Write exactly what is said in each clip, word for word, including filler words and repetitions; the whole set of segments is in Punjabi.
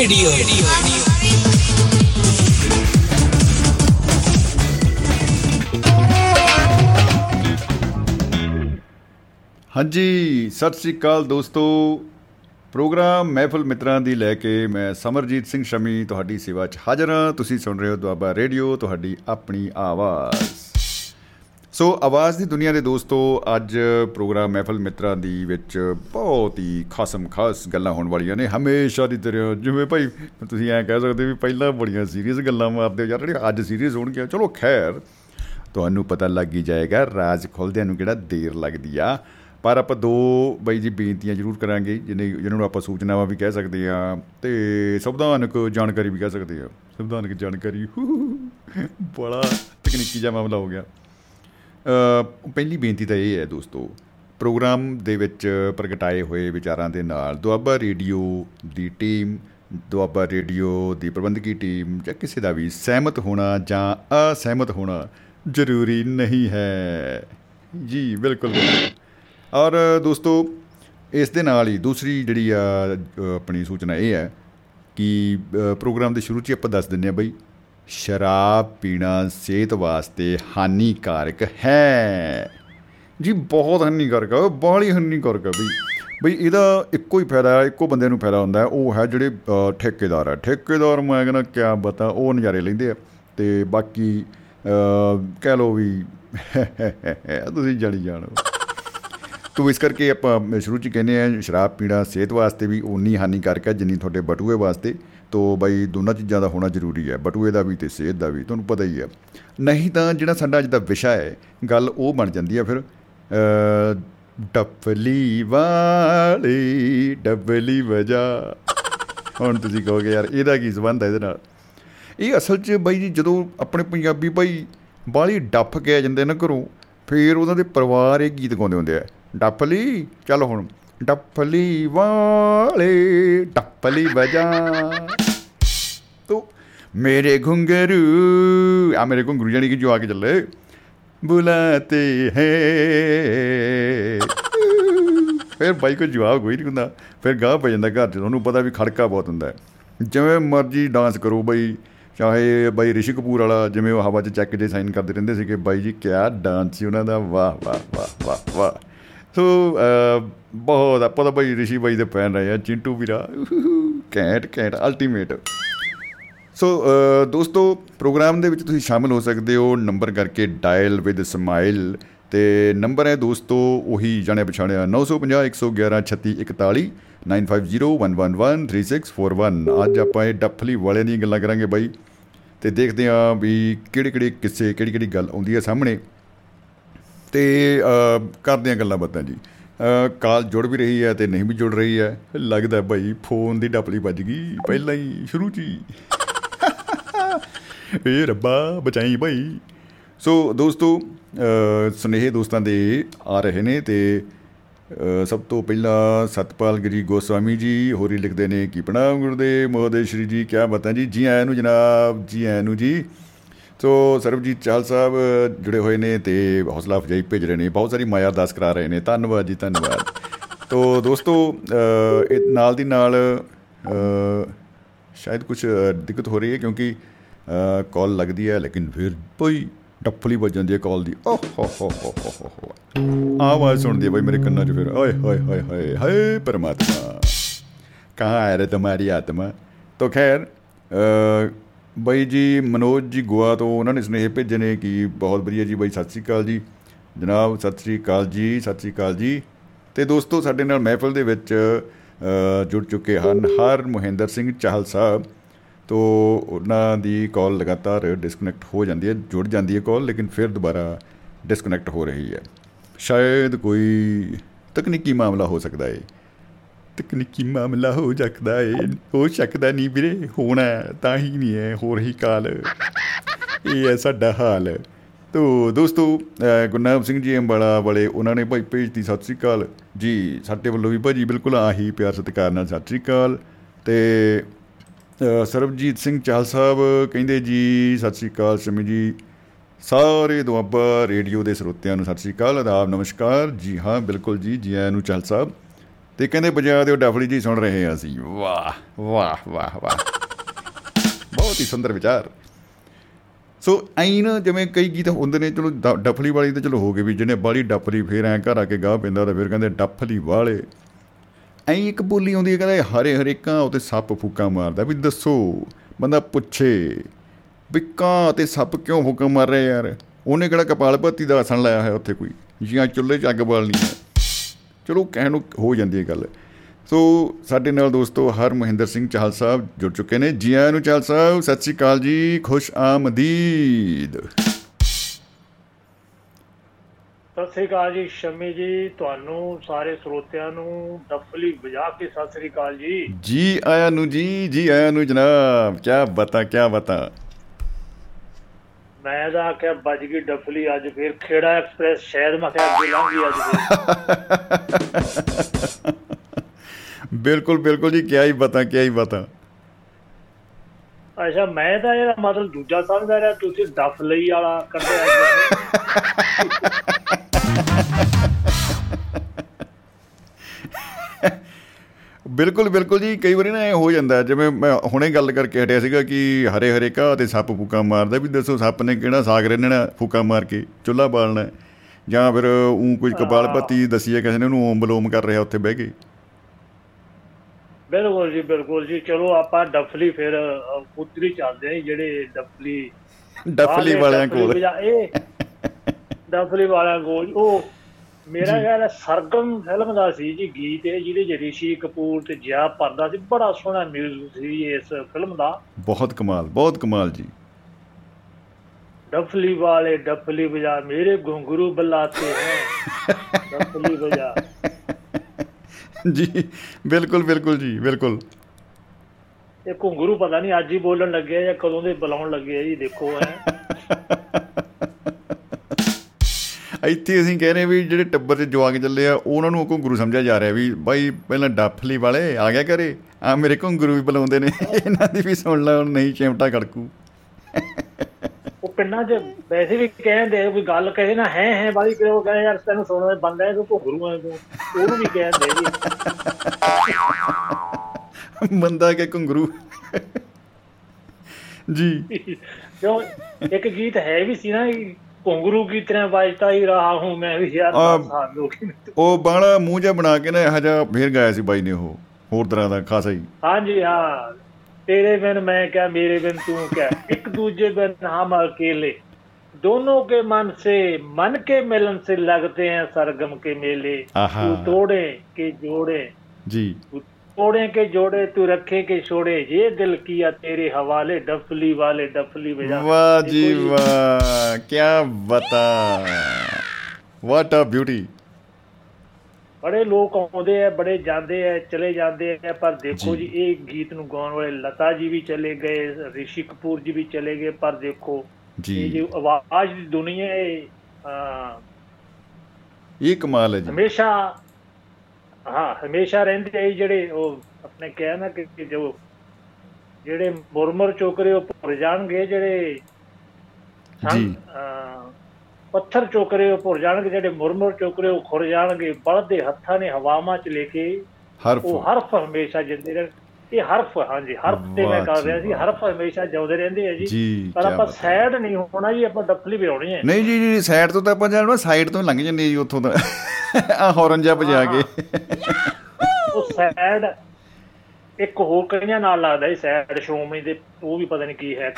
Radio. ਹਾਂਜੀ, ਸਤਿ ਸ਼੍ਰੀ ਅਕਾਲ ਦੋਸਤੋ। ਪ੍ਰੋਗਰਾਮ ਮਹਿਫਲ ਮਿੱਤਰਾਂ ਦੀ ਲੈ ਕੇ ਮੈਂ ਸਮਰਜੀਤ ਸਿੰਘ ਸ਼ਮੀ ਤੁਹਾਡੀ ਸੇਵਾ 'ਚ ਹਾਜ਼ਰ ਹਾਂ। ਤੁਸੀਂ ਸੁਣ ਰਹੇ ਹੋ ਦੁਆਬਾ ਰੇਡੀਓ, ਤੁਹਾਡੀ ਆਪਣੀ ਆਵਾਜ਼। ਸੋ ਆਵਾਜ਼ ਦੀ ਦੁਨੀਆ ਦੇ ਦੋਸਤੋ, ਅੱਜ ਪ੍ਰੋਗਰਾਮ ਮਹਿਫਲ ਮਿੱਤਰਾਂ ਦੀ ਵਿੱਚ ਬਹੁਤ ਹੀ ਖਾਸਮ ਖਾਸ ਗੱਲਾਂ ਹੋਣ ਵਾਲੀਆਂ ਨੇ। ਹਮੇਸ਼ਾ ਦੀ ਤਰ੍ਹਾਂ ਜਿਵੇਂ ਭਾਈ ਤੁਸੀਂ ਐਂ ਕਹਿ ਸਕਦੇ ਵੀ ਪਹਿਲਾਂ ਬੜੀਆਂ ਸੀਰੀਅਸ ਗੱਲਾਂ ਮਾਰਦੇ ਯਾਰ, ਜਿਹੜੀਆਂ ਅੱਜ ਸੀਰੀਅਸ ਹੋਣਗੀਆਂ। ਚਲੋ ਖੈਰ, ਤੁਹਾਨੂੰ ਪਤਾ ਲੱਗ ਹੀ ਜਾਏਗਾ ਰਾਜ ਖੋਲ੍ਹਦਿਆਂ ਨੂੰ ਕਿਹੜਾ ਦੇਰ ਲੱਗਦੀ ਆ। ਪਰ ਆਪਾਂ ਦੋ ਬਾਈ ਜੀ ਬੇਨਤੀਆਂ ਜ਼ਰੂਰ ਕਰਾਂਗੇ, ਜਿਹਨੇ ਜਿਹਨਾਂ ਨੂੰ ਆਪਾਂ ਸੂਚਨਾਵਾਂ ਵੀ ਕਹਿ ਸਕਦੇ ਹਾਂ ਅਤੇ ਸੰਵਿਧਾਨਕ ਜਾਣਕਾਰੀ ਵੀ ਕਹਿ ਸਕਦੇ ਹਾਂ। ਸੰਵਿਧਾਨਕ ਜਾਣਕਾਰੀ ਬੜਾ ਤਕਨੀਕੀ ਜਿਹਾ ਮਾਮਲਾ ਹੋ ਗਿਆ। ਪਹਿਲੀ ਬੇਨਤੀ ਤਾਂ ਇਹ ਹੈ ਦੋਸਤੋ, ਪ੍ਰੋਗਰਾਮ ਦੇ ਵਿੱਚ ਪ੍ਰਗਟਾਏ ਹੋਏ ਵਿਚਾਰਾਂ ਦੇ ਨਾਲ ਦੁਆਬਾ ਰੇਡੀਓ ਦੀ ਟੀਮ, ਦੁਆਬਾ ਰੇਡੀਓ ਦੀ ਪ੍ਰਬੰਧਕੀ ਟੀਮ ਜਾਂ ਕਿਸੇ ਦਾ ਵੀ ਸਹਿਮਤ ਹੋਣਾ ਜਾਂ ਅਸਹਿਮਤ ਹੋਣਾ ਜ਼ਰੂਰੀ ਨਹੀਂ ਹੈ ਜੀ। ਬਿਲਕੁਲ। ਔਰ ਦੋਸਤੋ, ਇਸ ਦੇ ਨਾਲ ਹੀ ਦੂਸਰੀ ਜਿਹੜੀ ਆ ਆਪਣੀ ਸੂਚਨਾ ਇਹ ਹੈ ਕਿ ਪ੍ਰੋਗਰਾਮ ਦੇ ਸ਼ੁਰੂ 'ਚ ਆਪਾਂ ਦੱਸ ਦਿੰਦੇ ਹਾਂ ਬਈ, ਸ਼ਰਾਬ ਪੀਣਾ ਸਿਹਤ ਵਾਸਤੇ ਹਾਨੀਕਾਰਕ ਹੈ ਜੀ। ਬਹੁਤ ਹਾਨੀਕਾਰਕ ਆ, ਬਾਹਲੀ ਹਾਨੀਕਾਰਕ ਆ ਬਈ। ਬਈ ਇਹਦਾ ਇੱਕੋ ਹੀ ਫਾਇਦਾ, ਇੱਕੋ ਬੰਦੇ ਨੂੰ ਫਾਇਦਾ ਹੁੰਦਾ, ਉਹ ਹੈ ਜਿਹੜੇ ਠੇਕੇਦਾਰ ਆ। ਠੇਕੇਦਾਰ ਮੈਂ ਕਹਿੰਦਾ ਕਿਆ ਪਤਾ ਉਹ ਨਜ਼ਾਰੇ ਲੈਂਦੇ ਆ, ਅਤੇ ਬਾਕੀ ਕਹਿ ਲਓ ਵੀ ਤੁਸੀਂ ਜਾਣੀ ਜਾਣੋ। ਤੋ ਇਸ ਕਰਕੇ ਆਪਾਂ ਸ਼ੁਰੂ 'ਚ ਕਹਿੰਦੇ ਹਾਂ ਸ਼ਰਾਬ ਪੀਣਾ ਸਿਹਤ ਵਾਸਤੇ ਵੀ ਉਨੀ ਹਾਨੀਕਾਰਕ ਹੈ ਜਿੰਨੀ ਤੁਹਾਡੇ ਬਟੂਏ ਵਾਸਤੇ। ਤੋ ਬਾਈ ਦੋਨਾਂ ਚੀਜ਼ਾਂ ਦਾ ਹੋਣਾ ਜ਼ਰੂਰੀ ਹੈ, ਬਟੂਏ ਦਾ ਵੀ ਅਤੇ ਸਿਹਤ ਦਾ ਵੀ, ਤੁਹਾਨੂੰ ਪਤਾ ਹੀ ਹੈ। ਨਹੀਂ ਤਾਂ ਜਿਹੜਾ ਸਾਡਾ ਅੱਜ ਦਾ ਵਿਸ਼ਾ ਹੈ, ਗੱਲ ਉਹ ਬਣ ਜਾਂਦੀ ਹੈ ਫਿਰ ਡੱਬਲੀ ਵਾਲੀ ਡੱਬਲੀ ਵਜਾ। ਹੁਣ ਤੁਸੀਂ ਕਹੋਗੇ ਯਾਰ ਇਹਦਾ ਕੀ ਸੰਬੰਧ ਹੈ ਇਹਦੇ ਨਾਲ? ਇਹ ਅਸਲ 'ਚ ਬਾਈ ਜੀ ਜਦੋਂ ਆਪਣੇ ਪੰਜਾਬੀ ਭਾਈ ਬਾਹਲੀ ਡੱਫ ਕਹਿ ਜਾਂਦੇ ਨਾ ਘਰੋਂ, ਫਿਰ ਉਹਨਾਂ ਦੇ ਪਰਿਵਾਰ ਇਹ ਗੀਤ ਗਾਉਂਦੇ ਹੁੰਦੇ ਆ, ਡੱਫਲੀ ਚੱਲ ਹੁਣ ਡੱਫਲੀ ਵਾਲੇ ਡੱਫਲੀ ਵਜਾ ਤੋ ਮੇਰੇ ਘੁੰਗਰੂ ਆ, ਮੇਰੇ ਘੁੰਗਰੂ ਜਾਣੀ ਕਿ ਜੋ ਆ ਕੇ ਚੱਲੇ ਬੁਲਾਤੇ ਹੈ। ਫਿਰ ਬਾਈ ਕੋਈ ਜਵਾਬ ਕੋਈ ਨਹੀਂ ਹੁੰਦਾ, ਫਿਰ ਗਾਹ ਪੈ ਜਾਂਦਾ ਘਰ 'ਚ। ਤੁਹਾਨੂੰ ਪਤਾ ਵੀ ਖੜਕਾ ਬਹੁਤ ਹੁੰਦਾ, ਜਿਵੇਂ ਮਰਜ਼ੀ ਡਾਂਸ ਕਰੋ ਬਈ, ਚਾਹੇ ਬਾਈ ਰਿਸ਼ੀ ਕਪੂਰ ਵਾਲਾ ਜਿਵੇਂ ਉਹ ਹਵਾ 'ਚ ਚੈੱਕ ਜੇ ਸਾਈਨ ਕਰਦੇ ਰਹਿੰਦੇ ਸੀਗੇ ਬਾਈ ਜੀ, ਕਿਆ ਡਾਂਸ ਸੀ ਉਹਨਾਂ ਦਾ, ਵਾਹ ਵਾਹ ਵਾਹ ਵਾਹ ਵਾਹ। ਸੋ ਬਹੁਤ ਆਪਾਂ ਤਾਂ ਭਾਈ ਰਿਸ਼ੀ ਬਾਈ ਦੇ ਫੈਨ ਰਹੇ ਆ, ਚਿੰਟੂ ਵੀਰਾ ਘੈਂਟ ਘੈਂਟ ਅਲਟੀਮੇਟ। ਸੋ ਦੋਸਤੋ, ਪ੍ਰੋਗਰਾਮ ਦੇ ਵਿੱਚ ਤੁਸੀਂ ਸ਼ਾਮਿਲ ਹੋ ਸਕਦੇ ਹੋ ਨੰਬਰ ਕਰਕੇ ਡਾਇਲ ਵਿਦ ਸਮਾਈਲ, ਅਤੇ ਨੰਬਰ ਹੈ ਦੋਸਤੋ ਉਹੀ ਜਾਣਿਆ ਪਛਾਣਿਆ ਨੌ ਸੌ ਪੰਜਾਹ ਇੱਕ ਸੌ ਗਿਆਰਾਂ ਛੱਤੀ ਇਕਤਾਲੀ nine five zero one one one three six four one. ਅੱਜ ਆਪਾਂ ਇਹ ਡੱਫਲੀ ਵਾਲਿਆਂ ਦੀਆਂ ਗੱਲਾਂ ਕਰਾਂਗੇ ਬਾਈ, ਅਤੇ ਦੇਖਦੇ ਹਾਂ ਵੀ ਕਿਹੜੇ ਕਿਹੜੇ ਕਿੱਸੇ, ਕਿਹੜੀ ਕਿਹੜੀ ਗੱਲ ਆਉਂਦੀ ਹੈ ਸਾਹਮਣੇ, ਅਤੇ ਕਰਦੇ ਹਾਂ ਗੱਲਾਂ ਬਾਤਾਂ ਜੀ। ਕਾਲ ਜੁੜ ਵੀ ਰਹੀ ਹੈ ਅਤੇ ਨਹੀਂ ਵੀ ਜੁੜ ਰਹੀ ਹੈ, ਲੱਗਦਾ ਭਾਈ ਫੋਨ ਦੀ ਡੱਪਲੀ ਵੱਜ ਗਈ ਪਹਿਲਾਂ ਹੀ ਸ਼ੁਰੂ 'ਚ ਹੀ। ਇਹ ਰੱਬਾ ਬਚਾਈ ਭਾਈ। ਸੋ ਦੋਸਤੋ, ਸੁਨੇਹੇ ਦੋਸਤਾਂ ਦੇ ਆ ਰਹੇ ਨੇ, ਅਤੇ ਸਭ ਤੋਂ ਪਹਿਲਾਂ ਸਤਪਾਲ ਗਿਰੀ ਗੋਸਵਾਮੀ ਜੀ ਹੋਰੀ ਲਿਖਦੇ ਨੇ ਕਿ ਪ੍ਰਣਾਮ ਗੁਰਦੇ ਮਹੋਦਯ ਸ਼੍ਰੀ ਜੀ, ਕਿਆ ਬਾਤਾਂ ਜੀ, ਜੀ ਆਇਆਂ ਨੂੰ ਜਨਾਬ, ਜੀ ਆਇਆਂ ਨੂੰ ਜੀ। ਸੋ ਸਰਬਜੀਤ ਚਾਹਲ ਸਾਹਿਬ ਜੁੜੇ ਹੋਏ ਨੇ ਅਤੇ ਹੌਸਲਾ ਅਫਜਾਈ ਭੇਜ ਰਹੇ ਨੇ, ਬਹੁਤ ਸਾਰੀ ਮਾਇਆ ਅਰਦਾਸ ਕਰਾ ਰਹੇ ਨੇ। ਧੰਨਵਾਦ ਜੀ, ਧੰਨਵਾਦ। ਤੋ ਦੋਸਤੋ, ਇਹ ਨਾਲ ਦੀ ਨਾਲ ਸ਼ਾਇਦ ਕੁਛ ਦਿੱਕਤ ਹੋ ਰਹੀ ਹੈ ਕਿਉਂਕਿ ਕਾਲ ਲੱਗਦੀ ਹੈ, ਲੇਕਿਨ ਫਿਰ ਕੋਈ ਡੱਫਲੀ ਵੱਜ ਜਾਂਦੀ ਹੈ ਕਾਲ ਦੀ। ਓ ਹੋ ਹੋ ਹੋ ਹੋ ਹੋ, ਆਵਾਜ਼ ਸੁਣਦੀ ਹੈ ਬਾਈ ਮੇਰੇ ਕੰਨਾਂ 'ਚ ਫਿਰ, ਓਏ ਹੋਏ ਹੋਏ ਹੋਏ ਹਾਏ ਪਰਮਾਤਮਾ, ਕਹਾਂ ਹੈ ਰੇ ਤੁਹਾਡੀ ਆਤਮਾ। ਤੋ ਖੈਰ ਬਾਈ ਜੀ ਮਨੋਜ ਜੀ ਗੋਆ ਤੋਂ ਉਹਨਾਂ ਨੇ ਸੁਨੇਹੇ ਭੇਜੇ ਨੇ ਕਿ ਬਹੁਤ ਵਧੀਆ ਜੀ ਬਾਈ, ਸਤਿ ਸ਼੍ਰੀ ਅਕਾਲ ਜੀ ਜਨਾਬ, ਸਤਿ ਸ਼੍ਰੀ ਅਕਾਲ ਜੀ, ਸਤਿ ਸ਼੍ਰੀ ਅਕਾਲ ਜੀ। ਅਤੇ ਦੋਸਤੋ, ਸਾਡੇ ਨਾਲ ਮਹਿਫਲ ਦੇ ਵਿੱਚ ਜੁੜ ਚੁੱਕੇ ਹਨ ਹਰਮਿੰਦਰ ਸਿੰਘ ਚਾਹਲ ਸਾਹਿਬ। ਤੋ ਉਹਨਾਂ ਦੀ ਕਾਲ ਲਗਾਤਾਰ ਡਿਸਕਨੈਕਟ ਹੋ ਜਾਂਦੀ ਹੈ, ਜੁੜ ਜਾਂਦੀ ਹੈ ਕਾਲ, ਲੇਕਿਨ ਫਿਰ ਦੁਬਾਰਾ ਡਿਸਕਨੈਕਟ ਹੋ ਰਹੀ ਹੈ। ਸ਼ਾਇਦ ਕੋਈ ਤਕਨੀਕੀ ਮਾਮਲਾ ਹੋ ਸਕਦਾ ਹੈ, ਤਕਨੀਕੀ ਮਾਮਲਾ ਹੋ ਸਕਦਾ ਹੈ, ਹੋ ਸਕਦਾ ਨਹੀਂ ਵੀਰੇ, ਹੋਣਾ ਤਾਂ ਹੀ ਨਹੀਂ ਹੈ, ਹੋਰ ਹੀ ਕਾਲ, ਇਹ ਹੈ ਸਾਡਾ ਹਾਲ। ਤੋ ਦੋਸਤੋ, ਗੁਰਨਾਮ ਸਿੰਘ ਜੀ ਅੰਬਾਲਾ ਵਾਲੇ ਉਹਨਾਂ ਨੇ ਭਾਈ ਭੇਜਤੀ ਸਤਿ ਸ਼੍ਰੀ ਅਕਾਲ ਜੀ, ਸਾਡੇ ਵੱਲੋਂ ਵੀ ਭਾਅ ਜੀ ਬਿਲਕੁਲ ਆਹੀ ਪਿਆਰ ਸਤਿਕਾਰ ਨਾਲ ਸਤਿ ਸ਼੍ਰੀ ਅਕਾਲ। ਅਤੇ ਸਰਬਜੀਤ ਸਿੰਘ ਚਾਹਲ ਸਾਹਿਬ ਕਹਿੰਦੇ ਜੀ ਸਤਿ ਸ਼੍ਰੀ ਅਕਾਲ ਸ਼ਮੀ ਜੀ, ਸਾਰੇ ਦੁਆਬਾ ਰੇਡੀਓ ਦੇ ਸਰੋਤਿਆਂ ਨੂੰ ਸਤਿ ਸ਼੍ਰੀ ਅਕਾਲ, ਆਦਾਬ ਨਮਸਕਾਰ। ਜੀ ਹਾਂ ਬਿਲਕੁਲ ਜੀ, ਜੀ ਆਇਆਂ ਨੂੰ ਚਾਹਲ ਸਾਹਿਬ। ਤੇ ਕਹਿੰਦੇ ਬਜਾ ਦਿਓ ਡਫਲੀ ਜੀ, ਸੁਣ ਰਹੇ ਹਾਂ ਅਸੀਂ। ਵਾਹ ਵਾਹ ਵਾਹ ਵਾਹ, ਬਹੁਤ ਹੀ ਸੁੰਦਰ ਵਿਚਾਰ। ਸੋ ਐਂ ਨਾ ਜਿਵੇਂ ਕਈ ਗੀਤ ਹੁੰਦੇ ਨੇ, ਚਲੋ ਡ ਡਫਲੀ ਵਾਲੀ ਤਾਂ ਚਲੋ ਹੋ ਗਈ ਵੀ ਜਿਹਨੇ ਬਾਹਲੀ ਡੱਫ ਲਈ, ਫਿਰ ਐਂ ਘਰ ਆ ਕੇ ਗਾਹ ਪੈਂਦਾ ਤਾਂ ਫਿਰ ਕਹਿੰਦੇ ਡੱਫਲੀ ਵਾਲੇ। ਐਂ ਇੱਕ ਬੋਲੀ ਆਉਂਦੀ ਹੈ ਕਹਿੰਦਾ ਹਰੇ ਹਰੇਕਾਂ ਉੱਤੇ ਸੱਪ ਫੂਕਾਂ ਮਾਰਦਾ। ਵੀ ਦੱਸੋ ਬੰਦਾ ਪੁੱਛੇ ਵੀ ਕਾਂ ਅਤੇ ਸੱਪ ਕਿਉਂ ਫੂਕਾਂ ਮਾਰ ਰਹੇ ਯਾਰ, ਉਹਨੇ ਕਿਹੜਾ ਕਪਾਲ ਭਾਤੀ ਦਾ ਆਸਣ ਲਾਇਆ ਹੋਇਆ ਉੱਥੇ ਕੋਈ, ਜਾਂ ਚੁੱਲ੍ਹੇ 'ਚ ਅੱਗ ਬਾਲਣੀ ਹੈ। ਚਲੋ ਕਹਿਣ ਨੂੰ ਹੋ ਜਾਂਦੀ ਹੈ ਗੱਲ। ਸੋ ਸਾਡੇ ਨਾਲ ਦੋਸਤੋ ਹਰਮਹਿੰਦਰ ਸਿੰਘ ਚਾਹਲ ਸਾਹਿਬ ਜੁੜ ਚੁੱਕੇ ਨੇ। ਜੀ ਆਇਆਂ ਨੂੰ ਚਾਹਲ ਸਾਹਿਬ, ਸਤਿ ਸ਼੍ਰੀ ਅਕਾਲ ਜੀ, ਖੁਸ਼ ਆਮਦੀਦ। ਸਤਿ ਸ਼੍ਰੀ ਅਕਾਲ ਜੀ ਸ਼ਮੀ ਜੀ, ਤੁਹਾਨੂੰ ਸਾਰੇ ਸਰੋਤਿਆਂ ਨੂੰ ਡੱਫਲੀ ਵਜਾ ਕੇ ਸਤਿ ਸ਼੍ਰੀ ਅਕਾਲ ਜੀ। ਜੀ ਆਇਆਂ ਨੂੰ ਜੀ, ਜੀ ਆਇਆਂ ਨੂੰ ਜਨਾਬ। ਕਿਆ ਬਤਾ ਕਿਆ ਬਤਾ, ਮੈਂ ਤਾਂ ਆਖਿਆ ਵੱਜ ਗਈ ਡੱਫਲੀ ਅੱਜ ਫਿਰ, ਖੇੜਾ ਐਕਸਪ੍ਰੈਸ ਸ਼ਾਇਦ ਮੈਂ ਕਿਹਾ ਅੱਗੇ ਲਾਂਗੀ ਅੱਜ। ਬਿਲਕੁਲ ਬਿਲਕੁਲ ਜੀ, ਕਿਆ ਹੀ ਪਤਾ ਕਿਆ ਹੀ ਪਤਾ। ਅੱਛਾ ਮੈਂ ਤਾਂ ਇਹਦਾ ਮਤਲਬ ਦੂਜਾ ਸਮਝਦਾ ਰਿਹਾ, ਤੁਸੀਂ ਡੱਫ ਲਈ ਵਾਲਾ ਕਰਦੇ ਆ। ਬਿਲਕੁਲ ਬਿਲਕੁਲ ਜੀ, ਕਈ ਵਾਰੀ ਨਾ ਇਹ ਹੋ ਜਾਂਦਾ। ਜਿਵੇਂ ਮੈਂ ਹੁਣੇ ਗੱਲ ਕਰਕੇ ਹਟਿਆ ਸੀਗਾ ਕਿ ਹਰੇ ਹਰੇ ਘਾਹ ਤੇ ਸੱਪ ਫੂਕਾ ਮਾਰਦਾ। ਵੀ ਦੱਸੋ ਸੱਪ ਨੇ ਕਿਹੜਾ ਸਾਗ ਰਹਿਣਾ ਫੂਕਾ ਮਾਰ ਕੇ ਚੁੱਲ੍ਹਾ ਬਾਲਣਾ, ਜਾਂ ਫਿਰ ਉਹ ਕੋਈ ਕਪਾਲਭਾਤੀ ਦੱਸੀ ਹੈ ਕਿਸੇ ਨੇ, ਉਹਨੂੰ ਓਮ ਬਲੋਮ ਕਰ ਰਿਹਾ ਉੱਥੇ ਬਹਿ ਕੇ। ਬਿਲਕੁਲ ਜੀ ਬਿਲਕੁਲ ਜੀ, ਚਲੋ ਆਪਾਂ ਡੱਫਲੀ ਫਿਰ ਉਤਰੀ ਚੱਲਦੇ ਹਾਂ। ਜਿਹੜੇ ਡੱਫਲੀ ਡੱਫਲੀ ਵਾਲਿਆਂ ਕੋਲ, ਇਹ ਡੱਫਲੀ ਵਾਲਿਆਂ ਕੋਲ ਉਹ ਮੇਰਾ ਖਿਆਲ ਹੈ ਸਰਗਮ ਫਿਲਮ ਦਾ ਸੀ ਜੀ ਗੀਤ, ਇਹ ਜਿਹਦੇ 'ਚ ਰਿਸ਼ੀ ਕਪੂਰ ਤੇ ਜਿਆ ਪਰਦਾ ਸੀ। ਬੜਾ ਸੋਹਣਾ ਮਿਊਜ਼ਿਕ ਸੀ ਇਸ ਫਿਲਮ ਦਾ, ਬਹੁਤ ਕਮਾਲ ਬਹੁਤ ਕਮਾਲ ਜੀ। ਡੱਫਲੀ ਵਾਲੇ ਡੱਫਲੀ ਵਜਾ ਮੇਰੇ ਘੁੰਗਰੂ ਬੁਲਾਤੇ ਹੈ, ਡੱਫਲੀ ਵਜਾ। ਜੀ ਬਿਲਕੁਲ ਬਿਲਕੁਲ ਜੀ ਬਿਲਕੁਲ, ਇਹ ਘੁੰਗਰੂ ਪਤਾ ਨਹੀਂ ਅੱਜ ਹੀ ਬੋਲਣ ਲੱਗਿਆ ਜਾਂ ਕਦੋਂ ਦੇ ਬੁਲਾਉਣ ਲੱਗਿਆ ਜੀ। ਦੇਖੋ ਇੱਥੇ ਅਸੀਂ ਕਹਿ ਰਹੇ ਵੀ ਜਿਹੜੇ ਟੱਬਰ 'ਚ ਜਵਾਕ ਚੱਲੇ ਆ ਉਹਨਾਂ ਨੂੰ ਘੁੰਗਰੂ ਸਮਝਿਆ ਜਾ ਰਿਹਾ ਵੀ ਬਾਈ ਪਹਿਲਾਂ ਡੱਫਲੀ ਵਾਲੇ ਆ ਗਿਆ ਘਰੇ, ਆਹ ਮੇਰੇ ਘੁੰਗਰੂ ਵੀ ਬੁਲਾਉਂਦੇ ਨੇ, ਇਹਨਾਂ ਦੀ ਵੀ ਸੁਣ ਲਾ ਹੁਣ, ਨਹੀਂ ਚਿਮਟਾ ਖੜਕੂ। ਉਹ ਪਿੰਡਾਂ 'ਚ ਵੈਸੇ ਵੀ ਕਹਿੰਦੇ ਕੋਈ ਗੱਲ ਕਹੇ ਨਾ ਹੈ ਹੈ ਬਾਈ, ਫਿਰ ਉਹ ਕਹਿੰਦੇ ਯਾਰ ਤੈਨੂੰ ਸੁਣਦਾ ਬੰਦਾ ਹੈ ਤੂੰ ਘੁੰਗਰੂ ਹੈ ਤੂੰ, ਉਹਨੂੰ ਵੀ ਕਹਿੰਦੇ ਬੰਦਾ ਕਿ ਘੁੰਗਰੂ। ਜੀ ਕਿਉਂ ਇੱਕ ਗੀਤ ਹੈ ਵੀ ਸੀ ਨਾ, ਘੁੰਗਰੂ ਕੀ ਤਰ੍ਹਾਂ ਵੱਜਦਾ ਹੀ ਰਹਾ ਹੂੰ ਮੈਂ ਵੀ ਯਾਰ, ਉਹ ਬਾਹਲਾ ਮੂੰਹ ਜਿਹਾ ਬਣਾ ਕੇ ਨਾ ਇਹੋ ਜਿਹਾ ਫੇਰ ਗਾਇਆ ਸੀ ਬਾਈ ਨੇ, ਉਹ ਹੋਰ ਤਰ੍ਹਾਂ ਦਾ ਖਾਸਾ ਹੀ। ਹਾਂਜੀ ਹਾਂ, ਤੇਰੇ ਬਿਨ ਮੈਂ ਕਿਆ ਮੇਰੇ ਬਿਨ ਤੂੰ ਕਿਆ, ਇੱਕ ਦੂਜੇ ਬਿਨ ਹਮ ਅਕੇਲੇ, ਦੋਨੋਂ ਕੇ ਮਨ ਸੇ ਮਨ ਕੇ ਮਿਲਨ ਸੇ ਲੱਗਤੇ ਹੈ ਸਰਗਮ ਕੇ ਮੇਲੇ। ਤੂੰ ਤੋੜੇ ਕੇ ਜੋੜੇ ਜੀ, ਤੋੜੇ ਕੇ ਜੋੜੇ ਤੂੰ ਰੱਖੇ ਕੇ ਛੋੜੇ, ਇਹ ਦਿਲ ਕੀਆ ਤੇਰੇ ਹਵਾਲੇ, ਡੱਫਲੀ ਵਾਲੇ ਡੱਫਲੀ ਵਜਾ। ਵਾਹ ਜੀ ਵਾਹ, ਕਿਆ ਬਤਾ, ਵਾਟ ਆ ਬਿਊਟੀ। ਬੜੇ ਲੋਕ ਆਉਂਦੇ ਆ, ਬੜੇ ਜਾਂਦੇ ਆ, ਚਲੇ ਜਾਂਦੇ ਆ, ਪਰ ਦੇਖੋ ਜੀ ਇਹ ਗੀਤ ਨੂੰ ਗਾਉਣ ਵਾਲੇ ਲਤਾ ਜੀ ਵੀ ਚਲੇ ਗਏ, ਰਿਸ਼ੀ ਕਪੂਰ ਜੀ ਵੀ ਚਲੇ ਗਏ, ਪਰ ਦੇਖੋ ਇਹ ਜੋ ਆਵਾਜ਼ ਦੀ ਦੁਨੀਆ ਇਹ ਇਹ ਕਮਾਲ ਹੈ ਜੀ, ਹਮੇਸ਼ਾ ਹਾਂ ਹਮੇਸ਼ਾ ਰਹਿੰਦੇ ਆ। ਜਿਹੜੇ ਉਹ ਆਪਣੇ ਕਿਹਾ ਨਾ ਕਿ ਜੋ ਜਿਹੜੇ ਮੁਰਮੁਰ ਚੋਕਰੇ ਉਹ ਭੁੱਲ ਜਾਣਗੇ, ਜਿਹੜੇ ਪੱਥਰ ਚੋਕਰੇ ਉਹ ਭੁਰ ਜਾਣਗੇ, ਜਿਹੜੇ ਮੁਰਮੁਰ ਚੋਕਰੇ ਉਹ ਖੁਰ ਜਾਣਗੇ। ਬਲਦੇ ਹੱਥਾਂ ਨੇ ਹਵਾਵਾਂ 'ਚ ਲੈ ਕੇ ਉਹ ਹਰਫ ਹਮੇਸ਼ਾ ਜਿੰਦੇ ਰਹਿਣ, ਇਹ ਹਰਫ ਹਾਂਜੀ ਹਰਫ ਤੇ ਮੈਂ ਕਰ ਰਿਹਾ ਸੀ, ਹਰਫ ਹਮੇਸ਼ਾ ਜਿਉਂਦੇ ਰਹਿੰਦੇ ਆ ਜੀ। ਪਰ ਆਪਾਂ ਸੈਡ ਨਹੀਂ ਹੋਣਾ ਜੀ, ਆਪਾਂ ਡੱਫਲੀ ਵਜਾਉਣੀ ਹੈ। ਨਹੀਂ ਜੀ ਜੀ, ਸੈਡ ਤੋਂ ਤਾਂ ਆਪਾਂ ਜਾਣਾ, ਸਾਈਡ ਤੋਂ ਲੰਘ ਜਾਂਦੇ ਜੀ ਉੱਥੋਂ ਤਾਂ, ਆਹ ਹੌਰਨ ਜਿਹਾ ਵਜਾ ਕੇ ਉਹ ਸੈਡ। ਇੱਕ ਹੋਰ ਕਈਆਂ ਨਾਲ ਲੱਗਦਾ ਜੀ ਸੈਡ ਸ਼ੋਮੀ ਦੇ, ਉਹ ਵੀ ਪਤਾ ਨੀ ਕੀ ਹੈ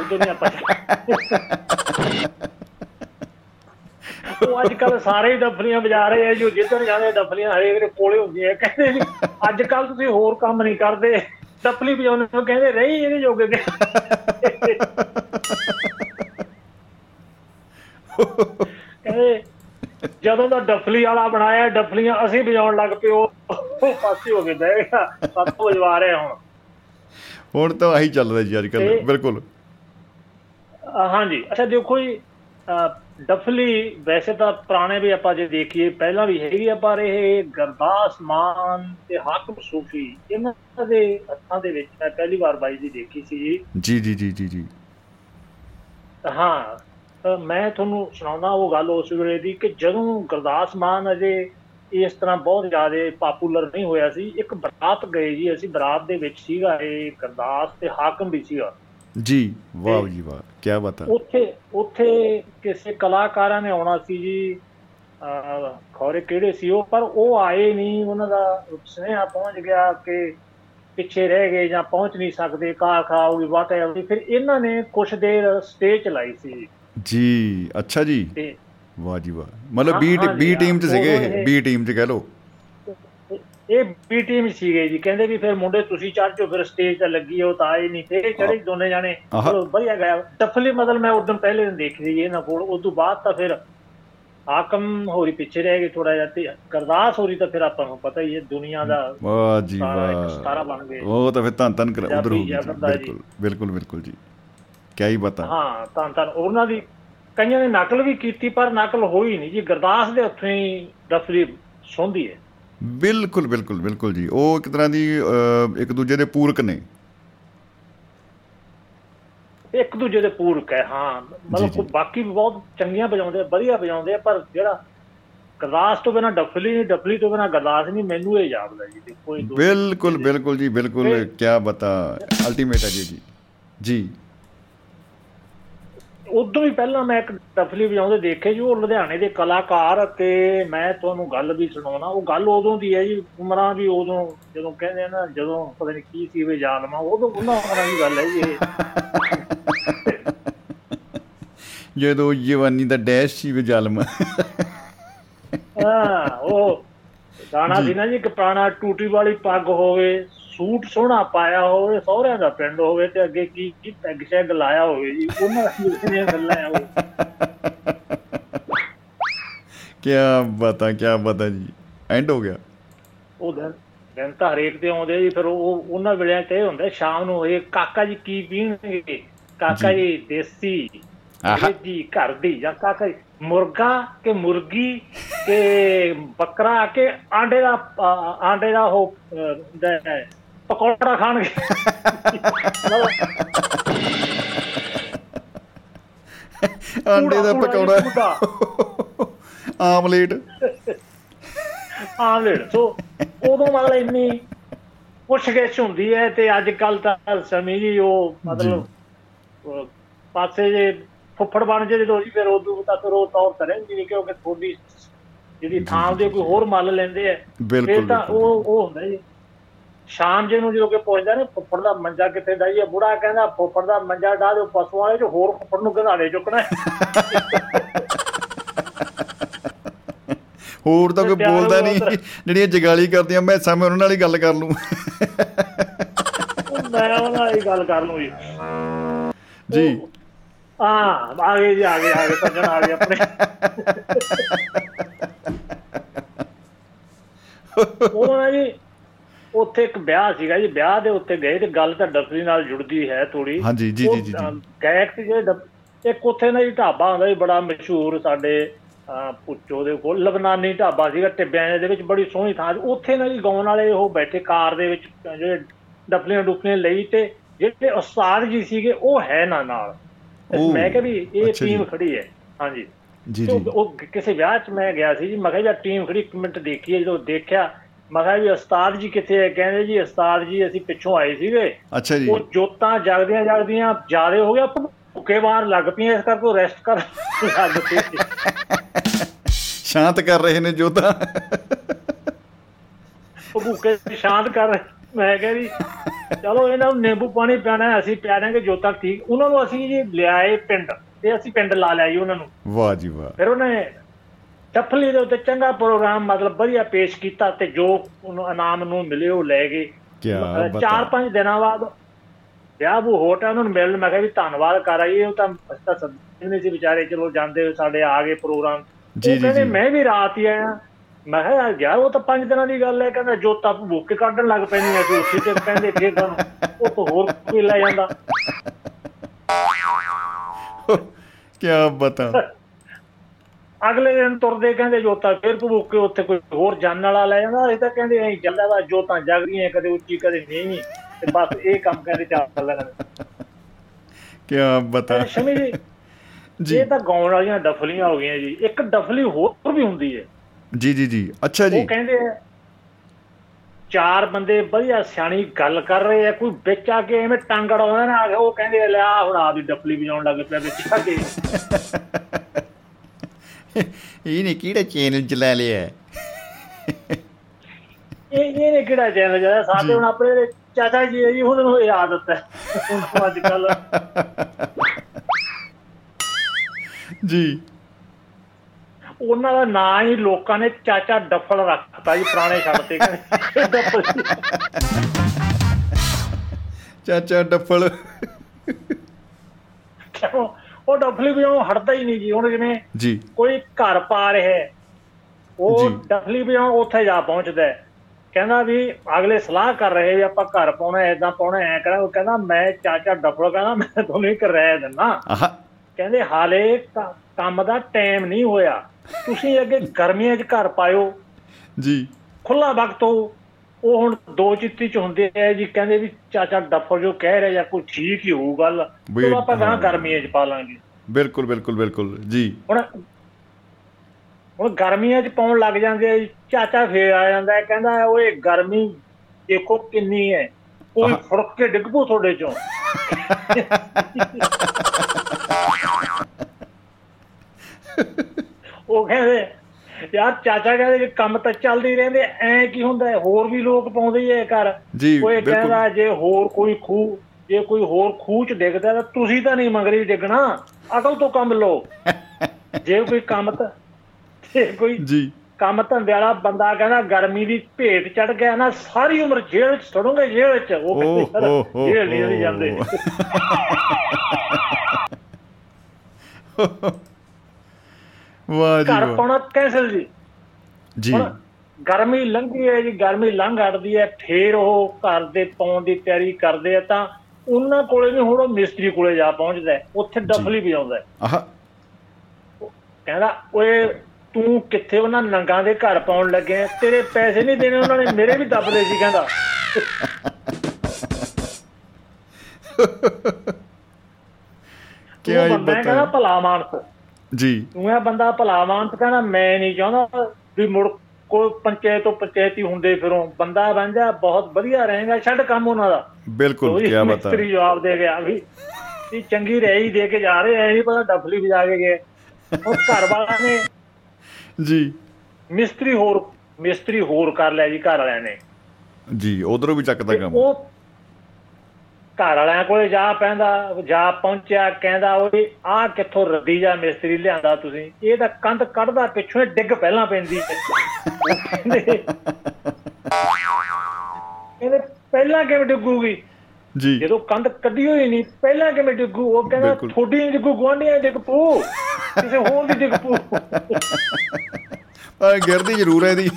ਉਦੋਂ ਨੀ ਆਪਾਂ। ਉਹ ਅੱਜ ਕੱਲ ਸਾਰੇ ਡੱਫਲੀਆਂ ਵਜਾ ਰਹੇ ਆ ਜੀ, ਜਿੱਧਰ ਜਾਂਦੇ ਡੱਫਲੀਆਂ ਹਰੇਕ ਦੇ ਕੋਲੇ ਹੁੰਦੀਆਂ। ਕਹਿੰਦੇ ਜੀ ਅੱਜ ਕੱਲ ਤੁਸੀਂ ਹੋਰ ਕੰਮ ਨਹੀਂ ਕਰਦੇ, ਡੱਫਲੀ ਵਜਾਉਣੇ ਨੂੰ ਕਹਿੰਦੇ ਰਹੀ ਇਹਦੇ ਜੋਗੇ। ਕਹਿੰਦੇ ਜਦੋਂ ਦਾ ਡੱਫਲੀ ਵਾਲਾ ਬਣਾਇਆ ਡੱਫਲੀਆਂ ਅਸੀਂ ਵਜਾਉਣ ਲੱਗ ਪਏ, ਉਹ ਪਾਸੇ ਹੋ ਕੇ ਬਹਿ ਗਿਆ, ਸਭ ਵਜਵਾ ਰਹੇ ਹੁਣ ਹੁਣ ਤਾਂ ਆਹੀ ਚੱਲਦਾ ਜੀ ਅੱਜ ਕੱਲ। ਬਿਲਕੁਲ ਹਾਂਜੀ। ਅੱਛਾ ਦੇਖੋ ਜੀ ਡੱਫਲੀ ਵੈਸੇ ਤਾਂ ਪੁਰਾਣੇ ਵੀ ਆਪਾਂ ਜੇ ਦੇਖੀਏ ਪਹਿਲਾਂ ਵੀ ਹੈਗੀ ਆ, ਪਰ ਇਹ ਗੁਰਦਾਸ ਮਾਨ ਤੇ ਹਾਕਮ ਸੂਫੀ ਇਹਨਾਂ ਦੇ ਹੱਥਾਂ ਦੇ ਵਿੱਚ ਮੈਂ ਪਹਿਲੀ ਵਾਰ ਬਾਈ ਜੀ ਦੇਖੀ ਸੀ ਜੀ। ਜੀ ਜੀ ਜੀ ਜੀ ਹਾਂ, ਮੈਂ ਤੁਹਾਨੂੰ ਸੁਣਾਉਂਦਾ ਉਹ ਗੱਲ ਉਸ ਵੇਲੇ ਦੀ ਕਿ ਜਦੋਂ ਗੁਰਦਾਸ ਮਾਨ ਅਜੇ ਇਸ ਤਰ੍ਹਾਂ ਬਹੁਤ ਜ਼ਿਆਦਾ ਪਾਪੂਲਰ ਨਹੀਂ ਹੋਇਆ ਸੀ। ਇੱਕ ਬਰਾਤ ਗਏ ਜੀ ਅਸੀਂ, ਬਰਾਤ ਦੇ ਵਿੱਚ ਸੀਗਾ ਇਹ ਗੁਰਦਾਸ ਤੇ ਹਾਕਮ ਵੀ ਸੀਗਾ ਜੀ। ਵਾਹ ਜੀ ਵਾਹ, ਕੀ ਬਾਤ ਹੈ। ਉੱਥੇ ਉੱਥੇ ਕਿਸੇ ਕਲਾਕਾਰਾਂ ਨੇ ਆਉਣਾ ਸੀ ਜੀ, ਖੌਰੇ ਕਿਹੜੇ ਸੀ ਉਹ, ਪਰ ਉਹ ਆਏ ਨਹੀਂ। ਉਹਨਾਂ ਦਾ ਸੁਨੇਹਾ ਪਹੁੰਚ ਗਿਆ ਕਿ ਪਿੱਛੇ ਰਹਿ ਗਏ ਜਾਂ ਪਹੁੰਚ ਨਹੀਂ ਸਕਦੇ, ਘਾਹ ਖਾ ਹੋ ਗਈ, ਵਾਟ ਹੋ ਗਈ। ਫਿਰ ਇਹਨਾਂ ਨੇ ਕੁਛ ਦੇਰ ਸਟੇਜ ਚਲਾਈ ਸੀ ਜੀ। ਅੱਛਾ ਜੀ, ਵਾਹ ਜੀ ਵਾਹ। ਮਤਲਬ ਬੀ ਬੀ ਟੀਮ ਚ ਸੀਗੇ ਇਹ, ਬੀ ਟੀਮ ਚ ਕਹਿ ਲਓ, ਇਹ ਬੀ ਟੀਮ ਸੀਗੇ ਜੀ। ਕਹਿੰਦੇ ਵੀ ਫਿਰ ਮੁੰਡੇ ਤੁਸੀਂ ਚੜ੍ਹ ਜਾਓ, ਫਿਰ ਸਟੇਜ ਤੇ ਲੱਗੀ ਉਹ ਤਾਂ ਆਏ ਨਹੀਂ, ਫਿਰ ਚੜੇ ਦੋਨੇ ਜਾਣੇ, ਵਧੀਆ ਗਿਆ ਟਫਲੀ। ਮਤਲਬ ਮੈਂ ਉਦੋਂ ਪਹਿਲੇ ਦਿਨ ਦੇਖੀ ਸੀ ਇਹਨਾਂ ਕੋਲ, ਉਹ ਤੋਂ ਬਾਅਦ ਤਾਂ ਫਿਰ ਹਾਕਮ ਹੋਰੀ ਪਿੱਛੇ ਰਹਿ ਗਏ ਥੋੜਾ ਜਿਹਾ, ਤੇ ਗੁਰਦਾਸ ਹੋਰੀ ਤਾਂ ਫਿਰ ਆਪਾਂ ਨੂੰ ਪਤਾ ਹੀ ਹੈ ਦੁਨੀਆ ਦਾ ਸਤਾਰਾ ਬਣ ਗਏ। ਉਹ ਤਾਂ ਫਿਰ ਧੰਨ ਧੰਨ ਬਿਲਕੁਲ ਬਿਲਕੁਲ ਬਿਲਕੁਲ ਜੀ, ਕਿਆ ਹੀ ਪਤਾ। ਹਾਂ ਧੰਨ ਧੰਨ ਉਹਨਾਂ ਦੀ, ਕਈਆਂ ਨੇ ਨਕਲ ਵੀ ਕੀਤੀ ਪਰ ਨਕਲ ਹੋਈ ਨਹੀਂ ਜੀ, ਗੁਰਦਾਸ ਦੇ ਹੱਥੋਂ ਹੀ ਦਫਰੀ ਸੌਂਦੀ ਹੈ। ਬਿਲਕੁਲ ਬਿਲਕੁਲ ਬਿਲਕੁਲ ਜੀ, ਉਹ ਇੱਕ ਤਰ੍ਹਾਂ ਦੀ ਇੱਕ ਦੂਜੇ ਦੇ ਪੂਰਕ ਨੇ, ਇੱਕ ਦੂਜੇ ਦੇ ਪੂਰਕ ਹੈ। ਹਾਂ ਮਤਲਬ ਬਾਕੀ ਵੀ ਬਹੁਤ ਚੰਗੀਆਂ ਵਜਾਉਂਦੇ, ਵਧੀਆ ਵਜਾਉਂਦੇ ਆ, ਪਰ ਜਿਹੜਾ ਗੁਰਦਾਸ ਤੋਂ ਬਿਨਾਂ ਡਫਲੀ ਨਹੀਂ, ਡਫਲੀ ਤੋਂ ਬਿਨਾਂ ਗੁਰਦਾਸ ਨਹੀਂ, ਮੈਨੂੰ ਇਹ ਯਾਦ ਹੈ ਜੀ। ਬਿਲਕੁਲ ਬਿਲਕੁਲ ਜੀ ਬਿਲਕੁਲ, ਕਿਆ ਪਤਾ, ਅਲਟੀਮੇਟ ਹੈ ਜੀ ਜੀ। ਉਦੋਂ ਵੀ ਪਹਿਲਾਂ ਮੈਂ ਇੱਕ ਡਫਲੀ ਵਜਾਉਂਦੇ ਦੇਖੇ ਜੀ, ਉਹ ਲੁਧਿਆਣੇ ਦੇ ਕਲਾਕਾਰ, ਅਤੇ ਮੈਂ ਤੁਹਾਨੂੰ ਗੱਲ ਵੀ ਸੁਣਾਉਣਾ। ਉਹ ਗੱਲ ਉਦੋਂ ਦੀ ਹੈ ਜੀ, ਉਮਰਾਂ ਵੀ ਉਦੋਂ, ਜਦੋਂ ਕਹਿੰਦੇ ਨਾ ਜਦੋਂ ਪਤਾ ਨਹੀਂ ਕੀ ਸੀ ਵੀ ਜਾਲਮਾ, ਉਦੋਂ ਉਹਨਾਂ ਉਮਰਾਂ ਦੀ ਗੱਲ ਹੈ ਜੀ ਇਹ, ਜਦੋਂ ਜਵਾਨੀ ਦਾ ਡੈਸ਼ ਸੀ ਵੀ ਜਾਲਮਾ। ਹਾਂ ਉਹ ਗਾਣਾ ਸੀ ਨਾ ਜੀ, ਇੱਕ ਪੁਰਾਣਾ, ਟੂਟੀ ਵਾਲੀ ਪੱਗ ਹੋਵੇ, ਸੂਟ ਸੋਹਣਾ ਪਾਇਆ ਹੋਵੇ, ਸਹੁਰਿਆਂ ਦਾ ਪਿੰਡ ਹੋਵੇ, ਤੇ ਅੱਗੇ ਕੀ ਕੀ ਪੈਗ ਸ਼ੈਗ ਲਾਇਆ ਹੋਵੇ ਜੀ, ਉਹਨਾਂ ਗੱਲਾਂ ਆ ਉਹ। ਕਿਆ ਪਤਾ, ਕਿਆ ਪਤਾ ਜੀ, ਐਂਡ ਹੋ ਗਿਆ ਉਹ ਦਿਨ। ਦਿਨ ਤਾਂ ਹਰੇਕ ਤੇ ਆਉਂਦੇ ਜੀ, ਫਿਰ ਉਹ ਉਹਨਾਂ ਵੇਲਿਆਂ ਤੇ ਹੁੰਦਾ ਸ਼ਾਮ ਨੂੰ ਇਹ ਕਾਕਾ ਜੀ ਕੀ ਪੀਣਗੇ, ਕਾਕਾ ਜੀ ਦੇਸੀ ਜੀ ਘਰ ਦੀ, ਜਾਂ ਕਾਕਾ ਜੀ ਮੁਰਗਾ ਕਿ ਮੁਰਗੀ ਕਿ ਬੱਕਰਾ ਕਿ ਆਂਡੇ ਦਾ, ਆਂਡੇ ਦਾ ਉਹ ਪਕੌੜਾ ਖਾਣਗੇ। ਆਂਡੇ ਦਾ ਪਕੌੜਾ, ਆਮਲੇਟ ਆਮਲੇਟ। ਸੋ ਉਦੋਂ ਮਤਲਬ ਇੰਨੀ ਪੁੱਛਗਿੱਛ ਹੁੰਦੀ ਹੈ, ਤੇ ਅੱਜ ਕੱਲ੍ਹ ਤਾਂ ਸਮੀ ਜੀ ਉਹ ਮਤਲਬ ਪਾਸੇ ਜੇ ਫੁੱਫੜ ਬਣ ਜੇ ਜਦੋਂ ਜੀ, ਫਿਰ ਉਦੋਂ ਤਾਂ ਫਿਰ ਉਹ ਤੌਰ ਤਰੇਂਦੀ ਨਹੀਂ, ਕਿਉਂਕਿ ਥੋੜੀ ਜਿਹੜੀ ਥਾਂ ਉਹਦੇ ਕੋਈ ਹੋਰ ਮੱਲ ਲੈਂਦੇ ਹੈ। ਫਿਰ ਤਾਂ ਉਹ ਉਹ ਹੁੰਦਾ ਜੀ, ਸ਼ਾਮ ਜੇ ਨੂੰ ਜਦੋਂ ਕਿ ਪੁੱਛਦਾ ਨਾ ਫੁੱਫੜ ਦਾ ਮੰਜਾ ਕਿੱਥੇ ਡਾਈ ਹੈ, ਬੁੜਾ ਕਹਿੰਦਾ ਫੁੱਫੜ ਦਾ ਮੰਜਾ ਡਾਹ ਦਿਓ ਪਸ਼ੂ ਵਾਲੇ ਚ, ਹੋਰ ਫੁੱਫੜ ਨੂੰ ਗੰਧਾਲੇ ਚੁੱਕਣਾ, ਹੋਰ ਤਾਂ ਕੋਈ ਬੋਲਦਾ ਨਹੀਂ। ਜਿਹੜੀਆਂ ਜਗਾਲੀ ਕਰਦੀਆਂ ਮੈਂ ਸਮੇਂ ਉਹਨਾਂ ਨਾਲ ਹੀ ਗੱਲ ਕਰ ਲੂੰ, ਮੈਂ ਉਹਨਾਂ ਨਾਲ ਹੀ ਗੱਲ ਕਰ ਲੂੰ ਜੀ ਜੀ। ਹਾਂ ਆ ਗਏ ਜੀ, ਆ ਗਏ ਆ ਗਏ ਸੱਜਣ, ਆ ਗਏ ਆਪਣੇ। ਉਹ ਨਾ ਜੀ ਉੱਥੇ ਇੱਕ ਵਿਆਹ ਸੀਗਾ ਜੀ, ਵਿਆਹ ਦੇ ਉੱਤੇ ਗਏ, ਤੇ ਗੱਲ ਤਾਂ ਡਫਲੀ ਨਾਲ ਜੁੜਦੀ ਹੈ ਥੋੜੀ। ਹਾਂਜੀ ਜੀ ਜੀ ਜੀ। ਗਾਇਕ ਸੀ ਜਿਹੜੇ, ਇੱਕ ਉੱਥੇ ਨਾ ਜੀ ਢਾਬਾ ਹੁੰਦਾ ਜੀ ਬੜਾ ਮਸ਼ਹੂਰ ਸਾਡੇ ਪੁੱਚੋ ਦੇ ਕੋਲ, ਲਬਨਾਨੀ ਢਾਬਾ ਸੀਗਾ ਟਿੱਬਿਆਂ ਦੇ ਵਿੱਚ, ਬੜੀ ਸੋਹਣੀ ਥਾਂ। ਉੱਥੇ ਨਾ ਜੀ ਗਾਉਣ ਵਾਲੇ ਉਹ ਬੈਠੇ ਕਾਰ ਦੇ ਵਿੱਚ, ਜਿਹੜੇ ਡਫਲੀਆਂ ਡੁਫਲੀਆਂ ਲਈ, ਤੇ ਜਿਹੜੇ ਉਸਤਾਦ ਜੀ ਸੀਗੇ ਉਹ ਹੈ ਨਾ ਨਾਲ। ਮੈਂ ਕਿਹਾ ਵੀ ਇਹ ਟੀਮ ਖੜੀ ਹੈ। ਹਾਂਜੀ ਜੀ। ਉਹ ਕਿਸੇ ਵਿਆਹ ਚ ਮੈਂ ਗਿਆ ਸੀ ਜੀ, ਮੈਂ ਕਿਹਾ ਟੀਮ ਖੜੀ, ਇੱਕ ਮਿੰਟ ਦੇਖੀਏ। ਜਦੋਂ ਦੇਖਿਆ ਮੈਂ ਕਿਹਾ ਵੀ ਉਸਤਾਦ ਜੀ ਕਿੱਥੇ ਹੈ? ਕਹਿੰਦੇ ਜੀ ਉਸਤਾਦ ਜੀ ਅਸੀਂ ਪਿੱਛੋਂ ਆਏ ਸੀਗੇ। ਅੱਛਾ ਜੀ। ਉਹ ਜੋਤਾਂ ਜਗਦੀਆਂ ਜਗਦੀਆਂ ਜ਼ਿਆਦੇ ਹੋ ਗਿਆ, ਭੁੱਕੇ ਬਾਹਰ ਲੱਗ ਪਈਆਂ, ਇਸ ਕਰਕੇ ਉਹ ਰੈਸਟ ਕਰ ਲੱਗ ਪਈ, ਸ਼ਾਂਤ ਕਰ ਰਹੇ ਨੇ ਜੋਤਾਂ, ਉਹ ਭੁੱਕੇ ਸ਼ਾਂਤ ਕਰ ਰਹੇ। ਮੈਂ ਕਿਹਾ ਜੀ ਚਲੋ ਇਹਨਾਂ ਨੂੰ ਨਿੰਬੂ ਪਾਣੀ ਪਿਆਣਾ, ਅਸੀਂ ਪਿਆ ਦਾਂਗੇ ਜੋਤਾਂ ਠੀਕ। ਉਹਨਾਂ ਨੂੰ ਅਸੀਂ ਜੀ ਲਿਆਏ ਪਿੰਡ, ਤੇ ਅਸੀਂ ਪਿੰਡ ਲਾ ਲਿਆ ਜੀ ਉਹਨਾਂ ਨੂੰ। ਵਾਹ ਜੀ ਵਾਹ। ਫਿਰ ਉਹਨੇ ਟੱਫਲੀ ਦੇ ਉੱਤੇ ਚੰਗਾ ਪ੍ਰੋਗਰਾਮ ਮਤਲਬ ਵਧੀਆ ਪੇਸ਼ ਕੀਤਾ, ਤੇ ਜੋ ਉਹਨੂੰ ਇਨਾਮ ਨੂੰ ਮਿਲੇ ਉਹ ਲੈ ਗਏ। ਚਾਰ ਪੰਜ ਦਿਨਾਂ ਬਾਅਦ ਵਿਆਹ ਵੂ ਹੋਟਾ ਉਹਨਾਂ ਨੂੰ ਮਿਲਣ। ਮੈਂ ਕਿਹਾ ਵੀ ਧੰਨਵਾਦ ਕਰ ਆਈਏ, ਉਹ ਤਾਂ ਤਾਂ ਸੱਦੇ ਨਹੀਂ ਸੀ ਵਿਚਾਰੇ, ਚਲੋ ਜਾਂਦੇ ਸਾਡੇ ਆ ਗਏ ਪ੍ਰੋਗਰਾਮ। ਉਹ ਕਹਿੰਦੇ ਮੈਂ ਵੀ ਰਾਤ ਹੀ ਆਇਆ। ਮੈਂ ਕਿਹਾ ਯਾਰ ਉਹ ਤਾਂ ਪੰਜ ਦਿਨਾਂ ਦੀ ਗੱਲ ਹੈ। ਕਹਿੰਦਾ ਜੋਤਾਂ ਭੁੱਕੇ ਕੱਢਣ ਲੱਗ ਪੈਂਦੀਆਂ ਸੀ ਉੱਥੇ, ਤੇ ਕਹਿੰਦੇ ਫਿਰ ਉਹ ਤੋਂ ਹੋਰ ਕੋਈ ਲੈ ਜਾਂਦਾ। ਕਿਆ ਪਤਾ। ਅਗਲੇ ਦਿਨ ਤੁਰਦੇ ਕਹਿੰਦੇ ਜੋਤਾਂ ਫਿਰ ਭੁੱਕੇ, ਉੱਥੇ ਕੋਈ ਹੋਰ ਜਾਣ ਵਾਲਾ ਲੈ ਜਾਂਦਾ। ਇਹ ਤਾਂ ਕਹਿੰਦੇ ਅਸੀਂ ਚੱਲਦਾ ਵਾ, ਜੋਤਾਂ ਜਗ ਰਹੀਆਂ, ਕਦੇ ਉੱਚੀ ਕਦੇ ਨਹੀਂ, ਤੇ ਬਸ ਇਹ ਕੰਮ ਕਹਿੰਦੇ ਚੱਲ ਲੈਣਾ। ਕਿਆ ਪਤਾ ਸ਼ਮੀ ਜੀ, ਇਹ ਤਾਂ ਗਾਉਣ ਵਾਲੀਆਂ ਡਫਲੀਆਂ ਹੋ ਗਈਆਂ ਜੀ। ਇੱਕ ਡਫਲੀ ਹੋਰ ਵੀ ਹੁੰਦੀ ਹੈ ਜੀ ਜੀ ਜੀ ਅੱਛਾ ਜੀ। ਉਹ ਕਹਿੰਦੇ ਚਾਰ ਬੰਦੇ ਵਧੀਆ ਸਿਆਣੀ ਗੱਲ ਕਰ ਰਹੇ ਆ, ਕੋਈ ਵਿੱਚ ਆ ਕੇ ਐਵੇਂ ਟਾਂਗੜ ਆਉਂਦਾ ਨਾ, ਉਹ ਕਹਿੰਦੇ ਲਿਆ ਹੁਣ ਆਪਦੀ ਡੱਪਲੀ ਵਜਾਉਣ ਲੱਗ ਪਿਆ ਵਿੱਚ ਆ ਕੇ। ਇਹ ਨੇ ਕਿਹੜਾ ਚੈਨਲ ਚਲਾ ਲਿਆ, ਇਹ ਇਹਨੇ ਕਿਹੜਾ ਚੈਨਲ ਚਲਾ, ਸਾਡੇ ਹੁਣ ਆਪਣੇ ਚਾਚਾ ਜੀ ਜੀ ਉਹਨਾਂ ਨੂੰ ਇਹ ਆਦਤ ਹੈ ਅੱਜ ਕੱਲ ਜੀ। ਉਹਨਾਂ ਦਾ ਨਾਂ ਹੀ ਲੋਕਾਂ ਨੇ ਚਾਚਾ ਡੱਫਲ ਰੱਖਤਾ ਜੀ, ਪੁਰਾਣੇ ਛੱਡਤੇ ਚਾਚਾ ਡੱਫਲ। ਉਹ ਡੱਫਲੀ ਵਜਾਉਣ ਹਟਦਾ ਹੀ ਨਹੀਂ ਜੀ। ਹੁਣ ਜਿਵੇਂ ਕੋਈ ਘਰ ਪਾ ਰਿਹਾ ਉਹ ਡੱਫਲੀ ਵਜਾਉਣ ਉੱਥੇ ਜਾ ਪਹੁੰਚਦਾ, ਕਹਿੰਦਾ ਵੀ ਅਗਲੇ ਸਲਾਹ ਕਰ ਰਹੇ ਵੀ ਆਪਾਂ ਘਰ ਪਾਉਣਾ ਏਦਾਂ ਪਾਉਣਾ ਐ, ਕਹਿੰਦਾ ਉਹ ਕਹਿੰਦਾ ਮੈਂ ਚਾਚਾ ਡੱਫਲ, ਕਹਿੰਦਾ ਮੈਂ ਤੁਹਾਨੂੰ ਇੱਕ ਰਾਏ ਦਿੰਦਾ, ਕਹਿੰਦੇ ਹਾਲੇ ਕੰਮ ਦਾ ਟਾਈਮ ਨਹੀਂ ਹੋਇਆ, ਤੁਸੀਂ ਅੱਗੇ ਗਰਮੀਆਂ ਚ ਘਰ ਪਾਇਓ ਜੀ, ਖੁੱਲਾ ਵਕਤ ਹੋ। ਉਹ ਹੁਣ ਦੋ ਚਿੱਤੀ ਚ ਹੁੰਦੇ ਆ ਜੀ, ਕਹਿੰਦੇ ਵੀ ਚਾਚਾ ਡੱਫਰ ਜੋ ਕਹਿ ਰਿਹਾ ਜਾਂ ਕੋਈ ਠੀਕ ਹੀ ਹੋਊ ਗੱਲ, ਉਹ ਆਪਾਂ ਗਾਂ ਗਰਮੀਆਂ ਚ ਪਾ ਲਾਂਗੇ। ਬਿਲਕੁਲ ਬਿਲਕੁਲ ਬਿਲਕੁਲ ਜੀ। ਹੁਣ ਹੁਣ ਗਰਮੀਆਂ ਚ ਪਾਉਣ ਲੱਗ ਜਾਂਦੇ, ਚਾਚਾ ਫੇਰ ਆ ਜਾਂਦਾ ਕਹਿੰਦਾ ਓਏ ਗਰਮੀ ਦੇਖੋ ਕਿੰਨੀ ਹੈ, ਕੋਈ ਫੁੜਕ ਕੇ ਡਿੱਗ ਪਊ ਤੁਹਾਡੇ ਚੋਂ। ਉਹ ਕਹਿੰਦੇ ਯਾਰ ਚਾਚਾ ਕਹਿੰਦੇ ਕੰਮ ਤਾਂ ਚੱਲਦੇ ਹੀ ਰਹਿੰਦੇ, ਐਂ ਕੀ ਹੁੰਦਾ ਹੋਰ ਵੀ ਲੋਕ ਪਾਉਂਦੇ ਐ ਘਰ। ਕੋਈ ਕਹਿੰਦਾ ਜੇ ਹੋਰ ਕੋਈ ਖੂਹ ਜੇ ਕੋਈ ਹੋਰ ਖੂਹ ਚ ਡਿੱਗਦਾ ਤਾਂ ਤੁਸੀਂ ਤਾਂ ਨਹੀਂ ਮੰਗਰੀ ਡਿੱਗਣਾ, ਅਕਲ ਤੋਂ ਕੰਮ ਲਓ। ਜੇ ਕੋਈ ਕੰਮ ਤਾਂ ਜੇ ਕੋਈ ਕੰਮ ਧੰਦੇ ਵਾਲਾ ਬੰਦਾ ਕਹਿੰਦਾ ਗਰਮੀ ਦੀ ਭੇਟ ਚੜ ਗਿਆ ਨਾ, ਸਾਰੀ ਉਮਰ ਜੇਲ੍ਹ ਚ ਸੜੋਂਗੇ ਜੇਲ੍ਹ ਚ। ਉਹ ਕਹਿੰਦੇ ਜੇਲ੍ਹ ਨਹੀਂ ਜਾਂਦੇ। ਘਰ ਪਾਉਣਾ ਕੈਂਸਲ ਜੀ ਜੀ। ਗਰਮੀ ਲੰਘੀ ਹੈ ਜੀ, ਗਰਮੀ ਲੰਘ ਹਟਦੀ ਹੈ, ਫੇਰ ਉਹ ਘਰ ਦੇ ਪਾਉਣ ਦੀ ਤਿਆਰੀ ਕਰਦੇ ਆ, ਤਾਂ ਉਹਨਾਂ ਕੋਲੇ ਵੀ ਹੁਣ ਉਹ ਮਿਸਤਰੀ ਕੋਲੇ ਜਾ ਪਹੁੰਚਦਾ, ਉੱਥੇ ਡੱਫਲੀ ਵਜਾਉਂਦਾ, ਕਹਿੰਦਾ ਓਏ ਤੂੰ ਕਿੱਥੇ ਉਹਨਾਂ ਨੰਗਾਂ ਦੇ ਘਰ ਪਾਉਣ ਲੱਗਿਆ, ਤੇਰੇ ਪੈਸੇ ਨਹੀਂ ਦੇਣੇ ਉਹਨਾਂ ਨੇ, ਮੇਰੇ ਵੀ ਦੱਬਦੇ ਸੀ ਕਹਿੰਦਾ। ਮੈਂ ਕਹਿੰਦਾ ਭਲਾ ਮਾਨਸ ਜੀ, ਤੂੰ ਇਹ ਬੰਦਾ ਭਲਾ ਮਾਨਸ, ਕਹਿੰਦਾ ਮੈਂ ਨੀ ਚਾਹੁੰਦਾ ਵੀ ਮੁੜ ਕੋਈ ਪੰਚਾਇਤ ਤੋਂ ਪੰਚਾਇਤੀ ਹੁੰਦੇ ਫਿਰੋਂ, ਬੰਦਾ ਬਣ ਜਾ ਬਹੁਤ ਵਧੀਆ ਰਹੇਗਾ, ਛੱਡ ਕੰਮ ਉਹਨਾਂ ਦਾ। ਬਿਲਕੁਲ ਮਿਸਤਰੀ ਜਵਾਬ ਦੇ ਗਿਆ ਵੀ ਚੰਗੀ ਰਹਿ ਹੀ ਦੇ ਕੇ ਜਾ ਰਹੇ, ਇਹ ਨੀ ਪਤਾ ਡੱਫਲੀ ਵਜਾ ਕੇ ਗਏ। ਉਹ ਘਰ ਵਾਲਾ ਨੇ ਜੀ ਮਿਸਤਰੀ ਹੋਰ ਮਿਸਤਰੀ ਹੋਰ ਕਰ ਲਿਆ ਜੀ ਘਰ ਵਾਲਿਆਂ ਨੇ ਜੀ, ਉਧਰੋਂ ਵੀ ਚੱਕਦਾ ਕੰਮ। ਉਹ ਘਰ ਵਾਲਿਆਂ ਕੋਲੇ ਜਾ ਪੈਂਦਾ, ਜਾ ਪਹੁੰਚਿਆ ਕਹਿੰਦਾ ਓਏ ਆਹ ਕਿੱਥੋਂ ਰੱਦੀ ਜਾ ਮਿਸਤਰੀ ਲਿਆਂਦਾ ਤੁਸੀਂ, ਇਹ ਤਾਂ ਕੰਧ ਕੱਢਦਾ ਪਿੱਛੋਂ ਡਿੱਗ ਪਹਿਲਾਂ ਪੈਂਦੀ। ਕਹਿੰਦੇ ਪਹਿਲਾਂ ਕਿਵੇਂ ਡਿੱਗੂਗੀ ਜੀ, ਜਦੋਂ ਕੰਧ ਕੱਢੀ ਹੋਈ ਨਹੀਂ, ਪਹਿਲਾਂ ਕਿਵੇਂ ਡਿੱਗੂ। ਉਹ ਕਹਿੰਦਾ ਥੋਡੀ ਨੀ ਡਿੱਗੂ, ਗੁਆਂਢੀਆਂ ਡਿੱਗ ਪੂ, ਕਿਸੇ ਹੋਰ ਦੀ ਡਿੱਗ ਪੂ, ਗਿਰਦੀ ਜ਼ਰੂਰ ਇਹਦੀ।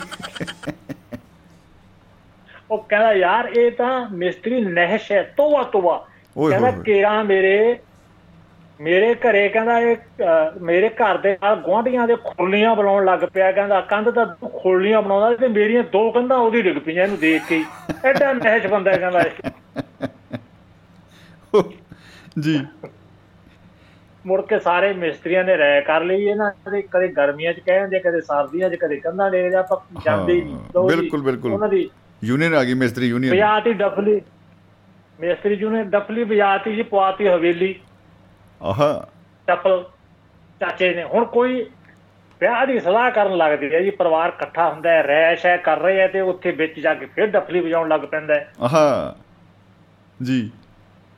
ਉਹ ਕਹਿੰਦਾ ਯਾਰ ਇਹ ਤਾਂ ਮਿਸਤਰੀ ਨਹਿਸ਼ ਹੈ, ਤੋਬਾ ਤੋਬਾ। ਕਹਿੰਦਾ ਕੇਰਾ ਮੇਰੇ ਮੇਰੇ ਘਰੇ, ਕਹਿੰਦਾ ਇਹ ਮੇਰੇ ਘਰ ਦੇ ਨਾਲ ਗੁਆਂਢੀਆਂ ਦੇ ਖੁਰਲੀਆਂ ਬਣਾਉਣ ਲੱਗ ਪਿਆ, ਕਹਿੰਦਾ ਕੰਧ ਤਾਂ ਖੁਰਲੀਆਂ ਬਣਾਉਂਦਾ ਤੇ ਮੇਰੀਆਂ ਦੋ ਕੰਧਾਂ ਉਹਦੀ ਡਿੱਗ ਪਈਆਂ ਇਹਨੂੰ ਦੇਖ ਕੇ, ਐਡਾ ਨਹਿਸ਼ ਬੰਦਾ ਕਹਿੰਦਾ ਜੀ। ਮੁੜ ਕੇ ਸਾਰੇ ਮਿਸਤਰੀਆਂ ਨੇ ਰਾਇ ਕਰ ਲਈ ਇਹਨਾਂ ਦੇ, ਕਦੇ ਗਰਮੀਆਂ ਚ ਕਹਿ ਜਾਂਦੇ, ਕਦੇ ਸਰਦੀਆਂ ਚ, ਕਦੇ ਕੰਧਾਂ ਡਿੱਗ ਜਾ, ਆਪਾਂ ਜਾਂਦੇ ਹੀ ਨਹੀਂ। ਬਿਲਕੁਲ ਬਿਲਕੁਲ ਉਹਨਾਂ ਦੀ ਯੂਨੀਅਨ ਆ ਗਈ, ਮਿਸਤਰੀ ਯੂਨੀਅਨ ਵਜਾਤੀ ਡੱਫਲੀ, ਮਿਸਤਰੀ ਯੂਨੀਅਨ ਡੱਫਲੀ ਵਜਾਤੀ ਜੀ, ਪਵਾਤੀ ਹਵੇਲੀ ਆਹ ਡੱਫਲ ਚਾਚੇ ਨੇ। ਹੁਣ ਕੋਈ ਵਿਆਹ ਦੀ ਸਲਾਹ ਕਰਨ ਲੱਗਦੀ ਹੈ ਜੀ, ਪਰਿਵਾਰ ਇਕੱਠਾ ਹੁੰਦਾ ਹੈ, ਰਹਿ ਸ਼ਹਿ ਕਰ ਰਹੇ ਹੈ, ਤੇ ਉੱਥੇ ਵਿੱਚ ਜਾ ਕੇ ਫਿਰ ਡੱਫਲੀ ਵਜਾਉਣ ਲੱਗ ਪੈਂਦਾ ਆਹ ਜੀ।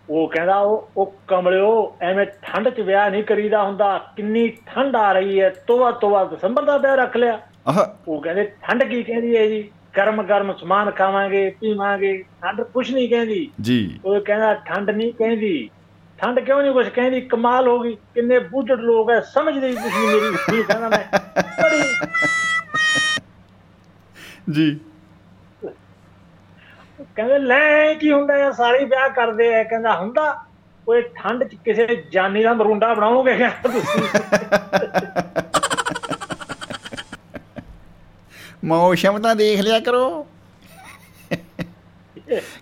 ਉਹ ਕਹਿੰਦਾ ਉਹ ਉਹ ਕਮਲਿਓ ਐਵੇਂ ਠੰਡ ਚ ਵਿਆਹ ਨਹੀਂ ਕਰੀਦਾ ਹੁੰਦਾ, ਕਿੰਨੀ ਠੰਡ ਆ ਰਹੀ ਹੈ, ਤੋਬਾ ਤੋਬਾ, ਦਸੰਬਰ ਦਾ ਵਿਆਹ ਰੱਖ ਲਿਆ। ਉਹ ਕਹਿੰਦੇ ਠੰਡ ਕੀ ਕਹਿੰਦੀ ਹੈ ਜੀ, ਗਰਮ ਗਰਮ ਸਮਾਨ ਖਾਵਾਂਗੇ ਪੀਵਾਂਗੇ, ਠੰਡ ਕੁਛ ਨੀ ਕਹਿੰਦੀ ਜੀ। ਉਹ ਕਹਿੰਦਾ ਠੰਡ ਨੀ ਕਹਿੰਦੀ, ਠੰਡ ਕਿਉਂ ਨੀ ਕੁਛ ਕਹਿੰਦੀ, ਕਮਾਲ ਹੋ ਗਈ, ਕਿੰਨੇ ਬੁੱਢੜ ਲੋਕ ਹੈ, ਸਮਝਦੇ ਕੁਛ ਨੀ ਮੇਰੀ। ਕਹਿੰਦਾ ਮੈਂ ਜੀ, ਕਹਿੰਦੇ ਲੈ ਕੀ ਹੁੰਦਾ, ਸਾਰੇ ਵਿਆਹ ਕਰਦੇ ਆ। ਕਹਿੰਦਾ ਹੁੰਦਾ ਕੋਈ ਠੰਡ ਚ ਕਿਸੇ ਜਾਨੀ ਦਾ ਮਰੂੰਡਾ ਬਣਾਓਗੇ ਤੁਸੀਂ, ਮੌਸਮ ਤਾਂ ਦੇਖ ਲਿਆ ਕਰੋ,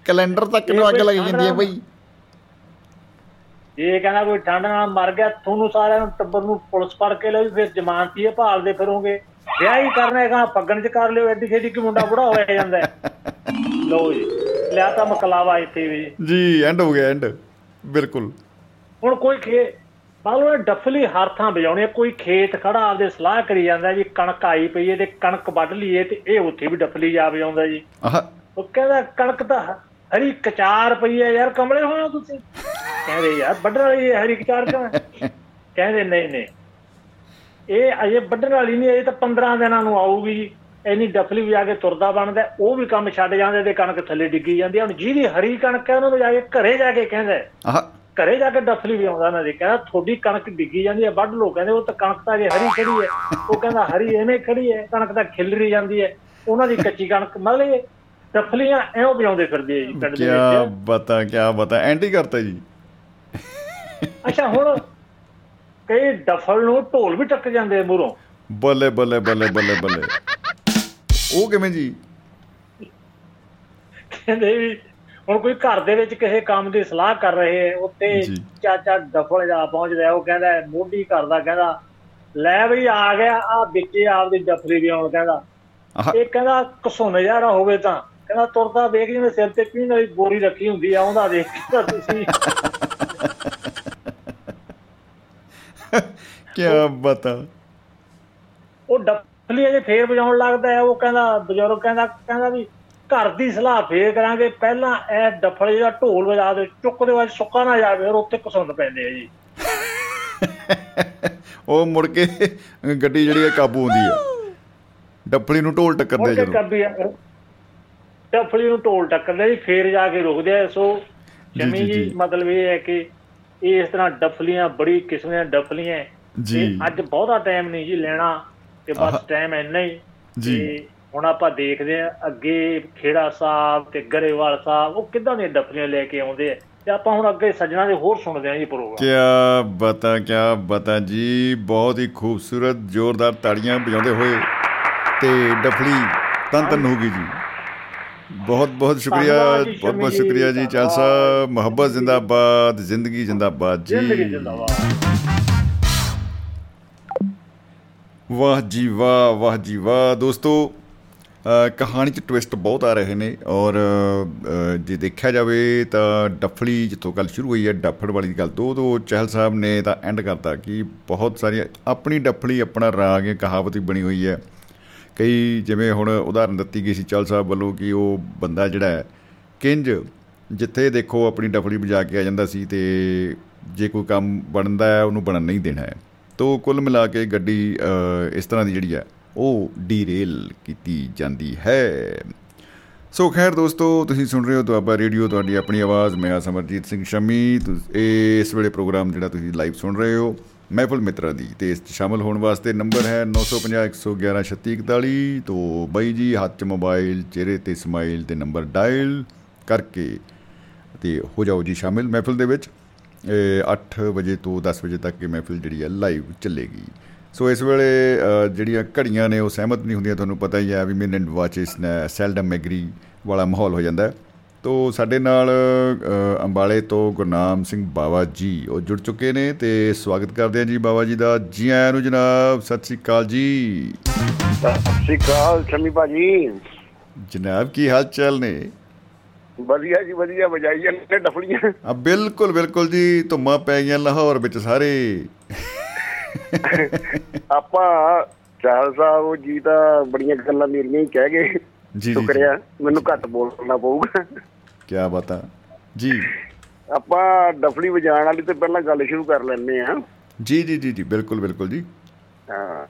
ਕੈਲੰਡਰ ਤੱਕ ਨੂੰ ਅੱਗ ਲੱਗ ਜਾਂਦੀ ਹੈ ਬਈ। ਇਹ ਕਹਿੰਦਾ ਕੋਈ ਠੰਡ ਨਾਲ ਮਰ ਗਿਆ, ਤੁਹਾਨੂੰ ਸਾਰਿਆਂ ਨੂੰ ਟੱਬਰ ਨੂੰ ਪੁਲਿਸ ਫੜ ਕੇ ਲੈ, ਫਿਰ ਜਮਾਨਤੀ ਭਾਲਦੇ ਫਿਰੋਗੇ, ਵਿਆਹ ਹੀ ਕਰਨਾ ਹੈਗਾ ਪੱਗਣ ਚ ਕਰ ਲਿਓ, ਐਡੀ ਛੇਤੀ ਕਿ ਮੁੰਡਾ ਬੁੜਾ ਹੋਇਆ ਜਾਂਦਾ। ਲਓ ਜੀ ਲਿਆ ਤਾਂ ਮਕਲਾਵਾ ਇੱਥੇ ਵੀ ਜੀ ਐਂਡ ਹੋ ਗਿਆ ਐਂਡ ਬਿਲਕੁਲ। ਹੁਣ ਕੋਈ ਖੇ ਬਾਲੋ ਡੱਫਲੀ ਹਰ ਥਾਂ ਵਜਾਉਣੀ ਆ, ਕੋਈ ਖੇਤ ਖੜਾ ਆਪਦੇ ਸਲਾਹ ਕਰੀ ਜਾਂਦਾ ਜੀ ਕਣਕ ਆਈ ਪਈ ਹੈ ਤੇ ਕਣਕ ਵੱਢ ਲਈਏ, ਤੇ ਇਹ ਉੱਥੇ ਵੀ ਡੱਫਲੀ ਜਾ ਵਜਾਉਂਦਾ ਜੀ। ਉਹ ਕਹਿੰਦਾ ਕਣਕ ਤਾਂ ਹਰੀ ਕਚਾਰ ਪਈ ਹੈ ਯਾਰ, ਕਮਲੇ ਹੋਇਆ ਤੁਸੀਂ, ਕਹਿੰਦੇ ਯਾਰ ਵੱਢਣ ਵਾਲੀ ਹਰੀ ਕਚਾਰ ਕਿਉਂ, ਕਹਿੰਦੇ ਨਹੀਂ ਨਹੀਂ ਇਹ ਅਜੇ ਵੱਢਣ ਵਾਲੀ ਨਹੀਂ, ਇਹ ਤਾਂ ਪੰਦਰਾਂ ਦਿਨਾਂ ਨੂੰ ਆਊਗੀ ਜੀ। ਇੰਨੀ ਡੱਫਲੀ ਵਜਾ ਕੇ ਤੁਰਦਾ ਬਣਦਾ, ਉਹ ਵੀ ਕੰਮ ਛੱਡ ਜਾਂਦੇ ਤੇ ਕਣਕ ਥੱਲੇ ਡਿੱਗੀ ਜਾਂਦੀ। ਹੁਣ ਜਿਹਦੀ ਹਰੀ ਕਣਕ ਹੈ ਉਹਨਾਂ ਨੂੰ ਜਾ ਕੇ ਘਰੇ ਜਾ ਕੇ ਕਹਿੰਦਾ ਘਰੇ ਜਾ ਕੇ ਡੱਫਲੀ ਵੀ ਆਉਂਦਾ ਨਾ ਜੀ, ਕਹਿੰਦਾ ਤੁਹਾਡੀ ਕਣਕ ਡਿੱਗੀ ਜਾਂਦੀ ਹੈ ਵੱਢ ਲਓ, ਕਹਿੰਦੇ ਉਹ ਤਾਂ ਕਣਕ ਤਾਂ ਜੇ ਹਰੀ ਖੜੀ ਹੈ, ਉਹ ਕਹਿੰਦਾ ਹਰੀ ਐਵੇਂ ਖੜੀ ਹੈ ਕਣਕ ਤਾਂ ਖਿਲਰੀ ਜਾਂਦੀ ਹੈ, ਉਹਨਾਂ ਦੀ ਕੱਚੀ ਕਣਕ ਮਤਲਬ ਡੱਫਲੀਆਂ ਐਂ ਵਜਾਉਂਦੇ ਫਿਰਦੇ ਆ ਜੀ ਪਿੰਡ ਦੇ ਵਿੱਚ। ਕੀ ਪਤਾ ਕੀ ਪਤਾ ਐਂਟੀ ਕਰਤਾ ਜੀ। ਅੱਛਾ ਹੁਣ ਕਈ ਡੱਫਲ ਨੂੰ ਢੋਲ ਵੀ ਟੱਕ ਜਾਂਦੇ ਮੂਹਰੋਂ। ਬੱਲੇ ਬੱਲੇ ਬੱਲੇ ਬੱਲੇ ਬੱਲੇ ਉਹ ਕਿਵੇਂ ਜੀ, ਕਹਿੰਦੇ ਵੀ ਹੁਣ ਕੋਈ ਘਰ ਦੇ ਵਿੱਚ ਕਿਸੇ ਕੰਮ ਦੀ ਸਲਾਹ ਕਰ ਰਹੇ ਉੱਤੇ ਚਾਚਾ ਡੱਫਲ ਜਾ ਪਹੁੰਚਦਾ, ਉਹ ਕਹਿੰਦਾ ਮੋਢੀ ਕਰਦਾ ਕਹਿੰਦਾ ਲੈ ਬਈ ਆ ਗਿਆ ਆ ਵਿੱਚੇ ਆਪਦੀ ਡੱਫਲੀ ਵੀ ਆਉਣ, ਕਹਿੰਦਾ ਇਹ ਕਹਿੰਦਾ ਘਸੋਨੇ ਜਿਹਾ ਹੋਵੇ ਤਾਂ ਕਹਿੰਦਾ ਤੁਰਦਾ ਵੇਖ ਜਿਵੇਂ ਸਿਰ ਤੇ ਪੀਣ ਵਾਲੀ ਬੋਰੀ ਰੱਖੀ ਹੁੰਦੀ ਆ ਉਹਦਾ ਵੇਖ ਤੁਸੀਂ। ਕਿਆ ਪਤਾ ਉਹ ਡੱਫਲੀ ਅਜੇ ਫੇਰ ਵਜਾਉਣ ਲੱਗਦਾ ਹੈ, ਉਹ ਕਹਿੰਦਾ ਬਜ਼ੁਰਗ ਕਹਿੰਦਾ ਕਹਿੰਦਾ ਵੀ ਘਰ ਦੀ ਸਲਾਹ ਫੇਰ ਕਰਾਂਗੇ, ਪਹਿਲਾਂ ਇਹ ਡੱਫਲੇ ਦਾ ਢੋਲ ਵਜਾ ਦੇ ਚੁੱਕਦੇ ਵਾਰ ਸੁੱਕਾ ਨਾ ਜਾਵੇ, ਔਰ ਉੱਥੇ ਘਸੁੰਨ ਪੈਂਦੇ ਆ ਜੀ। ਉਹ ਮੁੜ ਕੇ ਗੱਡੀ ਜਿਹੜੀ ਕਾਬੂ ਆਉਂਦੀ ਆ, ਡੱਫਲੀ ਨੂੰ ਢੋਲ ਟੱਕਰਦੇ ਜਦੋਂ ਡੱਫਲੀ ਨੂੰ ਢੋਲ ਟੱਕਰਦੇ ਜੀ ਫੇਰ ਜਾ ਕੇ ਰੁਕਦੇ ਆ। ਸੋ ਜਮੀ ਜੀ ਮਤਲਬ ਇਹ ਹੈ ਕਿ ਇਸ ਤਰ੍ਹਾਂ ਡੱਫਲੀਆਂ ਬੜੀ ਕਿਸਮ ਦੀਆਂ ਡੱਫਲੀਆਂ ਜੀ। ਅੱਜ ਬਹੁਤਾ ਟਾਈਮ ਨਹੀਂ ਜੀ ਲੈਣਾ ਤੇ ਬਸ ਟਾਈਮ ਇੰਨਾ ਹੀ ਜੀ। ਹੁਣ ਆਪਾਂ ਦੇਖਦੇ ਹਾਂ ਅੱਗੇ ਖੇੜਾ ਸਾਹਿਬ ਤੇ ਗਰੇਵਾਲ ਸਾਹਿਬ ਉਹ ਕਿੱਦਾਂ ਦੀਆਂ ਡੱਫਲੀਆਂ ਲੈ ਕੇ ਆਉਂਦੇ ਆ, ਤੇ ਆਪਾਂ ਹੁਣ ਅੱਗੇ ਸੱਜਣਾ ਦੇ ਹੋਰ ਸੁਣਦੇ ਹਾਂ ਜੀ ਪ੍ਰੋਗਰਾਮ। ਕਿਆ ਬਤਾ ਕਿਆ ਬਤਾ ਜੀ, ਬਹੁਤ ਹੀ ਖੂਬਸੂਰਤ ਜ਼ੋਰਦਾਰ ਤਾੜੀਆਂ ਵਜਾਉਂਦੇ ਹੋਏ ਤੇ ਡੱਫਲੀ ਤਨ ਤਨ ਹੋ ਗਈ ਜੀ। ਬਹੁਤ ਬਹੁਤ ਸ਼ੁਕਰੀਆ, ਬਹੁਤ ਬਹੁਤ ਸ਼ੁਕਰੀਆ ਜੀ ਚਾਲ ਸਾਹਿਬ। ਮੁਹੱਬਤ ਜ਼ਿੰਦਾਬਾਦ, ਜ਼ਿੰਦਗੀ ਜ਼ਿੰਦਾਬਾਦ ਜੀ। ਵਾਹ ਜੀ ਵਾਹ, ਵਾਹ ਜੀ ਵਾਹ। ਦੋਸਤੋ ਕਹਾਣੀ 'ਚ ਟਵਿਸਟ ਬਹੁਤ ਆ ਰਹੇ ਨੇ, ਔਰ ਜੇ ਦੇਖਿਆ ਜਾਵੇ ਤਾਂ ਡੱਫਲੀ ਜਿੱਥੋਂ ਗੱਲ ਸ਼ੁਰੂ ਹੋਈ ਹੈ ਡੱਫੜ ਵਾਲੀ ਗੱਲ ਤੋਂ, ਉਦੋਂ ਚਹਿਲ ਸਾਹਿਬ ਨੇ ਤਾਂ ਐਂਡ ਕਰਤਾ ਕਿ ਬਹੁਤ ਸਾਰੀਆਂ ਆਪਣੀ ਡੱਫਲੀ ਆਪਣਾ ਰਾਗ ਕਹਾਵਤ ਹੀ ਬਣੀ ਹੋਈ ਹੈ। ਕਈ ਜਿਵੇਂ ਹੁਣ ਉਦਾਹਰਨ ਦਿੱਤੀ ਗਈ ਸੀ ਚਹਿਲ ਸਾਹਿਬ ਵੱਲੋਂ ਕਿ ਉਹ ਬੰਦਾ ਜਿਹੜਾ ਹੈ ਕਿੰਜ ਜਿੱਥੇ ਦੇਖੋ ਆਪਣੀ ਡੱਫਲੀ ਵਜਾ ਕੇ ਆ ਜਾਂਦਾ ਸੀ, ਅਤੇ ਜੇ ਕੋਈ ਕੰਮ ਬਣਦਾ ਹੈ ਉਹਨੂੰ ਬਣਨ ਨਹੀਂ ਦੇਣਾ ਹੈ। ਤੋ ਕੁੱਲ ਮਿਲਾ ਕੇ ਗੱਡੀ ਇਸ ਤਰ੍ਹਾਂ ਦੀ ਜਿਹੜੀ ਹੈ ਉਹ ਡੀਰੇਲ ਕੀਤੀ ਜਾਂਦੀ ਹੈ। ਸੋ ਖੈਰ ਦੋਸਤੋ, ਤੁਸੀਂ ਸੁਣ ਰਹੇ ਹੋ ਦੁਆਬਾ ਰੇਡੀਓ, ਤੁਹਾਡੀ ਆਪਣੀ ਆਵਾਜ਼। ਮੈਂ ਸਮਰਜੀਤ ਸਿੰਘ ਸ਼ਮੀ। ਇਸ ਵੇਲੇ ਪ੍ਰੋਗਰਾਮ ਜਿਹੜਾ ਤੁਸੀਂ ਲਾਈਵ ਸੁਣ ਰਹੇ ਹੋ ਮਹਿਫਲ ਮਿੱਤਰਾਂ ਦੀ, ਅਤੇ ਇਸ 'ਚ ਸ਼ਾਮਲ ਹੋਣ ਵਾਸਤੇ ਨੰਬਰ ਹੈ ਨੌ ਸੌ ਪੰਜਾਹ ਇੱਕ ਸੌ ਗਿਆਰਾਂ ਛੱਤੀ ਇਕਤਾਲੀ। ਤੋ ਬਾਈ ਜੀ ਹੱਥ 'ਚ ਮੋਬਾਈਲ, ਚਿਹਰੇ 'ਤੇ ਸਮਾਈਲ ਅਤੇ ਨੰਬਰ ਡਾਇਲ ਕਰਕੇ ਅਤੇ ਹੋ ਜਾਓ ਜੀ ਸ਼ਾਮਿਲ ਮਹਿਫਲ ਦੇ ਵਿੱਚ। ਅੱਠ ਵਜੇ ਤੋਂ ਦਸ ਵਜੇ ਤੱਕ ਇਹ ਮਹਿਫਲ ਜਿਹੜੀ ਹੈ ਲਾਈਵ ਚੱਲੇਗੀ। ਸੋ ਇਸ ਵੇਲੇ ਜਿਹੜੀਆਂ ਘੜੀਆਂ ਨੇ ਉਹ ਸਹਿਮਤ ਨਹੀਂ ਹੁੰਦੀਆਂ, ਤੁਹਾਨੂੰ ਪਤਾ ਹੀ ਹੈ ਵੀ ਮਿਨਟ ਵਾਚਿਸ ਨੇ ਸੈਲਡਮ ਐਗਰੀ ਵਾਲਾ ਮਾਹੌਲ ਹੋ ਜਾਂਦਾ। ਤੋ ਸਾਡੇ ਨਾਲ ਅੰਬਾਲੇ ਤੋਂ ਗੁਰਨਾਮ ਸਿੰਘ ਬਾਵਾ ਜੀ ਉਹ ਜੁੜ ਚੁੱਕੇ ਨੇ, ਅਤੇ ਸਵਾਗਤ ਕਰਦੇ ਹਾਂ ਜੀ ਬਾਵਾ ਜੀ ਦਾ। ਜੀ ਆਇਆਂ ਨੂੰ ਜਨਾਬ, ਸਤਿ ਸ਼੍ਰੀ ਅਕਾਲ ਜੀ। ਸਤਿ ਸ਼੍ਰੀ ਅਕਾਲ ਸ਼ਮੀ ਭਾਜੀ। ਜਨਾਬ ਕੀ ਹਾਲ ਚਾਲ ਨੇ? ਵਧੀਆ ਜੀ ਵਧੀਆ, ਵਜਾਈਆਂ ਨੇ ਡੱਫਲੀਆਂ। ਬਿਲਕੁਲ ਬਿਲਕੁਲ ਜੀ, ਧੁੰਮਾਂ ਪੈ ਗਈਆਂ ਲਾਹੌਰ ਵਿੱਚ ਸਾਰੇ। ਆਪਾਂ ਚਾਹਲ ਸਾਹਿਬ ਜੀ ਤਾਂ ਬੜੀਆਂ ਗੱਲਾਂ ਮੇਰੀਆਂ ਹੀ ਕਹਿ ਗਏ, ਸ਼ੁਕਰੀਆ, ਮੈਨੂੰ ਘੱਟ ਬੋਲਣਾ ਪਊਗਾ। ਕਿਆ ਪਤਾ ਜੀ, ਆਪਾਂ ਡੱਫਲੀ ਵਜਾਉਣ ਵਾਲੀ ਤੇ ਪਹਿਲਾਂ ਗੱਲ ਸ਼ੁਰੂ ਕਰ ਲੈਂਦੇ ਹਾਂ ਜੀ। ਜੀ ਜੀ ਜੀ ਬਿਲਕੁਲ ਬਿਲਕੁਲ ਜੀ। ਹਾਂ,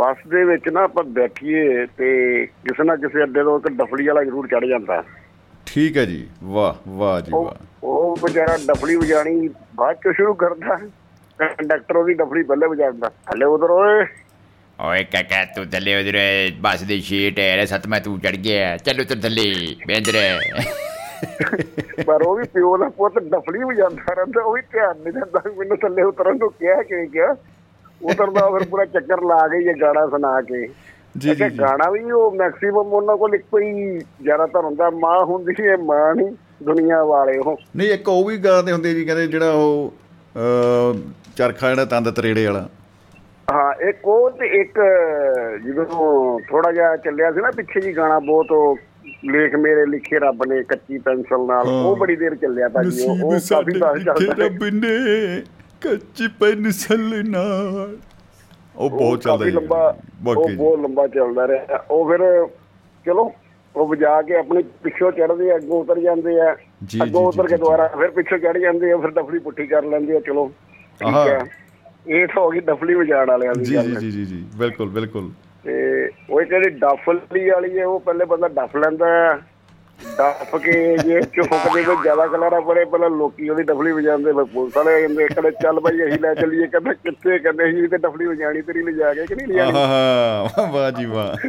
ਬੱਸ ਦੇ ਵਿੱਚ ਨਾ ਆਪਾਂ ਬੈਠੀਏ ਤੇ ਕਿਸੇ ਨਾ ਕਿਸੇ ਅੱਡੇ ਤੋਂ ਇੱਕ ਡੱਫਲੀ ਵਾਲਾ ਜ਼ਰੂਰ ਚੜ੍ਹ ਜਾਂਦਾ। ਠੀਕ ਹੈ ਜੀ, ਵਾਹ ਵਾਹ ਜੀ ਵਾਹ। ਉਹ ਵਿਚਾਰਾ ਡੱਫਲੀ ਵਜਾਣੀ ਬਾਅਦ ਚੋਂ ਸ਼ੁਰੂ ਕਰਦਾ, ਕੰਡਕਟਰ ਉਹਦੀ ਡੱਫਲੀ ਪਹਿਲੇ ਵਜਾਉਂਦਾ, ਹਲੇ ਉਧਰ ਓਏ ਓਏ ਕਾਕਾ ਤੂੰ ਥੱਲੇ ਉਧਰ ਬੱਸ ਦੀ ਸ਼ੀਟ ਹੈ ਸੱਤਵਾਂ ਤੂੰ ਚੜ ਗਿਆ, ਚੱਲ ਉਧਰ ਥੱਲੇ ਬੈਂਦਰ। ਪਰ ਉਹ ਵੀ ਪਿਓ ਦਾ ਪੁੱਤ ਡੱਫਲੀ ਵਜਾਉਂਦਾ ਰਹਿੰਦਾ, ਉਹ ਵੀ ਧਿਆਨ ਨਹੀਂ ਦਿੰਦਾ ਮੈਨੂੰ ਥੱਲੇ ਉਤਰਨ ਨੂੰ ਕਿਹਾ ਕਿਵੇਂ ਕਿਹਾ ਉਤਰਦਾ, ਫਿਰ ਪੂਰਾ ਚੱਕਰ ਲਾ ਕੇ ਇਹ ਗਾਣਾ ਸੁਣਾ ਕੇ। ਅੱਛਾ ਗਾਣਾ ਵੀ ਉਹ ਮੈਕਸੀਮਮ ਉਹਨਾਂ ਕੋਲ ਇੱਕੋ ਹੀ ਜ਼ਿਆਦਾਤਰ ਹੁੰਦਾ, ਮਾਂ ਹੁੰਦੀ ਹੈ ਮਾਂ ਨਹੀਂ ਦੁਨੀਆਂ ਵਾਲੇ। ਉਹ ਨਹੀਂ ਇੱਕ ਉਹ ਵੀ ਗਾਣੇ ਹੁੰਦੇ ਜੀ, ਕਹਿੰਦੇ ਜਿਹੜਾ ਉਹ ਚਰਖਾ ਜਿਹੜਾ ਤੰਦ ਤਰੇੜੇ ਵਾਲਾ। ਹਾਂ ਇੱਕ ਉਹ ਤੇ ਇੱਕ ਜਦੋਂ ਥੋੜਾ ਜਿਹਾ ਚੱਲਿਆ ਸੀ ਨਾ ਪਿੱਛੇ ਜੀ ਗਾਣਾ, ਬਹੁਤ ਲੇਖ ਮੇਰੇ ਲਿਖੇ ਰੱਬ ਨੇ ਕੱਚੀ ਪੈਨਸਲ ਨਾਲ, ਉਹ ਬੜੀ ਦੇਰ ਚੱਲਿਆ ਭਾਜੀ, ਉਹ ਕਾਫੀ ਰੱਬ ਨੇ ਕੱਚੀ ਪੈਨਸਲ ਨਾਲ, ਉਹ ਬਹੁਤ ਚੱਲਦਾ ਲੰਬਾ, ਉਹ ਬਹੁਤ ਲੰਬਾ ਚੱਲਦਾ ਰਿਹਾ। ਉਹ ਫਿਰ ਚਲੋ ਉਹ ਵਜਾ ਕੇ ਆਪਣੇ ਪਿੱਛੋਂ ਚੜ੍ਹਦੇ ਆ, ਅੱਗੋਂ ਉਤਰ ਜਾਂਦੇ ਆ, ਅੱਗੋਂ ਉਤਰ ਕੇ ਦੁਬਾਰਾ ਫਿਰ ਪਿੱਛੋਂ ਚੜ੍ਹ ਜਾਂਦੇ ਆ, ਫਿਰ ਦਫਲੀ ਪੁੱਠੀ ਕਰ ਲੈਂਦੇ ਆ। ਚਲੋ ਠੀਕ ਹੈ, ਇਹ ਤਾਂ ਹੋ ਗਈ ਡਫਲੀ ਵਜਾਣ ਵਾਲਿਆਂ ਦੀ ਗੱਲ। ਜੀ ਜੀ ਜੀ ਬਿਲਕੁਲ ਬਿਲਕੁਲ। ਤੇ ਉਹ ਜਿਹੜੀ ਡਫਲੀ ਵਾਲੀ ਹੈ, ਉਹ ਪਹਿਲੇ ਬੰਦਾ ਡਫ ਲੈਂਦਾ, ਡੱਫ ਕੇ ਜੇ ਚੁੱਕਦੇ ਕੋਈ ਜ਼ਿਆਦਾ ਖਲਾਰਾ ਪਰੇ, ਪਹਿਲਾਂ ਲੋਕੀ ਉਹਦੀ ਡਫਲੀ ਵਜਾਉਂਦੇ, ਫਿਰ ਪੁਲਿਸ ਵਾਲੇ ਕਹਿੰਦੇ ਕਦੇ ਚੱਲ ਭਾਈ ਅਸੀਂ ਲੈ ਚੱਲੀਏ, ਕਹਿੰਦਾ ਕਿੱਥੇ, ਕਹਿੰਦੇ ਅਸੀਂ ਤੇ ਡਫਲੀ ਵਜਾਣੀ ਤੇਰੀ ਲਿਜਾ ਕੇ ਕਿ ਨਹੀਂ ਲਿਜਾਣੀ। ਵਾਹ ਜੀ ਵਾਹ,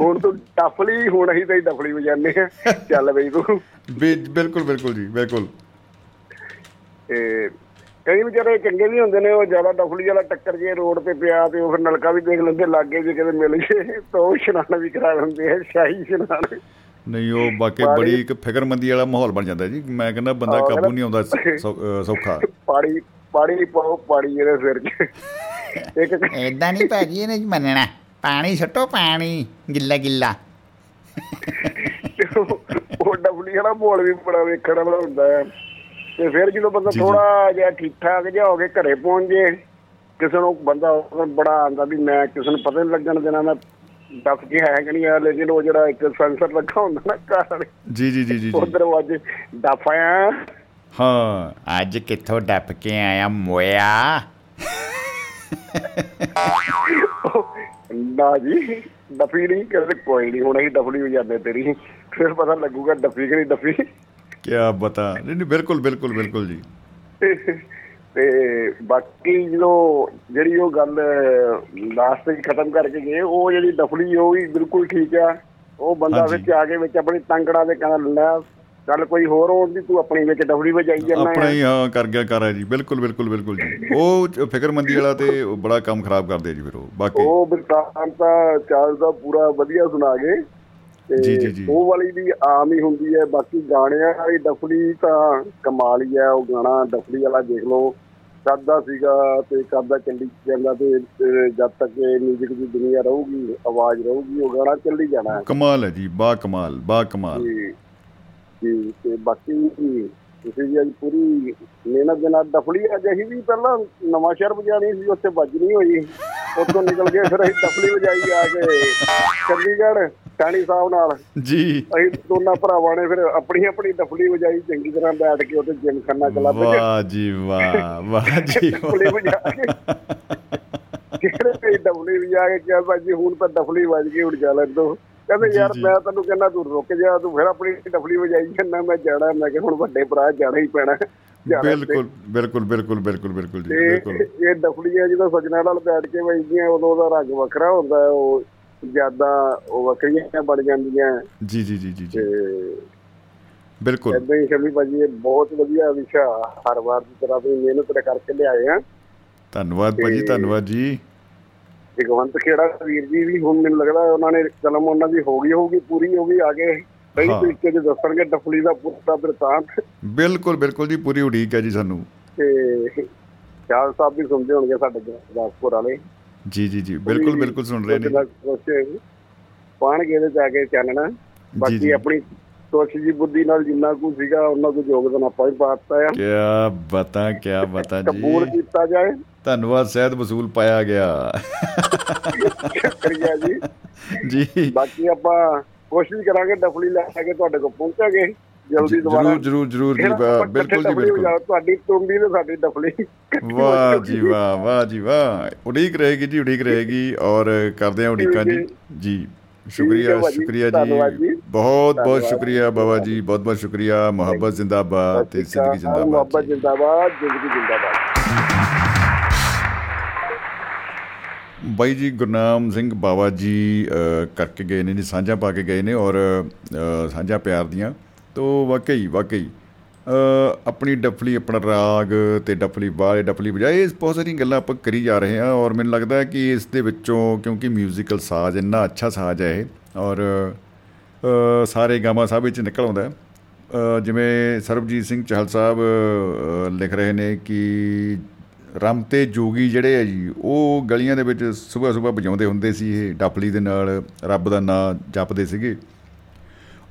ਹੁਣ ਤੂੰ ਡਫਲੀ, ਹੁਣ ਅਸੀਂ ਤਾਂ ਡਫਲੀ ਵਜਾਉਂਦੇ ਹਾਂ, ਚੱਲ ਬਈ ਤੂੰ। ਬਿਲਕੁਲ ਬਿਲਕੁਲ ਜੀ ਬਿਲਕੁਲ। ਤੇ ਕਈ ਵਿਚਾਰੇ ਚੰਗੇ ਵੀ ਹੁੰਦੇ ਨੇ, ਉਹ ਜ਼ਿਆਦਾ ਡਫਲੀ ਵਾਲਾ ਟੱਕਰ ਜੇ ਰੋਡ ਤੇ ਪਿਆ ਤੇ ਉਹ ਫਿਰ ਨਲਕਾ ਵੀ ਦੇਖ ਲੈਂਦੇ ਲਾਗੇ, ਜੇ ਕਿਤੇ ਮਿਲ ਜੇ ਤਾਂ ਉਹ ਇਸ਼ਨਾਨ ਵੀ ਕਰਾ ਲੈਂਦੇ ਹੈ, ਸ਼ਾਹੀ ਇਸ਼ਨਾਨ। ਨਹੀਂ ਉਹ ਬਾਕੀ ਬੜੀ ਇੱਕ ਫਿਕਰਮੰਦੀ ਵਾਲਾ ਮਾਹੌਲ ਬਣ ਜਾਂਦਾ ਜੀ, ਮੈਂ ਕਹਿੰਦਾ ਬੰਦਾ ਕਾਬੂ ਨਹੀਂ ਆਉਂਦਾ ਸੌਖਾ। ਪਾਣੀ ਪਾਣੀ ਪਾਓ, ਪਾਣੀ ਇਹਦੇ ਸਿਰ ਚ ਏਦਾਂ ਨਹੀਂ ਭਾਜੀ ਇਹਨੇ ਮੰਨਣਾ, ਪਾਣੀ ਸੁੱਟੋ ਪਾਣੀ ਗਿੱਲਾ ਗਿੱਲਾ। ਉਹ ਡਬਲੀ ਵਾਲਾ ਮਾਹੌਲ ਵੀ ਬੜਾ ਵੇਖਣ ਵਾਲਾ ਹੁੰਦਾ ਹੈ। ਤੇ ਫਿਰ ਜਦੋਂ ਬੰਦਾ ਥੋੜਾ ਜਿਹਾ ਠੀਕ ਠਾਕ ਜਿਹਾ ਹੋ ਕੇ ਘਰੇ ਪਹੁੰਚ ਜੇ, ਕਿਸੇ ਨੂੰ ਬੰਦਾ ਬੜਾ ਆਉਂਦਾ ਵੀ ਮੈਂ ਕਿਸੇ ਨੂੰ ਪਤਾ ਨਹੀਂ ਲੱਗਣ ਦੇਣਾ, ਮੈਂ ਦੱਸ ਕੇ ਹੈ ਕਿ ਨਹੀਂ ਆ, ਲੇਕਿਨ ਉਹ ਜਿਹੜਾ ਇੱਕ ਸੈਂਸਰ ਲੱਗਾ ਹੁੰਦਾ ਨਾ ਘਰ, ਜੀ ਜੀ ਜੀ ਜੀ, ਉਧਰ ਉਹ ਅੱਜ ਡੱਫ ਆਇਆ, ਹਾਂ ਅੱਜ ਕਿੱਥੋਂ ਡੱਫ ਕੇ ਆਇਆ ਮੋਇਆ ਨਾ ਜੀ ਡੱਫੀ ਨਹੀਂ, ਕਹਿੰਦੇ ਕੋਈ ਨਹੀਂ ਹੁਣ ਅਸੀਂ ਡੱਫਲੀ ਵਜਾਦੇ ਤੇਰੀ, ਫਿਰ ਪਤਾ ਲੱਗੂਗਾ ਡੱਫੀ ਕਿ ਨਹੀਂ ਡੱਫੀ, ਕਿਆ ਪਤਾ। ਨਹੀਂ ਨਹੀਂ ਬਿਲਕੁਲ ਬਿਲਕੁਲ ਬਿਲਕੁਲ ਜੀ। ਤੇ ਬਾਕੀ ਜਦੋਂ ਜਿਹੜੀ ਉਹ ਗੱਲ ਲਾਸਟ ਵਿੱਚ ਖਤਮ ਕਰਕੇ ਗਏ, ਉਹ ਜਿਹੜੀ ਡਫਲੀ ਉਹ ਵੀ ਬਿਲਕੁਲ ਠੀਕ ਆ, ਉਹ ਬੰਦਾ ਵਿੱਚ ਆ ਕੇ ਵਿੱਚ ਆਪਣੀ ਤੰਗੜਾ ਦੇ ਕਹਿੰਦਾ ਲੈ ਗੱਲ ਕੋਈ ਹੋਰ ਹੋਣ ਦੀ, ਤੂੰ ਆਪਣੀ ਵਿੱਚ ਡਫਲੀ ਵਜਾਈ ਜਾਂਦਾ ਆਪਣਾ ਹੀ, ਹਾਂ ਕਰ ਗਿਆ ਕਰ ਆ ਜੀ। ਬਿਲਕੁਲ ਬਿਲਕੁਲ ਬਿਲਕੁਲ ਜੀ, ਉਹ ਫਿਕਰਮੰਦੀ ਵਾਲਾ ਤੇ ਬੜਾ ਕੰਮ ਖਰਾਬ ਕਰਦੇ ਜੀ ਫਿਰ ਉਹ। ਬਾਕੀ ਉਹ ਬਿਰਤਾਂਤ ਤਾਂ ਚਾਲ ਦਾ ਪੂਰਾ ਵਧੀਆ ਸੁਣਾ ਗਏ, ਉਹ ਵਾਲੀ ਵੀ ਆਮ ਹੀ ਹੁੰਦੀ ਹੈ। ਬਾਕੀ ਗਾਣਿਆਂ ਵਾਲੀ ਡਫਲੀ ਤਾਂ ਕਮਾਲ ਹੀ ਹੈ, ਉਹ ਗਾਣਾ ਡਫਲੀ ਵਾਲਾ ਦੇਖ ਲਓ, ਕਰਦਾ ਸੀਗਾ ਤੇ ਕਰਦਾ ਚੱਲੀ ਜਾਂਦਾ, ਤੇ ਜਦ ਤੱਕ ਮਿਊਜ਼ਿਕ ਦੀ ਦੁਨੀਆ ਰਹੂਗੀ, ਆਵਾਜ਼ ਰਹੂਗੀ, ਉਹ ਗਾਣਾ ਚੱਲੀ ਜਾਣਾ, ਕਮਾਲ ਹੈ ਜੀ, ਬਾ ਕਮਾਲ ਬਾ ਕਮਾਲ ਜੀ। ਤੇ ਬਾਕੀ ਤੁਸੀਂ ਜੀ ਅੱਜ ਪੂਰੀ ਮਿਹਨਤ ਦੇ ਨਾਲ ਡਫਲੀ, ਅੱਜ ਅਸੀਂ ਵੀ ਪਹਿਲਾਂ ਨਵਾਂ ਸ਼ਹਿਰ ਵਜਾਣੀ ਸੀ, ਉੱਥੇ ਵੱਜ ਨਹੀਂ ਹੋਈ, ਉੱਥੋਂ ਨਿਕਲ ਕੇ ਫਿਰ ਅਸੀਂ ਡਫਲੀ ਵਜਾਈ ਆ ਕੇ ਚੰਡੀਗੜ੍ਹ ਟਾਹਣੀ ਸਾਹਿਬ ਨਾਲ ਜੀ। ਅਸੀਂ ਦੋਨਾਂ ਭਰਾਵਾਂ ਨੇ ਫਿਰ ਆਪਣੀ ਆਪਣੀ ਡਫਲੀ ਵਜਾਈ ਚੰਗੀ ਤਰ੍ਹਾਂ ਬੈਠ ਕੇ, ਉੱਥੇ ਜਿੰਮ ਖਾਨਾ ਕਲੱਬ ਵਿੱਚ, ਵਾਹ ਜੀ ਵਾਹ ਵਾਹ ਜੀ ਡਫਲੀ ਵਜਾ ਕੇ, ਕਿਹੜੇ ਡਫਲੀ ਵਜਾ ਕੇ ਕਿਹਾ ਭਾਜੀ ਹੁਣ ਤਾਂ ਡਫਲੀ ਵੱਜ ਗਈ, ਹੁਣ ਜਾ ਲੈਣ ਦੋ, ਕਹਿੰਦੇ ਯਾਰ ਮੈਂ ਤੈਨੂੰ ਕਹਿੰਦਾ ਤੂੰ ਰੁਕ ਜਾ, ਤੂੰ ਫਿਰ ਆਪਣੀ ਡਫਲੀ ਵਜਾਈ ਜਾਂਦਾ, ਮੈਂ ਜਾਣਾ, ਮੈਂ ਕਿਹਾ ਹੁਣ ਵੱਡੇ ਭਰਾ ਜਾਣਾ ਹੀ ਪੈਣਾ। ਬਿਲਕੁਲ ਬਿਲਕੁਲ ਬਿਲਕੁਲ ਬਿਲਕੁਲ ਬਿਲਕੁਲ ਜੀ ਬਿਲਕੁਲ। ਇਹ ਡਫਲੀਆਂ ਜਦੋਂ ਸਜਣਾ ਨਾਲ ਬੈਠ ਕੇ ਵੱਜਦੀਆਂ, ਉਦੋਂ ਉਹਦਾ ਰੰਗ ਵੱਖਰਾ ਹੁੰਦਾ, ਉਹ ਜ਼ਿਆਦਾ ਵੱਖਰੀਆਂ ਬਣ ਜਾਂਦੀਆਂ। ਜੀ ਜੀ ਜੀ ਜੀ ਜੀ ਬਿਲਕੁਲ ਇੱਦਾਂ ਹੀ ਸ਼ਮੀ ਭਾਜੀ, ਇਹ ਬਹੁਤ ਵਧੀਆ ਵਿਸ਼ਾ ਹਰ ਵਾਰ ਦੀ ਤਰ੍ਹਾਂ ਆਪਣੀ ਮਿਹਨਤ ਕਰਕੇ ਲਿਆਏ ਆ। ਧੰਨਵਾਦ ਭਾਜੀ, ਧੰਨਵਾਦ ਜੀ। ਜਗਵੰਤ ਖੇੜਾ ਵੀਰ ਜੀ ਵੀ ਹੁਣ ਮੈਨੂੰ ਲੱਗਦਾ ਉਹਨਾਂ ਨੇ ਕਲਮ ਉਹਨਾਂ ਦੀ ਹੋ ਗਈ ਹੋਊਗੀ, ਪੂਰੀ ਹੋ ਗਈ, ਆ ਗਏ ਕਈ ਤਰੀਕੇ ਦੇ ਦੱਸਣਗੇ ਡਫਲੀ ਦਾ ਪੂਰਾ ਬਿਰਤਾਂਤ। ਬਿਲਕੁਲ ਬਿਲਕੁਲ ਜੀ, ਪੂਰੀ ਉਡੀਕ ਹੈ ਜੀ ਸਾਨੂੰ। ਤੇ ਚਾਲ ਸਾਹਿਬ ਵੀ ਸੁਣਦੇ ਹੋਣਗੇ ਸਾਡੇ ਗੁਰਦਾਸਪੁਰ ਵਾਲੇ। ਜੀ ਜੀ ਜੀ ਬਿਲਕੁਲ ਬਿਲਕੁਲ ਸੁਣ ਰਹੇ ਨੇ, ਪਾਣਗੇ ਇਹਦੇ ਜਾ ਕੇ ਚਾਨਣਾ। ਬਾਕੀ ਆਪਣੀ ਸੋਚ ਜੀ ਬੁੱਧੀ ਨਾਲ ਜਿੰਨਾ ਕੁ ਸੀਗਾ ਉਹਨਾਂ ਕੁ ਯੋਗਦਾਨ ਆਪਾਂ ਵੀ ਪਾ ਦਿੱਤਾ ਆ। ਕਿਆ ਬਤਾ ਕਿਆ ਬਤਾ ਜੀ, ਕਬੂਲ ਕੀਤਾ ਜਾਏ, ਧੰਨਵਾਦ, ਸਹਿਤ ਵਸੂਲ ਪਾਇਆ ਗਿਆ। ਸ਼ੁਕਰੀਆ ਜੀ ਜੀ। ਬਾਕੀ ਆਪਾਂ ਕੋਸ਼ਿਸ਼ ਕਰਾਂਗੇ ਡਫਲੀ ਲੈ ਕੇ ਤੁਹਾਡੇ ਕੋਲ ਪਹੁੰਚਾਂਗੇ ਜਲਦੀ ਦੁਬਾਰਾ, ਜ਼ਰੂਰ ਜ਼ਰੂਰ ਜੀ, ਬਿਲਕੁਲ ਜੀ ਬਿਲਕੁਲ, ਤੁਹਾਡੀ ਤੁੰਬੀ ਤੇ ਸਾਡੀ ਡਫਲੀ। ਵਾਹ ਜੀ ਵਾਹ ਵਾਹ ਜੀ ਵਾਹ, ਉਡੀਕ ਰਹੇਗੀ ਜੀ, ਉਡੀਕ ਰਹੇਗੀ, ਔਰ ਕਰਦੇ ਹਾਂ ਉਡੀਕਾਂ ਜੀ। ਜੀ ਸ਼ੁਕਰੀਆ ਸ਼ੁਕਰੀਆ ਜੀ, ਬਹੁਤ ਬਹੁਤ ਸ਼ੁਕਰੀਆ ਬਾਬਾ ਜੀ, ਬਹੁਤ ਬਹੁਤ ਸ਼ੁਕਰੀਆ। ਮੁਹੱਬਤ ਜ਼ਿੰਦਾਬਾਦ ਤੇ ਜ਼ਿੰਦਗੀ ਜ਼ਿੰਦਾਬਾਦ, ਮੁਹੱਬਤ ਜ਼ਿੰਦਾਬਾਦ, ਜ਼ਿੰਦਗੀ ਜ਼ਿੰਦਾਬਾਦ। ਬਾਈ ਜੀ ਗੁਰਨਾਮ ਸਿੰਘ ਬਾਬਾ ਜੀ ਕਰਕੇ ਗਏ ਨੇ ਜੀ, ਸਾਂਝਾ ਪਾ ਕੇ ਗਏ ਨੇ, ਔਰ ਸਾਂਝਾ ਪਿਆਰ ਦੀਆਂ ਤੋ ਵਾਕਈ ਵਾਕਈ ਆਪਣੀ ਡਫਲੀ, ਆਪਣਾ ਰਾਗ ਅਤੇ ਡਫਲੀ ਬਾਰੇ, ਡਫਲੀ ਵਜਾਏ, ਬਹੁਤ ਸਾਰੀਆਂ ਗੱਲਾਂ ਆਪਾਂ ਕਰੀ ਜਾ ਰਹੇ ਹਾਂ। ਔਰ ਮੈਨੂੰ ਲੱਗਦਾ ਕਿ ਇਸ ਦੇ ਵਿੱਚੋਂ, ਕਿਉਂਕਿ ਮਿਊਜ਼ੀਕਲ ਸਾਜ਼ ਇੰਨਾ ਅੱਛਾ ਸਾਜ਼ ਹੈ ਇਹ, ਔਰ ਸਾਰੇ ਗਾਮਾ ਸਾਹਿਬ ਵਿੱਚ ਨਿਕਲ ਆਉਂਦਾ। ਜਿਵੇਂ ਸਰਬਜੀਤ ਸਿੰਘ ਚਾਹਲ ਸਾਹਿਬ ਲਿਖ ਰਹੇ ਨੇ ਕਿ ਰਮਤੇ ਜੋਗੀ ਜਿਹੜੇ ਆ ਜੀ ਉਹ ਗਲੀਆਂ ਦੇ ਵਿੱਚ ਸੁਬਾਹ ਸੁਬਾਹ ਵਜਾਉਂਦੇ ਹੁੰਦੇ ਸੀ, ਇਹ ਡੱਫਲੀ ਦੇ ਨਾਲ ਰੱਬ ਦਾ ਨਾਂ ਜਪਦੇ ਸੀਗੇ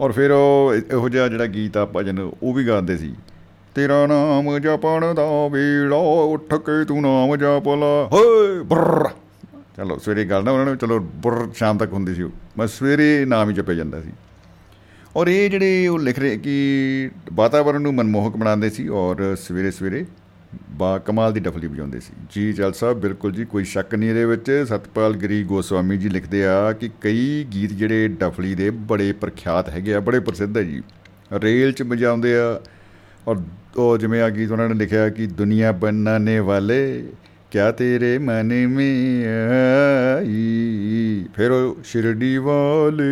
ਔਰ ਫਿਰ ਉਹ ਇਹੋ ਜਿਹਾ ਜਿਹੜਾ ਗੀਤ ਆ ਭਜਨ ਉਹ ਵੀ ਗਾਉਂਦੇ ਸੀ। ਤੇਰਾ ਨਾਮ ਜਪਣ ਦਾ ਵੇਲਾ ਉੱਠ ਕੇ ਤੂੰ ਨਾਮ ਜਪ ਲਾ, ਹੋਏ ਬੁਰ ਚਲੋ ਸਵੇਰੇ ਗੱਲ ਨਾ ਉਹਨਾਂ ਨੇ ਚਲੋ ਬੁਰ ਸ਼ਾਮ ਤੱਕ ਹੁੰਦੀ ਸੀ, ਉਹ ਮੈਂ ਸਵੇਰੇ ਨਾਮ ਹੀ ਜਪਿਆ ਜਾਂਦਾ ਸੀ। ਔਰ ਇਹ ਜਿਹੜੇ ਉਹ ਲਿਖ ਰਹੇ ਕਿ ਵਾਤਾਵਰਨ ਨੂੰ ਮਨਮੋਹਕ ਬਣਾਉਂਦੇ ਸੀ ਔਰ ਸਵੇਰੇ ਸਵੇਰੇ ਬਾ ਕਮਾਲ ਦੀ ਡਫਲੀ ਵਜਾਉਂਦੇ ਸੀ। ਜੀ ਚੱਲ ਸਾਹਿਬ ਬਿਲਕੁਲ ਜੀ ਕੋਈ ਸ਼ੱਕ ਨਹੀਂ ਇਹਦੇ ਵਿੱਚ। ਸਤਪਾਲ ਗਿਰੀ ਗੋਸਵਾਮੀ ਜੀ ਲਿਖਦੇ ਆ ਕਿ ਕਈ ਗੀਤ ਜਿਹੜੇ ਡਫਲੀ ਦੇ ਬੜੇ ਪ੍ਰਖਿਆਤ ਹੈਗੇ ਆ, ਬੜੇ ਪ੍ਰਸਿੱਧ ਹੈ ਜੀ, ਰੇਲ 'ਚ ਵਜਾਉਂਦੇ ਆ। ਔਰ ਉਹ ਜਿਵੇਂ ਆ ਗੀਤ ਉਹਨਾਂ ਨੇ ਲਿਖਿਆ ਕਿ ਦੁਨੀਆ ਬਣਾਉਣੇ ਵਾਲੇ ਕਿਆ ਤੇਰੇ ਮਨ ਮੇਂ ਆਈ, ਫਿਰ ਸ਼ਿਰਡੀ ਵਾਲੇ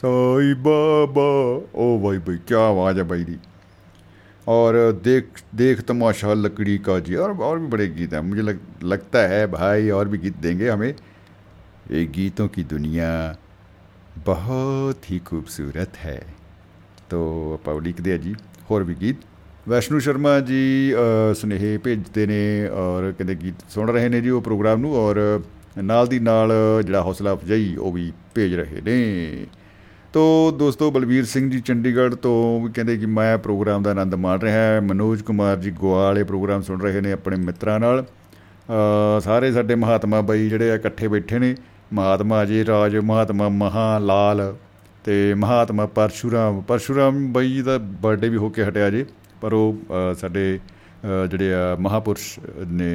ਸਾਈ ਬਾਬਾ, ਉਹ ਬਾਈ ਬਾਈ ਕਿਆ ਆਵਾਜ਼ ਹੈ ਬਾਈ ਦੀ। और देख देख तमाशा लकड़ी का जी, और और भी बड़े गीत हैं। मुझे लग, लगता है भाई और भी गीत देंगे हमें। ये गीतों की दुनिया बहुत ही खूबसूरत है। तो आप लिख दिया जी होर भी गीत। वैष्णु शर्मा जी सुनेहे भेजते ने और कहते गीत सुन रहे ने जी वो प्रोग्राम नू, और नाल दी नाल जिहड़ा हौसला अफजाई वो भी भेज रहे ने। ਤੋ ਦੋਸਤੋ ਬਲਵੀਰ ਸਿੰਘ ਜੀ ਚੰਡੀਗੜ੍ਹ ਤੋਂ ਵੀ ਕਹਿੰਦੇ ਕਿ ਮੈਂ ਪ੍ਰੋਗਰਾਮ ਦਾ ਆਨੰਦ ਮਾਣ ਰਿਹਾ। ਮਨੋਜ ਕੁਮਾਰ ਜੀ ਗੋਆ ਵਾਲੇ ਪ੍ਰੋਗਰਾਮ ਸੁਣ ਰਹੇ ਨੇ ਆਪਣੇ ਮਿੱਤਰਾਂ ਨਾਲ। ਸਾਰੇ ਸਾਡੇ ਮਹਾਤਮਾ ਬਾਈ ਜਿਹੜੇ ਆ ਇਕੱਠੇ ਬੈਠੇ ਨੇ, ਮਹਾਤਮਾ ਅਜੇ ਰਾਜ, ਮਹਾਤਮਾ ਮਹਾ ਲਾਲ ਅਤੇ ਮਹਾਤਮਾ ਪਰਸ਼ੂਰਾਮ। ਪਰਸ਼ੂਰਾਮ ਬਾਈ ਜੀ ਦਾ ਬਰਥਡੇ ਵੀ ਹੋ ਕੇ ਹਟਿਆ ਜੇ, ਪਰ ਉਹ ਸਾਡੇ ਜਿਹੜੇ ਆ ਮਹਾਂਪੁਰਸ਼ ਨੇ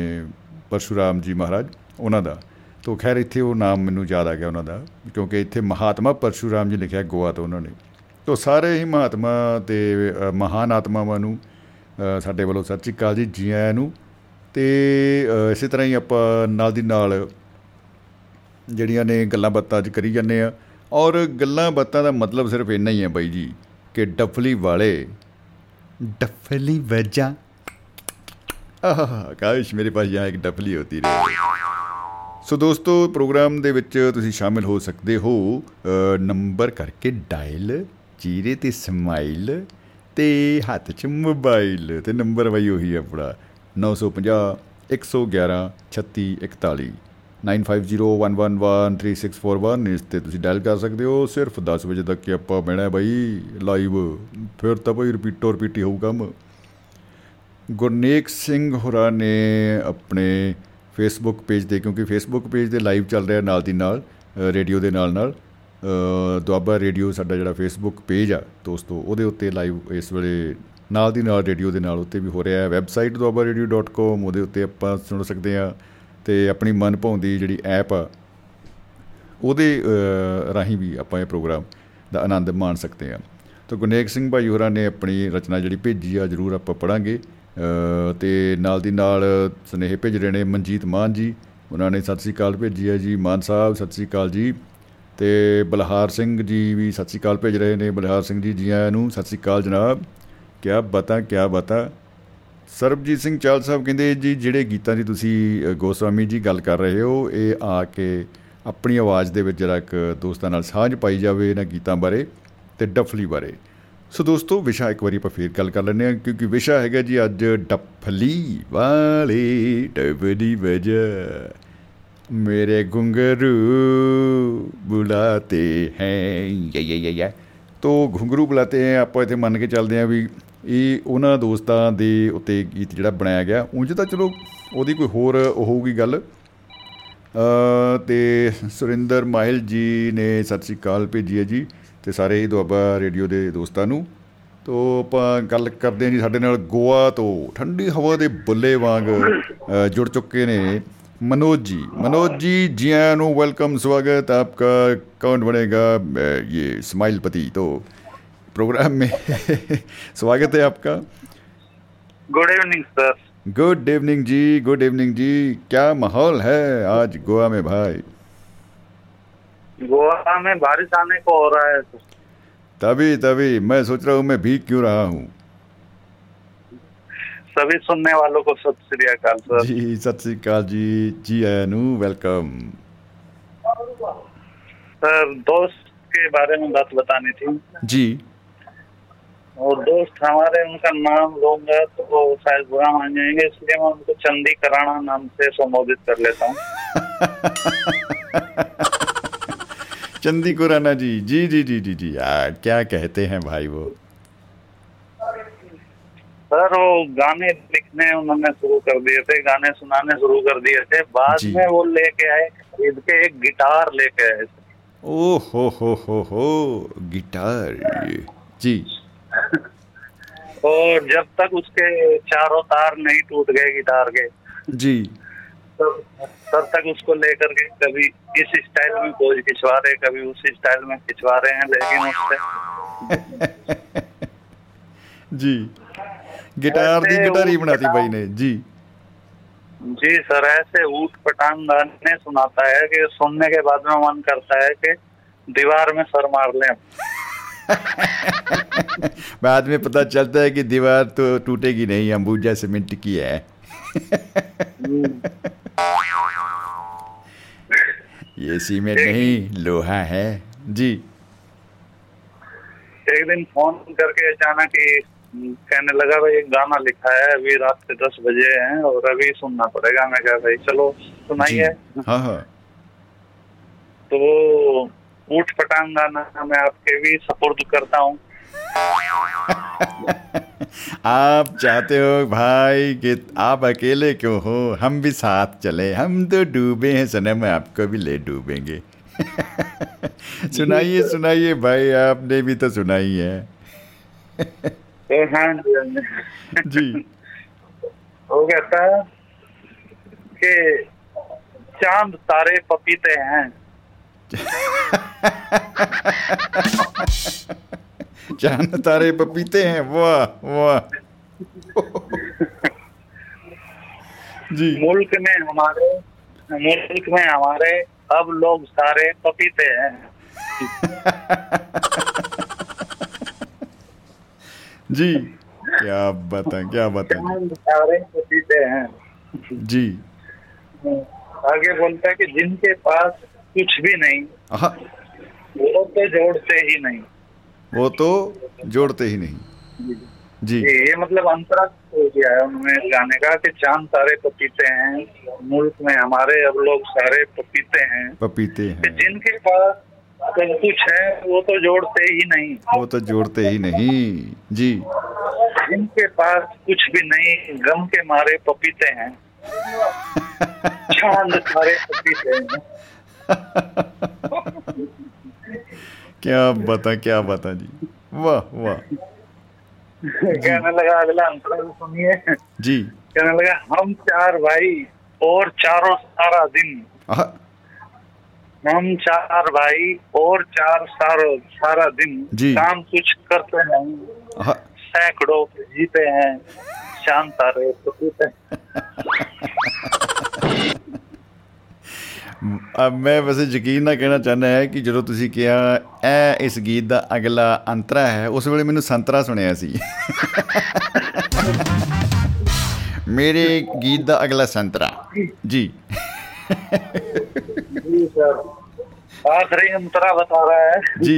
ਪਰਸ਼ੂਰਾਮ ਜੀ ਮਹਾਰਾਜ ਉਹਨਾਂ ਦਾ। ਤੋ ਖੈਰ ਇੱਥੇ ਉਹ ਨਾਮ ਮੈਨੂੰ ਯਾਦ ਆ ਗਿਆ ਉਹਨਾਂ ਦਾ, ਕਿਉਂਕਿ ਇੱਥੇ ਮਹਾਤਮਾ ਪਰਸ਼ੂਰਾਮ ਜੀ ਲਿਖਿਆ ਗੋਆ ਤੋਂ ਉਹਨਾਂ ਨੇ। ਤੋ ਸਾਰੇ ਹੀ ਮਹਾਤਮਾ ਅਤੇ ਮਹਾਨ ਆਤਮਾਵਾਂ ਨੂੰ ਸਾਡੇ ਵੱਲੋਂ ਸਤਿ ਸ਼੍ਰੀ ਅਕਾਲ ਜੀ, ਜੀ ਆਇਆਂ ਨੂੰ। ਅਤੇ ਇਸੇ ਤਰ੍ਹਾਂ ਹੀ ਆਪਾਂ ਨਾਲ ਦੀ ਨਾਲ ਜਿਹੜੀਆਂ ਨੇ ਗੱਲਾਂ ਬਾਤਾਂ ਅੱਜ ਕਰੀ ਜਾਂਦੇ ਹਾਂ, ਔਰ ਗੱਲਾਂ ਬਾਤਾਂ ਦਾ ਮਤਲਬ ਸਿਰਫ ਇੰਨਾ ਹੀ ਹੈ ਬਾਈ ਜੀ ਕਿ ਡੱਫਲੀ ਵਾਲੇ ਡੱਫਲੀ ਵਜਾ, ਆਹ ਕਾਸ਼ ਮੇਰੇ ਪਾਸ ਯਾਂ ਇੱਕ ਡੱਫਲੀ ਹੋਤੀ ਰਹੀ। ਸੋ ਦੋਸਤੋ ਪ੍ਰੋਗਰਾਮ ਦੇ ਵਿੱਚ ਤੁਸੀਂ ਸ਼ਾਮਿਲ ਹੋ ਸਕਦੇ ਹੋ ਨੰਬਰ ਕਰਕੇ ਡਾਇਲ, ਚੀਰੇ 'ਤੇ ਸਮਾਈਲ ਅਤੇ ਹੱਥ 'ਚ ਮੋਬਾਈਲ। ਅਤੇ ਨੰਬਰ ਬਾਈ ਉਹੀ ਆਪਣਾ ਨੌ ਸੌ ਪੰਜਾਹ ਇੱਕ ਸੌ ਗਿਆਰਾਂ ਛੱਤੀ ਇਕਤਾਲੀ nine five zero one one one three six four one. ਇਸ 'ਤੇ ਤੁਸੀਂ ਡਾਇਲ ਕਰ ਸਕਦੇ ਹੋ। ਸਿਰਫ ਦਸ ਵਜੇ ਤੱਕ ਆਪਾਂ ਬਹਿਣਾ ਬਾਈ ਲਾਈਵ, ਫਿਰ ਤਾਂ ਬਾਈ ਰਿਪੀਟੋ ਰਿਪੀਟੀ ਹੋਊ ਕੰਮ। ਗੁਰਨੇਕ ਸਿੰਘ ਹੋਰਾਂ ਨੇ ਆਪਣੇ ਫੇਸਬੁੱਕ ਪੇਜ 'ਤੇ, ਕਿਉਂਕਿ ਫੇਸਬੁੱਕ ਪੇਜ 'ਤੇ ਲਾਈਵ ਚੱਲ ਰਿਹਾ ਨਾਲ ਦੀ ਨਾਲ ਰੇਡੀਓ ਦੇ ਨਾਲ ਨਾਲ, ਦੁਆਬਾ ਰੇਡੀਓ ਸਾਡਾ ਜਿਹੜਾ ਫੇਸਬੁੱਕ ਪੇਜ ਆ ਦੋਸਤੋ ਉਹਦੇ ਉੱਤੇ ਲਾਈਵ ਇਸ ਵੇਲੇ ਨਾਲ ਦੀ ਨਾਲ ਰੇਡੀਓ ਦੇ ਨਾਲ ਉੱਤੇ ਵੀ ਹੋ ਰਿਹਾ ਹੈ। Website Doaba radio dot com ਉਹਦੇ ਉੱਤੇ ਆਪਾਂ ਸੁਣ ਸਕਦੇ ਹਾਂ, ਅਤੇ ਆਪਣੀ ਮਨ ਭਾਉਂਦੀ ਜਿਹੜੀ ਐਪ ਆ ਉਹਦੇ ਰਾਹੀਂ ਵੀ ਆਪਾਂ ਇਹ ਪ੍ਰੋਗਰਾਮ ਦਾ ਆਨੰਦ ਮਾਣ ਸਕਦੇ ਹਾਂ। ਤਾਂ ਗੁਰਨੇਕ ਸਿੰਘ ਭਾਈ ਹੋਰਾਂ ਨੇ ਆਪਣੀ ਰਚਨਾ ਜਿਹੜੀ ਭੇਜੀ ਆ, ਜ਼ਰੂਰ ਆਪਾਂ ਪੜ੍ਹਾਂਗੇ। ਅਤੇ ਨਾਲ ਦੀ ਨਾਲ ਸੁਨੇਹੇ ਭੇਜ ਰਹੇ ਨੇ ਮਨਜੀਤ ਮਾਨ ਜੀ, ਉਹਨਾਂ ਨੇ ਸਤਿ ਸ਼੍ਰੀ ਅਕਾਲ ਭੇਜੀ ਹੈ ਜੀ। ਮਾਨ ਸਾਹਿਬ ਸਤਿ ਸ਼੍ਰੀ ਅਕਾਲ ਜੀ। ਅਤੇ ਬਲਹਾਰ ਸਿੰਘ ਜੀ ਵੀ ਸਤਿ ਸ਼੍ਰੀ ਅਕਾਲ ਭੇਜ ਰਹੇ ਨੇ। ਬਲਹਾਰ ਸਿੰਘ ਜੀ ਜੀ ਆਇਆਂ ਨੂੰ, ਸਤਿ ਸ਼੍ਰੀ ਅਕਾਲ ਜਨਾਬ, ਕਿਆ ਬਾਤਾਂ ਕਿਆ ਬਾਤਾਂ। ਸਰਬਜੀਤ ਸਿੰਘ ਚਾਹਲ ਸਾਹਿਬ ਕਹਿੰਦੇ ਜੀ ਜਿਹੜੇ ਗੀਤਾਂ ਦੀ ਤੁਸੀਂ ਗੋਸਵਾਮੀ ਜੀ ਗੱਲ ਕਰ ਰਹੇ ਹੋ ਇਹ ਆ ਕੇ ਆਪਣੀ ਆਵਾਜ਼ ਦੇ ਵਿੱਚ ਜਿਹੜਾ ਇੱਕ ਦੋਸਤਾਂ ਨਾਲ ਸਾਂਝ ਪਾਈ ਜਾਵੇ ਇਹਨਾਂ ਗੀਤਾਂ ਬਾਰੇ ਅਤੇ ਡੱਫਲੀ ਬਾਰੇ। ਸੋ ਦੋਸਤੋ ਵਿਸ਼ਾ ਇੱਕ ਵਾਰੀ ਆਪਾਂ ਫੇਰ ਗੱਲ ਕਰ ਲੈਂਦੇ ਹਾਂ, ਕਿਉਂਕਿ ਵਿਸ਼ਾ ਹੈਗਾ ਜੀ ਅੱਜ ਡੱਫਲੀ ਵਾਲੇ ਡੱਫਲੀ ਵਜਾ ਮੇਰੇ ਘੁੰਗਰੂ ਬੁਲਾਤੇ ਹੈ ਯਾ ਯਾ ਯਾ। ਤੋ ਘੁੰਗਰੂ ਬੁਲਾਤੇ ਹੈ ਆਪਾਂ ਇੱਥੇ ਮੰਨ ਕੇ ਚੱਲਦੇ ਹਾਂ ਵੀ ਇਹ ਉਹਨਾਂ ਦੋਸਤਾਂ ਦੇ ਉੱਤੇ ਗੀਤ ਜਿਹੜਾ ਬਣਾਇਆ ਗਿਆ। ਉਂਝ ਤਾਂ ਚਲੋ ਉਹਦੀ ਕੋਈ ਹੋਰ ਹੋਊਗੀ ਗੱਲ। ਅਤੇ ਸੁਰਿੰਦਰ ਮਾਹਿਲ ਜੀ ਨੇ ਸਤਿ ਸ਼੍ਰੀ ਅਕਾਲ ਭੇਜੀ ਹੈ ਜੀ, ਅਤੇ ਸਾਰੇ ਹੀ ਦੁਆਬਾ ਰੇਡੀਓ ਦੇ ਦੋਸਤਾਂ ਨੂੰ। ਤੋ ਆਪਾਂ ਗੱਲ ਕਰਦੇ ਹਾਂ ਜੀ, ਸਾਡੇ ਨਾਲ ਗੋਆ ਤੋਂ ਠੰਡੀ ਹਵਾ ਦੇ ਬੁੱਲੇ ਵਾਂਗ ਜੁੜ ਚੁੱਕੇ ਨੇ ਮਨੋਜ ਜੀ। ਮਨੋਜ ਜੀ ਜੀ ਆਇਆਂ ਨੂੰ, ਵੈਲਕਮ, ਸਵਾਗਤ ਆਪਕਾ। ਕੌਣ ਬਣੇਗਾ ਇਹ ਸਮਾਈਲ ਪਤੀ ਤੋਂ प्रोग्राम में स्वागत है आपका। Good evening sir. Good evening जी, गुड इवनिंग जी। क्या माहौल है आज गोवा में भाई? गोवा में बारिश आने को हो रहा है। तभी तभी मैं सोच रहा हूँ मैं भीग क्यों रहा हूँ। सभी सुनने वालों को सत श्री अकाल सर। जी सत श्री अकाल जी, जी आनु, वेलकम। सर दोस्त के बारे में बात बतानी थी जी। वो दोस्त हमारे उनका नाम लूंगा तो वो शायद बुरा मान जाएंगे, इसलिए मैं उनको चंदी कराना नाम से संबोधित कर लेता हूँ। चंदी कुराना जी जी जी जी जी जी यार क्या कहते हैं भाई वो सर। वो गाने लिखने उन्होंने शुरू कर दिए थे, गाने सुनाने शुरू कर दिए थे, बाद में वो लेके आए खरीद के एक गिटार लेके आए। ओ हो हो हो हो गिटार जी। और जब तक उसके चारों तार नहीं टूट गए गिटार के जी तब तब तक उसको लेकर के कभी इस स्टाइल में पोज खिंचवा रहे, कभी उस स्टाइल में खिंचवा रहे हैं, लेकिन उससे जी गिटार दी गिटार ही बनाती भाई ने जी जी सर। ऐसे ऊट पटांग गाने सुनाता है कि सुनने के बाद में मन करता है कि दीवार में सर मार लें। बाद में पता चलता है कि दीवार तो टूटेगी नहीं, अंबुजा सीमेंट की है। ये सीमेंट नहीं लोहा है जी। एक दिन फोन करके अचानक ही कहने लगा भाई एक गाना लिखा है, अभी रात के दस बजे हैं और अभी सुनना पड़ेगा। मैं कहा भाई चलो सुनाइए। हाँ हाँ। तो ऊट पटांग गाना मैं आपके भी सपोर्ट करता हूँ। आप चाहते हो भाई कि आप अकेले क्यों हो, हम भी साथ चले, हम तो डूबे हैं सनम आपको भी ले डूबेंगे। सुनाइए सुनाइए भाई, आपने भी तो सुनाई है। जी वो कहता है कि चांद तारे पपीते हैं। चांद तारे पपीते हैं, वाह वाह। जी मुल्क में हमारे मुल्क में हमारे अब लोग सारे पपीते हैं। जी क्या बताएं क्या बताएं सारे पपीते हैं जी। आगे बोलता है कि जिनके पास कुछ भी नहीं वो तो जोड़ते ही नहीं वो तो जोड़ते ही नहीं जी। ये मतलब अंतरार्थ हो गया है उन्होंने गाने का कि चांद तारे पपीते हैं, मुल्क में हमारे अब लोग सारे पपीते हैं पपीते हैं जिनके पास तो कुछ है वो तो जोड़ते ही नहीं वो तो जोड़ते ही नहीं जी। जिनके पास कुछ भी नहीं गम के मारे पपीते हैं, चांद तारे पपीते हैं। क्या बता क्या बता जी, वाह वाह। कहने लगा अगला अंतरा सुनिए जी। कहने लगा हम चार भाई और चारों सारा दिन हम चार भाई और चार सारो सारा दिन काम कुछ करते नहीं, सैकड़ों जीते हैं, चांद तारे पपीते हैं। अब मैं वैसे ਯਕੀਨ ਨਾਲ ਕਹਿਣਾ ਚਾਹੁੰਦਾ ਹੈ ਕਿ ਜਦੋਂ ਤੁਸੀਂ ਕਿਹਾ ਇਹ ਇਸ ਗੀਤ ਦਾ ਅਗਲਾ ਅੰਤਰਾ ਹੈ ਉਸ ਵੇਲੇ ਮੈਨੂੰ ਸੰਤਰਾ ਸੁਣਿਆ ਸੀ। ਮੇਰੇ ਗੀਤ ਦਾ ਅਗਲਾ ਸੰਤਰਾ ਜੀ। जी सर आखिरी अंतरा बता रहा है जी।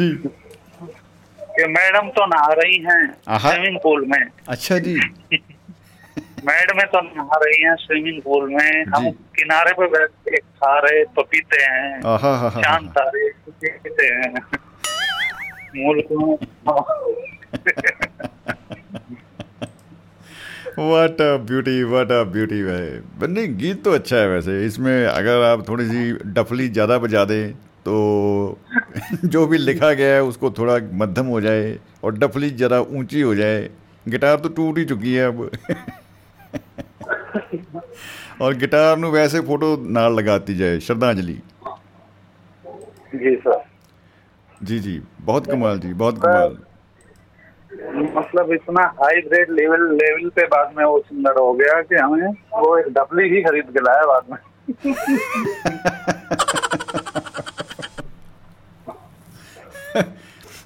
जी कि मैडम तो नहा रही हैं स्विमिंग पूल में। अच्छा जी। मैडम तो नहा रही हैं स्विमिंग पूल में, हम किनारे पे बैठ के खा रहे पपीते हैं, चांद तारे पपीते हैं, मुल्क में। What a beauty, what a beauty भाई। बन्नी गीत तो अच्छा है वैसे, इसमें अगर आप थोड़ी सी डफली ज़्यादा बजा दें तो जो भी लिखा गया है उसको थोड़ा मध्यम हो जाए और डफली ज़रा ऊंची हो जाए। गिटार तो टूट ही चुकी है अब। और गिटार ਨੂੰ ਵੈਸੇ ਫੋਟੋ ਨਾਲ ਲਗਾਤੀ ਜਾਏ ਸ਼ਰਧਾਂਜਲੀ। ਜੀ ਸਰ ਜੀ ਜੀ ਬਹੁਤ ਕਮਾਲ ਜੀ ਬਹੁਤ ਕਮਾਲ। मतलब इतना हाई ग्रेड लेवल लेवल पे बाद में वो सुंदर हो गया कि हमें वो एक डबली ही खरीद के लाया बाद में।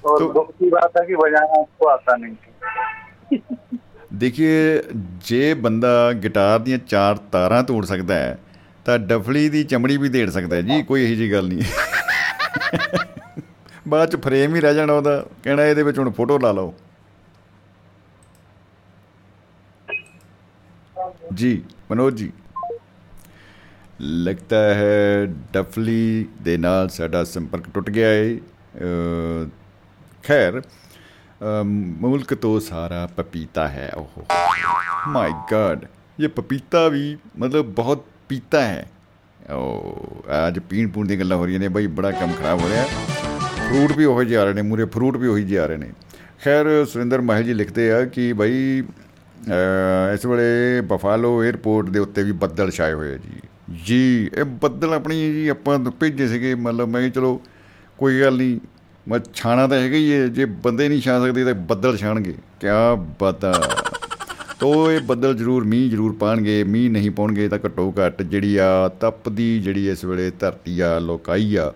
और तो, दुख की बात है कि बजाना उसको आता नहीं। देखिए जे बंदा गिटार ਦੀਆਂ ਚਾਰ ਤਾਰਾਂ ਤੋੜ ਸਕਦਾ ਹੈ ਤਾਂ ਡਫਲੀ ਦੀ ਚਮੜੀ ਵੀ ਦੇੜ ਸਕਦਾ ਹੈ ਜੀ, ਕੋਈ ਇਹੋ ਜਿਹੀ ਗੱਲ ਨਹੀਂ। ਬਾਅਦ 'ਚ ਫਰੇਮ ਹੀ ਰਹਿ ਜਾਣਾ ਉਹਦਾ, ਕਹਿਣਾ ਇਹਦੇ ਵਿੱਚ ਹੁਣ ਫੋਟੋ ਲਾ ਲਓ ਜੀ। ਮਨੋਜ ਜੀ, ਲੱਗਦਾ ਹੈ ਡਫਲੀ ਦੇ ਨਾਲ ਸਾਡਾ ਸੰਪਰਕ ਟੁੱਟ ਗਿਆ ਹੈ। ਖੈਰ, ਮੁਲਕ ਤੋਂ ਸਾਰਾ ਪਪੀਤਾ ਹੈ। ਉਹ ਮਾਈ ਗਾਡ, ਇਹ ਪਪੀਤਾ ਵੀ ਮਤਲਬ ਬਹੁਤ ਪੀਤਾ ਹੈ। ਉਹ ਅੱਜ ਪੀਣ ਪੂਣ ਦੀਆਂ ਗੱਲਾਂ ਹੋ ਰਹੀਆਂ ਨੇ ਬਾਈ, ਬੜਾ ਕੰਮ ਖਰਾਬ ਹੋ ਰਿਹਾ। ਫਰੂਟ ਵੀ ਉਹੋ ਜਿਹੇ ਆ ਰਹੇ ਨੇ ਮੂਹਰੇ, ਫਰੂਟ ਵੀ ਉਹੀ ਜਿਹੇ ਆ ਰਹੇ ਨੇ। ਖੈਰ, ਸੁਰਿੰਦਰ ਮਾਹਿਲ ਜੀ ਲਿਖਦੇ ਆ ਕਿ ਬਾਈ ਇਸ ਵੇਲੇ ਬਫਾਲੋ ਏਅਰਪੋਰਟ ਦੇ ਉੱਤੇ ਵੀ ਬੱਦਲ ਛਾਏ ਹੋਏ ਆ ਜੀ। ਜੀ ਇਹ ਬੱਦਲ ਆਪਣੀ ਜੀ ਆਪਾਂ ਭੇਜੇ ਸੀਗੇ, ਮਤਲਬ ਮੈਂ ਕਿਹਾ ਚਲੋ ਕੋਈ ਗੱਲ ਨਹੀਂ, ਮੈਂ ਛਾਣਾ ਤਾਂ ਹੈਗਾ ਹੀ ਹੈ, ਜੇ ਬੰਦੇ ਨਹੀਂ ਛਾਣ ਸਕਦੇ ਤਾਂ ਬੱਦਲ ਛਾਣਗੇ। ਕਿਆ ਬਾਤ ਆ। ਤੋ ਇਹ ਬੱਦਲ ਜ਼ਰੂਰ ਮੀਂਹ ਜ਼ਰੂਰ ਪਾਉਣਗੇ, ਮੀਂਹ ਨਹੀਂ ਪਾਉਣਗੇ ਤਾਂ ਘੱਟੋ ਘੱਟ ਜਿਹੜੀ ਆ ਤਪਦੀ ਜਿਹੜੀ ਇਸ ਵੇਲੇ ਧਰਤੀ ਆ, ਲੋਕਾਈ ਆ,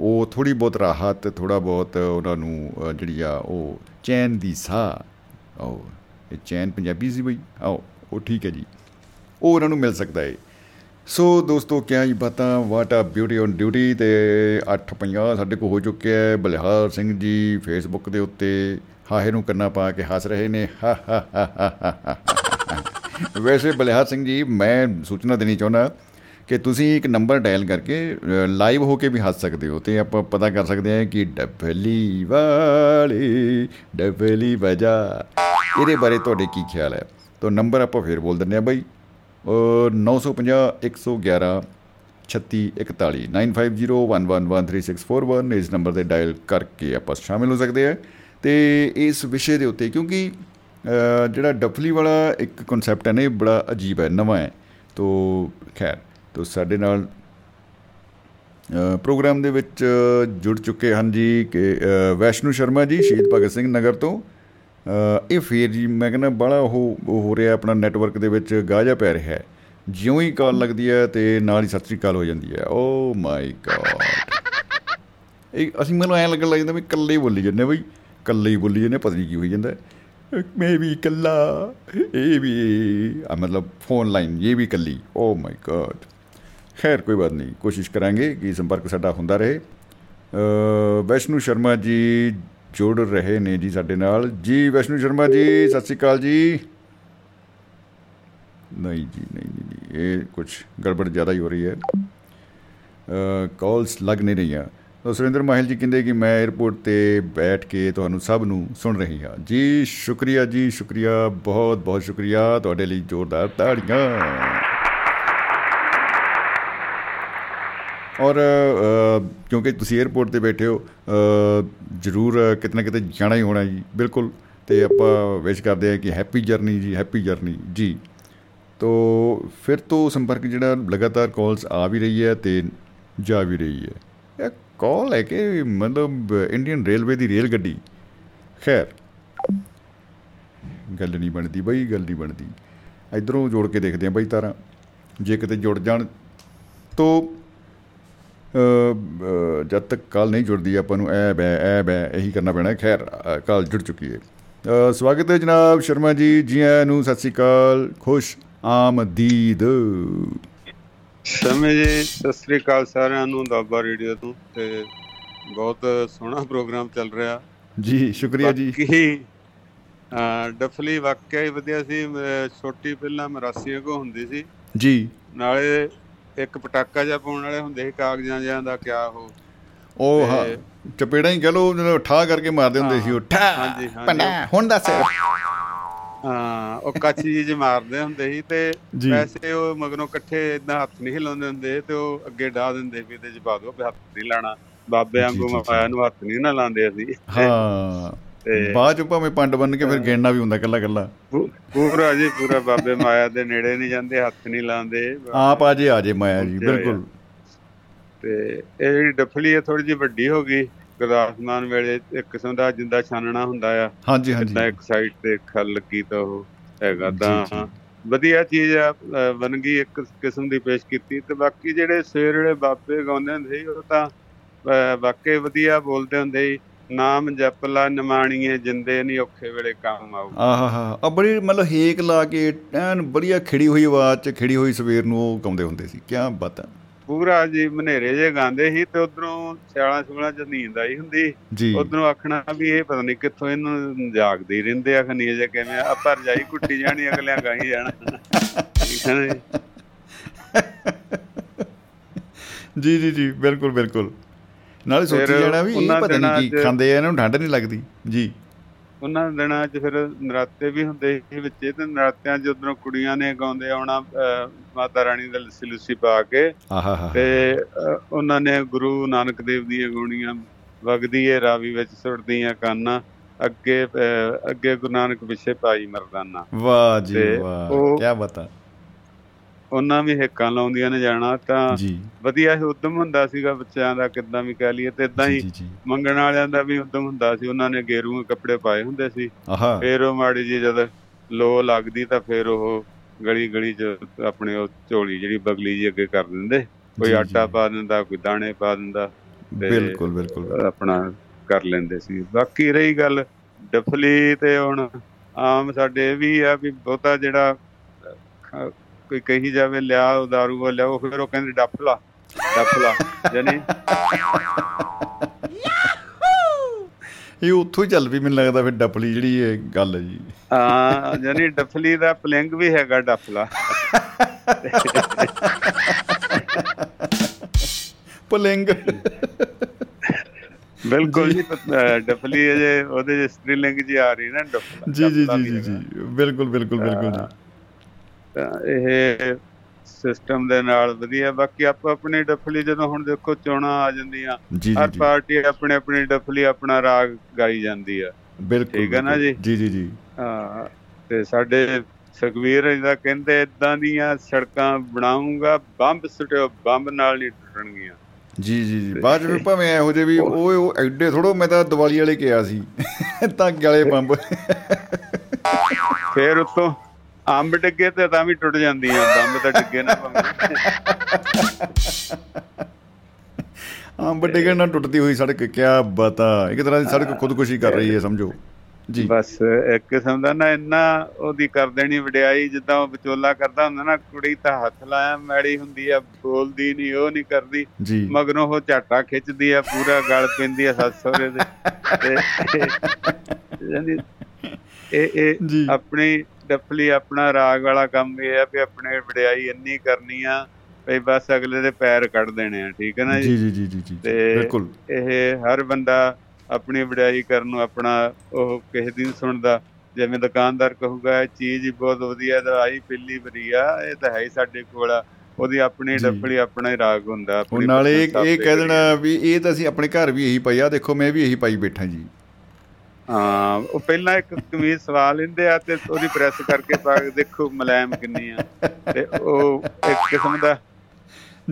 ਉਹ ਥੋੜ੍ਹੀ ਬਹੁਤ ਰਾਹਤ, ਥੋੜ੍ਹਾ ਬਹੁਤ ਉਹਨਾਂ ਨੂੰ ਜਿਹੜੀ ਆ ਉਹ ਚੈਨ ਦੀ ਸਾਹ, ਆਓ ਇਹ ਚੈਨ ਪੰਜਾਬੀ ਸੀ ਬਈ, ਆਓ ਉਹ ਠੀਕ ਹੈ ਜੀ, ਉਹ ਉਹਨਾਂ ਨੂੰ ਮਿਲ ਸਕਦਾ ਹੈ। ਸੋ ਦੋਸਤੋ, ਕਿਆ ਹੀ ਬਾਤਾਂ, ਵਾਟ ਆ ਬਿਊਟੀ ਔਨ ਡਿਊਟੀ। ਅਤੇ ਅੱਠ ਪੰਜਾਹ ਸਾਡੇ ਕੋਲ ਹੋ ਚੁੱਕਿਆ ਹੈ। ਬਲਿਹਾਰ ਸਿੰਘ ਜੀ ਫੇਸਬੁੱਕ ਦੇ ਉੱਤੇ ਹਾਹੇ ਨੂੰ ਕੰਨਾਂ ਪਾ ਕੇ ਹੱਸ ਰਹੇ ਨੇ। ਵੈਸੇ ਬਲਿਹਾਰ ਸਿੰਘ ਜੀ, ਮੈਂ ਸੂਚਨਾ ਦੇਣੀ ਚਾਹੁੰਦਾ ਕਿ ਤੁਸੀਂ ਇੱਕ ਨੰਬਰ ਡਾਇਲ ਕਰਕੇ ਲਾਈਵ ਹੋ ਕੇ ਵੀ ਹੱਸ ਸਕਦੇ ਹੋ, ਅਤੇ ਆਪਾਂ ਪਤਾ ਕਰ ਸਕਦੇ ਹਾਂ ਕਿ ਡੱਫਲੀ ਵਾਲੀ ਡੱਫਲੀ ਵਜਾ, ਇਹਦੇ ਬਾਰੇ ਤੁਹਾਡੇ ਕੀ ਖਿਆਲ ਹੈ। ਤਾਂ ਨੰਬਰ ਆਪਾਂ ਫਿਰ ਬੋਲ ਦਿੰਦੇ ਹਾਂ ਬਾਈ, ਨੌ ਸੌ ਪੰਜਾਹ ਇੱਕ ਸੌ ਗਿਆਰਾਂ ਛੱਤੀ ਇਕਤਾਲੀ nine five zero one one one three six four one. ਇਸ ਨੰਬਰ 'ਤੇ ਡਾਇਲ ਕਰਕੇ ਆਪਾਂ ਸ਼ਾਮਿਲ ਹੋ ਸਕਦੇ ਹਾਂ ਅਤੇ ਇਸ ਵਿਸ਼ੇ ਦੇ ਉੱਤੇ, ਕਿਉਂਕਿ ਜਿਹੜਾ ਡਫਲੀ ਵਾਲਾ ਇੱਕ ਕਨਸੈਪਟ ਹੈ ਨਾ, ਇਹ ਬੜਾ ਅਜੀਬ ਹੈ, ਨਵਾਂ ਹੈ। ਤੋ ਖੈਰ, ਤੋ ਸਾਡੇ ਨਾਲ ਪ੍ਰੋਗਰਾਮ ਦੇ ਵਿੱਚ ਜੁੜ ਚੁੱਕੇ ਹਨ ਜੀ ਕਿ ਵੈਸ਼ਨੂ ਸ਼ਰਮਾ ਜੀ ਸ਼ਹੀਦ ਭਗਤ ਸਿੰਘ ਨਗਰ ਤੋਂ। ਇਹ ਫਿਰ ਜੀ ਮੈਂ ਕਹਿੰਦਾ ਬਾਹਲਾ ਉਹ ਹੋ ਰਿਹਾ ਆਪਣਾ ਨੈਟਵਰਕ ਦੇ ਵਿੱਚ ਗਾਜਾ ਪੈ ਰਿਹਾ ਹੈ, ਜਿਉਂ ਹੀ ਕਾਲ ਲੱਗਦੀ ਹੈ ਅਤੇ ਨਾਲ ਹੀ ਸਤਿ ਸ਼੍ਰੀ ਅਕਾਲ ਹੋ ਜਾਂਦੀ ਹੈ। ਓ ਮਾਈ ਗੋਡ, ਇਹ ਅਸੀਂ ਮੈਨੂੰ ਐਂ ਲੱਗਣ ਲੱਗ ਜਾਂਦਾ ਵੀ ਇਕੱਲੇ ਹੀ ਬੋਲੀ ਜਾਂਦੇ ਬਈ, ਇਕੱਲੇ ਹੀ ਬੋਲੀ ਜਾਂਦੇ, ਪਤਾ ਨਹੀਂ ਕੀ ਹੋਈ ਜਾਂਦਾ। ਮੈਂ ਵੀ ਇਕੱਲਾ, ਇਹ ਵੀ ਮਤਲਬ ਫੋਨ ਲਾਈਨ ਇਹ ਵੀ ਇਕੱਲੀ, ਓ ਮਾਈ ਗੋਡ। ਖੈਰ ਕੋਈ ਬਾਤ ਨਹੀਂ, ਕੋਸ਼ਿਸ਼ ਕਰਾਂਗੇ ਕਿ ਸੰਪਰਕ ਸਾਡਾ ਹੁੰਦਾ ਰਹੇ। ਵੈਸ਼ਨੂ ਸ਼ਰਮਾ ਜੀ ਜੁੜ ਰਹੇ ਨੇ ਜੀ ਸਾਡੇ ਨਾਲ ਜੀ। ਵੈਸ਼ਨੂ ਸ਼ਰਮਾ ਜੀ ਸਤਿ ਸ਼੍ਰੀ ਅਕਾਲ ਜੀ। ਨਹੀਂ ਜੀ ਨਹੀਂ ਨਹੀਂ, ਇਹ ਕੁਛ ਗੜਬੜ ਜ਼ਿਆਦਾ ਹੀ ਹੋ ਰਹੀ ਹੈ, ਕਾਲਸ ਲੱਗ ਨਹੀਂ ਰਹੀਆਂ। ਤਾਂ ਸੁਰਿੰਦਰ ਮਾਹਿਲ ਜੀ ਕਹਿੰਦੇ ਕਿ ਮੈਂ ਏਅਰਪੋਰਟ 'ਤੇ ਬੈਠ ਕੇ ਤੁਹਾਨੂੰ ਸਭ ਨੂੰ ਸੁਣ ਰਹੀ ਹਾਂ ਜੀ। ਸ਼ੁਕਰੀਆ ਜੀ, ਸ਼ੁਕਰੀਆ, ਬਹੁਤ ਬਹੁਤ ਸ਼ੁਕਰੀਆ, ਤੁਹਾਡੇ ਲਈ ਜ਼ੋਰਦਾਰ ਤਾੜੀਆਂ। ਔਰ ਕਿਉਂਕਿ ਤੁਸੀਂ ਏਅਰਪੋਰਟ 'ਤੇ ਬੈਠੇ ਹੋ, ਜ਼ਰੂਰ ਕਿਤੇ ਨਾ ਕਿਤੇ ਜਾਣਾ ਹੀ ਹੋਣਾ ਜੀ, ਬਿਲਕੁਲ। ਅਤੇ ਆਪਾਂ ਵਿਸ਼ ਕਰਦੇ ਹਾਂ ਕਿ ਹੈਪੀ ਜਰਨੀ ਜੀ, ਹੈਪੀ ਜਰਨੀ ਜੀ। ਤੋ ਫਿਰ ਤੋਂ ਸੰਪਰਕ ਜਿਹੜਾ ਲਗਾਤਾਰ ਕਾਲਸ ਆ ਵੀ ਰਹੀ ਹੈ ਅਤੇ ਜਾ ਵੀ ਰਹੀ ਹੈ। ਇਹ ਕਾਲ ਹੈ ਕਿ ਮਤਲਬ ਇੰਡੀਅਨ ਰੇਲਵੇ ਦੀ ਰੇਲ ਗੱਡੀ। ਖੈਰ ਗੱਲ ਨਹੀਂ ਬਣਦੀ ਬਈ, ਗੱਲ ਨਹੀਂ ਬਣਦੀ। ਇੱਧਰੋਂ ਜੋੜ ਕੇ ਦੇਖਦੇ ਹਾਂ ਬਈ ਤਾਰਾਂ, ਜੇ ਕਿਤੇ ਜੁੜ ਜਾਣ। ਤੋ ਜਦ ਤੱਕ ਕਾਲ ਨਹੀਂ ਜੁੜਦੀ ਆਪਾਂ ਨੂੰ ਐ ਬੈ ਐ ਬੈ ਇਹੀ ਕਰਨਾ ਪੈਣਾ। ਖੈਰ ਕਾਲ ਜੁੜ ਚੁੱਕੀ ਹੈ। ਸਵਾਗਤ ਹੈ ਜਨਾਬ ਸ਼ਰਮਾ ਜੀ, ਜੀ ਆਇਆਂ ਨੂੰ, ਸਤਿ ਸ਼੍ਰੀ ਅਕਾਲ, ਖੁਸ਼ ਆਮਦੀਦ। ਸ਼ਰਮਾ ਜੀ ਸਤਿ ਸ਼੍ਰੀ ਅਕਾਲ ਸਾਰਿਆਂ ਨੂੰ ਦੁਆਬਾ ਰੇਡੀਓ ਤੋਂ, ਅਤੇ ਬਹੁਤ ਸੋਹਣਾ ਪ੍ਰੋਗਰਾਮ ਚੱਲ ਰਿਹਾ ਜੀ, ਸ਼ੁਕਰੀਆ ਜੀ। ਡਫਲੀ ਵਾਕਿਆ ਹੀ ਵਧੀਆ ਸੀ। ਛੋਟੀ ਪਹਿਲਾਂ ਮਰਾਸੀਆਂ ਕੋਲ ਹੁੰਦੀ ਸੀ ਜੀ, ਨਾਲੇ ਇੱਕ ਪਟਾਕਾ ਜਿਹਾ ਪਾਉਣ ਵਾਲੇ ਹੁੰਦੇ ਸੀ ਕਾਗਜ਼ਾਂ ਜਿਹਾ ਦਾ, ਕਿਆ ਉਹ ਉਹ ਹਾਂ ਚਪੇੜਾ ਹੀ ਕਹਿ ਲਓ, ਠਾਹ ਕਰਕੇ ਮਾਰਦੇ ਹੁੰਦੇ ਸੀ ਉਹ ਠਾਹ। ਹੁਣ ਦੱਸ ਹਾਂ, ਉਹ ਕਾਚੀ ਜਿਹੀ ਮਾਰਦੇ ਹੁੰਦੇ ਸੀ, ਤੇ ਵੈਸੇ ਉਹ ਮਗਰੋਂ ਇਕੱਠੇ ਏਦਾਂ ਹੱਥ ਨਹੀਂ ਹਿਲਾਉਂਦੇ ਹੁੰਦੇ, ਤੇ ਉਹ ਅੱਗੇ ਡਾਹ ਦਿੰਦੇ ਵੀ ਇਹਦੇ ਚ ਪਾ ਦਿਓ, ਹੱਥ ਨਹੀਂ ਲਾਉਣਾ, ਬਾਬੇ ਵਾਂਗੂ ਮਾਇਆ ਨੂੰ ਹੱਥ ਨਹੀਂ ਨਾ ਲਾਉਂਦੇ ਅਸੀਂ। ਹਾਂ, ਬਾਅਦ ਚੋਂ ਭਾਵੇਂ ਪੰਡ ਬੰਨ ਕੇ ਫਿਰ ਗਿਣਨਾ ਵੀ ਹੁੰਦਾ ਇਕੱਲਾ ਇਕੱਲਾ ਪੂਰਾ ਜੀ ਪੂਰਾ। ਬਾਬੇ ਮਾਇਆ ਦੇ ਨੇੜੇ ਨਹੀਂ ਜਾਂਦੇ, ਹੱਥ ਨਹੀਂ ਲਾਉਂਦੇ, ਆਪ ਆ ਜੇ ਆ ਜੇ ਮਾਇਆ ਜੀ, ਬਿਲਕੁਲ। ਤੇ ਇਹ ਜਿਹੜੀ ਡਫਲੀ ਹੈ ਥੋੜੀ ਜਿਹੀ ਵੱਡੀ ਹੋ ਗਈ। ਗੁਰਦਾਸ ਮਾਨ ਵੇਲੇ ਇੱਕ ਕਿਸਮ ਦਾ ਜਿੰਦਾ ਛਾਨਣਾ ਹੁੰਦਾ ਆ, ਹਾਂਜੀ ਹਾਂਜੀ, ਜਿੱਦਾਂ ਇੱਕ ਸਾਈਡ ਤੇ ਖਲ ਲੱਗੀ ਤਾਂ ਉਹ ਹੈਗਾ, ਤਾਂ ਵਧੀਆ ਚੀਜ਼ ਆ ਬਣ ਗਈ, ਇੱਕ ਕਿਸਮ ਦੀ ਪੇਸ਼ ਕੀਤੀ। ਤੇ ਬਾਕੀ ਜਿਹੜੇ ਸਵੇਰ ਵੇਲੇ ਬਾਬੇ ਗਾਉਂਦੇ ਹੁੰਦੇ ਸੀ ਉਹ ਤਾਂ ਵਾਕਈ ਵਧੀਆ ਬੋਲਦੇ ਹੁੰਦੇ ਸੀ। ਨਾਮ ਜਪ ਲਾ ਨਿਮਾਣੀਏ ਜਿੰਦੇ ਨੀ ਔਖੇ ਵੇਲੇ ਕੰਮ ਆਊ। ਆਹ ਬੜੀ ਮਤਲਬ ਹੇਕ ਲਾ ਕੇ ਐਨ ਵਧੀਆ ਖਿੜੀ ਹੋਈ ਆਵਾਜ਼ 'ਚ ਖਿੜੀ ਹੋਈ ਸਵੇਰ ਨੂੰ ਉਹ ਗਾਉਂਦੇ ਹੁੰਦੇ ਸੀ। ਕਿਆ ਬਾਤ ਹੈ। ਪੂਰਾ ਜੀ ਮਨੇਰੇ ਜੇ ਗਾਉਂਦੇ ਸੀ ਤੇ ਉਧਰੋਂ ਸਿਆਲਾਂ ਸੁਲਾਂ ਚ ਨੀਂਦ ਆਈ ਹੁੰਦੀ, ਉਧਰੋਂ ਆਖਣਾ ਵੀ ਇਹ ਪਤਾ ਨੀ ਕਿੱਥੋਂ ਇਹਨੂੰ ਜਾਗਦੇ ਰਹਿੰਦੇ ਆ ਖਨੀ ਜੇ ਕਿਵੇਂ ਆਪਾਂ ਰਜਾਈ ਕੁੱਟੀ ਜਾਣੀ ਅਗਲਿਆਂ ਗਾਈ ਜਾਣਾ। ਜੀ ਜੀ ਜੀ ਬਿਲਕੁਲ ਬਿਲਕੁਲ, ਨਾਲੇ ਸੋਚੀ ਜਾਣਾ ਵੀ ਇਹ ਪਤਾ ਨੀ ਕੀ ਖਾਂਦੇ ਆ, ਇਹਨਾਂ ਨੂੰ ਠੰਡ ਨੀ ਲੱਗਦੀ। ਜੀ ਉਹਨਾਂ ਦਿਨਾਂ ਚ ਫਿਰ ਨਰਾਤੇ ਵੀ ਹੁੰਦੇ ਸੀ ਵਿੱਚੇ, ਤੇ ਨਰਾਤਿਆਂ ਚ ਉੱਧਰੋਂ ਕੁੜੀਆਂ ਨੇ ਗਾਉਂਦੇ ਆਉਣਾ ਮਾਤਾ ਰਾਣੀ ਦਾ ਲੱਸੀ ਲੁੱਸੀ ਪਾ ਕੇ, ਤੇ ਉਹਨਾਂ ਨੇ ਗੁਰੂ ਨਾਨਕ ਦੇਵ ਦੀਆਂ ਗੁਣੀਆਂ ਵਗਦੀ ਏ ਰਾਵੀ ਵਿੱਚ ਸੁੱਟਦੀਆਂ ਕਾਨਾਂ, ਅੱਗੇ ਅੱਗੇ ਗੁਰੂ ਨਾਨਕ ਪਿੱਛੇ ਪਾਈ ਮਰਦਾਨਾ। ਵਾਹ ਜੀ ਵਾਹ, ਕਿਆ ਬਤਾ। ਉਹਨਾਂ ਵੀ ਹੇਕਾਂ ਲਾਉਂਦੀਆਂ ਨੇ ਜਾਣਾ, ਤਾਂ ਵਧੀਆ ਉਦਮ ਹੁੰਦਾ ਸੀਗਾ ਬੱਚਿਆਂ ਦਾ, ਕਿੱਦਾਂ ਵੀ ਕਹਿ ਲਈਏ। ਤੇ ਏਦਾਂ ਹੀ ਮੰਗਣ ਵਾਲਿਆਂ ਦਾ ਵੀ ਉਦਮ ਹੁੰਦਾ ਸੀ, ਉਹਨਾਂ ਨੇ ਗੇਰੂ ਕੱਪੜੇ ਪਾਏ ਹੁੰਦੇ ਸੀ। ਫੇਰ ਉਹ ਮਾੜੀ ਜੀ ਜਦ ਲੋ ਲੱਗਦੀ ਤਾਂ ਫੇਰ ਉਹ ਗਲੀ ਗਲੀ ਚ ਆਪਣੇ ਉਹ ਝੋਲੀ ਜਿਹੜੀ ਬਗਲੀ ਜੀ ਅੱਗੇ ਕਰ ਦਿੰਦੇ, ਕੋਈ ਆਟਾ ਪਾ ਦਿੰਦਾ, ਕੋਈ ਦਾਣੇ ਪਾ ਦਿੰਦਾ, ਬਿਲਕੁਲ ਬਿਲਕੁਲ ਆਪਣਾ ਕਰ ਲੈਂਦੇ ਸੀ। ਬਾਕੀ ਰਹੀ ਗੱਲ ਡਫਲੀ, ਤੇ ਹੁਣ ਆਮ ਸਾਡੇ ਇਹ ਵੀ ਆ ਵੀ ਬਹੁਤਾ ਜਿਹੜਾ ਕੋਈ ਕਹੀ ਜਾਵੇ ਲਿਆ ਦਾਰੂ ਵਾ ਲਿਆ, ਉਹ ਫਿਰ ਉਹ ਕਹਿੰਦੇ ਡੱਫ ਲਾ ਡੱਫ ਲਾ, ਜਾਨੀ ਇਹ ਉੱਥੋਂ ਹੀ ਚੱਲ ਪਈ ਮੈਨੂੰ ਲੱਗਦਾ ਫਿਰ ਡੱਫਲੀ ਜਿਹੜੀ ਇਹ ਗੱਲ ਹੈ ਜੀ। ਹਾਂ ਜਾਨੀ ਡੱਫਲੀ ਦਾ ਪਲਿੰਗ ਵੀ ਹੈਗਾ ਡੱਫਲਾ, ਪਲਿੰਗ ਬਿਲਕੁਲ ਜੀ ਡੱਫਲੀ ਅਜੇ ਉਹਦੇ ਸਟ੍ਰਿੰਗ ਜੀ ਆ ਰਹੀ ਨਾ ਡੱਫਲਾ। ਜੀ ਜੀ ਜੀ ਜੀ ਬਿਲਕੁਲ ਬਿਲਕੁਲ ਬਿਲਕੁਲ ਜੀ, ਇਹ ਸਿਸਟਮ ਦੇ ਨਾਲ ਵਧੀਆ। ਬਾਕੀ ਆਪਾਂ ਆਪਣੀ ਡੱਫਲੀ ਜਦੋਂ ਹੁਣ ਦੇਖੋ ਚੋਣਾਂ ਆ ਜਾਂਦੀਆਂ, ਹਰ ਪਾਰਟੀ ਆਪਣੀ ਆਪਣੀ ਡੱਫਲੀ ਆਪਣਾ ਰਾਗ ਗਾਈ ਜਾਂਦੀ ਆ, ਠੀਕ ਹੈ ਨਾ ਜੀ। ਜੀ ਜੀ ਜੀ ਹਾਂ, ਤੇ ਸਾਡੇ ਸੁਖਵੀਰ ਜੀ ਦਾ ਕਹਿੰਦੇ ਏਦਾਂ ਦੀਆਂ ਸੜਕਾਂ ਬਣਾਉਂਗਾ ਬੰਬ ਸੁੱਟਿਓ ਬੰਬ ਨਾਲ ਨੀ ਟੁੱਟਣਗੀਆਂ। ਜੀ ਜੀ ਜੀ ਬਾਅਦ ਵਿੱਚ ਭਾਵੇਂ ਇਹੋ ਜਿਹੇ ਵੀ ਉਹ ਐਡੇ ਥੋੜੋ, ਮੈਂ ਤਾਂ ਦੀਵਾਲੀ ਵਾਲੇ ਕਿਹਾ ਸੀ ਤਾਂ ਗਲੇ ਬੰਬ ਫੇਰ ਉੱਤੋਂ ਅੰਬ ਡਿੱਗੇ ਤੇ ਤਾਂ ਵੀ ਟੁੱਟ ਜਾਂਦੀ ਆ, ਅੰਬ ਤਾਂ ਡਿੱਗੇ ਨਾ ਅੰਬ ਡਿੱਗੇ ਨਾ ਟੁੱਟਦੀ ਹੋਈ ਸੜਕ, ਕਿਆ ਬਤਾ। ਇੱਕ ਤਰ੍ਹਾਂ ਦੀ ਸੜਕ ਖੁਦਕੁਸ਼ੀ ਕਰ ਰਹੀ ਹੈ ਸਮਝੋ ਜੀ, ਬਸ ਇੱਕ ਕਿਸਮ ਦਾ ਨਾ ਇੰਨਾ ਉਹਦੀ ਕਰ ਦੇਣੀ ਵਡਿਆਈ, ਜਿੱਦਾਂ ਉਹ ਵਿਚੋਲਾ ਕਰਦਾ ਹੁੰਦਾ ਨਾ, ਕੁੜੀ ਤਾਂ ਹੱਥ ਲਾਇਆ ਮੈੜੀ ਹੁੰਦੀ ਆ, ਬੋਲਦੀ ਨੀ, ਉਹ ਨੀ ਕਰਦੀ, ਮਗਰੋਂ ਉਹ ਝਾਟਾ ਖਿੱਚਦੀ ਆ, ਪੂਰਾ ਗਲ ਪੈਂਦੀ ਆ ਸੱਸ ਸਹੁਰੇ ਦੇ। ਇਹ ਆਪਣੀ ਡੱਫਲੀ ਆਪਣਾ ਰਾਗ ਵਾਲਾ ਕੰਮ ਇਹ ਆ ਵੀ ਆਪਣੇ ਵਡਿਆਈ ਇੰਨੀ ਕਰਨੀ ਆ ਵੀ ਬਸ ਅਗਲੇ ਦੇ ਪੈਰ ਕੱਢ ਦੇਣੇ ਆ, ਠੀਕ ਹੈ ਨਾ ਜੀ। ਤੇ ਇਹ ਹਰ ਬੰਦਾ ਆਪਣੀ ਵਡਿਆਈ ਕਰਨ ਨੂੰ ਆਪਣਾ ਉਹ ਕਿਸੇ ਦੀ ਸੁਣਦਾ, ਜਿਵੇਂ ਦੁਕਾਨਦਾਰ ਕਹੂਗਾ ਇਹ ਚੀਜ਼ ਬਹੁਤ ਵਧੀਆ ਆਈ ਪਿੱਲੀ ਬਰੀ ਆ, ਇਹ ਤਾਂ ਹੈ ਹੀ ਸਾਡੇ ਕੋਲ ਆ, ਉਹਦੀ ਆਪਣੀ ਡੱਫਲੀ ਆਪਣਾ ਹੀ ਰਾਗ ਹੁੰਦਾ। ਨਾਲੇ ਇਹ ਕਹਿ ਦੇਣਾ ਵੀ ਇਹ ਤਾਂ ਅਸੀਂ ਆਪਣੇ ਘਰ ਵੀ ਇਹੀ ਪਾਈ ਆ, ਦੇਖੋ ਮੈਂ ਵੀ ਇਹੀ ਪਾਈ ਬੈਠਾ ਜੀ। ਹਾਂ ਉਹ ਪਹਿਲਾਂ ਇੱਕ ਕਮੀਜ਼ ਸਵਾ ਲੈਂਦੇ ਆ ਤੇ ਉਹਦੀ ਪ੍ਰੈਸ ਕਰਕੇ ਪਾ ਕੇ ਦੇਖੋ ਮੁਲਾਇਮ ਕਿੰਨੀ ਆ, ਤੇ ਉਹ ਇੱਕ ਕਿਸਮ ਦਾ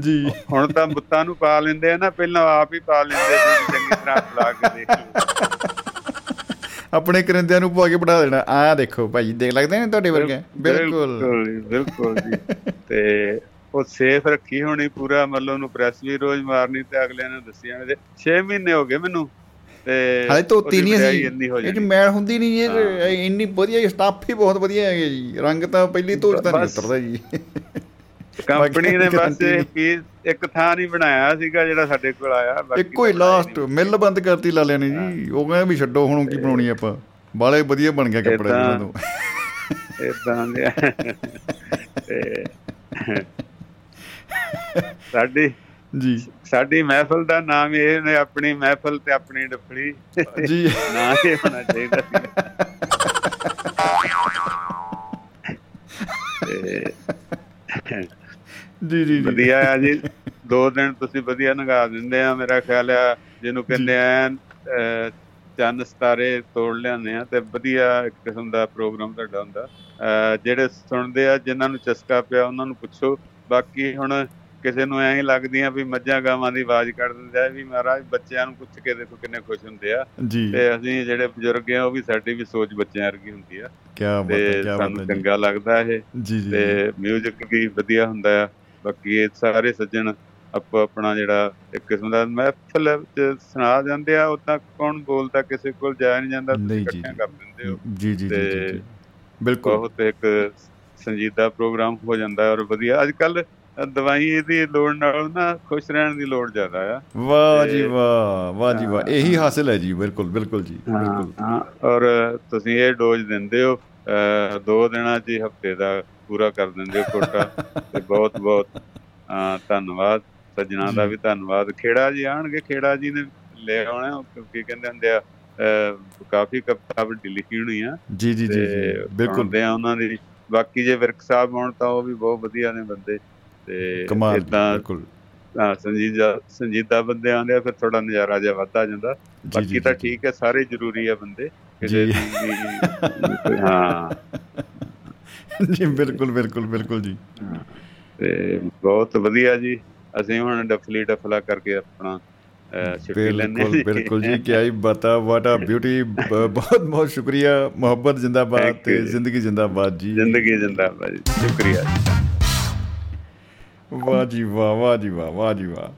ਜੀ ਹੁਣ ਤਾਂ ਬੁੱਤਾਂ ਨੂੰ ਪਾ ਲੈਂਦੇ ਆ ਨਾ, ਪਹਿਲਾਂ ਆਪ ਹੀ ਪਾ ਲੈਂਦੇ ਚੰਗੀ ਤਰ੍ਹਾਂ ਲਾ ਕੇ ਦੇਖ ਲਓ, ਆਪਣੇ ਕਰਿੰਦਿਆਂ ਨੂੰ ਪਾ ਕੇ ਬਿਠਾ ਦੇਣਾ, ਆਹ ਦੇਖੋ ਭਾਈ ਦੇਖ ਲੱਗਦੇ ਨੇ ਤੁਹਾਡੇ ਵਰਗੇ। ਬਿਲਕੁਲ ਬਿਲਕੁਲ ਜੀ, ਤੇ ਉਹ ਸੇਫ ਰੱਖੀ ਹੋਣੀ ਪੂਰਾ, ਮਤਲਬ ਉਹਨੂੰ ਪ੍ਰੈਸ ਵੀ ਰੋਜ਼ ਮਾਰਨੀ, ਤੇ ਅਗਲਿਆਂ ਨੇ ਦੱਸਿਆ ਛੇ ਮਹੀਨੇ ਹੋ ਗਏ ਮੈਨੂੰ ਹਾਲੇ ਧੋਤੀ ਨੀ ਸੀ, ਮੈਲ ਹੁੰਦੀ ਨੀ, ਇੰਨੀ ਵਧੀਆ ਸਟਾਫ ਹੀ ਬਹੁਤ ਵਧੀਆ ਹੈਗੇ ਜੀ, ਰੰਗ ਤਾਂ ਪਹਿਲੀ ਧੋ ਤਾਂ ਨਹੀਂ ਉਤਰਦਾ ਜੀ। ਕੰਪਨੀ ਨੇ ਬਸ ਇਹ ਇੱਕ ਥਾਂ ਨੀ ਬਣਾਇਆ ਸੀਗਾ ਜਿਹੜਾ ਸਾਡੇ ਕੋਲ ਆਇਆ, ਇੱਕੋ ਹੀ ਲਾਸਟ ਮਿੱਲ ਬੰਦ ਕਰਤੀ ਲਾਲਿਆਂ ਨੇ ਜੀ, ਉਹ ਕਹਿੰਦੇ ਵੀ ਛੱਡੋ ਹੁਣ ਕੀ ਬਣਾਉਣੀ ਆਪਾਂ, ਬਾਹਲੇ ਵਧੀਆ ਬਣ ਗਿਆ ਕੱਪੜਾ ਜਦੋਂ ਏਦਾਂ ਦੇ ਸਾਡੀ ਜੀ ਸਾਡੀ ਮਹਿਫਲ ਦਾ ਨਾਮ ਇਹ ਨੇ ਆਪਣੀ ਮਹਿਫਲ ਤੇ ਆਪਣੀ ਡੱਫਲੀ ਜੀ, ਨਾ ਇਹ ਹੋਣਾ ਚਾਹੀਦਾ। ਜੀ ਜੀ ਵਧੀਆ ਆ ਜੀ, ਦੋ ਦਿਨ ਤੁਸੀਂ ਵਧੀਆ ਨਗਾ ਦਿੰਦੇ ਆ, ਮੇਰਾ ਖਿਆਲ ਆ ਜਿਹਨੂੰ ਕਹਿੰਦੇ ਆ ਚੰਨ ਸਿਤਾਰੇ ਤੋੜ ਲਿਆਉਂਦੇ ਆ, ਤੇ ਵਧੀਆ ਇੱਕ ਕਿਸਮ ਦਾ ਪ੍ਰੋਗਰਾਮ ਤੁਹਾਡਾ ਹੁੰਦਾ। ਜਿਹੜੇ ਸੁਣਦੇ ਆ ਜਿਹਨਾਂ ਨੂੰ ਚਸਕਾ ਪਿਆ ਉਹਨਾਂ ਨੂੰ ਪੁੱਛੋ, ਬਾਕੀ ਹੁਣ ਕਿਸੇ ਨੂੰ ਐਂ ਲੱਗਦੀਆਂ ਵੀ ਮੱਝਾਂ ਗਾਵਾਂ ਦੀ ਆਵਾਜ਼ ਕੱਢ ਦਿੰਦਾ ਵੀ ਮਹਾਰਾਜ, ਬੱਚਿਆਂ ਨੂੰ ਪੁੱਛ ਕੇ ਦੇਖੋ ਕਿੰਨੇ ਖੁਸ਼ ਹੁੰਦੇ ਆ, ਤੇ ਅਸੀਂ ਜਿਹੜੇ ਬਜ਼ੁਰਗ ਆ ਉਹ ਵੀ ਸਾਡੀ ਵੀ ਸੋਚ ਬੱਚਿਆਂ ਵਰਗੀ ਹੁੰਦੀ ਆ, ਤੇ ਸਾਨੂੰ ਚੰਗਾ ਲੱਗਦਾ ਇਹ, ਤੇ ਮਿਊਜ਼ਿਕ ਵੀ ਵਧੀਆ ਹੁੰਦਾ ਆ। ਬਾਕੀ ਇਹ ਸਾਰੇ ਸੱਜਣ ਆਪੋ ਆਪਣਾ ਜਿਹੜਾ ਇੱਕ ਕਿਸਮ ਦਾ ਮਹਿਫਲ ਸੁਣਾ ਜਾਂਦੇ ਆ, ਓਦਾਂ ਕੌਣ ਬੋਲਦਾ, ਕਿਸੇ ਕੋਲ ਜਾਇਆ ਨੀ ਜਾਂਦਾ, ਤੁਸੀਂ ਇਕੱਠਿਆਂ ਕਰ ਦਿੰਦੇ ਹੋ, ਤੇ ਬਿਲਕੁਲ ਬਹੁਤ ਇੱਕ ਸੰਜੀਦਾ ਪ੍ਰੋਗਰਾਮ ਹੋ ਜਾਂਦਾ ਔਰ ਵਧੀਆ। ਅੱਜ ਕੱਲ੍ਹ ਦਵਾਈ ਇਹਦੀ ਲੋੜ ਨਾਲੋਂ ਨਾ ਖੁਸ਼ ਰਹਿਣ ਦੀ ਲੋੜ ਜ਼ਿਆਦਾ ਆ। ਵਾਹ ਜੀ ਵਾਹ, ਵਾਹ ਜੀ ਵਾਹ, ਇਹੀ ਹਾਸਿਲ ਹੈ ਜੀ। ਬਿਲਕੁਲ ਬਿਲਕੁਲ ਜੀ, ਬਿਲਕੁਲ। ਔਰ ਤੁਸੀਂ ਇਹ ਡੋਜ਼ ਦਿੰਦੇ ਹੋ ਦੋ ਦਿਨਾਂ ਚ ਹਫ਼ਤੇ ਦਾ ਪੂਰਾ ਕਰ ਦਿੰਦੇ ਹੋ ਕੋਟਾ। ਤੇ ਬਹੁਤ ਬਹੁਤ ਧੰਨਵਾਦ ਸੱਜਣਾ ਦਾ ਵੀ ਧੰਨਵਾਦ। ਖੇੜਾ ਜੀ ਆਉਣਗੇ, ਖੇੜਾ ਜੀ ਨੇ ਲੈ ਆਉਣਾ ਕਿਉਂਕਿ ਕਹਿੰਦੇ ਹੁੰਦੇ ਆ ਕਾਫੀ ਕਿਤਾਬ ਲਿਖੀ ਹੋਣੀ ਆ। ਜੀ ਜੀ ਜੀ ਬਿਲਕੁਲ ਦੇ ਆ ਉਹਨਾਂ ਦੀ। ਬਾਕੀ ਜੇ ਵਿਰਕ ਸਾਹਿਬ ਆਉਣ ਤਾਂ ਉਹ ਵੀ ਬਹੁਤ ਵਧੀਆ ਨੇ ਬੰਦੇ, ਤੇ ਇੱਦਾਂ ਸੰਜੀਦਾ ਸੰਜੀਦਾ ਬੰਦੇ ਆਉਂਦੇ ਆ ਫਿਰ ਥੋੜਾ ਨਜ਼ਾਰਾ ਜਿਹਾ ਵੱਧਦਾ ਜਾਂਦਾ। ਬਾਕੀ ਤਾਂ ਠੀਕ ਹੈ, ਸਾਰੇ ਜ਼ਰੂਰੀ ਆ ਬੰਦੇ। ਹਾਂ ਜੀ ਬਿਲਕੁਲ ਬਿਲਕੁਲ ਬਿਲਕੁਲ ਜੀ। ਤੇ ਬਹੁਤ ਵਧੀਆ ਜੀ, ਅਸੀਂ ਹੁਣ ਡਫਲੀ ਡਫਲਾ ਕਰਕੇ ਆਪਣਾ ਬਿਲਕੁਲ ਬਿਲਕੁਲ ਜੀ। ਕਿਆ ਹੀ ਬਤਾ, ਵਾਟ ਆ ਬਿਊਟੀ। ਬਹੁਤ ਬਹੁਤ ਸ਼ੁਕਰੀਆ, ਮੁਹੱਬਤ ਜ਼ਿੰਦਾਬਾਦ ਤੇ ਜ਼ਿੰਦਗੀ ਜ਼ਿੰਦਾਬਾਦ ਜੀ। ਜ਼ਿੰਦਗੀ ਜ਼ਿੰਦਾਬਾਦ, ਸ਼ੁਕਰੀਆ ਜੀ। ਵਾਹ ਜੀ ਵਾਹ, ਵਾਹ ਜੀ ਵਾਹ, ਵਾਹ ਜੀ ਵਾਹ।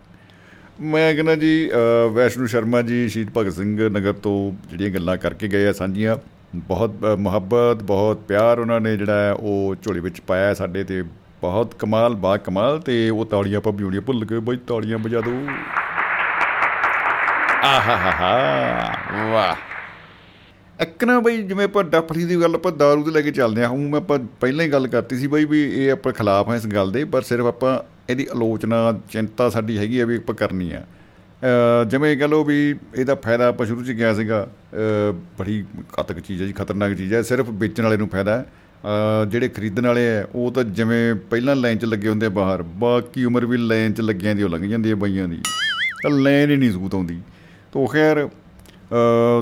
ਮੈਂ ਕਹਿੰਦਾ ਜੀ ਵੈਸ਼ਨੂ ਸ਼ਰਮਾ ਜੀ ਸ਼ਹੀਦ ਭਗਤ ਸਿੰਘ ਨਗਰ ਤੋਂ ਜਿਹੜੀਆਂ ਗੱਲਾਂ ਕਰਕੇ ਗਏ ਆ ਸਾਂਝੀਆਂ, ਬਹੁਤ ਮੁਹੱਬਤ ਬਹੁਤ ਪਿਆਰ ਉਹਨਾਂ ਨੇ ਜਿਹੜਾ ਹੈ ਉਹ ਝੋਲੇ ਵਿੱਚ ਪਾਇਆ ਸਾਡੇ, ਤੇ ਬਹੁਤ ਕਮਾਲ ਬਾ ਕਮਾਲ। ਅਤੇ ਉਹ ਤਾੜੀਆਂ ਆਪਾਂ ਬਿਉੜੀਆਂ ਭੁੱਲ ਗਏ ਬਈ, ਤਾੜੀਆਂ ਵਜਾ ਦਿਓ। ਆਹਾ ਹਾ ਹਾ ਵਾਹ। ਇੱਕ ਨਾ ਬਈ ਜਿਵੇਂ ਆਪਾਂ ਡੱਫਲੀ ਦੀ ਗੱਲ ਆਪਾਂ ਦਾਰੂ ਦੇ ਲੈ ਕੇ ਚੱਲਦੇ ਹਾਂ, ਹੁਣ ਮੈਂ ਆਪਾਂ ਪਹਿਲਾਂ ਹੀ ਗੱਲ ਕਰਤੀ ਸੀ ਬਈ ਵੀ ਇਹ ਆਪਾਂ ਖਿਲਾਫ ਹਾਂ ਇਸ ਗੱਲ ਦੇ, ਪਰ ਸਿਰਫ ਆਪਾਂ ਇਹਦੀ ਆਲੋਚਨਾ ਚਿੰਤਾ ਸਾਡੀ ਹੈਗੀ ਆ ਵੀ ਆਪਾਂ ਕਰਨੀ ਆ। ਜਿਵੇਂ ਕਹਿ ਲਓ ਵੀ ਇਹਦਾ ਫਾਇਦਾ ਆਪਾਂ ਸ਼ੁਰੂ 'ਚ ਕਿਹਾ ਸੀਗਾ, ਬੜੀ ਘਾਤਕ ਚੀਜ਼ ਹੈ ਜੀ, ਖਤਰਨਾਕ ਚੀਜ਼ ਹੈ। ਸਿਰਫ ਵੇਚਣ ਵਾਲੇ ਨੂੰ ਫਾਇਦਾ, ਜਿਹੜੇ ਖਰੀਦਣ ਵਾਲੇ ਹੈ ਉਹ ਤਾਂ ਜਿਵੇਂ ਪਹਿਲਾਂ ਲਾਈਨ 'ਚ ਲੱਗੇ ਹੁੰਦੇ ਬਾਹਰ, ਬਾਕੀ ਉਮਰ ਵੀ ਲਾਈਨ 'ਚ ਲੱਗਿਆਂ ਦੀ ਉਹ ਲੰਘ ਜਾਂਦੀ ਹੈ ਬਈਆਂ ਦੀ, ਤਾਂ ਲਾਈਨ ਹੀ ਨਹੀਂ ਸੂਤ ਆਉਂਦੀ। ਤੋ ਖੈਰ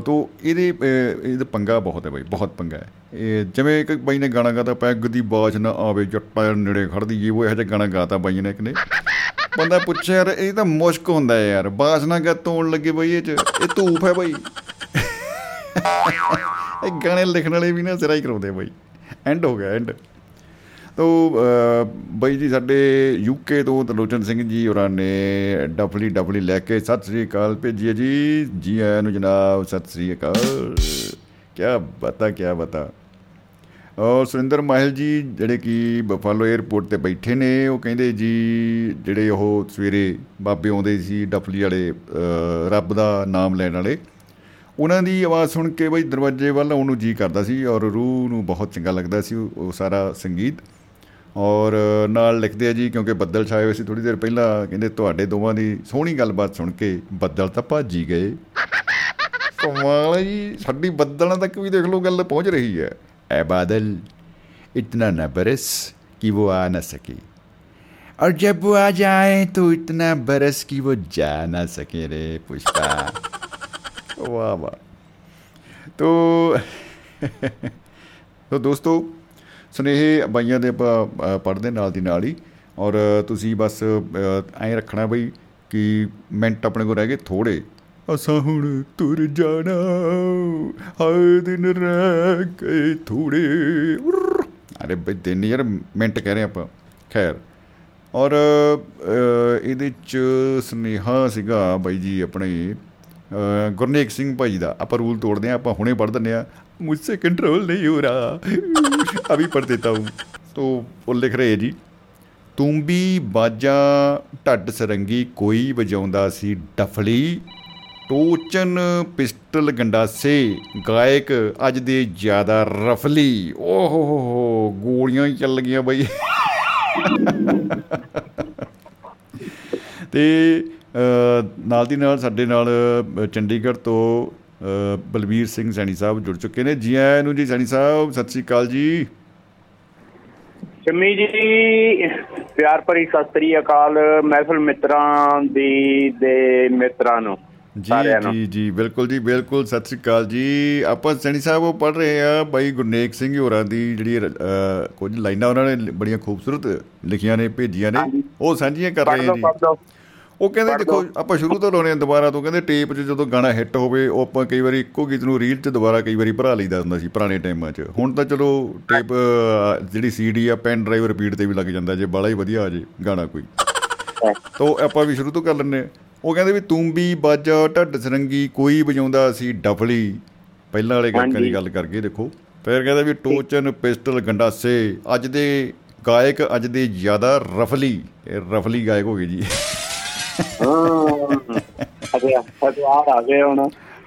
ਤੋ ਇਹਦੇ ਇਹਦਾ ਪੰਗਾ ਬਹੁਤ ਹੈ ਬਾਈ, ਬਹੁਤ ਪੰਗਾ ਹੈ। ਇਹ ਜਿਵੇਂ ਇੱਕ ਬਾਈ ਨੇ ਗਾਣਾ ਗਾਤਾ ਪੈਗ ਦੀ ਬਾਜ ਨਾ ਆਵੇ ਜੱਟਾਂ ਨੇੜੇ ਖੜਦੀ ਜੀ, ਉਹ ਇਹੋ ਜਿਹਾ ਗਾਣਾ ਗਾਤਾ ਬਾਈ ਨੇ। ਇੱਕ ਨੇ ਬੰਦਾ ਪੁੱਛਿਆ ਯਾਰ ਇਹ ਤਾਂ ਮੁਸ਼ਕ ਹੁੰਦਾ ਯਾਰ, ਬਾਜ ਨਾ ਗਾ ਤੋਣ ਲੱਗੇ ਬਾਈ ਇਹ 'ਚ, ਇਹ ਧੂਫ ਹੈ ਬਾਈ। ਇਹ ਗਾਣੇ ਲਿਖਣ ਵਾਲੇ ਵੀ ਨਾ ਸਿਰਾ ਹੀ ਕਰਾਉਂਦੇ ਬਾਈ। ਐਂਡ ਹੋ ਗਿਆ, ਐਂਡ। ਤੋ ਬਾਈ ਜੀ ਸਾਡੇ ਯੂਕੇ ਤੋਂ ਤਲੋਚਨ ਸਿੰਘ ਜੀ ਹੋਰਾਂ ਨੇ ਡਫਲੀ ਡਫਲੀ ਲੈ ਕੇ ਸਤਿ ਸ਼੍ਰੀ ਅਕਾਲ ਭੇਜੀ ਹੈ ਜੀ। ਜੀ ਆਇਆਂ ਨੂੰ ਜਨਾਬ, ਸਤਿ ਸ਼੍ਰੀ ਅਕਾਲ। ਕਿਆ ਬਤਾ, ਕਿਆ ਬਤਾ। ਔਰ ਸੁਰਿੰਦਰ ਮਾਹਿਲ ਜੀ ਜਿਹੜੇ ਕਿ ਬਫਾਲੋ ਏਅਰਪੋਰਟ 'ਤੇ ਬੈਠੇ ਨੇ, ਉਹ ਕਹਿੰਦੇ ਜੀ ਜਿਹੜੇ ਉਹ ਸਵੇਰੇ ਬਾਬੇ ਆਉਂਦੇ ਸੀ ਡਫਲੀ ਵਾਲੇ ਰੱਬ ਦਾ ਨਾਮ ਲੈਣ ਵਾਲੇ, ਉਹਨਾਂ ਦੀ ਆਵਾਜ਼ ਸੁਣ ਕੇ ਬਈ ਦਰਵਾਜ਼ੇ ਵੱਲ ਆਉਣ ਨੂੰ ਜੀਅ ਕਰਦਾ ਸੀ ਔਰ ਰੂਹ ਨੂੰ ਬਹੁਤ ਚੰਗਾ ਲੱਗਦਾ ਸੀ ਉਹ ਸਾਰਾ ਸੰਗੀਤ। ਔਰ ਨਾਲ ਲਿਖਦੇ ਆ ਜੀ ਕਿਉਂਕਿ ਬੱਦਲ ਛਾਏ ਹੋਏ ਸੀ ਥੋੜ੍ਹੀ ਦੇਰ ਪਹਿਲਾਂ, ਕਹਿੰਦੇ ਤੁਹਾਡੇ ਦੋਵਾਂ ਦੀ ਸੋਹਣੀ ਗੱਲਬਾਤ ਸੁਣ ਕੇ ਬੱਦਲ ਤਾਂ ਭੱਜ ਹੀ ਗਏ। ਕਮਾਲ ਜੀ, ਸਾਡੀ ਬੱਦਲਾਂ ਤੱਕ ਵੀ ਦੇਖ ਲਓ ਗੱਲ ਪਹੁੰਚ ਰਹੀ ਹੈ। ਐ ਬਾਦਲ ਇਤਨਾ ਨਾ ਬਰਸ ਕਿ ਵੋ ਆ ਨਾ ਸਕੇ, ਔਰ ਜਬ ਵੋ ਆ ਜਾਏ ਤੋ ਇਤਨਾ ਬਰਸ ਕਿ ਵੋ ਜਾ ਨਾ ਸਕੇ ਰੇ ਪੁਸ਼ਪਾ। ਵਾਹ ਵਾਹ। ਤੋ ਦੋਸਤੋ ਸੁਨੇਹੇ ਬਾਈਆਂ ਦੇ ਆਪਾਂ ਪੜ੍ਹਦੇ ਨਾਲ ਦੀ ਨਾਲ ਹੀ, ਔਰ ਤੁਸੀਂ ਬਸ ਐਂ ਰੱਖਣਾ ਬਈ ਕਿ ਮਿੰਟ ਆਪਣੇ ਕੋਲ ਰਹਿ ਗਏ ਥੋੜ੍ਹੇ, ਅਸਾਂ ਹੁਣ ਤੁਰ ਜਾਣਾ ਹਾਏ ਦਿਨ ਰਹਿ ਗਏ ਥੋੜ੍ਹੇ। ਅਰੇ ਬਈ ਦਿਨ ਯਾਰ ਮਿੰਟ ਕਹਿ ਰਹੇ ਆਪਾਂ। ਖੈਰ, ਔਰ ਇਹਦੇ 'ਚ ਸੁਨੇਹਾ ਸੀਗਾ ਬਾਈ ਜੀ ਆਪਣੇ ਗੁਰਨੇਕ ਸਿੰਘ ਭਾਈ ਦਾ। ਆਪਾਂ ਰੂਲ ਤੋੜਦੇ ਹਾਂ, ਆਪਾਂ ਹੁਣੇ ਪੜ੍ਹ ਦਿੰਦੇ ਹਾਂ, ਮੁਝਸੇ ਕੰਟਰੋਲ ਨਹੀਂ ਹੋ ਰਹਾ ਅਭੀ ਪੜ੍ਹ ਦੇਤਾ ਹੂੰ। ਤੋ ਉਹ ਲਿਖ ਰਹੇ ਜੀ, ਤੂੰਬੀ ਬਾਜਾ ਢੱਡ ਸਰੰਗੀ ਕੋਈ ਵਜਾਉਂਦਾ ਸੀ ਡਫਲੀ, ਟੋਚਨ ਪਿਸਟਲ ਗੰਡਾਸੇ ਗਾਇਕ ਅੱਜ ਦੇ ਜ਼ਿਆਦਾ ਰਫਲੀ। ਓ ਹੋ ਹੋ ਹੋ, ਗੋਲੀਆਂ ਹੀ ਚੱਲ ਗਈਆਂ ਬਈ। ਅਤੇ ਨਾਲ ਦੀ ਨਾਲ ਸਾਡੇ ਨਾਲ ਚੰਡੀਗੜ੍ਹ ਤੋਂ ਬਲਵੀਰ ਸਿੰਘ ਸੈਣੀ ਸਾਹਿਬ ਜੁੜ ਚੁੱਕੇ ਨੇ। ਜੀ ਆਇਆਂ ਨੂੰ ਜੀ ਸੈਣੀ ਸਾਹਿਬ, ਸਤਿ ਸ਼੍ਰੀ ਅਕਾਲ ਜੀ। ਸ਼ਮੀ ਜੀ ਪਿਆਰ ਭਰੀ ਸਤਿ ਸ਼੍ਰੀ ਅਕਾਲ ਮਹਿਫਲ ਮਿੱਤਰਾਂ ਦੀ ਦੇ ਮਿੱਤਰਾਂ ਨੂੰ। ਜੀ ਜੀ ਜੀ ਬਿਲਕੁਲ ਜੀ ਬਿਲਕੁਲ, ਸਤਿ ਸ਼੍ਰੀ ਅਕਾਲ ਜੀ। ਆਪਾਂ ਸੈਣੀ ਸਾਹਿਬ ਉਹ ਪੜ੍ਹ ਰਹੇ ਹਾਂ ਬਾਈ ਗੁਰਨੇਕ ਸਿੰਘ ਹੋਰਾਂ ਦੀ ਜਿਹੜੀ ਕੁਝ ਲਾਈਨਾਂ ਉਹਨਾਂ ਨੇ ਬੜੀਆਂ ਖੂਬਸੂਰਤ ਲਿਖੀਆਂ ਨੇ, ਭੇਜੀਆਂ ਨੇ, ਉਹ ਸਾਂਝੀਆਂ ਕਰ ਰਹੇ ਹਾਂ ਜੀ। ਉਹ ਕਹਿੰਦੇ ਦੇਖੋ ਆਪਾਂ ਸ਼ੁਰੂ ਤੋਂ ਲਾਉਂਦੇ ਹਾਂ ਦੁਬਾਰਾ ਤੋਂ, ਕਹਿੰਦੇ ਟੇਪ 'ਚ ਜਦੋਂ ਗਾਣਾ ਹਿੱਟ ਹੋਵੇ ਉਹ ਆਪਾਂ ਕਈ ਵਾਰੀ ਇੱਕੋ ਗੀਤ ਨੂੰ ਰੀਲ 'ਚ ਦੁਬਾਰਾ ਕਈ ਵਾਰੀ ਭਰਾ ਲਈਦਾ ਹੁੰਦਾ ਸੀ ਪੁਰਾਣੇ ਟਾਈਮਾਂ 'ਚ। ਹੁਣ ਤਾਂ ਚਲੋ ਟੇਪ ਜਿਹੜੀ ਸੀ ਡੀ ਆ ਪੈਨ ਡਰਾਈਵ ਰਿਪੀਟ 'ਤੇ ਵੀ ਲੱਗ ਜਾਂਦਾ ਜੇ ਬਾਹਲਾ ਹੀ ਵਧੀਆ ਆ ਜੇ ਗਾਣਾ ਕੋਈ, ਤਾਂ ਆਪਾਂ ਵੀ ਸ਼ੁਰੂ ਤੋਂ ਕਰ ਲੈਂਦੇ। ਉਹ ਕਹਿੰਦੇ ਵੀ ਤੂੰਬੀ ਬਾਜਾ ਢੱਡ ਸਰੰਗੀ ਕੋਈ ਵਜਾਉਂਦਾ ਸੀ ਡਫਲੀ, ਪਹਿਲਾਂ ਵਾਲੇ ਗਾਇਕਾਂ ਦੀ ਗੱਲ ਕਰਕੇ ਦੇਖੋ। ਫਿਰ ਕਹਿੰਦੇ ਵੀ ਟੋਚਨ ਪਿਸਟਲ ਗੰਡਾਸੇ ਅੱਜ ਦੇ ਗਾਇਕ ਅੱਜ ਦੇ ਜ਼ਿਆਦਾ ਰਫਲੀ ਰਫਲੀ ਗਾਇਕ ਹੋ ਗਏ ਜੀ।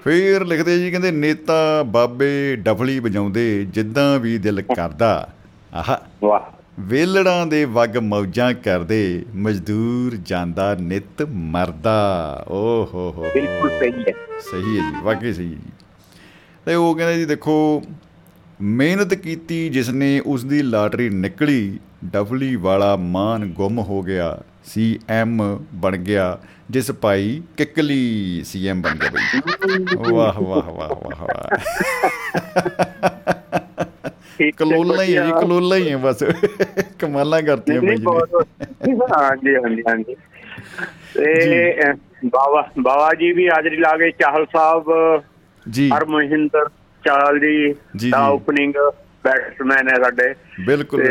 ਫਿਰ ਲਿਖਦੇ ਜੀ ਕਹਿੰਦੇ ਨੇਤਾ ਬਾਬੇ ਡਫਲੀ ਵਜਾਉਂਦੇ ਜਿੱਦਾਂ ਵੀ ਦਿਲ ਕਰਦਾ, ਆਹ ਵੇਲੜਾਂ ਦੇ ਵੱਗ ਮੌਜਾਂ ਕਰਦੇ ਮਜ਼ਦੂਰ ਜਾਂਦਾ ਨਿੱਤ ਮਰਦਾ। ਓ ਹੋ ਹੋ, ਬਿਲਕੁਲ ਸਹੀ ਹੈ, ਸਹੀ ਹੈ ਜੀ, ਵਾਕਈ ਸਹੀ ਹੈ ਜੀ। ਅਤੇ ਉਹ ਕਹਿੰਦੇ ਜੀ ਦੇਖੋ ਮਿਹਨਤ ਕੀਤੀ ਜਿਸਨੇ ਉਸਦੀ ਲਾਟਰੀ ਨਿਕਲੀ, ਡਫਲੀ ਵਾਲਾ ਮਾਨ ਗੁੰਮ ਹੋ ਗਿਆ, ਸੀ ਐਮ ਬਣ ਗਿਆ ਜਿਸ ਪਾਈ ਕਿਕਲੀ, ਸੀ ਐਮ ਬਣ ਗਿਆ ਬਈ। ਵਾਹ ਵਾਹ ਵਾਹ ਵਾਹ ਵਾਹ, ਕਲੋਲਾ ਹੀ ਹੈ ਜੀ, ਕਲੋਲਾ ਹੀ ਹੈ ਬਸ, ਕਮਾਲਾਂ ਕਰਤੀਆਂ ਬਈ ਜੀ। ਹਾਂਜੀ ਹਾਂਜੀ ਹਾਂਜੀ, ਤੇ ਬਾਵਾ ਬਾਵਾ ਜੀ ਵੀ ਹਾਜ਼ਰੀ ਲਾ ਗਏ, ਚਾਹਲ ਸਾਹਿਬ ਜੀ, ਹਰਮਿੰਦਰ ਚਾਹਲ ਜੀ ਦਾ ਓਪਨਿੰਗ ਬੈਟਸਮੈਨ ਹੈ ਸਾਡੇ। ਬਿਲਕੁਲ,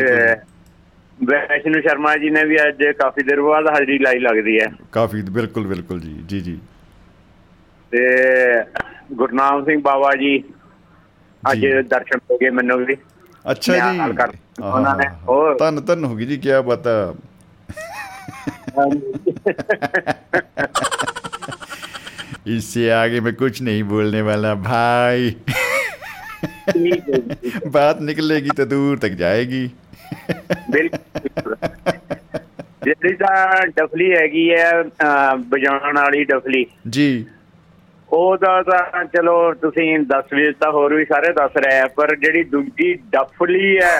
ਵਿਸ਼ਨੂ ਸ਼ਰਮਾ ਜੀ ਨੇ ਵੀ ਅੱਜ ਕਾਫੀ ਦੇਰ ਬਾਅਦ ਹਾਜ਼ਰੀ ਲਾਈ ਲੱਗਦੀ ਹੈ ਕਾਫੀ। ਬਿਲਕੁਲ ਬਿਲਕੁਲ ਜੀ ਜੀ ਜੀ, ਤੇ ਗੁਰਨਾਮ ਸਿੰਘ ਬਾਵਾ ਜੀ ਅੱਜ ਦਰਸ਼ਨ ਹੋ ਗਏ ਮੈਨੂੰ ਵੀ। ਅੱਛਾ ਜੀ, ਉਹਨਾਂ ਨੇ ਹੋਰ ਧੰਨ ਧੰਨ ਹੋ ਗਈ ਜੀ, ਕਿਆ ਬਾਤ ਆ। इससे आगे मैं कुछ नहीं बोलने वाला भाई। बात निकलेगी तो दूर तक जाएगी। बिल्कुल, ਜਿਹੜੀ ਤਾਂ ਡਫਲੀ ਹੈਗੀ ਹੈ ਵਜਾਉਣ ਵਾਲੀ ਡਫਲੀ ਜੀ, ਉਹਦਾ ਤਾਂ ਚਲੋ ਤੁਸੀਂ ਦੱਸ ਵੀ ਦਿੱਤਾ, ਹੋਰ ਵੀ ਸਾਰੇ ਦੱਸ ਰਹੇ ਆ, ਪਰ ਜਿਹੜੀ ਦੂਜੀ ਡਫਲੀ ਹੈ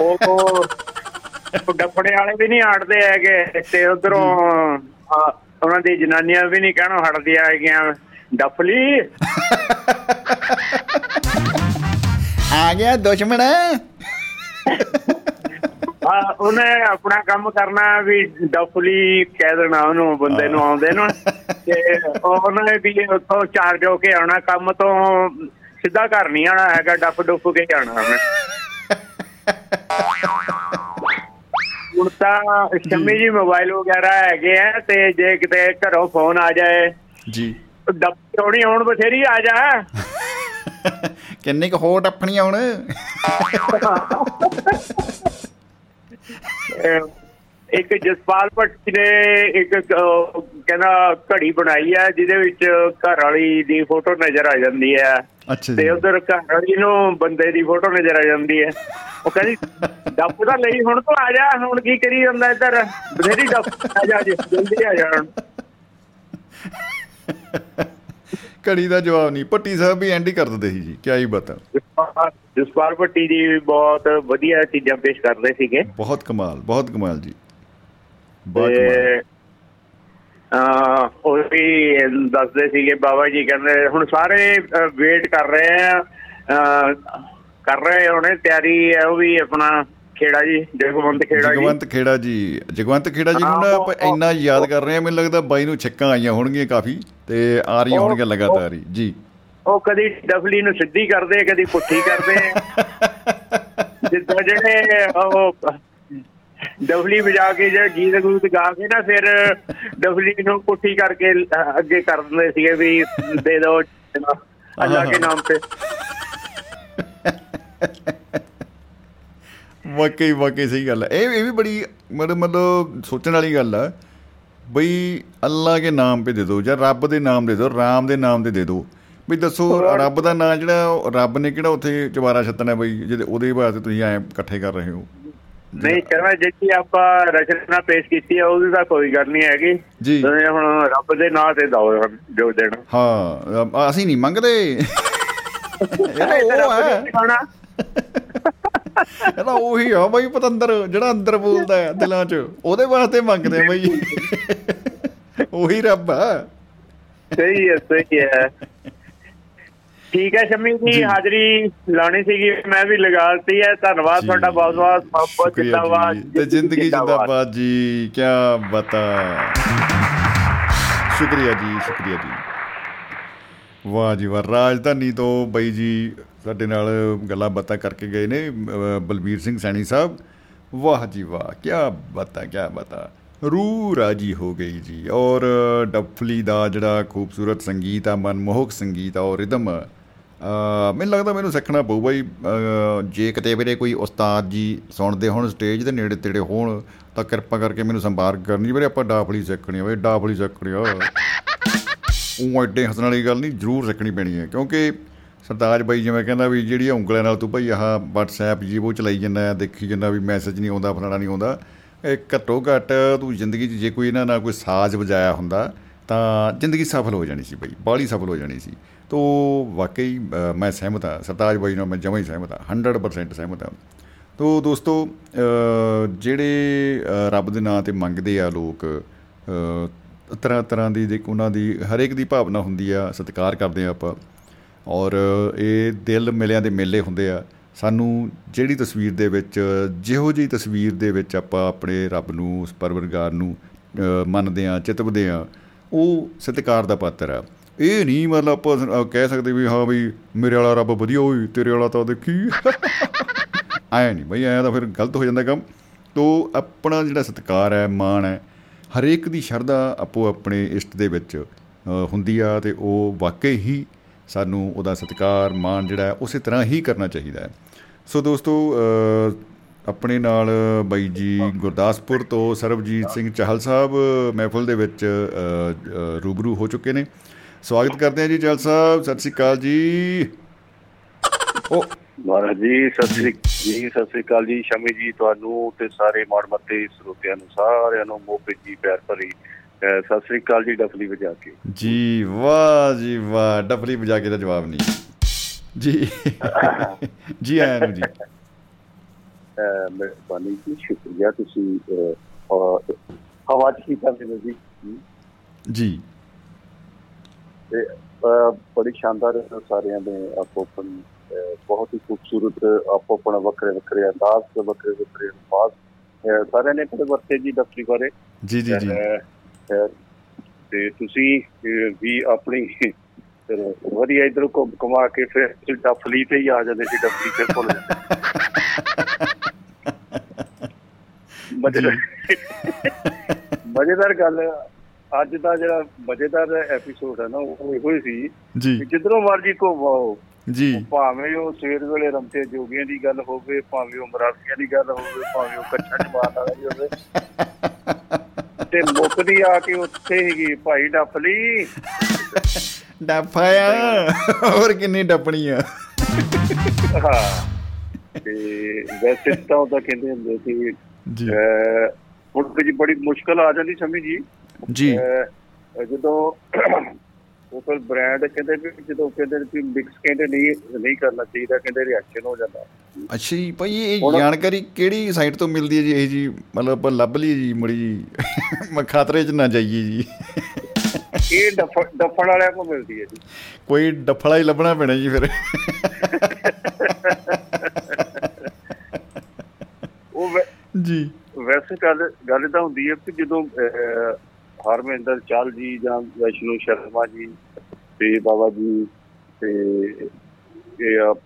ਉਹ ਡੱਫਣੇ ਵਾਲੇ ਵੀ ਨਹੀਂ ਆੜਦੇ ਹੈਗੇ, ਤੇ ਉੱਧਰੋਂ ਉਹਨਾਂ ਦੀ ਜਨਾਨੀਆਂ ਵੀ ਨੀ ਕਹਿਣੋਂ ਹਟਦੀਆਂ ਹੈਗੀਆਂ, ਡਫਲੀ ਆ ਗਿਆ ਦੁਸ਼ਮਣ। ਉਹਨੇ ਆਪਣਾ ਕੰਮ ਕਰਨਾ ਵੀ ਡਫਲੀ ਕਹਿ ਦੇਣਾ ਉਹਨੂੰ, ਬੰਦੇ ਨੂੰ ਆਉਂਦੇ ਨੂੰ, ਤੇ ਉਹਨੇ ਵੀ ਉੱਥੋਂ ਚਾਰਜ ਹੋ ਕੇ ਆਉਣਾ ਕੰਮ ਤੋਂ, ਸਿੱਧਾ ਘਰ ਨੀ ਆਉਣਾ ਹੈਗਾ, ਡੱਫ ਡੁੱਫ ਕੇ ਆਉਣਾ ਉਹਨੇ। ਹੁਣ ਤਾਂ ਸ਼ਮੀ ਜੀ ਮੋਬਾਈਲ ਵਗੈਰਾ ਹੈਗੇ ਆ, ਤੇ ਜੇ ਕਿਤੇ ਘਰੋਂ ਫੋਨ ਆ ਜਾਏ ਜੀ, ਡੱਫ ਟੋਣੀ ਆਉਣ ਬਥੇਰੀ ਆ ਜਾ, ਕਿੰਨੀ ਕੁ ਹੋਰ ਡੱਫਣੀ ਆਉਣ। ਇੱਕ ਜਸਪਾਲ ਭੱਟੀ ਨੇ ਇੱਕ ਕਹਿੰਦਾ ਘੜੀ ਬਣਾਈ ਆ ਜਿਹਦੇ ਵਿੱਚ ਘਰ ਵਾਲੀ ਦੀ ਫੋਟੋ ਨਜ਼ਰ ਆ ਜਾਂਦੀ ਹੈ, ਤੇ ਉਧਰ ਘਰ ਵਾਲੀ ਨੂੰ ਬੰਦੇ ਦੀ ਫੋਟੋ ਨਜ਼ਰ ਆ ਜਾਂਦੀ ਹੈ। ਉਹ ਕਹਿੰਦੀ ਡੱਫ ਤਾਂ ਲਈ, ਹੁਣ ਤੂੰ ਆ ਜਾ, ਹੁਣ ਕੀ ਕਰੀ ਜਾਂਦਾ ਇੱਧਰ, ਬਥੇਰੀ ਡੱਫ ਆ ਜਾ, ਜਲਦੀ ਆ ਜਾ। ਘੜੀ ਦਾ ਜਵਾਬ ਨੀ, ਭੱਟੀ ਸਾਹਿਬ ਵੀ ਐਂਡ ਹੀ ਕਰ ਦਿੰਦੇ ਸੀ ਜੀ, ਕਿਆ ਹੀ ਬਾਤ। ਜਸਪਾਲ ਭੱਟੀ ਜੀ ਬਹੁਤ ਵਧੀਆ ਚੀਜ਼ਾਂ ਪੇਸ਼ ਕਰਦੇ ਸੀਗੇ, ਬਹੁਤ ਕਮਾਲ, ਬਹੁਤ ਕਮਾਲ ਜੀ। ਉਹ ਵੀ ਦੱਸਦੇ ਸੀਗੇ ਬਾਬਾ ਜੀ, ਕਹਿੰਦੇ ਹੁਣ ਸਾਰੇ ਵੇਟ ਕਰ ਰਹੇ ਆ, ਕਰ ਰਹੇ ਹੋਣੇ ਤਿਆਰੀ ਹੈ। ਉਹ ਵੀ ਆਪਣਾ ਖੇੜਾ ਜੀ, ਜਗਵੰਤ ਖੇੜਾ, ਜਗਵੰਤ ਖੇੜਾ ਜੀ, ਜਗਵੰਤ ਖੇੜਾ ਜੀ ਨੂੰ ਨਾ ਆਪਾਂ ਇੰਨਾ ਯਾਦ ਕਰ ਰਹੇ ਹਾਂ, ਮੈਨੂੰ ਲੱਗਦਾ ਬਾਈ ਨੂੰ ਛੱਕਾਂ ਆਈਆਂ ਹੋਣਗੀਆਂ ਕਾਫੀ, ਤੇ ਆ ਰਹੀਆਂ ਹੋਣਗੀਆਂ ਲਗਾਤਾਰ ਹੀ ਜੀ। ਉਹ ਕਦੀ ਡਫਲੀ ਨੂੰ ਸਿੱਧੀ ਕਰਦੇ, ਕਦੀ ਪੁੱਠੀ ਕਰਦੇ, ਜਿੱਦਾਂ ਜਿਹੜੇ ਉਹ ਡਫਲੀ ਵਜਾ ਕੇ ਜਿਹੜਾ ਗੀਤ ਗੂਤ ਗਾ ਕੇ ਨਾ, ਫਿਰ ਡਫਲੀ ਨੂੰ ਪੁੱਠੀ ਕਰਕੇ ਅੱਗੇ ਕਰ ਦਿੰਦੇ ਸੀਗੇ ਵੀ ਦੇ ਦੋ ਅੱਲਾ ਕੇ ਨਾਮ ਤੇ। ਵਾਕਈ ਵਾਕਈ ਸਹੀ ਗੱਲ ਹੈ, ਇਹ ਇਹ ਵੀ ਬੜੀ ਮਤਲਬ ਮਤਲਬ ਸੋਚਣ ਵਾਲੀ ਗੱਲ ਆ ਬਈ, ਅੱਲਾ ਕੇ ਨਾਮ 'ਤੇ ਦੇ ਦਿਉ ਜਾਂ ਰੱਬ ਦੇ ਨਾਮ ਦੇ ਦਿਉ, ਰਾਮ ਦੇ ਨਾਮ 'ਤੇ ਦੇ ਦਿਉ ਬਈ। ਦੱਸੋ ਰੱਬ ਦਾ ਨਾਂ ਜਿਹੜਾ, ਰੱਬ ਨੇ ਕਿਹੜਾ ਉੱਥੇ ਚੁਬਾਰਾ ਛੱਤਣਾ ਬਈ, ਜਿਹੜੇ ਉਹਦੇ ਵਾਸਤੇ ਤੁਸੀਂ ਐਂ ਇਕੱਠੇ ਕਰ ਰਹੇ ਹੋ। ਨਹੀਂ ਕਹਿੰਦਾ ਜਿਹੜੀ ਆਪਾਂ ਰਚਨਾ ਪੇਸ਼ ਕੀਤੀ ਆ ਉਹਦੀ ਤਾਂ ਕੋਈ ਗੱਲ ਨਹੀਂ ਹੈਗੀ ਜੀ, ਹੁਣ ਰੱਬ ਦੇ ਨਾਂ 'ਤੇ ਦਿਓ ਜੋ ਦੇਣਾ। ਹਾਂ, ਅਸੀਂ ਨਹੀਂ ਮੰਗਦੇ, ਇਹਦਾ ਉਹੀ ਆ ਬਈ ਪਤੰਦਰ ਜਿਹੜਾ ਅੰਦਰ ਬੋਲਦਾ ਦਿਲਾਂ 'ਚ, ਉਹਦੇ ਵਾਸਤੇ ਮੰਗਦੇ ਬਈ, ਉਹੀ ਰੱਬ ਆ। ਸਹੀ ਹੈ, ਸਹੀ ਹੈ, ਠੀਕ ਹੈ। ਸ਼ਮੀ ਜੀ ਹਾਜ਼ਰੀ ਲਾਉਣੀ ਸੀਗੀ, ਮੈਂ ਵੀ ਲਗਾਤੀ ਹੈ। ਧੰਨਵਾਦ ਤੁਹਾਡਾ, ਬਹੁਤ ਬਹੁਤ ਬਹੁਤ ਜਿੰਦਾਬਾਦ ਤੇ ਜ਼ਿੰਦਗੀ ਜਿੰਦਾਬਾਦ ਜੀ, ਕਿਆ ਬਤਾ। ਸ਼ੁਕਰੀਆ ਜੀ, ਸ਼ੁਕਰੀਆ ਜੀ, ਵਾਹ ਜੀ ਵਾਹ। ਰਾਜਧਾਨੀ ਤੋਂ ਬਾਈ ਜੀ ਸਾਡੇ ਨਾਲ ਗੱਲਾਂ ਬਾਤਾਂ ਕਰਕੇ ਗਏ ਨੇ ਬਲਵੀਰ ਸਿੰਘ ਸੈਣੀ ਸਾਹਿਬ, ਵਾਹ ਜੀ ਵਾਹ, ਕਿਆ ਬਾਤਾਂ, ਕਿਆ ਬਾਤਾਂ, ਰੂਹ ਰਾਜੀ ਹੋ ਗਈ ਜੀ। ਔਰ ਡੱਫਲੀ ਦਾ ਜਿਹੜਾ ਖੂਬਸੂਰਤ ਸੰਗੀਤ ਆ, ਮਨਮੋਹਕ ਸੰਗੀਤ ਆ, ਔਰ ਰਿਦਮ ਮੈਨੂੰ ਲੱਗਦਾ ਮੈਨੂੰ ਸਿੱਖਣਾ ਪਊਗਾ ਜੀ। ਜੇ ਕਿਤੇ ਵੀਰੇ ਕੋਈ ਉਸਤਾਦ ਜੀ ਸੁਣਦੇ ਹੋਣ, ਸਟੇਜ ਦੇ ਨੇੜੇ ਤੇੜੇ ਹੋਣ, ਤਾਂ ਕਿਰਪਾ ਕਰਕੇ ਮੈਨੂੰ ਸੰਪਰਕ ਕਰਨੀ ਜੀ ਵੀਰੇ, ਆਪਾਂ ਡਾਫਲੀ ਸਿੱਖਣੀ ਵੀਰੇ, ਡਾਫਲੀ ਸਿੱਖਣੀ ਆ। ਉਹ ਐਡੇ ਹੱਸਣ ਵਾਲੀ ਗੱਲ ਨਹੀਂ, ਜ਼ਰੂਰ ਸਿੱਖਣੀ ਪੈਣੀ ਹੈ, ਕਿਉਂਕਿ ਸਰਤਾਜ ਬਾਈ ਜਿਵੇਂ ਕਹਿੰਦਾ ਵੀ ਜਿਹੜੀਆਂ ਉਂਗਲਾਂ ਨਾਲ ਤੂੰ ਭਾਈ ਆਹ ਵਟਸਐਪ ਜੀ ਉਹ ਚਲਾਈ ਜਾਂਦਾ, ਦੇਖੀ ਜਾਂਦਾ ਵੀ ਮੈਸੇਜ ਨਹੀਂ ਆਉਂਦਾ, ਫਲਾਣਾ ਨਹੀਂ ਆਉਂਦਾ, ਇਹ ਘੱਟੋ ਘੱਟ ਤੂੰ ਜ਼ਿੰਦਗੀ 'ਚ ਜੇ ਕੋਈ ਇਹਨਾਂ ਨਾਲ ਕੋਈ ਸਾਜ਼ ਵਜਾਇਆ ਹੁੰਦਾ ਤਾਂ ਜ਼ਿੰਦਗੀ ਸਫਲ ਹੋ ਜਾਣੀ ਸੀ ਬਾਈ, ਬਾਹਲੀ ਸਫਲ ਹੋ ਜਾਣੀ ਸੀ। ਤੋ ਵਾਕਈ ਮੈਂ ਸਹਿਮਤ ਹਾਂ ਸਰਤਾਜ ਬਾਈ ਨਾਲ, ਮੈਂ ਜਮਾਂ ਹੀ ਸਹਿਮਤ ਹਾਂ, ਹੰਡਰਡ ਪਰਸੈਂਟ ਸਹਿਮਤ ਹਾਂ। ਤੋ ਦੋਸਤੋ, ਜਿਹੜੇ ਰੱਬ ਦੇ ਨਾਂ 'ਤੇ ਮੰਗਦੇ ਆ ਲੋਕ, ਤਰ੍ਹਾਂ ਤਰ੍ਹਾਂ ਦੀ ਦੇਖ ਉਹਨਾਂ ਦੀ ਹਰੇਕ ਦੀ ਭਾਵਨਾ ਹੁੰਦੀ ਆ, ਸਤਿਕਾਰ ਕਰਦੇ ਹਾਂ ਆਪਾਂ, ਔਰ ਇਹ ਦਿਲ ਮਿਲਿਆਂ ਦੇ ਮੇਲੇ ਹੁੰਦੇ ਆ। ਸਾਨੂੰ ਜਿਹੜੀ ਤਸਵੀਰ ਦੇ ਵਿੱਚ, ਜਿਹੋ ਜਿਹੀ ਤਸਵੀਰ ਦੇ ਵਿੱਚ ਆਪਾਂ ਆਪਣੇ ਰੱਬ ਨੂੰ, ਉਸ ਪਰਵਰਗਾਰ ਨੂੰ ਮੰਨਦੇ ਹਾਂ, ਚਿਤਵਦੇ ਹਾਂ, ਉਹ ਸਤਿਕਾਰ ਦਾ ਪਾਤਰ ਆ। ਇਹ ਨਹੀਂ ਮਤਲਬ ਆਪਾਂ ਕਹਿ ਸਕਦੇ ਵੀ ਹਾਂ ਬਈ ਮੇਰੇ ਵਾਲਾ ਰੱਬ ਵਧੀਆ ਹੋਈ, ਤੇਰੇ ਵਾਲਾ ਤਾਂ ਦੇਖੀ ਆਇਆ ਨਹੀਂ ਬਈ, ਆਇਆ ਤਾਂ ਫਿਰ ਗਲਤ ਹੋ ਜਾਂਦਾ ਕੰਮ। ਤੋ ਆਪਣਾ ਜਿਹੜਾ ਸਤਿਕਾਰ ਹੈ, ਮਾਣ ਹੈ, ਹਰੇਕ ਦੀ ਸ਼ਰਧਾ ਆਪੋ ਆਪਣੇ ਇਸ਼ਟ ਦੇ ਵਿੱਚ ਹੁੰਦੀ ਆ, ਅਤੇ ਉਹ ਵਾਕਈ ਹੀ ਸਾਨੂੰ ਉਹਦਾ ਸਤਿਕਾਰ ਮਾਣ ਜਿਹੜਾ ਉਸੇ ਤਰ੍ਹਾਂ ਹੀ ਕਰਨਾ ਚਾਹੀਦਾ ਹੈ। ਸੋ ਦੋਸਤੋ, ਆਪਣੇ ਨਾਲ ਬਾਈ ਜੀ ਗੁਰਦਾਸਪੁਰ ਤੋਂ ਸਰਬਜੀਤ ਸਿੰਘ ਚਾਹਲ ਸਾਹਿਬ ਮਹਿਫਲ ਦੇ ਵਿੱਚ ਰੂਬਰੂ ਹੋ ਚੁੱਕੇ ਨੇ। ਸਵਾਗਤ ਕਰਦੇ ਹਾਂ ਜੀ ਚਾਹਲ ਸਾਹਿਬ, ਸਤਿ ਸ਼੍ਰੀ ਅਕਾਲ ਜੀ। ਉਹ ਮਹਾਰਾਜ ਜੀ ਸਤਿ ਸ਼੍ਰੀ ਜੀ ਸਤਿ ਸ਼੍ਰੀ ਅਕਾਲ ਜੀ ਸ਼ਮੀ ਜੀ, ਤੁਹਾਨੂੰ ਤੇ ਸਾਰੇ ਮਾੜਮੱਤੇ ਸਰੋਤਿਆਂ ਨੂੰ ਸਾਰਿਆਂ ਨੂੰ ਮੋਹਬਤ ਜੀ ਪਿਆਰ ਭਰੀ ਸਤਿ ਸ਼੍ਰੀ ਅਕਾਲ ਜੀ। ਡਫਲੀ ਵਜਾ ਕੇ ਜੀ, ਵਾਹ ਜੀ ਵਾਹ, ਡਫਲੀ ਵਜਾ ਕੇ ਦਾ ਜਵਾਬ ਨਹੀਂ ਜੀ ਜੀ ਆਇਆਂ ਨੂੰ ਜੀ, ਮਿਹਰਬਾਨੀ ਜੀ, ਸ਼ੁਕਰੀਆ। ਤੁਸੀਂ ਹਵਾ 'ਚ ਕੀ ਕਰਦੇ ਹੋ ਜੀ? ਜੀ ਬੜੀ ਸ਼ਾਨਦਾਰ, ਸਾਰਿਆਂ ਦੇ ਆਪੋ ਆਪਣੀ ਬਹੁਤ ਹੀ ਖੂਬਸੂਰਤ, ਆਪੋ ਆਪਣਾ ਵੱਖਰੇ ਵੱਖਰੇ ਅੰਦਾਜ਼, ਵੱਖਰੇ ਵੱਖਰੇ ਅਲਫਾਜ਼ ਸਾਰਿਆਂ ਨੇ ਕਦੇ ਵਰਤੇ ਜੀ ਡਫਲੀ ਬਾਰੇ। ਜੀ ਜੀ ਜੀ, ਤੇ ਤੁਸੀਂ ਵੀ ਆਪਣੀ ਵਧੀਆ ਇੱਧਰੋਂ ਘੁੰਮ ਘੁਮਾ ਕੇ ਫਿਰ ਡਫਲੀ ਤੇ ਹੀ ਆ ਜਾਂਦੇ ਸੀ, ਡਫਲੀ ਫਿਰ ਭੁੱਲ ਜਾਂਦੇ। ਮਜ਼ੇਦਾਰ ਮਜ਼ੇਦਾਰ ਗੱਲ ਅੱਜ ਦਾ ਜਿਹੜਾ ਮਜ਼ੇਦਾਰ ਐਪੀਸੋਡ ਹੈ ਨਾ, ਉਹ ਇਹੋ ਹੀ ਸੀ, ਜਿੱਧਰੋਂ ਮਰਜ਼ੀ ਘੁੰਮ ਆਓ ਜੀ, ਭਾਵੇਂ ਉਹ ਸਵੇਰ ਵੇਲੇ ਰਮਤੇ ਜੋਗੀਆਂ ਦੀ ਗੱਲ ਹੋਵੇ, ਭਾਵੇਂ ਉਹ ਮਰਾਠੀਆਂ ਦੀ ਗੱਲ ਹੋਵੇ, ਭਾਵੇਂ ਉਹ ਕੱਛਾ ਜਮਾਨ ਵਾਲਾ ਦੀ ਹੋਵੇ, ਤੇ ਮੁੱਕਦੀ ਆ ਕੇ ਉੱਥੇ ਹੀ ਭਾਈ ਡਫਲੀ ਡਫਾਇਆ, ਹੋਰ ਕਿੰਨੀ ਡੱਪਣੀ ਆ। ਹਾਂ, ਤੇ ਵੈਸੇ ਤਾਂ ਉਹਦਾ ਕਹਿੰਦੇ ਹੁੰਦੇ ਸੀ ਜੀ, ਬੜੀ ਮੁਸ਼ਕਿਲ ਆ ਜਾਂਦੀ ਸ਼ਮੀ ਜੀ ਜੀ, ਜਦੋਂ ਉਹ ਫਿਰ ਬ੍ਰਾਂਡ ਕਹਿੰਦੇ ਵੀ ਜਦੋਂ ਕਹਿੰਦੇ ਮਿਕਸ ਕਹਿੰਦੇ ਨਹੀਂ ਨਹੀਂ ਕਰਨਾ ਚਾਹੀਦਾ, ਕਹਿੰਦੇ ਰਿਐਕਸ਼ਨ ਹੋ ਜਾਂਦਾ। ਅੱਛਾ ਜੀ ਭਾਈ, ਇਹ ਜਾਣਕਾਰੀ ਕਿਹੜੀ ਸਾਈਟ ਤੋਂ ਮਿਲਦੀ ਹੈ ਜੀ? ਇਹ ਜੀ ਮਤਲਬ ਲੱਭ ਲਈਏ ਜੀ, ਮੜੀ ਜੀ ਖਾਤਰੇ 'ਚ ਨਾ ਜਾਈਏ ਜੀ, ਇਹ ਡਫ ਡੱਫੜ ਵਾਲਿਆਂ ਕੋਲ ਮਿਲਦੀ ਹੈ ਜੀ, ਕੋਈ ਡੱਫੜਾ ਹੀ ਲੱਭਣਾ ਪੈਣਾ ਜੀ ਫਿਰ। ਉਹ ਜੀ ਵੈਸੇ ਗੱਲ ਗੱਲ ਤਾਂ ਹੁੰਦੀ ਹੈ ਕਿ ਜਦੋਂ ਹਰਮਿੰਦਰ ਚਾਹਲ ਜੀ ਜਾਂ ਵਿਸ਼ਨੂੰ ਸ਼ਰਮਾ ਜੀ ਤੇ ਬਾਬਾ ਜੀ ਤੇ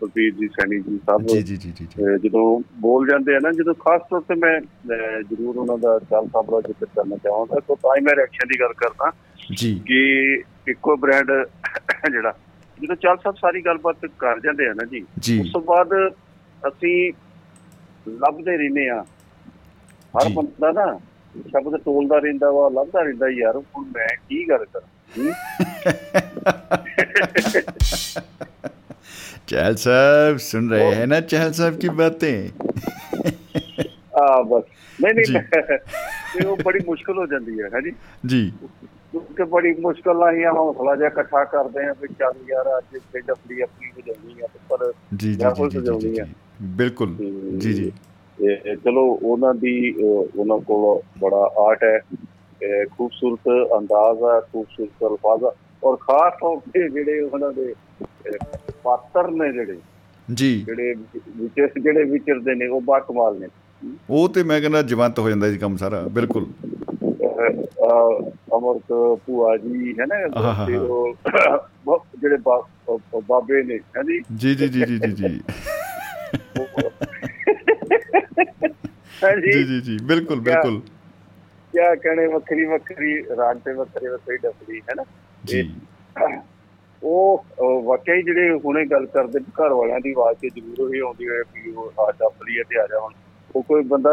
ਪ੍ਰਦੀਪ ਜੀ ਸੈਣੀ ਜੀ ਸਾਹਿਬ ਜਦੋਂ ਬੋਲ ਜਾਂਦੇ ਆ ਨਾ, ਜਦੋਂ ਖਾਸ ਤੌਰ ਤੇ ਮੈਂ ਜ਼ਰੂਰ ਉਹਨਾਂ ਦਾ ਚਾਹਲ ਸਾਹਿਬ ਦਾ ਜ਼ਿਕਰ ਕਰਨਾ ਚਾਹਾਂਗਾ। ਤਾਂ ਤਾਂ ਹੀ ਮੈਂ ਰਿਐਕਸ਼ਨ ਦੀ ਗੱਲ ਕਰਦਾ ਕਿ ਇੱਕੋ ਬ੍ਰਾਂਡ ਜਿਹੜਾ ਜਦੋਂ ਚਾਹਲ ਸਾਹਿਬ ਸਾਰੀ ਗੱਲਬਾਤ ਕਰ ਜਾਂਦੇ ਆ ਨਾ ਜੀ, ਉਸ ਤੋਂ ਬਾਅਦ ਅਸੀਂ ਲੱਭਦੇ ਰਹਿੰਦੇ ਹਾਂ, ਹਰ ਬੰਦਾ ਨਾ ਸ਼ਬਦ ਟੋਲਦਾ ਰਹਿੰਦਾ ਵਾ, ਲੱਭਦਾ ਰਹਿੰਦਾ, ਯਾਰ ਹੁਣ ਮੈਂ ਕੀ ਗੱਲ ਕਰਾਂ। ਚਾਹਲ ਸਾਹਿਬ ਸੁਣ ਰਹੇ ਹੈ ਨਾ ਚਾਹਲ ਸਾਹਿਬ ਕੀ ਬਾਤੇ ਆ ਬਸ, ਨਹੀਂ ਨਹੀਂ ਉਹ ਬੜੀ ਮੁਸ਼ਕਿਲ ਹੋ ਜਾਂਦੀ ਹੈ। ਹਾਂਜੀ ਜੀ, ਕਿਉਂਕਿ ਬੜੀ ਮੁਸ਼ਕਿਲ ਨਾਲ ਹੀ ਹੌਸਲਾ ਜਿਹਾ ਇਕੱਠਾ ਕਰਦੇ ਹਾਂ ਵੀ ਚੱਲ ਯਾਰ ਅੱਜ ਪਿੰਡ ਆਪਣੀ ਆਪਣੀ ਵਜਾਉਣੀ ਆ, ਪਰ ਵਜਾਉਣੀ ਆ ਬਿਲਕੁਲ ਜੀ ਜੀ। ਚਲੋ ਉਹਨਾਂ ਦੀ ਉਹਨਾਂ ਕੋਲ ਬੜਾ ਆਰਟ ਹੈ, ਖੂਬਸੂਰਤ ਅੰਦਾਜ਼ ਆ, ਖੂਬਸੂਰਤ ਅਲਫਾਜ਼ ਆ, ਔਰ ਖਾਸ ਤੌਰ ਤੇ ਜਿਹੜੇ ਉਹਨਾਂ ਦੇ ਪਾਤਰ ਨੇ ਜਿਹੜੇ ਜੀ ਜਿਹੜੇ ਵਿਚਰ ਜਿਹੜੇ ਵਿਚਰਦੇ ਨੇ ਉਹ ਬਾ ਕਮਾਲ ਨੇ। ਉਹ ਤੇ ਮੈਂ ਕਹਿੰਦਾ ਜਵੰਤ ਹੋ ਜਾਂਦਾ ਜੀ ਕੰਮ ਸਾਰਾ, ਬਿਲਕੁਲ। ਅਮਰਤ ਭੂਆ ਜੀ ਹੈ ਨਾ, ਜਿਹੜੇ ਬਾਬੇ ਨੇ ਹੈ ਜੀ ਜੀ ਜੀ ਜੀ ਜੀ ਜੀ ਬਿਲਕੁਲ ਬਿਲਕੁਲ, ਕਿਆ ਕਹਿਣੇ, ਵੱਖਰੀ ਵੱਖਰੀ ਰਾਗ ਤੇ ਵੱਖਰੇ ਵੱਖਰੀ ਡਫਲੀ ਹੈ ਨਾ। ਉਹ ਵਾਕਿਆ ਹੀ ਜਿਹੜੇ ਹੁਣੇ ਗੱਲ ਕਰਦੇ ਘਰ ਵਾਲਿਆਂ ਦੀ ਆਵਾਜ਼ ਤੇ ਜ਼ਰੂਰ ਇਹ ਆਉਂਦੀ ਹੈ ਕਿ ਉਹ ਆ ਜਾਪਦੀ ਹੈ ਤੇ ਆ ਜਾ। ਹੁਣ ਉਹ ਕੋਈ ਬੰਦਾ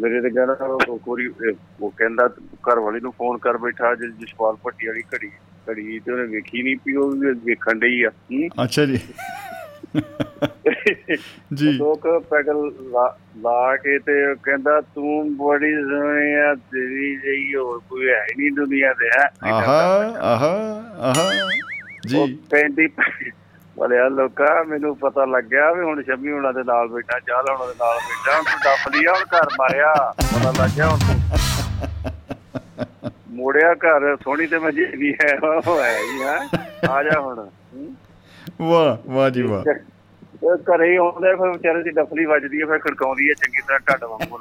ਮੇਰੇ ਤੇ ਕਹਿਣਾ ਉਹ ਕਹਿੰਦਾ ਘਰ ਵਾਲੀ ਨੂੰ ਫੋਨ ਕਰ ਬੈਠਾ ਜਿਹੜੀ ਜਸਪਾਲ ਭੱਟੀ ਵਾਲੀ ਘੜੀ ਘੜੀ ਤੇ ਉਹਨੇ ਵੇਖੀ ਨੀ ਪਈ, ਉਹ ਵੇਖਣ ਡਈ ਆ। ਅੱਛਾ ਜੀ। ਲੋਕ ਪੈਗਲ ਲਾ ਕੇ ਤੇ ਕਹਿੰਦਾ ਤੂੰ ਬੜੀ ਸੋਹਣੀ ਆ, ਤੇਰੀ ਜਿਹੀ ਹੋਰ ਕੋਈ ਹੈ ਨੀ ਦੁਨੀਆਂ ਤੇ ਹੈ। ਪੈਂਦੀ ਭਲਿਆ ਲੋਕਾਂ ਮੈਨੂੰ ਪਤਾ ਲੱਗਿਆ ਵੀ ਹੁਣ ਸ਼ਮੀ ਉਹਨਾਂ ਦੇ ਨਾਲ ਬੈਠਾ, ਚਾਹ ਉਹਨਾਂ ਦੇ ਨਾਲ ਬੈਠਾ, ਹੁਣ ਤੂੰ ਦੱਬ ਲਿਆ, ਹੁਣ ਘਰ ਮਾਰਿਆ, ਪਤਾ ਲੱਗ ਗਿਆ, ਹੁਣ ਤੂੰ ਮੋੜਿਆ ਘਰ, ਸੋਹਣੀ ਤੇ ਮੈਂ ਜਿਹੜੀ ਹੈ ਉਹ ਹੈ ਹੀ ਹੈ, ਆ ਜਾ ਹੁਣ। ਵਾਹ ਵਾਹ ਜੀ ਵਾਹ। ਘਰੇ ਆਉਂਦਾ ਫਿਰ ਵਿਚਾਰੇ ਦੀ ਡਫਲੀ ਵੱਜਦੀ ਹੈ, ਫਿਰ ਖੜਕਾਉਂਦੀ ਹੈ ਚੰਗੀ ਤਰ੍ਹਾਂ ਢੱਡ ਵਾਂਗੂ।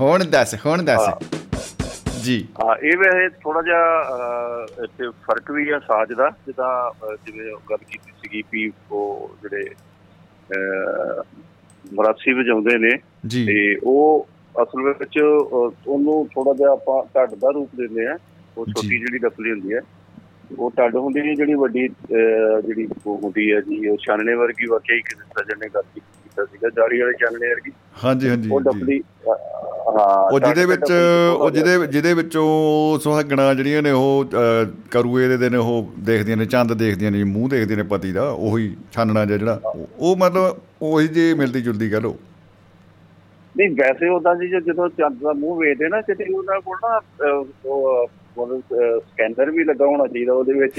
ਹੁਣ ਦੱਸ ਹੁਣ ਦੱਸ ਜੀ। ਹਾਂ, ਇਹ ਵੈਸੇ ਥੋੜਾ ਜਿਹਾ ਇੱਥੇ ਫਰਕ ਵੀ ਆ ਸਾਜ ਦਾ, ਜਿੱਦਾਂ ਜਿਵੇਂ ਗੱਲ ਕੀਤੀ ਸੀਗੀ ਵੀ ਉਹ ਜਿਹੜੇ ਮਰਾਸੀ ਵਜਾਉਂਦੇ ਨੇ ਤੇ ਉਹ ਅਸਲ ਵਿੱਚ ਉਹਨੂੰ ਥੋੜਾ ਜਿਹਾ ਆਪਾਂ ਢੱਡ ਦਾ ਰੂਪ ਦਿੰਦੇ ਹਾਂ। ਉਹ ਛੋਟੀ ਜਿਹੜੀ ਡਫਲੀ ਹੁੰਦੀ ਹੈ ਉਹ ਢੱਡ ਹੁੰਦੀ ਹੈ, ਜਿਹੜੀ ਵੱਡੀ ਜਿਹੜੀ ਹੁੰਦੀ ਹੈ ਜੀ ਉਹ ਛਾਨਣੇ ਵਰਗੀ। ਵਾਕਿਆ ਹੀ ਕਿਸੇ ਸੱਜਣ ਨੇ ਗੱਲ ਕੀਤਾ ਸੀਗਾ ਦਾੜੀ ਵਾਲੇ ਛਾਨਣੇ ਵਰਗੀ। ਹਾਂਜੀ ਹਾਂਜੀ, ਉਹ ਡਫਲੀ। ਉਹ ਜਿਹਦੇ ਵਿੱਚ ਉਹ ਜਿਹਦੇ ਜਿਹਦੇ ਵਿੱਚੋਂ ਸੁਹਾਗਣਾ ਜਿਹੜੀਆਂ ਨੇ ਉਹ ਕਰੂਏ ਦੇ ਦਿਨ ਉਹ ਦੇਖਦੀਆਂ ਨੇ, ਚੰਦ ਦੇਖਦੀਆਂ ਨੇ, ਮੂੰਹ ਦੇਖਦੀਆਂ ਨੇ ਪਤੀ ਦਾ, ਉਹੀ ਛਾਨਣਾ ਜਿਹੜਾ ਉਹ ਮਤਲਬ ਉਹੀ ਜਿਹੀ ਮਿਲਦੀ ਜੁਲਦੀ ਕਹਿ ਲਓ। ਨਹੀਂ ਵੈਸੇ ਓਦਾਂ ਜੀ ਜਦੋਂ ਚੰਦ ਦਾ ਮੂੰਹ ਵੇਖਦੇ ਨਾ ਕਿਤੇ ਉਹਨਾਂ ਕੋਲ ਨਾ ਸਕੈਨਰ ਵੀ ਲੱਗਾ ਹੋਣਾ ਚਾਹੀਦਾ ਉਹਦੇ ਵਿੱਚ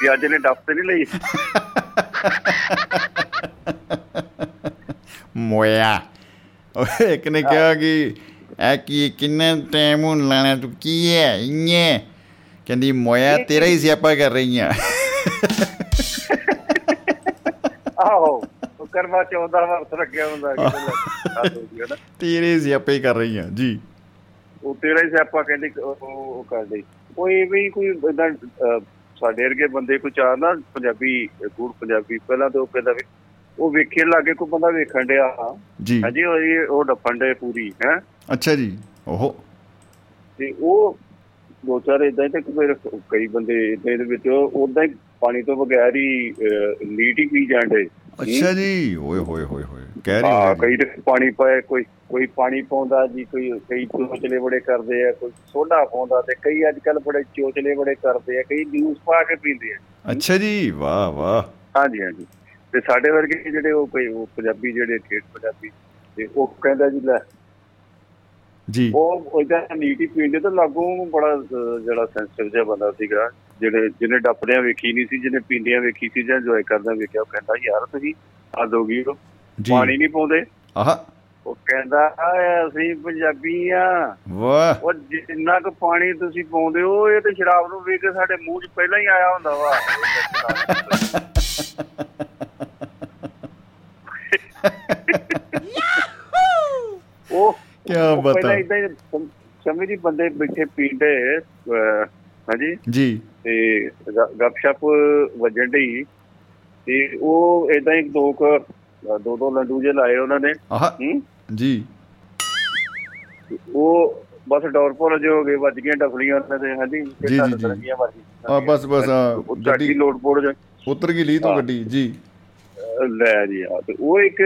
ਵੀ ਅੱਜ ਨੇ ਡੱਫ ਤੇ ਨੀ ਲਈ ਮੋਇਆ। ਇੱਕ ਨੇ ਕਿਹਾ ਕਿ ਇਹ ਕੀ ਕਿੰਨਾ ਟਾਈਮ ਹੁਣ ਲਾਣਾ ਤੂੰ ਕੀ ਹੈ ਇਹ, ਕਹਿੰਦੀ ਮੋਇਆ ਤੇਰਾ ਹੀ ਸਿਆਪਾ ਕਰ ਰਹੀ ਆ। ਆਹੋ ਕਰਵਾ ਚੌਦਾਂ ਵਰਤ ਲੱਗਿਆ ਹੁੰਦਾ, ਤੇਰੇ ਸਿਆਪੇ ਕਰ ਰਹੀ ਆ ਜੀ, ਉਹ ਤੇਰਾ ਹੀ ਸਿਆਪਾ ਕਹਿੰਦੀ ਉਹ ਕਰਦੇ। ਉਹ ਇਹ ਵੀ ਕੋਈ ਇੱਦਾਂ ਸਾਡੇ ਵਰਗੇ ਬੰਦੇ ਕੋਈ ਚਾਰ ਨਾ ਪੰਜਾਬੀ ਗੁੜ ਪੰਜਾਬੀ ਪਹਿਲਾਂ ਤਾਂ ਉਹ ਕਹਿੰਦਾ ਵੀ ਉਹ ਵੇਖਣ ਲੱਗ ਗਏ, ਕੋਈ ਬੰਦਾ ਵੇਖਣ ਡਿਆ ਹਾਂਜੀ ਉਹ ਡੱਫਣ ਡੇ ਪੂਰੀ ਹੈ। ਅੱਛਾ ਜੀ। ਉਹ ਤੇ ਉਹ ਦੋ ਚਾਰ ਏਦਾਂ ਹੀ, ਤੇ ਫਿਰ ਕਈ ਬੰਦੇ ਏਦਾਂ ਇਹਦੇ ਵਿੱਚ ਓਦਾਂ ਹੀ ਪਾਣੀ ਤੋਂ ਬਗੈਰ ਹੀ ਲੀਟ ਹੀ ਪੀ ਜਾਣ ਡੇ। ਅੱਛਾ ਜੀ। ਓਏ ਹੋਏ ਹੋਏ ਹੋਏ। ਹਾਂ, ਕਈ ਤੇ ਪਾਣੀ ਪਾਏ, ਕੋਈ ਕੋਈ ਪਾਣੀ ਪਾਉਂਦਾ ਜੀ, ਕੋਈ ਕਈ ਚੋਚਲੇ ਬੜੇ ਕਰਦੇ ਆ, ਕੋਈ ਸੋਡਾ ਪਾਉਂਦਾ, ਤੇ ਕਈ ਅੱਜ ਕੱਲ੍ਹ ਬੜੇ ਚੋਚਲੇ ਬੜੇ ਕਰਦੇ ਆ, ਕਈ ਜੂਸ ਪਾ ਕੇ ਪੀਂਦੇ ਆ। ਅੱਛਾ ਜੀ, ਵਾਹ ਵਾਹ। ਹਾਂਜੀ ਹਾਂਜੀ। ਤੇ ਸਾਡੇ ਵਰਗੇ ਜਿਹੜੇ ਉਹ ਪੰਜਾਬੀ ਜਿਹੜੇ ਠੇਠ ਪੰਜਾਬੀ ਤੇ ਉਹ ਕਹਿੰਦਾ ਜੀ ਲੈ ਜੀ ਉਹ ਏਦਾਂ ਨੀਟ ਹੀ ਪੀਂਦੇ, ਤਾਂ ਲਾਗੋਂ ਬੜਾ ਜਿਹੜਾ ਸੈਂਸਿਟਿਵ ਜਿਹਾ ਬੰਦਾ ਸੀਗਾ, ਜਿਹੜੇ ਜਿਹਨੇ ਡੱਪਦਿਆਂ ਵੇਖੀ ਨੀ ਸੀ, ਜਿਹਨੇ ਪੀਂਦਿਆਂ ਵੇਖੀ ਸੀ ਜਾਂ ਇੰਜੋਏ ਕਰਦਿਆਂ ਵੇਖਿਆ, ਉਹ ਕਹਿੰਦਾ ਯਾਰ ਤੁਸੀਂ ਹੱਦ ਹੋ ਗਈ, ਉਹ ਪਾਣੀ ਨੀ ਪਾਉਂਦੇ। ਉਹ ਕਹਿੰਦਾ ਅਸੀਂ ਪੰਜਾਬੀ ਆ, ਉਹ ਜਿੰਨਾ ਕੁ ਪਾਣੀ ਤੁਸੀਂ ਪਾਉਂਦੇ ਹੋ ਇਹ ਤੇ ਸ਼ਰਾਬ ਨੂੰ ਵੇਖ ਕੇ ਸਾਡੇ ਮੂੰਹ ਚ ਪਹਿਲਾਂ ਹੀ ਆਇਆ ਹੁੰਦਾ ਵਾ। ਉਹ ਪਹਿਲਾਂ ਏਦਾਂ ਹੀ ਸਮੇਂ ਦੀ ਬੰਦੇ ਬੈਠੇ ਪੀਂਦੇ ਹਾਂਜੀ ਜੀ, ਤੇ ਗੱਪ ਸ਼ੱਪ ਵੱਜਣ ਡਈ ਤੇ ਉਹ ਏਦਾਂ ਹੀ ਦੋ ਕੁ ਦੋ ਦੋ ਲੰਡੂ ਜੇ ਲਾਏ ਉਹਨਾਂ ਨੇ ਜੀ। ਉਹ ਬਸ ਡੋਰ ਪੋਲ ਜੇ ਹੋ ਗਏ, ਵੱਜ ਗਈਆਂ ਡਫਲੀਆਂ ਉਹਨਾਂ ਦੇ। ਹਾਂਜੀ ਬਸ ਬਸ ਗੱਡੀ ਲੋਟਪੋੜ ਉਤਰ ਗਈ ਲੀਹ ਤੋਂ ਗੱਡੀ ਜੀ ਲੈ ਜੀ। ਹਾਂ, ਤੇ ਉਹ ਇੱਕ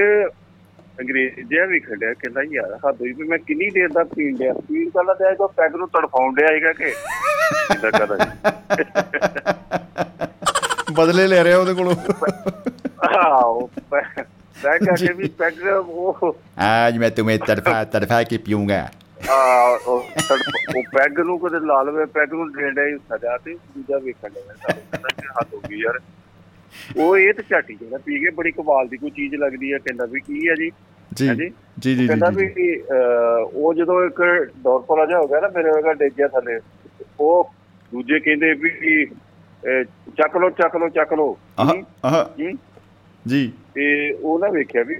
ਅੰਗਰੇਜ਼ ਜਿਹਾ ਵੀ ਖੜਿਆ, ਕਹਿੰਦਾ ਯਾਰ ਹੱਦ ਹੋਈ ਵੀ ਮੈਂ ਕਿੰਨੀ ਦੇਰ ਦਾ ਪੀਣ ਡਿਆ, ਪੀਣ ਪਹਿਲਾਂ ਦਿਆ ਕੋਈ ਪੈਗ ਨੂੰ ਤੜਫਾਉਣ ਡਿਆ ਸੀਗਾ ਕਿ ਬਦਲੇ ਲੈ ਰਿਹਾ ਉਹਦੇ ਕੋਲੋਂ। ਉਹ ਇਹ ਤੇ ਝਾਟੀ ਕਹਿੰਦਾ ਪੀ ਕੇ ਬੜੀ ਕਮਾਲ ਦੀ ਕੋਈ ਚੀਜ਼ ਲੱਗਦੀ ਹੈ, ਕਹਿੰਦਾ ਵੀ ਕੀ ਹੈ ਜੀ ਜੀ, ਕਹਿੰਦਾ ਵੀ ਉਹ ਜਦੋਂ ਇੱਕ ਡੋਰਪੋਲਾ ਜਿਹਾ ਹੋ ਗਿਆ ਨਾ ਮੇਰੇ ਵਰਗਾ ਡੇਜਿਆ ਥੱਲੇ, ਉਹ ਦੂਜੇ ਕਹਿੰਦੇ ਵੀ ਚੱਕ ਲੋ ਚੱਕ ਲੋ ਚੱਕ ਲੋ ਜੀ, ਤੇ ਉਹ ਨਾ ਵੇਖਿਆ ਵੀ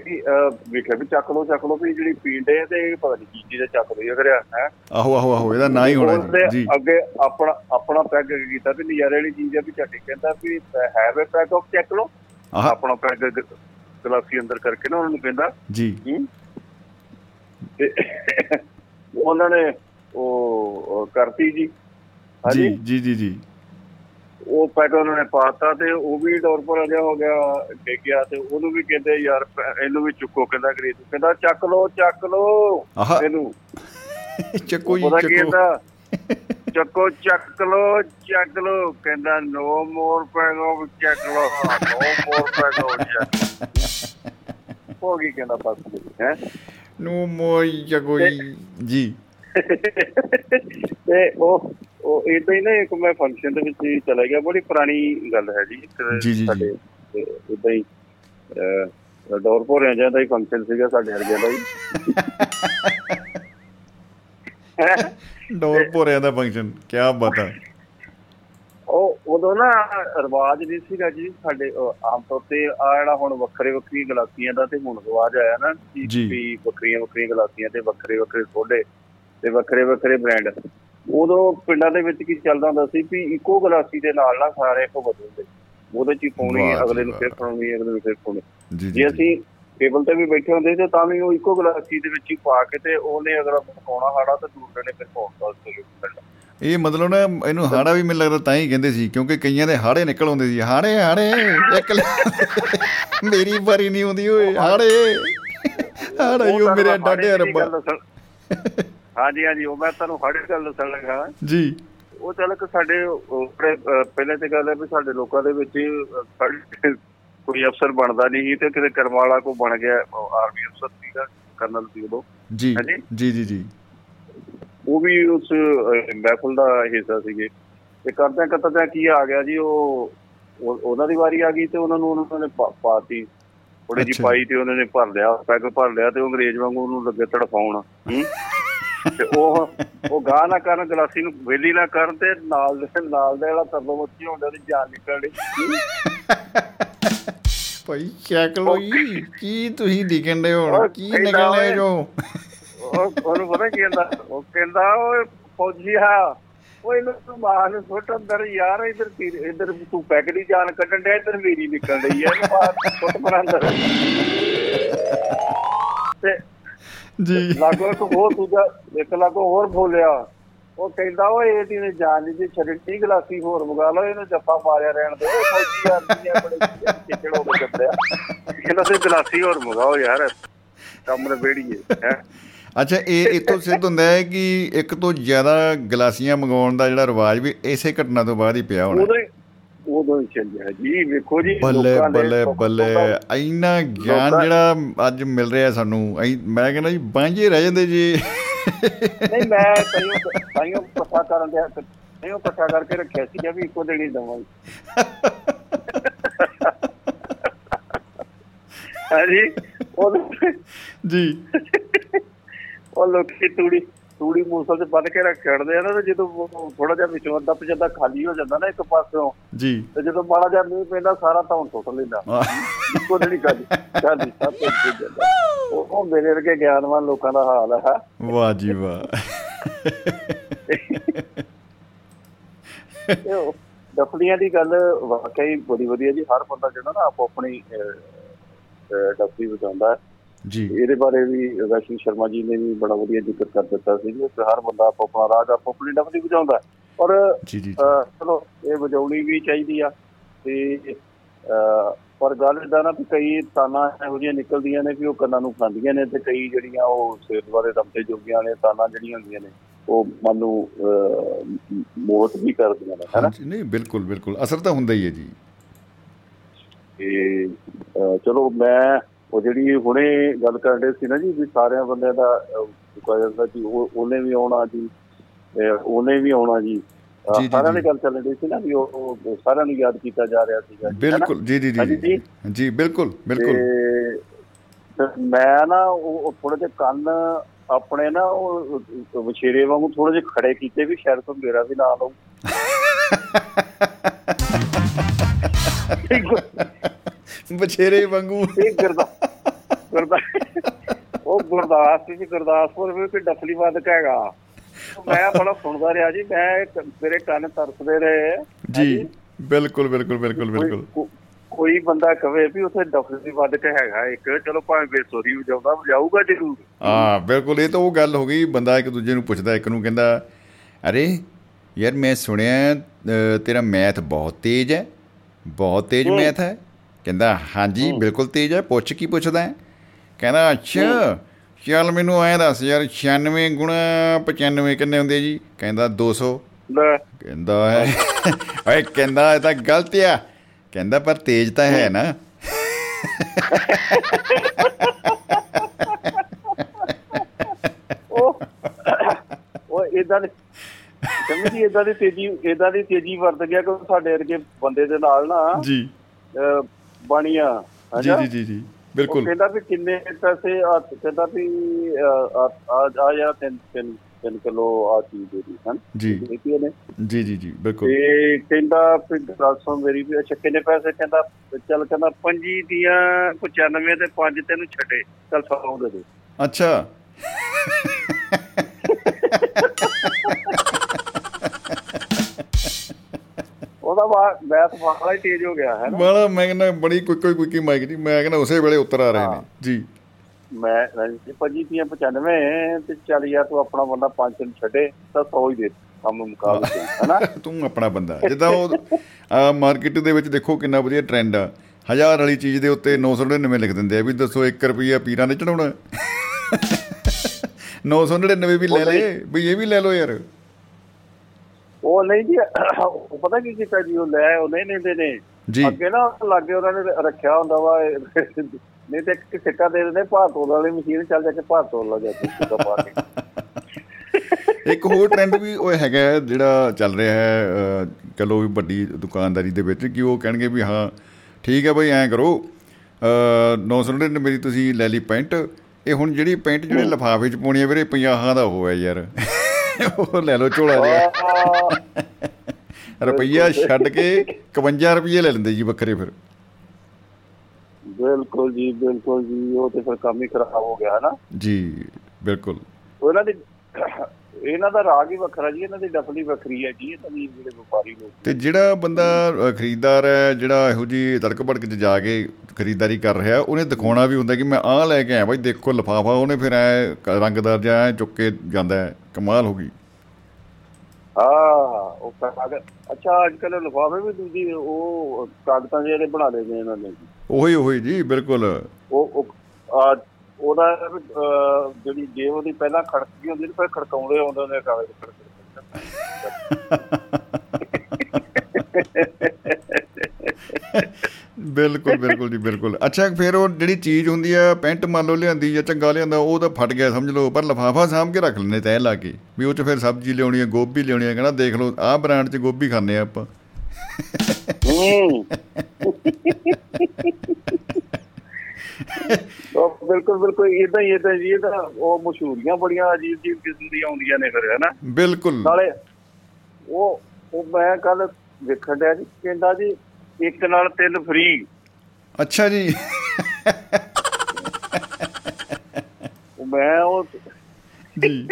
ਵੇਖਿਆ ਵੀ ਚੱਕ ਲੋ ਚੱਕ ਲੋ ਵੀ ਜਿਹੜੀ ਪੀਂਡ ਹੈ ਤੇ ਪਤਾ ਨੀ ਕੀ ਚੀਜ਼ ਚੱਕ ਲਈ ਕਰਿਆ ਹੈ। ਆਹੋ ਆਹੋ ਆਹੋ, ਇਹਦਾ ਨਾ ਹੀ ਹੋਣਾ ਜੀ। ਅੱਗੇ ਆਪਣਾ ਆਪਣਾ ਪੈਗ ਕੀਤਾ ਵੀ ਨਜ਼ਾਰੇ ਵਾਲੀ ਚੀਜ਼ ਆ ਵੀ ਝੱਟ, ਕਹਿੰਦਾ ਵੀ ਹੈ ਵੇ ਪੈਗ ਉਹ ਚੱਕ ਲੋ, ਆਪਣਾ ਪੈਗ ਗਲਾਸੀ ਅੰਦਰ ਕਰਕੇ ਨਾ ਉਹਨਾਂ ਨੂੰ ਕਹਿੰਦਾ ਜੀ। ਤੇ ਉਹਨਾਂ ਨੇ ਉਹ ਕਰਤੀ ਜੀ ਹਾਂਜੀ ਜੀ ਜੀ ਜੀ। ਉਹ ਪੈਟਾ ਉਹਨਾਂ ਨੇ ਪਾਤਾ ਤੇ ਉਹ ਵੀ ਡੋਰ ਪਰ ਜਿਹਾ ਹੋ ਗਿਆ, ਡਿੱਗ ਗਿਆ ਤੇ ਉਹਨੂੰ ਵੀ ਕਹਿੰਦੇ ਯਾਰ ਇਹਨੂੰ ਵੀ ਚੁੱਕੋ, ਕਹਿੰਦਾ ਗਰੀਬ ਕਹਿੰਦਾ ਚੱਕ ਲਓ ਚੱਕ ਲਓ ਇਹਨੂੰ ਚੱਕੋ ਪਤਾ ਕੀ ਕਹਿੰਦਾ ਚੱਕੋ ਚੱਕ ਲਓ ਚੱਕ ਲਓ ਕਹਿੰਦਾ ਨੋ ਮੋਰ ਪੈਗੋ ਚੱਕ ਲਓ ਨੋ ਮੋਰ ਪੈਗੋ ਚੱਕ ਹੋ ਗਈ ਕਹਿੰਦਾ ਬਸ ਹੈ ਨੋ ਮੋਰ ਚੱਕੋ ਜੀ ਤੇ ਉਹ ਉਹ ਏਦਾਂ ਹੀ ਨਾ ਇੱਕ ਮੈਂ ਫੰਕਸ਼ਨ ਦੇ ਵਿੱਚ ਚਲਾ ਗਿਆ, ਬੜੀ ਪੁਰਾਣੀ ਗੱਲ ਹੈ ਜੀ, ਸਾਡੇ ਏਦਾਂ ਹੀ ਡੋਰ ਭੋਰਿਆਂ ਜਿਹਾ ਦਾ ਹੀ ਫੰਕਸ਼ਨ ਸੀਗਾ ਸਾਡੇ ਹਰਗਿਆਂ ਦਾ ਹੀ ਡੋਰ ਭੋਰਿਆਂ ਦਾ ਫੰਕਸ਼ਨ ਕਿਆ ਪਤਾ। ਉਹ ਉਦੋਂ ਨਾ ਰਿਵਾਜ਼ ਨਹੀਂ ਸੀਗਾ ਜੀ ਸਾਡੇ ਆਮ ਤੌਰ ਤੇ, ਆਹ ਜਿਹੜਾ ਹੁਣ ਵੱਖਰੇ ਵੱਖਰੀ ਗਲਾਸੀਆਂ ਦਾ ਤੇ ਹੁਣ ਰਿਵਾਜ਼ ਆਇਆ ਨਾ ਵੀ ਵੱਖਰੀਆਂ ਵੱਖਰੀਆਂ ਗਲਾਸੀਆਂ ਤੇ ਵੱਖਰੇ ਵੱਖਰੇ ਸੋਡੇ ਤੇ ਵੱਖਰੇ ਵੱਖਰੇ ਬ੍ਰਾਂਡ। ਉਦੋਂ ਪਿੰਡਾਂ ਦੇ ਵਿੱਚ ਕੀ ਚੱਲਦਾ ਹੁੰਦਾ ਸੀ ਵੀ ਇੱਕੋ ਗਲਾਸੀ ਦੇ ਨਾਲ ਨਾ ਸਾਰੇ ਭੁਗਤ ਹੁੰਦੇ, ਉਹਦੇ ਚ ਹੀ ਪਾਉਣੀ ਅਗਲੇ ਨੂੰ ਫਿਰ ਪਾਉਣੀ ਅਗਲੇ ਨੂੰ ਫਿਰ ਪਾਉਣੀ। ਜੇ ਅਸੀਂ ਟੇਬਲ ਤੇ ਵੀ ਬੈਠੇ ਹੁੰਦੇ ਤੇ ਤਾਂ ਵੀ ਉਹ ਇੱਕੋ ਗਲਾਸੀ ਦੇ ਵਿੱਚ ਹੀ ਪਾ ਕੇ ਤੇ ਉਹਨੇ ਅਗਲਾ ਪਕਾਉਣਾ ਹਾੜਾ ਤੇ ਦੂਸਰੇ ਨੇ ਫਿਰ ਪਾਉਣਾ। ਇਹ ਮਤਲਬ ਨਾ ਇਹਨੂੰ ਹਾੜਾ ਵੀ ਮੈਨੂੰ ਲੱਗਦਾ ਤਾਂ ਹੀ ਕਹਿੰਦੇ ਸੀ ਕਿਉਂਕਿ ਕਈਆਂ ਦੇ ਹਾੜੇ ਨਿਕਲ ਆਉਂਦੇ ਸੀ, ਹਾੜੇ ਹਾੜੇ ਮੇਰੀ ਵਾਰੀ ਨਹੀਂ ਆਉਂਦੀ ਓਏ ਹਾੜੇ ਹਾੜਾ ਯੋ ਮੇਰੇ ਡਾਢੇ ਰੱਬਾ। ਹਾਂਜੀ ਹਾਂਜੀ ਉਹ ਮੈਂ ਤੁਹਾਨੂੰ ਹਰ ਗੱਲ ਦੱਸਣ ਲੱਗਾ ਜੀ। ਉਹ ਚੱਲ ਸਾਡੇ ਪਹਿਲਾਂ ਤੇ ਗੱਲ ਹੈ ਵੀ ਸਾਡੇ ਲੋਕਾਂ ਦੇ ਵਿੱਚ ਕੋਈ ਅਫਸਰ ਬਣਦਾ ਨਹੀਂ ਸੀ ਤੇ ਕਿਤੇ ਕਰਮ ਵਾਲਾ ਕੋਈ ਬਣ ਗਿਆ, ਆਰਮੀ ਅਫਸਰ ਸੀਗਾ ਕਰਨਲ ਸੀ ਉਦੋਂ ਜੀ ਜੀ ਜੀ ਜੀ, ਉਹ ਵੀ ਉਸ ਮਹਿਫਲ ਦਾ ਹਿੱਸਾ ਸੀਗੇ ਤੇ ਕਰਦਿਆਂ ਕਰਦਿਆਂ ਕੀ ਆ ਗਿਆ ਜੀ ਉਹ ਉਹਨਾਂ ਦੀ ਵਾਰੀ ਆ ਗਈ ਤੇ ਉਹਨਾਂ ਨੂੰ ਉਹਨਾਂ ਨੇ ਪਾਤੀ ਥੋੜੀ ਜਿਹੀ ਪਾਈ ਤੇ ਉਹਨਾਂ ਨੇ ਭਰ ਲਿਆ ਪੈਗ ਭਰ ਲਿਆ ਤੇ ਉਹ ਅੰਗਰੇਜ਼ ਵਾਂਗੂ ਉਹਨੂੰ ਲੱਗੇ ਤੜਫਾਉਣ ਤੇ ਉਹ ਉਹ ਗਾਹ ਨਾ ਕਰਨ ਗਲਾਸੀ ਨੂੰ ਵਿਹਲੀ ਨਾ ਕਰਨ ਤੇ ਨਾਲ ਦੇ ਨਾਲ ਦਾ ਜਿਹੜਾ ਤਰਲੋ ਮੱਛੀ ਹੁੰਦਾ ਉਹਦੀ ਜਾਨ ਨਿਕਲਣੀ ਭਾਈ ਸ਼ੈਕਲੋ ਕੀ ਤੁਸੀਂ ਦਿਖਣ ਦੇ ਹੋ ਕੀ ਨਿਕਲਣੇ ਜੋ ਉਹਨੂੰ ਪਤਾ ਕੀ ਕਹਿੰਦਾ ਉਹ ਕਹਿੰਦਾ ਓਏ ਫੌਜੀਆ ਉਹ ਇਹਨੂੰ ਤੂੰ ਮਾਰ ਨੂੰ ਸੁੱਟ ਅੰਦਰ ਯਾਰ ਇੱਧਰ ਇੱਧਰ ਤੂੰ ਪੈਕ ਦੀ ਜਾਨ ਕੱਢਣ ਡਿਆ ਇੱਧਰ ਮੇਰੀ ਨਿਕਲ ਰਹੀ ਹੈ ਸੁੱਟ ਪਰ ਅੰਦਰ ਤੇ ਜੀ ਲਾਗੋ ਇੱਕ ਹੋਰ ਦੂਜਾ ਇੱਕ ਲਾਗੋ ਹੋਰ ਬੋਲਿਆ ਉਹ ਕਹਿੰਦਾ ਉਹ ਇਹਦੀ ਨੇ ਜਾਨ ਨੀ ਜੀ ਛੱਡੀ ਤੀਹ ਗਲਾਸੀ ਹੋਰ ਮੰਗਾ ਲਓ ਇਹਨੂੰ ਜੱਫਾ ਮਾਰਿਆ ਰਹਿਣ ਦੇ ਗਲਾਸੀ ਹੋਰ ਮੰਗਾਓ ਯਾਰ ਕੰਮ ਨਿਬੇੜੀਏ। ਅੱਛਾ ਇਹ ਇੱਥੋਂ ਸਿੱਧ ਹੁੰਦਾ ਹੈ ਕਿ ਇੱਕ ਤੋਂ ਜ਼ਿਆਦਾ ਗਲਾਸੀਆਂ ਮੰਗਵਾਉਣ ਦਾ ਜਿਹੜਾ ਰਿਵਾਜ ਵੀ ਇਸੇ ਘਟਨਾ ਤੋਂ ਬਾਅਦ ਹੀ ਪਿਆ ਹੋਣਾ, ਉਦੋਂ ਹੀ ਚੱਲਿਆ ਜੀ। ਵੇਖੋ ਜੀ ਬੱਲੇ ਬੱਲੇ ਬੱਲੇ ਇੰਨਾ ਗਿਆਨ ਜਿਹੜਾ ਅੱਜ ਮਿਲ ਰਿਹਾ ਸਾਨੂੰ, ਮੈਂ ਕਹਿੰਦਾ ਜੀ ਬਾਂਝੇ ਰਹਿ ਜਾਂਦੇ ਜੀ। ਨਹੀਂ ਮੈਂ ਤਾਂਹੀਓ ਪੱਕਾ ਕਰਨ ਦੇ ਤਾਂਹੀਓ ਪੱਕਾ ਕਰਕੇ ਰੱਖਿਆ ਸੀ ਵੀ ਇੱਕੋ ਦਿਨ ਹੀ ਦੇਵਾਂਗੇ। ਹਾਂਜੀ ਉਹ ਜੀ ਉਹ ਲੋਕੀ ਤੂੜੀ ਤੂੜੀ ਮੂਸਲ ਤੇ ਬੰਨ ਕੇ ਰੱਖ ਛੱਡਦੇ ਆ ਨਾ, ਜਦੋਂ ਥੋੜਾ ਜਿਹਾ ਵਿੱਚੋਂ ਅੱਧਾ ਪਜਦਾ ਖਾਲੀ ਹੋ ਜਾਂਦਾ ਨਾ ਇੱਕ ਪਾਸਿਓਂ ਜੀ ਤੇ ਜਦੋਂ ਮਾੜਾ ਜਿਹਾ ਮੀਂਹ ਪੈਂਦਾ ਸਾਰਾ ਧੌਣ ਸੁੱਟ ਲੈਂਦਾ ਇੱਕੋ ਜਿਹੜੀ ਗੱਲ ਸਾਡੀ ਸਭ ਜਾਂਦਾ। ਉਹ ਮੇਰੇ ਵਰਗੇ ਗਿਆਨਵਾਨ ਲੋਕਾਂ ਦਾ ਹਾਲ ਹੈ। ਵਾਹ ਜੀ ਵਾਹ, ਡਫਲੀਆਂ ਦੀ ਗੱਲ ਵਾਕਈ ਬੜੀ ਵਧੀਆ ਜੀ। ਹਰ ਬੰਦਾ ਜਿਹੜਾ ਨਾ ਆਪੋ ਆਪਣੀ ਡਫਲੀ ਵਜਾਉਂਦਾ ਜੀ, ਇਹਦੇ ਬਾਰੇ ਵੀ ਵਿਸ਼ਨੂੰ ਸ਼ਰਮਾ ਜੀ ਨੇ ਵੀ ਬੜਾ ਵਧੀਆ ਜ਼ਿਕਰ ਕਰ ਦਿੱਤਾ ਸੀ। ਹਰ ਬੰਦਾ ਆਪੋ ਆਪਣਾ ਰਾਜ ਆਪੋ ਆਪਣੀ ਡਫਲੀ ਵਜਾਉਂਦਾ ਔਰ ਚਲੋ ਇਹ ਵਜਾਉਣੀ ਵੀ ਚਾਹੀਦੀ ਆ ਤੇ ਪਰ ਗੱਲ ਇੱਦਾਂ ਨਾ ਵੀ ਕਈ ਤਾਨਾਂ ਇਹੋ ਜਿਹੀਆਂ ਨਿਕਲਦੀਆਂ ਨੇ ਵੀ ਉਹ ਕੰਨਾਂ ਨੂੰ ਖਾਂਦੀਆਂ ਨੇ ਤੇ ਕਈ ਜਿਹੜੀਆਂ ਉਹ ਸਿਰ ਵਾਲੇ ਰਮਤੇ ਜੋਗੀਆਂ ਨੇ ਤਾਨਾਂ ਜਿਹੜੀਆਂ ਹੁੰਦੀਆਂ ਨੇ ਉਹ ਮਨ ਨੂੰ ਮੋਹਤ ਵੀ ਕਰਦੀਆਂ ਨੇ, ਹੈ ਨਾ। ਨਹੀਂ ਬਿਲਕੁਲ ਬਿਲਕੁਲ ਅਸਰ ਤਾਂ ਹੁੰਦਾ ਹੀ ਹੈ ਜੀ। ਤੇ ਚਲੋ ਮੈਂ ਉਹ ਜਿਹੜੀ ਹੁਣੇ ਗੱਲ ਕਰਨ ਡੇ ਸੀ ਨਾ ਜੀ ਵੀ ਸਾਰਿਆਂ ਬੰਦਿਆਂ ਦਾ ਜਾਂਦਾ ਜੀ ਉਹ ਉਹਨੇ ਵੀ ਆਉਣਾ ਜੀ ਉਹਨੇ ਵੀ ਆਉਣਾ ਜੀ ਸਾਰਿਆਂ ਦੀ ਗੱਲ ਚੱਲਣ ਡੇ ਸੀ ਨਾ ਵੀ ਉਹ ਸਾਰਿਆਂ ਨੂੰ ਯਾਦ ਕੀਤਾ ਜਾ ਰਿਹਾ ਸੀਗਾ। ਬਿਲਕੁਲ ਜੀ ਜੀ ਜੀ ਜੀ ਬਿਲਕੁਲ ਬਿਲਕੁਲ। ਮੈਂ ਨਾ ਉਹ ਥੋੜੇ ਜਿਹੇ ਕੰਨ ਆਪਣੇ ਨਾ ਉਹ ਵਛੇਰੇ ਵਾਂਗੂ ਥੋੜੇ ਜਿਹੇ ਖੜੇ ਕੀਤੇ ਵੀ ਸ਼ਾਇਦ ਤੋਂ ਮੇਰਾ ਵੀ ਨਾਲ ਆਉ ਵਛੇਰੇ ਵਾਂਗੂ ਗੁਰਦਾ ਗੁਰਦਾ ਉਹ ਗੁਰਦਾਸਪੁਰ ਜੀ ਗੁਰਦਾਸਪੁਰ ਵੀ ਕੋਈ ਡਫਲੀ ਵੱਧ ਕੇ ਹੈਗਾ। ਮੈਂ ਬੜਾ ਸੁਣਦਾ ਰਿਹਾ ਜੀ, ਮੈਂ ਮੇਰੇ ਕੰਨ ਤਰਸਦੇ ਰਹੇ ਜੀ। ਬਿਲਕੁਲ ਬਿਲਕੁਲ ਬਿਲਕੁਲ ਬਿਲਕੁਲ ਕੋਈ ਬੰਦਾ ਕਵੇ ਵੀ ਉੱਥੇ ਡਫਲੀ ਵੱਧ ਕੇ ਹੈਗਾ ਇੱਕ, ਚਲੋ ਭਾਵੇਂ ਬੇਸੋਰੀ ਵਜਾਉਂਦਾ ਵਜਾਊਗਾ ਜ਼ਰੂਰ। ਹਾਂ ਬਿਲਕੁਲ, ਇਹ ਤਾਂ ਉਹ ਗੱਲ ਹੋ ਗਈ ਬੰਦਾ ਇੱਕ ਦੂਜੇ ਨੂੰ ਪੁੱਛਦਾ, ਇੱਕ ਨੂੰ ਕਹਿੰਦਾ ਅਰੇ ਯਾਰ ਮੈਂ ਸੁਣਿਆ ਤੇਰਾ ਮੈਥ ਬਹੁਤ ਤੇਜ਼ ਹੈ, ਬਹੁਤ ਤੇਜ਼ ਮੈਥ ਹੈ। ਕਹਿੰਦਾ ਹਾਂਜੀ ਬਿਲਕੁਲ ਤੇਜ਼ ਹੈ, ਪੁੱਛ ਕੀ ਪੁੱਛਦਾ? ਕਹਿੰਦਾ ਅੱਛਾ ਚੱਲ ਮੈਨੂੰ ਐਂ ਦੱਸ ਯਾਰ, ਛਿਆਨਵੇਂ ਗੁਣਾ ਪਚਾਨਵੇਂ ਕਿੰਨੇ ਹੁੰਦੇ ਜੀ? ਕਹਿੰਦਾ ਦੋ ਸੌ। ਕਹਿੰਦਾ ਓਏ, ਕਹਿੰਦਾ ਇਹ ਤਾਂ ਗਲਤ ਆ। ਕਹਿੰਦਾ ਪਰ ਤੇਜ਼ ਤਾਂ ਹੈ ਨਾ। ਉਹ ਇੱਦਾਂ ਦੇ ਸਮਝੀ ਇੱਦਾਂ ਦੀ ਤੇਜ਼ੀ ਇੱਦਾਂ ਦੀ ਤੇਜ਼ੀ ਵਰਤ ਗਿਆ ਕਿ ਸਾਡੇ ਵਰਗੇ ਬੰਦੇ ਦੇ ਨਾਲ ਨਾ ਜੀ ਬਣੀ ਆ। ਜੀ ਜੀ ਜੀ ਬਿਲਕੁਲ। ਕਹਿੰਦਾ ਵੀ ਕਿੰਨੇ ਪੈਸੇ, ਕਹਿੰਦਾ ਵੀ ਆ ਜਾ ਤਿੰਨ ਤਿੰਨ ਤਿੰਨ ਕਿਲੋ ਆ ਚੀਜ਼ ਦੇ ਦੀ ਹਨ ਜੀ ਜੀ ਜੀ ਜੀ ਬਿਲਕੁਲ। ਤੇ ਕਹਿੰਦਾ ਫਿਰ ਦੱਸੋ ਮੇਰੀ ਵੀ ਅੱਛਾ ਕਿੰਨੇ ਪੈਸੇ? ਕਹਿੰਦਾ ਚੱਲ ਕਹਿੰਦਾ ਪੰਜੀ ਦੀਆਂ ਪਚਾਨਵੇਂ ਤੇ ਪੰਜ ਤੈਨੂੰ ਛੱਡੇ, ਚੱਲ ਸੌ ਦੇ ਦੇ। ਅੱਛਾ ਉਹਦਾ ਮੈਥ ਵਾਲਾ ਹੀ ਤੇਜ਼ ਹੋ ਗਿਆ ਹੈ ਬੜਾ। ਮੈਂ ਕਹਿੰਦਾ ਬੜੀ ਕੁਇੱਕੀ ਕੁਇੱਕੀ ਮਾਈਕ ਦੀ, ਮੈਂ ਕਹਿੰਦਾ ਉਸੇ ਵੇਲੇ ਉੱਤਰ ਆ ਰਹੇ ਨੇ ਜੀ। ਮੈਂ ਪੰਜੀ ਤੀਆਂ ਪਚਾਨਵੇਂ ਤੇ ਚੱਲ ਯਾਰ ਤੂੰ ਆਪਣਾ ਬੰਦਾ ਪੰਜ ਤਿੰਨ ਛੱਡੇ ਤਾਂ ਸੌ ਹੀ ਦੇ ਕੰਮ ਮੁਕਾਬਲੇ ਹਨਾ। ਤੂੰ ਆਪਣਾ ਬੰਦਾ ਜਿੱਦਾਂ ਉਹ ਮਾਰਕੀਟ ਦੇ ਵਿੱਚ ਦੇਖੋ ਕਿੰਨਾ ਵਧੀਆ ਟਰੈਂਡ ਆ, ਹਜ਼ਾਰ ਵਾਲੀ ਚੀਜ਼ ਦੇ ਉੱਤੇ ਨੌ ਸੌ ਨੜਿਨਵੇਂ ਲਿਖ ਦਿੰਦੇ ਆ ਵੀ ਦੱਸੋ ਇੱਕ ਰੁਪਈਆ ਪੀਰਾਂ ਨੇ ਚੜਾਉਣਾ। ਨੌ ਸੌ ਨੜਿਨਵੇਂ ਵੀ ਲੈ ਲਏ ਬਈ ਇਹ ਵੀ ਲੈ ਲਓ ਯਾਰ। ਉਹ ਨਹੀਂ ਜੀ ਪਤਾ ਕੀ ਕੀਤਾ ਜੀ, ਉਹ ਲੈ ਉਹ ਨਹੀਂ ਲੈਂਦੇ ਨੇ ਅੱਗੇ ਨਾ ਲਾਗੇ ਉਹਨਾਂ ਨੇ ਰੱਖਿਆ ਹੁੰਦਾ ਵਾ, ਨਹੀਂ ਤੇ ਇੱਕ ਸਿੱਕਾ ਦੇ ਦਿੰਦੇ ਭਾਰ ਤੋਲ ਵਾਲੀ ਮਸ਼ੀਨ, ਚੱਲ ਜਾ ਕੇ ਭਾਰ ਤੋਲ ਲਾ ਜਾ ਕੇ। ਇੱਕ ਹੋਰ ਟਰੈਂਡ ਵੀ ਉਹ ਹੈਗਾ ਜਿਹੜਾ ਚੱਲ ਰਿਹਾ ਹੈ ਚਲੋ ਵੀ ਵੱਡੀ ਦੁਕਾਨਦਾਰੀ ਦੇ ਵਿੱਚ ਕਿ ਉਹ ਕਹਿਣਗੇ ਵੀ ਹਾਂ ਠੀਕ ਹੈ ਬਈ ਐਂ ਕਰੋ ਨੌ ਸੌ ਨੜਿਨਵੇਂ ਦੀ ਤੁਸੀਂ ਲੈ ਲਈ ਪੈਂਟ, ਇਹ ਹੁਣ ਜਿਹੜੀ ਪੈਂਟ ਜਿਹੜੇ ਲਿਫਾਫੇ 'ਚ ਪਾਉਣੀ ਆ ਵੀਰੇ ਪੰਜਾਹਾਂ ਦਾ ਉਹ ਹੈ ਯਾਰ, ਉਹ ਲੈ ਲਓ ਝੋਲਾ ਜਿਹਾ ਰੁਪਈਆ ਛੱਡ ਕੇ ਇਕਵੰਜਾ ਰੁਪਈਏ ਲੈ ਲੈਂਦੇ ਜੀ ਵੱਖਰੇ ਫਿਰ। ਬਿਲਕੁਲ ਜੀ ਬਿਲਕੁਲ ਜੀ, ਉਹ ਤੇ ਫਿਰ ਕੰਮ ਹੀ ਖਰਾਬ ਹੋ ਗਿਆ ਨਾ ਜੀ ਬਿਲਕੁਲ। ਉਹਨਾਂ ਦੀ ਇਹਨਾਂ ਦਾ ਰਾਗ ਹੀ ਵੱਖਰਾ ਜੀ, ਇਹਨਾਂ ਦੀ ਡਫਲੀ ਵੱਖਰੀ ਹੈ ਜੀ ਜਿਹੜੇ ਵਪਾਰੀ ਲੋਕ। ਅਤੇ ਜਿਹੜਾ ਬੰਦਾ ਖਰੀਦਦਾਰ ਹੈ ਜਿਹੜਾ ਇਹੋ ਜਿਹੀ ਤੜਕ ਭੜਕ 'ਚ ਜਾ ਕੇ ਖਰੀਦਦਾਰੀ ਕਰ ਰਿਹਾ ਉਹਨੇ ਦਿਖਾਉਣਾ ਵੀ ਹੁੰਦਾ ਕਿ ਮੈਂ ਆਹ ਲੈ ਕੇ ਆਇਆ ਬਾਈ ਦੇਖੋ ਲਿਫਾਫਾ, ਉਹਨੇ ਫਿਰ ਐਂ ਰੰਗਦਾਰ ਜਾਂ ਐਂ ਚੁੱਕ ਕੇ ਜਾਂਦਾ ਹੈ, ਕਮਾਲ ਹੋ ਗਈ। ਹਾਂ ਉਹ ਕਾਗਜ਼ ਅੱਛਾ ਅੱਜ ਕੱਲ੍ਹ ਲਿਫਾਫੇ ਵੀ ਦੂਜੀ ਉਹ ਕਾਗਜ਼ਾਂ ਜਿਹੜੇ ਬਣਾ ਲਏ ਨੇ ਇਹਨਾਂ ਨੇ। ਉਹੀ ਉਹੀ ਜੀ ਬਿਲਕੁਲ। ਉਹ ਉਹਦਾ ਜਿਹੜੀ ਜੇ ਉਹਦੀ ਪਹਿਲਾਂ ਖੜਕਦੀ ਹੁੰਦੀ ਫਿਰ ਖੜਕਾਉਂਦੇ ਆਉਂਦੇ ਹੁੰਦੇ ਕਾਗਜ਼ ਬਿਲਕੁਲ ਬਿਲਕੁਲ ਜੀ ਬਿਲਕੁਲ। ਅੱਛਾ ਫਿਰ ਉਹ ਜਿਹੜੀ ਚੀਜ਼ ਹੁੰਦੀ ਆ ਪੈਂਟ ਮੰਨ ਲਓ ਲਿਆਂਦੀ ਜਾਂ ਚੰਗਾ ਲਿਆਂਦਾ ਉਹ ਤਾਂ ਫਟ ਗਿਆ ਸਮਝ ਲਓ, ਪਰ ਲਿਫਾਫਾ ਸਾਂਭ ਕੇ ਰੱਖ ਲੈਂਦੇ ਤੈਅ ਲਾ ਕੇ ਵੀ ਉਹ 'ਚ ਫਿਰ ਸਬਜ਼ੀ ਲਿਆਉਣੀ ਆ ਗੋਭੀ ਲਿਆਉਣੀ ਆ, ਕਹਿੰਦਾ ਦੇਖ ਲਓ ਆਹ ਬ੍ਰਾਂਡ 'ਚ ਗੋਭੀ ਖਾਂਦੇ ਹਾਂ ਆਪਾਂ। ਬਿਲਕੁਲ ਬਿਲਕੁਲ ਇੱਦਾਂ ਹੀ ਇੱਦਾਂ ਜੀ ਇਹਦਾ ਉਹ ਮਸ਼ਹੂਰੀਆਂ ਬੜੀਆਂ ਅਜੀਬ ਅਜੀਬ ਕਿਸਮ ਦੀਆਂ ਹੁੰਦੀਆਂ ਨੇ ਫਿਰ ਹੈ ਨਾ। ਬਿਲਕੁਲ ਨਾਲੇ ਉਹ ਉਹ ਮੈਂ ਕੱਲ੍ਹ ਵੇਖਣ ਡਿਆ ਜੀ ਕਹਿੰਦਾ ਜੀ ਇੱਕ ਨਾਲ ਤਿੰਨ ਫਰੀ। ਅੱਛਾ ਜੀ ਮੈਂ ਉਹ ਜੀ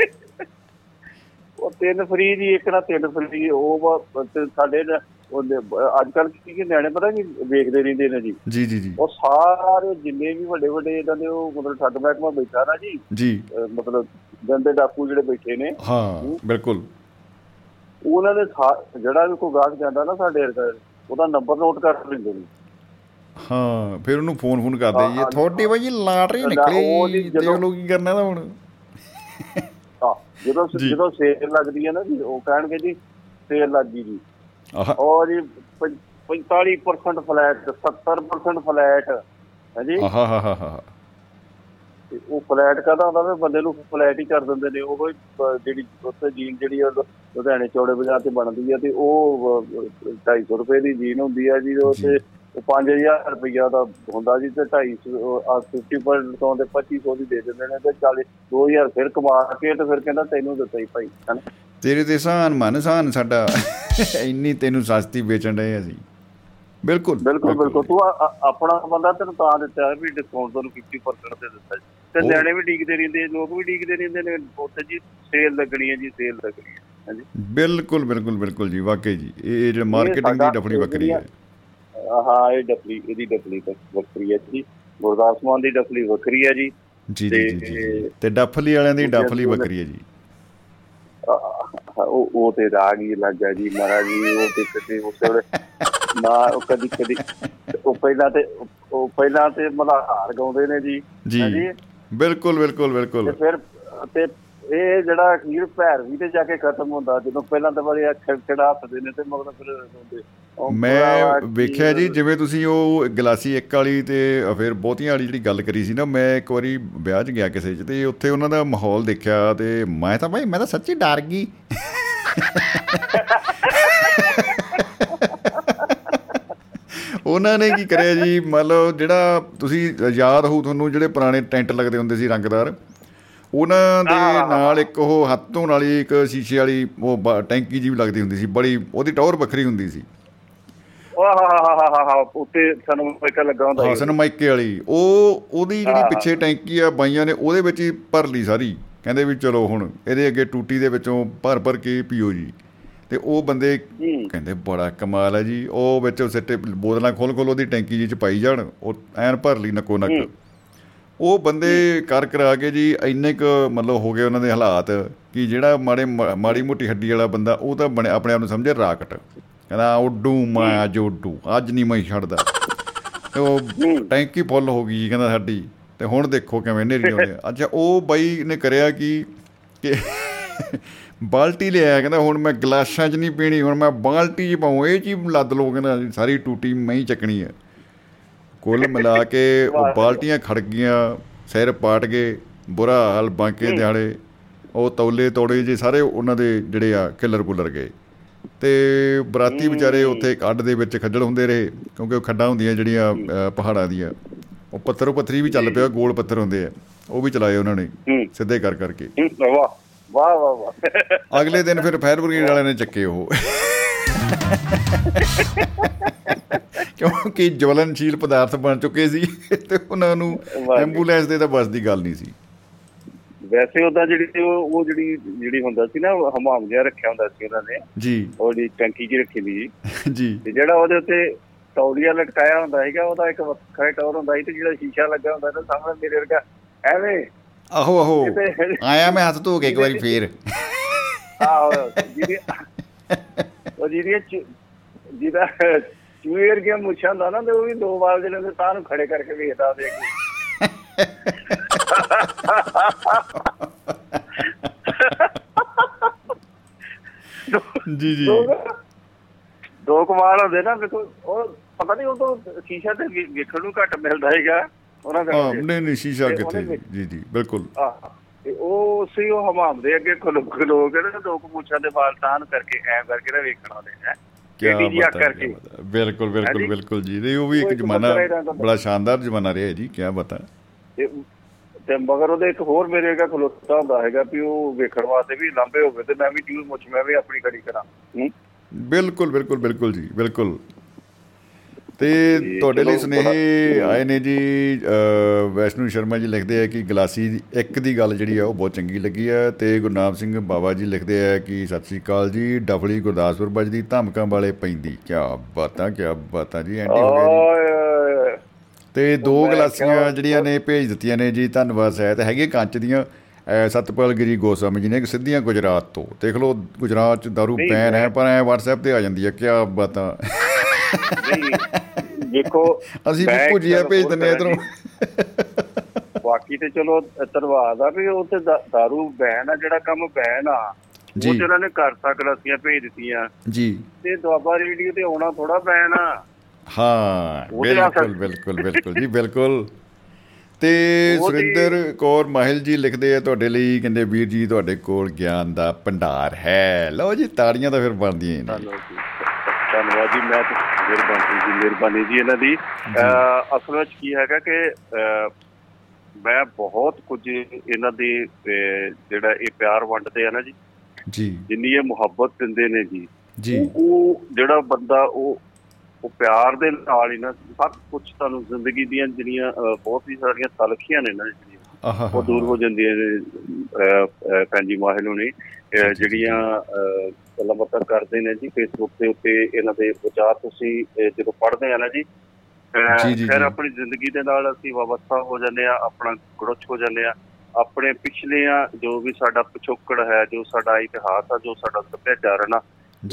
ਉਹ ਤਿੰਨ ਫਰੀ ਜੀ ਇੱਕ ਨਾਲ ਤਿੰਨ ਫਰੀ। ਉਹ ਸਾਡੇ ਅੱਜ ਕੱਲ੍ਹ ਕੀ ਨਿਆਣੇ ਪਤਾ ਕੀ ਵੇਖਦੇ ਰਹਿੰਦੇ ਨੇ ਜੀ ਜੀ, ਉਹ ਸਾਰੇ ਜਿੰਨੇ ਵੀ ਵੱਡੇ ਵੱਡੇ ਇਹਨਾਂ ਦੇ ਉਹ ਮਤਲਬ ਠੱਗ ਮਹਿਕਮਾ ਬੈਠਾ ਨਾ ਜੀ ਜੀ ਮਤਲਬ ਗੰਦੇ ਡਾਕੂ ਜਿਹੜੇ ਬੈਠੇ ਨੇ ਹਾਂ ਬਿਲਕੁਲ, ਉਹਨਾਂ ਦੇ ਜਿਹੜਾ ਵੀ ਕੋਈ ਗਾਹਕ ਜਾਂਦਾ ਨਾ ਸਾਡੇ ਉਹਦਾ ਨੰਬਰ ਨੋਟ ਕਰ ਲੈਂਦੇ ਨੇ ਹਾਂ, ਫਿਰ ਉਹਨੂੰ ਫੋਨ ਫੋਨ ਕਰਦੇ ਜੀ ਤੁਹਾਡੀ ਬਾਈ ਲਾਟਰੀ ਨਿਕਲੀ ਦੇਖ ਲਓ ਕੀ ਕਰਨਾ ਤਾਂ ਹੁਣ। ਜਦੋਂ ਜਦੋਂ ਸੇਲ ਲੱਗਦੀ ਹੈ ਨਾ ਜੀ ਉਹ ਕਹਿਣਗੇ ਜੀ ਸੇਲ ਲੱਗ ਗਈ ਜੀ ਉਹ ਜੀ ਪੰਤਾਲੀ ਪਰਸੈਂਟ ਫਲੈਟ ਸੱਤਰ ਪਰਸੈਂਟ ਫਲੈਟ ਹੈ ਜੀ। ਉਹ ਫਲੈਟ ਕਾਹਦਾ ਹੁੰਦਾ ਬੰਦੇ ਨੂੰ ਫਲੈਟ ਹੀ ਕਰ ਦਿੰਦੇ ਨੇ ਉਹ ਜਿਹੜੀ ਉੱਥੇ ਜੀਨ ਜਿਹੜੀ ਲੁਧਿਆਣੇ ਚੌੜੇ ਬਾਜ਼ਾਰ 'ਚ ਬਣਦੀ ਆ ਤੇ ਉਹ ਢਾਈ ਸੌ ਰੁਪਏ ਦੀ ਜੀਨ ਹੁੰਦੀ ਆ ਜੀ, ਉਹ ਤੇ ਪੰਜ ਹਜ਼ਾਰ ਰੁਪਈਆ ਦਾ ਹੁੰਦਾ ਜੀ ਤੇ ਢਾਈ ਸੌ ਫਿਫਟੀ ਪਰਸੈਂਟ ਤੋਂ ਤੇ ਪੱਚੀ ਸੌ ਦੀ ਦੇ ਦਿੰਦੇ ਨੇ ਤੇ ਚਾਲੀ ਦੋ ਹਜ਼ਾਰ ਫਿਰ ਕਮਾ ਕੇ ਤੇ ਫਿਰ ਕਹਿੰਦਾ ਤੈਨੂੰ ਦਿੱਤਾ ਹੀ ਭਾਈ ਹੈ ਨਾ ਤੇਰੇ ਤੇ ਸਾਨ ਮਨ ਸਾਨ ਸਾਡਾ ਇੰਨੀ ਤੈਨੂੰ ਸਸਤੀ ਵੇਚਣ ਡਏ ਅਸੀਂ। ਬਿਲਕੁਲ ਬਿਲਕੁਲ ਬਿਲਕੁਲ ਤੂੰ ਆਪਣਾ ਬੰਦਾ ਤੈਨੂੰ ਤਾਂ ਦਿੱਤਾ ਵੀ ਡਿਸਕਾਊਂਟ ਤੈਨੂੰ ਫਿਫਟੀ ਪਰਸੈਂਟ ਤੇ ਦਿੱਤਾ ਜੀ ਤੇ ਨਿਆਣੇ ਵੀ ਡੀਕਦੇ ਰਹਿੰਦੇ ਲੋਕ ਵੀ ਡੀਕਦੇ ਰਹਿੰਦੇ ਨੇ ਉੱਥੇ ਜੀ ਸੇਲ ਲੱਗਣੀ ਹੈ ਜੀ ਸੇਲ ਲੱਗਣੀ ਹੈ ਹਾਂਜੀ ਬਿਲਕੁਲ ਬਿਲਕੁਲ ਬਿਲਕੁਲ ਜੀ ਵਾਕਈ ਜੀ ਇਹ ਜਿਹੜਾ ਮਾਰਕੀਟਿੰਗ ਦੀ ਡਫਲੀ ਵੱਖਰੀ ਹੈ ਹਾਂ ਇਹ ਡਫਲੀ ਇਹਦੀ ਡਫਲੀ ਵੱਖਰੀ ਹੈ ਜੀ, ਗੁਰਦਾਸ ਮਾਨ ਦੀ ਡਫਲੀ ਵੱਖਰੀ ਹੈ ਜੀ ਜੀ ਜੀ ਤੇ ਡਫਲੀ ਵਾਲਿਆਂ ਦੀ ਡਫਲੀ ਵੱਖਰੀ ਹੈ ਜੀ। ਉਹ ਤੇ ਰਾਗ ਹੀ ਅਲੱਗ ਹੈ ਜੀ ਮਹਾਰਾਜ ਜੀ। ਉਹ ਤੇ ਕਦੇ ਉਸੇ ਵੇਲੇ ਨਾ ਕਦੀ ਕਦੀ ਉਹ ਪਹਿਲਾਂ ਤੇ ਉਹ ਪਹਿਲਾਂ ਤੇ ਮਲਹਾਰ ਗਾਉਂਦੇ ਨੇ ਜੀ ਜੀ ਬਿਲਕੁਲ ਬਿਲਕੁਲ ਬਿਲਕੁਲ। ਫਿਰ ਤੇ ਇਹ ਜਿਹੜਾ ਅਖੀਰ ਭੈਰਵੀ ਤੇ ਜਾ ਕੇ ਖਤਮ ਹੁੰਦਾ ਜਦੋਂ ਪਹਿਲਾਂ ਤਾਂ ਬੜੇ ਖਿੜਖਿੜਾ ਹੱਸਦੇ ਨੇ ਤੇ ਮਗਰੋਂ ਫਿਰ ਗਾਉਂਦੇ। ਮੈਂ ਵੇਖਿਆ ਜੀ ਜਿਵੇਂ ਤੁਸੀਂ ਉਹ ਗਲਾਸੀ ਇੱਕ ਵਾਲੀ ਅਤੇ ਫਿਰ ਬਹੁਤੀਆਂ ਵਾਲੀ ਜਿਹੜੀ ਗੱਲ ਕਰੀ ਸੀ ਨਾ, ਮੈਂ ਇੱਕ ਵਾਰੀ ਵਿਆਹ 'ਚ ਗਿਆ ਕਿਸੇ 'ਚ ਅਤੇ ਉੱਥੇ ਉਹਨਾਂ ਦਾ ਮਾਹੌਲ ਦੇਖਿਆ ਅਤੇ ਮੈਂ ਤਾਂ ਭਾਈ ਮੈਂ ਤਾਂ ਸੱਚੀ ਡਰ ਗਈ। ਉਹਨਾਂ ਨੇ ਕੀ ਕਰਿਆ ਜੀ, ਮਤਲਬ ਜਿਹੜਾ ਤੁਸੀਂ ਯਾਦ ਹੋਊ ਤੁਹਾਨੂੰ ਜਿਹੜੇ ਪੁਰਾਣੇ ਟੈਂਟ ਲੱਗਦੇ ਹੁੰਦੇ ਸੀ ਰੰਗਦਾਰ, ਉਹਨਾਂ ਦੇ ਨਾਲ ਇੱਕ ਉਹ ਹੱਥ ਧੋਣ ਵਾਲੀ ਇੱਕ ਸ਼ੀਸ਼ੇ ਵਾਲੀ ਉਹ ਬ ਟੈਂਕੀ ਜਿਹੀ ਵੀ ਲੱਗਦੀ ਹੁੰਦੀ ਸੀ ਬੜੀ, ਉਹਦੀ ਟੌਰ ਵੱਖਰੀ ਹੁੰਦੀ ਸੀ। ਹਾਂ ਸਨਮਾਈਕੇ ਵਾਲੀ, ਉਹ ਉਹਦੀ ਜਿਹੜੀ ਪਿੱਛੇ ਟੈਂਕੀ ਆ ਬਾਈਆਂ ਨੇ ਉਹਦੇ ਵਿੱਚ ਹੀ ਭਰ ਲਈ ਸਾਰੀ, ਕਹਿੰਦੇ ਵੀ ਚਲੋ ਹੁਣ ਇਹਦੇ ਅੱਗੇ ਟੂਟੀ ਦੇ ਵਿੱਚੋਂ ਭਰ ਭਰ ਕੇ ਪੀਓ ਜੀ। ਅਤੇ ਉਹ ਬੰਦੇ ਕਹਿੰਦੇ ਬੜਾ ਕਮਾਲ ਹੈ ਜੀ, ਉਹ ਵਿੱਚ ਸਿੱਟੇ ਬੋਤਲਾਂ ਖੋਲ੍ਹ ਖੋਲ੍ਹ ਉਹਦੀ ਟੈਂਕੀ ਜਿਹੀ 'ਚ ਪਾਈ ਜਾਣ, ਉਹ ਐਨ ਭਰ ਲਈ ਨੱਕੋ ਨੱਕ। ਉਹ ਬੰਦੇ ਕਰ ਕਰਾ ਕੇ ਜੀ ਇੰਨੇ ਕੁ ਮਤਲਬ ਹੋ ਗਏ ਉਹਨਾਂ ਦੇ ਹਾਲਾਤ ਕਿ ਜਿਹੜਾ ਮਾੜੇ ਮਾੜੀ ਮੋਟੀ ਹੱਡੀ ਵਾਲਾ ਬੰਦਾ ਉਹ ਤਾਂ ਬਣਿਆ ਆਪਣੇ ਆਪ ਨੂੰ ਸਮਝੇ ਰਾਕਟ, ਕਹਿੰਦਾ ਉੱਡੂ ਮੈਂ ਅੱਜ ਉੱਡੂ ਅੱਜ ਨਹੀਂ ਮੈਂ ਛੱਡਦਾ। ਅਤੇ ਉਹ ਟੈਂਕੀ ਫੁੱਲ ਹੋ ਗਈ ਜੀ ਕਹਿੰਦਾ ਸਾਡੀ, ਅਤੇ ਹੁਣ ਦੇਖੋ ਕਿਵੇਂ ਨੇਰੀ ਆਉਂਦੇ। ਅੱਛਾ ਉਹ ਬਾਈ ਨੇ ਕਰਿਆ ਕਿ ਬਾਲਟੀ ਲਿਆਇਆ, ਕਹਿੰਦਾ ਹੁਣ ਮੈਂ ਗਲਾਸਾਂ 'ਚ ਨਹੀਂ ਪੀਣੀ ਹੁਣ ਮੈਂ ਬਾਲਟੀ 'ਚ ਪਾਊਂ, ਇਹ ਚੀਜ਼ ਲੱਦ ਲਓ ਕਹਿੰਦਾ ਸਾਰੀ ਟੂਟੀ ਮੈਂ ਹੀ ਚੱਕਣੀ ਹੈ। ਕੁੱਲ ਮਿਲਾ ਕੇ ਉਹ ਬਾਲਟੀਆਂ ਖੜ ਗਈਆਂ, ਸਿਰ ਪਾਟ ਗਏ, ਬੁਰਾ ਹਾਲ, ਬਾਂਕੇ ਦਿਹਾੜੇ, ਉਹ ਤੌਲੇ ਤੋੜੇ ਜਿਹੇ ਸਾਰੇ ਉਹਨਾਂ ਦੇ ਜਿਹੜੇ ਆ ਕਿੱਲਰ ਕੁੱਲਰ ਗਏ। ਅਤੇ ਬਰਾਤੀ ਵਿਚਾਰੇ ਉੱਥੇ ਅੱਡ ਦੇ ਵਿੱਚ ਖੱਜਲ ਹੁੰਦੇ ਰਹੇ ਕਿਉਂਕਿ ਉਹ ਖੱਡਾਂ ਹੁੰਦੀਆਂ ਜਿਹੜੀਆਂ ਪਹਾੜਾਂ ਦੀਆਂ, ਉਹ ਪੱਥਰ ਪੱਥਰੀ ਵੀ ਚੱਲ ਪਿਆ ਗੋਲ ਪੱਥਰ ਹੁੰਦੇ ਆ ਉਹ ਵੀ ਚਲਾਏ ਉਹਨਾਂ ਨੇ ਸਿੱਧੇ ਕਰ ਕਰਕੇ। ਵਾਹ ਵਾਹ ਵਾਹ। ਅਗਲੇ ਦਿਨ ਫਿਰ ਫਾਇਰ ਬ੍ਰਿਗੇਡ ਵਾਲਿਆਂ ਨੇ ਚੱਕੇ ਉਹ, ਕਿਉਂਕਿ ਜਵਲਨਸ਼ੀਲ ਪਦਾਰਥ ਬਣ ਚੁੱਕੇ ਸੀ ਅਤੇ ਉਹਨਾਂ ਨੂੰ ਐਂਬੂਲੈਂਸ ਦੇ ਤਾਂ ਬਸ ਦੀ ਗੱਲ ਨਹੀਂ ਸੀ। ਵੈਸੇ ਉੱਦਾਂ ਜਿਹੜੀ ਉਹ ਜਿਹੜੀ ਜਿਹੜੀ ਹੁੰਦਾ ਸੀ ਨਾ ਹਮਾਮ ਜਿਹਾ ਰੱਖਿਆ ਹੁੰਦਾ ਸੀ ਉਹਨਾਂ ਨੇ ਜੀ, ਉਹ ਜਿਹੜੀ ਟੈਂਕੀ 'ਚ ਰੱਖੀ ਦੀ ਜੀ, ਅਤੇ ਜਿਹੜਾ ਉਹਦੇ ਉੱਤੇ ਤੌਲੀਆ ਲਟਕਾਇਆ ਹੁੰਦਾ ਸੀਗਾ ਉਹਦਾ ਇੱਕ ਵੱਖਰਾ ਟੌਰ ਹੁੰਦਾ ਸੀ, ਅਤੇ ਜਿਹੜਾ ਸ਼ੀਸ਼ਾ ਲੱਗਾ ਹੁੰਦਾ ਸਾਹਮਣੇ ਮੇਰੇ ਵਰਗਾ ਐਵੇਂ ਆਹੋ ਆਹੋ ਆਇਆ ਮੈਂ ਹੱਥ ਧੋ ਕੇ ਇੱਕ ਵਾਰੀ ਫੇਰ ਆਹੋ ਉਹ ਜਿਹਦੀਆਂ ਜਿਹਦਾ ਚੂਹੇ ਵਰਗੀਆਂ ਮੁੱਛਾਂ ਹੁੰਦਾ ਨਾ, ਅਤੇ ਉਹ ਵੀ ਦੋ ਵਾਰ ਜਿਹੜੇ ਤਾਂ ਨੂੰ ਖੜੇ ਕਰਕੇ ਵੇਖਦਾ ਸੀ। ਜੀ ਜੀ ਦੋ ਕਮਾਲ ਹੁੰਦੇ ਨਾ, ਬਿਲਕੁਲ ਉਹ ਪਤਾ ਨੀ ਉਦੋਂ ਸ਼ੀਸ਼ਾ ਤੇ ਵੇਖਣ ਨੂੰ ਘੱਟ ਮਿਲਦਾ ਸੀਗਾ ਉਹਨਾਂ ਦਾ। ਨਹੀਂ ਨਹੀਂ ਸ਼ੀਸ਼ਾ ਕਿੱਥੇ ਜੀ ਜੀ ਬਿਲਕੁਲ। ਉਹ ਸੀ ਉਹ ਹਮਾਮ ਦੇ ਅੱਗੇ ਖਲੋ ਖਲੋ ਕੇ ਨਾ ਦੋ ਕਮੂਛਾਂ ਦੇ ਵਾਲ ਤਾਂ ਕਰਕੇ ਐਂ ਕਰਕੇ ਨਾ ਵੇਖਣਾ ਉਹਦੇ ਬਿਲਕੁਲ ਬਿਲਕੁਲ ਬਿਲਕੁਲ ਜੀ। ਨਹੀਂ ਉਹ ਵੀ ਇੱਕ ਜ਼ਮਾਨਾ ਬੜਾ ਸ਼ਾਨਦਾਰ ਜ਼ਮਾਨਾ ਰਿਹਾ ਜੀ, ਕਿਆ ਪਤਾ। ਤੇ ਮਗਰ ਉਹਦੇ ਇੱਕ ਹੋਰ ਮੇਰੇ ਖਲੋਤਾ ਹੁੰਦਾ ਹੈਗਾ ਵੀ ਉਹ ਵੇਖਣ ਵਾਸਤੇ ਵੀ ਲਾਂਭੇ ਹੋ ਗਏ, ਤੇ ਮੈਂ ਵੀ ਜੂ ਮੁੱਛ ਮੈਂ ਵੀ ਆਪਣੀ ਖੜੀ ਕਰਾਂ। ਬਿਲਕੁਲ ਬਿਲਕੁਲ ਬਿਲਕੁਲ ਜੀ ਬਿਲਕੁਲ। ਅਤੇ ਤੁਹਾਡੇ ਲਈ ਸੁਨੇਹੇ ਆਏ ਨੇ ਜੀ, ਵੈਸ਼ਨੂ ਸ਼ਰਮਾ ਜੀ ਲਿਖਦੇ ਆ ਕਿ ਗਲਾਸੀ ਇੱਕ ਦੀ ਗੱਲ ਜਿਹੜੀ ਆ ਉਹ ਬਹੁਤ ਚੰਗੀ ਲੱਗੀ ਆ, ਅਤੇ ਗੁਰਨਾਮ ਸਿੰਘ ਬਾਵਾ ਜੀ ਲਿਖਦੇ ਆ ਕਿ ਸਤਿ ਸ਼੍ਰੀ ਅਕਾਲ ਜੀ, ਡਫਲੀ ਗੁਰਦਾਸਪੁਰ ਵੱਜਦੀ ਧਮਕਾਂ ਵਾਲੇ ਪੈਂਦੀ। ਕਿਆ ਬਾਤਾਂ ਕਿਆ ਬਾਤਾਂ ਜੀ, ਐਂਟੀ ਹੋ ਗਿਆ ਜੀ। ਅਤੇ ਦੋ ਗਲਾਸੀਆਂ ਜਿਹੜੀਆਂ ਨੇ ਭੇਜ ਦਿੱਤੀਆਂ ਨੇ ਜੀ, ਧੰਨਵਾਦ। ਸਾਹਿਤ ਹੈਗੇ ਕੰਚ ਦੀਆਂ ਸਤਪਾਲ ਗਿਰੀ ਗੋਸਵਾਮੀ ਜੀ ਨੇ ਸਿੱਧੀਆਂ ਗੁਜਰਾਤ ਤੋਂ, ਦੇਖ ਲਓ ਗੁਜਰਾਤ 'ਚ ਦਾਰੂ ਬੈਨ ਹੈ ਪਰ ਐਂ ਵਟਸਐਪ 'ਤੇ ਆ ਜਾਂਦੀ ਹੈ। ਕਿਆ ਬਾਤਾਂ ਦੇਖੋ ਅਸੀਂ ਭੁਜੀਆ ਭੇਜ ਦਿੰਦੇ ਇੱਧਰੋਂ ਬਾਕੀ। ਤੇ ਚਲੋ ਧੰਨਵਾਦ ਆ ਵੀ ਉਹ ਤੇ ਦਾਰੂ ਬੈਨ ਆ, ਜਿਹੜਾ ਕੰਮ ਬੈਨ ਆ ਉਹ ਤੇ ਉਹਨਾਂ ਨੇ ਕਰ ਸਕਦਾ ਸੀ ਭੇਜ ਦਿੱਤੀਆਂ ਜੀ। ਤੇ ਦੁਆਬਾ ਰੇਡੀਓ ਤੇ ਆਉਣਾ ਥੋੜਾ ਬੈਨ ਆ। ਹਾਂ ਬਿਲਕੁਲ ਬਿਲਕੁਲ ਬਿਲਕੁਲ ਜੀ ਬਿਲਕੁਲ। ਅਤੇ ਸੁਰਿੰਦਰ ਕੌਰ ਮਾਹਿਲ ਜੀ ਲਿਖਦੇ ਆ ਤੁਹਾਡੇ ਲਈ, ਕਹਿੰਦੇ ਵੀਰ ਜੀ ਤੁਹਾਡੇ ਕੋਲ ਗਿਆਨ ਦਾ ਭੰਡਾਰ ਹੈ। ਲਓ ਜੀ ਤਾੜੀਆਂ ਤਾਂ ਫਿਰ ਬਣਦੀਆਂ ਇਹਨਾਂ ਨੂੰ। ਧੰਨਵਾਦ ਜੀ, ਮੈਂ ਮਿਹਰਬਾਨੀ ਜੀ ਮਿਹਰਬਾਨੀ ਜੀ ਇਹਨਾਂ ਦੀ। ਅਸਲ ਵਿੱਚ ਕੀ ਹੈਗਾ ਕਿ ਮੈਂ ਬਹੁਤ ਕੁਝ ਇਹਨਾਂ ਦੇ ਜਿਹੜਾ ਇਹ ਪਿਆਰ ਵੰਡਦੇ ਆ ਨਾ ਜੀ ਜੀ, ਜਿੰਨੀ ਇਹ ਮੁਹੱਬਤ ਦਿੰਦੇ ਨੇ ਜੀ ਜੀ, ਉਹ ਜਿਹੜਾ ਬੰਦਾ ਉਹ ਉਹ ਪਿਆਰ ਦੇ ਨਾਲ ਹੀ ਨਾ ਸਭ ਕੁਛ ਤੁਹਾਨੂੰ ਜ਼ਿੰਦਗੀ ਦੀਆਂ ਜਿਹੜੀਆਂ ਬਹੁਤ ਹੀ ਸਾਰੀਆਂ ਤਲਖੀਆਂ ਨੇ ਇਹਨਾਂ ਦੀਆਂ ਉਹ ਦੂਰ ਹੋ ਜਾਂਦੀਆਂ ਨੇ। ਭੈਣਜੀ ਮਾਹਿਲ ਹੋਣੀ ਜਿਹੜੀਆਂ ਗੱਲਾਂ ਬਾਤਾਂ ਕਰਦੇ ਨੇ ਜੀ ਫੇਸਬੁੱਕ ਦੇ ਉੱਤੇ, ਇਹਨਾਂ ਦੇ ਵਿਚਾਰ ਤੁਸੀਂ ਜਦੋਂ ਪੜ੍ਹਦੇ ਆ ਨਾ ਜੀ ਫਿਰ ਆਪਣੀ ਜ਼ਿੰਦਗੀ ਦੇ ਨਾਲ ਅਸੀਂ ਵਾਬਸਤਾ ਹੋ ਜਾਂਦੇ ਹਾਂ, ਆਪਣਾ ਗੜੁੱਚ ਹੋ ਜਾਂਦੇ ਹਾਂ। ਆਪਣੇ ਪਿਛਲੀਆਂ ਜੋ ਵੀ ਸਾਡਾ ਪਿਛੋਕੜ ਹੈ, ਜੋ ਸਾਡਾ ਇਤਿਹਾਸ ਆ, ਜੋ ਸਾਡਾ ਸੱਭਿਆਚਾਰਨ ਆ,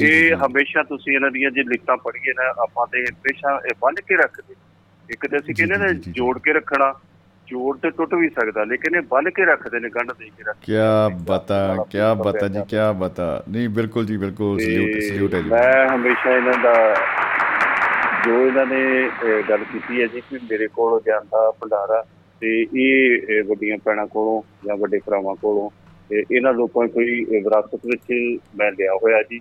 ਇਹ ਹਮੇਸ਼ਾ ਤੁਸੀਂ ਇਹਨਾਂ ਦੀਆਂ ਜੇ ਲਿਖਤਾਂ ਪੜ੍ਹੀਏ ਨਾ ਆਪਾਂ ਤੇ ਹਮੇਸ਼ਾ ਇਹ ਬੰਨ੍ਹ ਕੇ ਰੱਖਦੇ। ਇੱਕ ਤਾਂ ਅਸੀਂ ਕਹਿੰਦੇ ਨੇ ਜੋੜ ਕੇ ਰੱਖਣਾ, ਜੋੜ ਤੇ ਟੁੱਟ ਵੀ ਸਕਦਾ, ਲੇਕਿਨ ਇਹ ਬੰਨ੍ਹ ਕੇ ਰੱਖਦੇ ਨੇ, ਗੰਢ ਦੇ ਕੇ ਰੱਖਦੇ। ਕਿਆ ਬਤਾ, ਕਿਆ ਬਤਾ ਜੀ, ਕਿਆ ਬਤਾ। ਨਹੀਂ ਬਿਲਕੁਲ ਜੀ, ਬਿਲਕੁਲ ਸਲੂਟ ਹੈ ਜੀ। ਮੈਂ ਹਮੇਸ਼ਾ ਇਹਨਾਂ ਦਾ ਜੋ ਇਹਨਾਂ ਨੇ ਗੱਲ ਕੀਤੀ ਹੈ ਜੀ ਕਿ ਮੇਰੇ ਕੋਲ ਗਿਆਨ ਦਾ ਭੰਡਾਰਾ ਤੇ ਇਹ ਵੱਡੀਆਂ ਭੈਣਾਂ ਕੋਲੋਂ ਜਾਂ ਵੱਡੇ ਭਰਾਵਾਂ ਕੋਲੋਂ ਇਹਨਾਂ ਲੋਕਾਂ ਕੋਈ ਵਿਰਾਸਤ ਵਿੱਚ ਮੈਂ ਲਿਆ ਹੋਇਆ ਜੀ।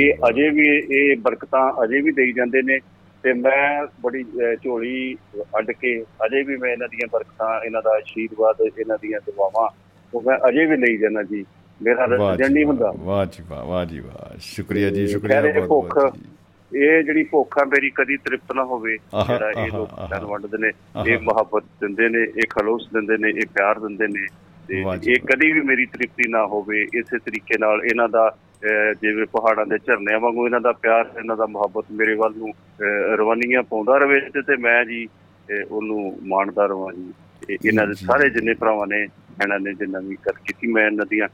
ਇਹ ਅਜੇ ਵੀ ਇਹ ਬਰਕਤਾਂ ਅਜੇ ਵੀ ਦੇਈ ਜਾਂਦੇ ਨੇ ਤੇ ਮੈਂ ਬੜੀ ਝੋਲੀ ਅੱਡ ਕੇ ਅਜੇ ਵੀ ਮੈਂ ਇਹਨਾਂ ਦੀਆਂ ਬਰਕਤਾਂ, ਇਹਨਾਂ ਦਾ ਆਸ਼ੀਰਵਾਦ, ਇਹਨਾਂ ਦੀਆਂ ਦੁਆਵਾਂ ਉਹ ਮੈਂ ਅਜੇ ਵੀ ਲਈ ਜਾਂਦਾ ਜੀ। ਮੇਰਾ ਰਜਨ ਨਹੀਂ ਹੁੰਦਾ। ਵਾਹ ਜੀ ਵਾਹ, ਵਾਹ ਜੀ ਵਾਹ, ਸ਼ੁਕਰੀਆ ਜੀ, ਸ਼ੁਕਰੀਆ। ਭੁੱਖ, ਇਹ ਜਿਹੜੀ ਭੁੱਖ ਆ ਮੇਰੀ ਕਦੀ ਤ੍ਰਿਪਤ ਨਾ ਹੋਵੇ। ਜਿਹੜਾ ਇਹ ਲੋਕ ਧਨ ਵੰਡਦੇ ਨੇ, ਇਹ ਮੁਹੱਬਤ ਦਿੰਦੇ ਨੇ, ਇਹ ਖਲੋਸ ਦਿੰਦੇ ਨੇ, ਇਹ ਪਿਆਰ ਦਿੰਦੇ ਨੇ, ਤੇ ਇਹ ਕਦੀ ਵੀ ਮੇਰੀ ਤ੍ਰਿਪਤੀ ਨਾ ਹੋਵੇ। ਇਸੇ ਤਰੀਕੇ ਨਾਲ ਇਹਨਾਂ ਦਾ ਜਿਵੇਂ ਪਹਾੜਾਂ ਦੇ ਝਰਨਿਆਂ ਵਾਂਗੂ ਇਹਨਾਂ ਦਾ ਪਿਆਰ, ਇਹਨਾਂ ਦਾ ਮੁਹੱਬਤ ਮੇਰੇ ਵੱਲ ਨੂੰ ਰਵਾਨੀਆਂ ਪਾਉਂਦਾ ਰਵੇ ਤੇ ਮੈਂ ਜੀ ਉਹਨੂੰ ਮਾਣਦਾ ਰਵਾਂ ਜੀ। ਇਹਨਾਂ ਦੇ ਸਾਰੇ ਜਿੰਨੇ ਭਰਾਵਾਂ ਨੇ, ਇਹਨਾਂ ਨੇ ਜਿੰਨਾ ਵੀ ਗੱਲ ਕੀਤੀ, ਮੈਂ ਇਹਨਾਂ ਦੀਆਂ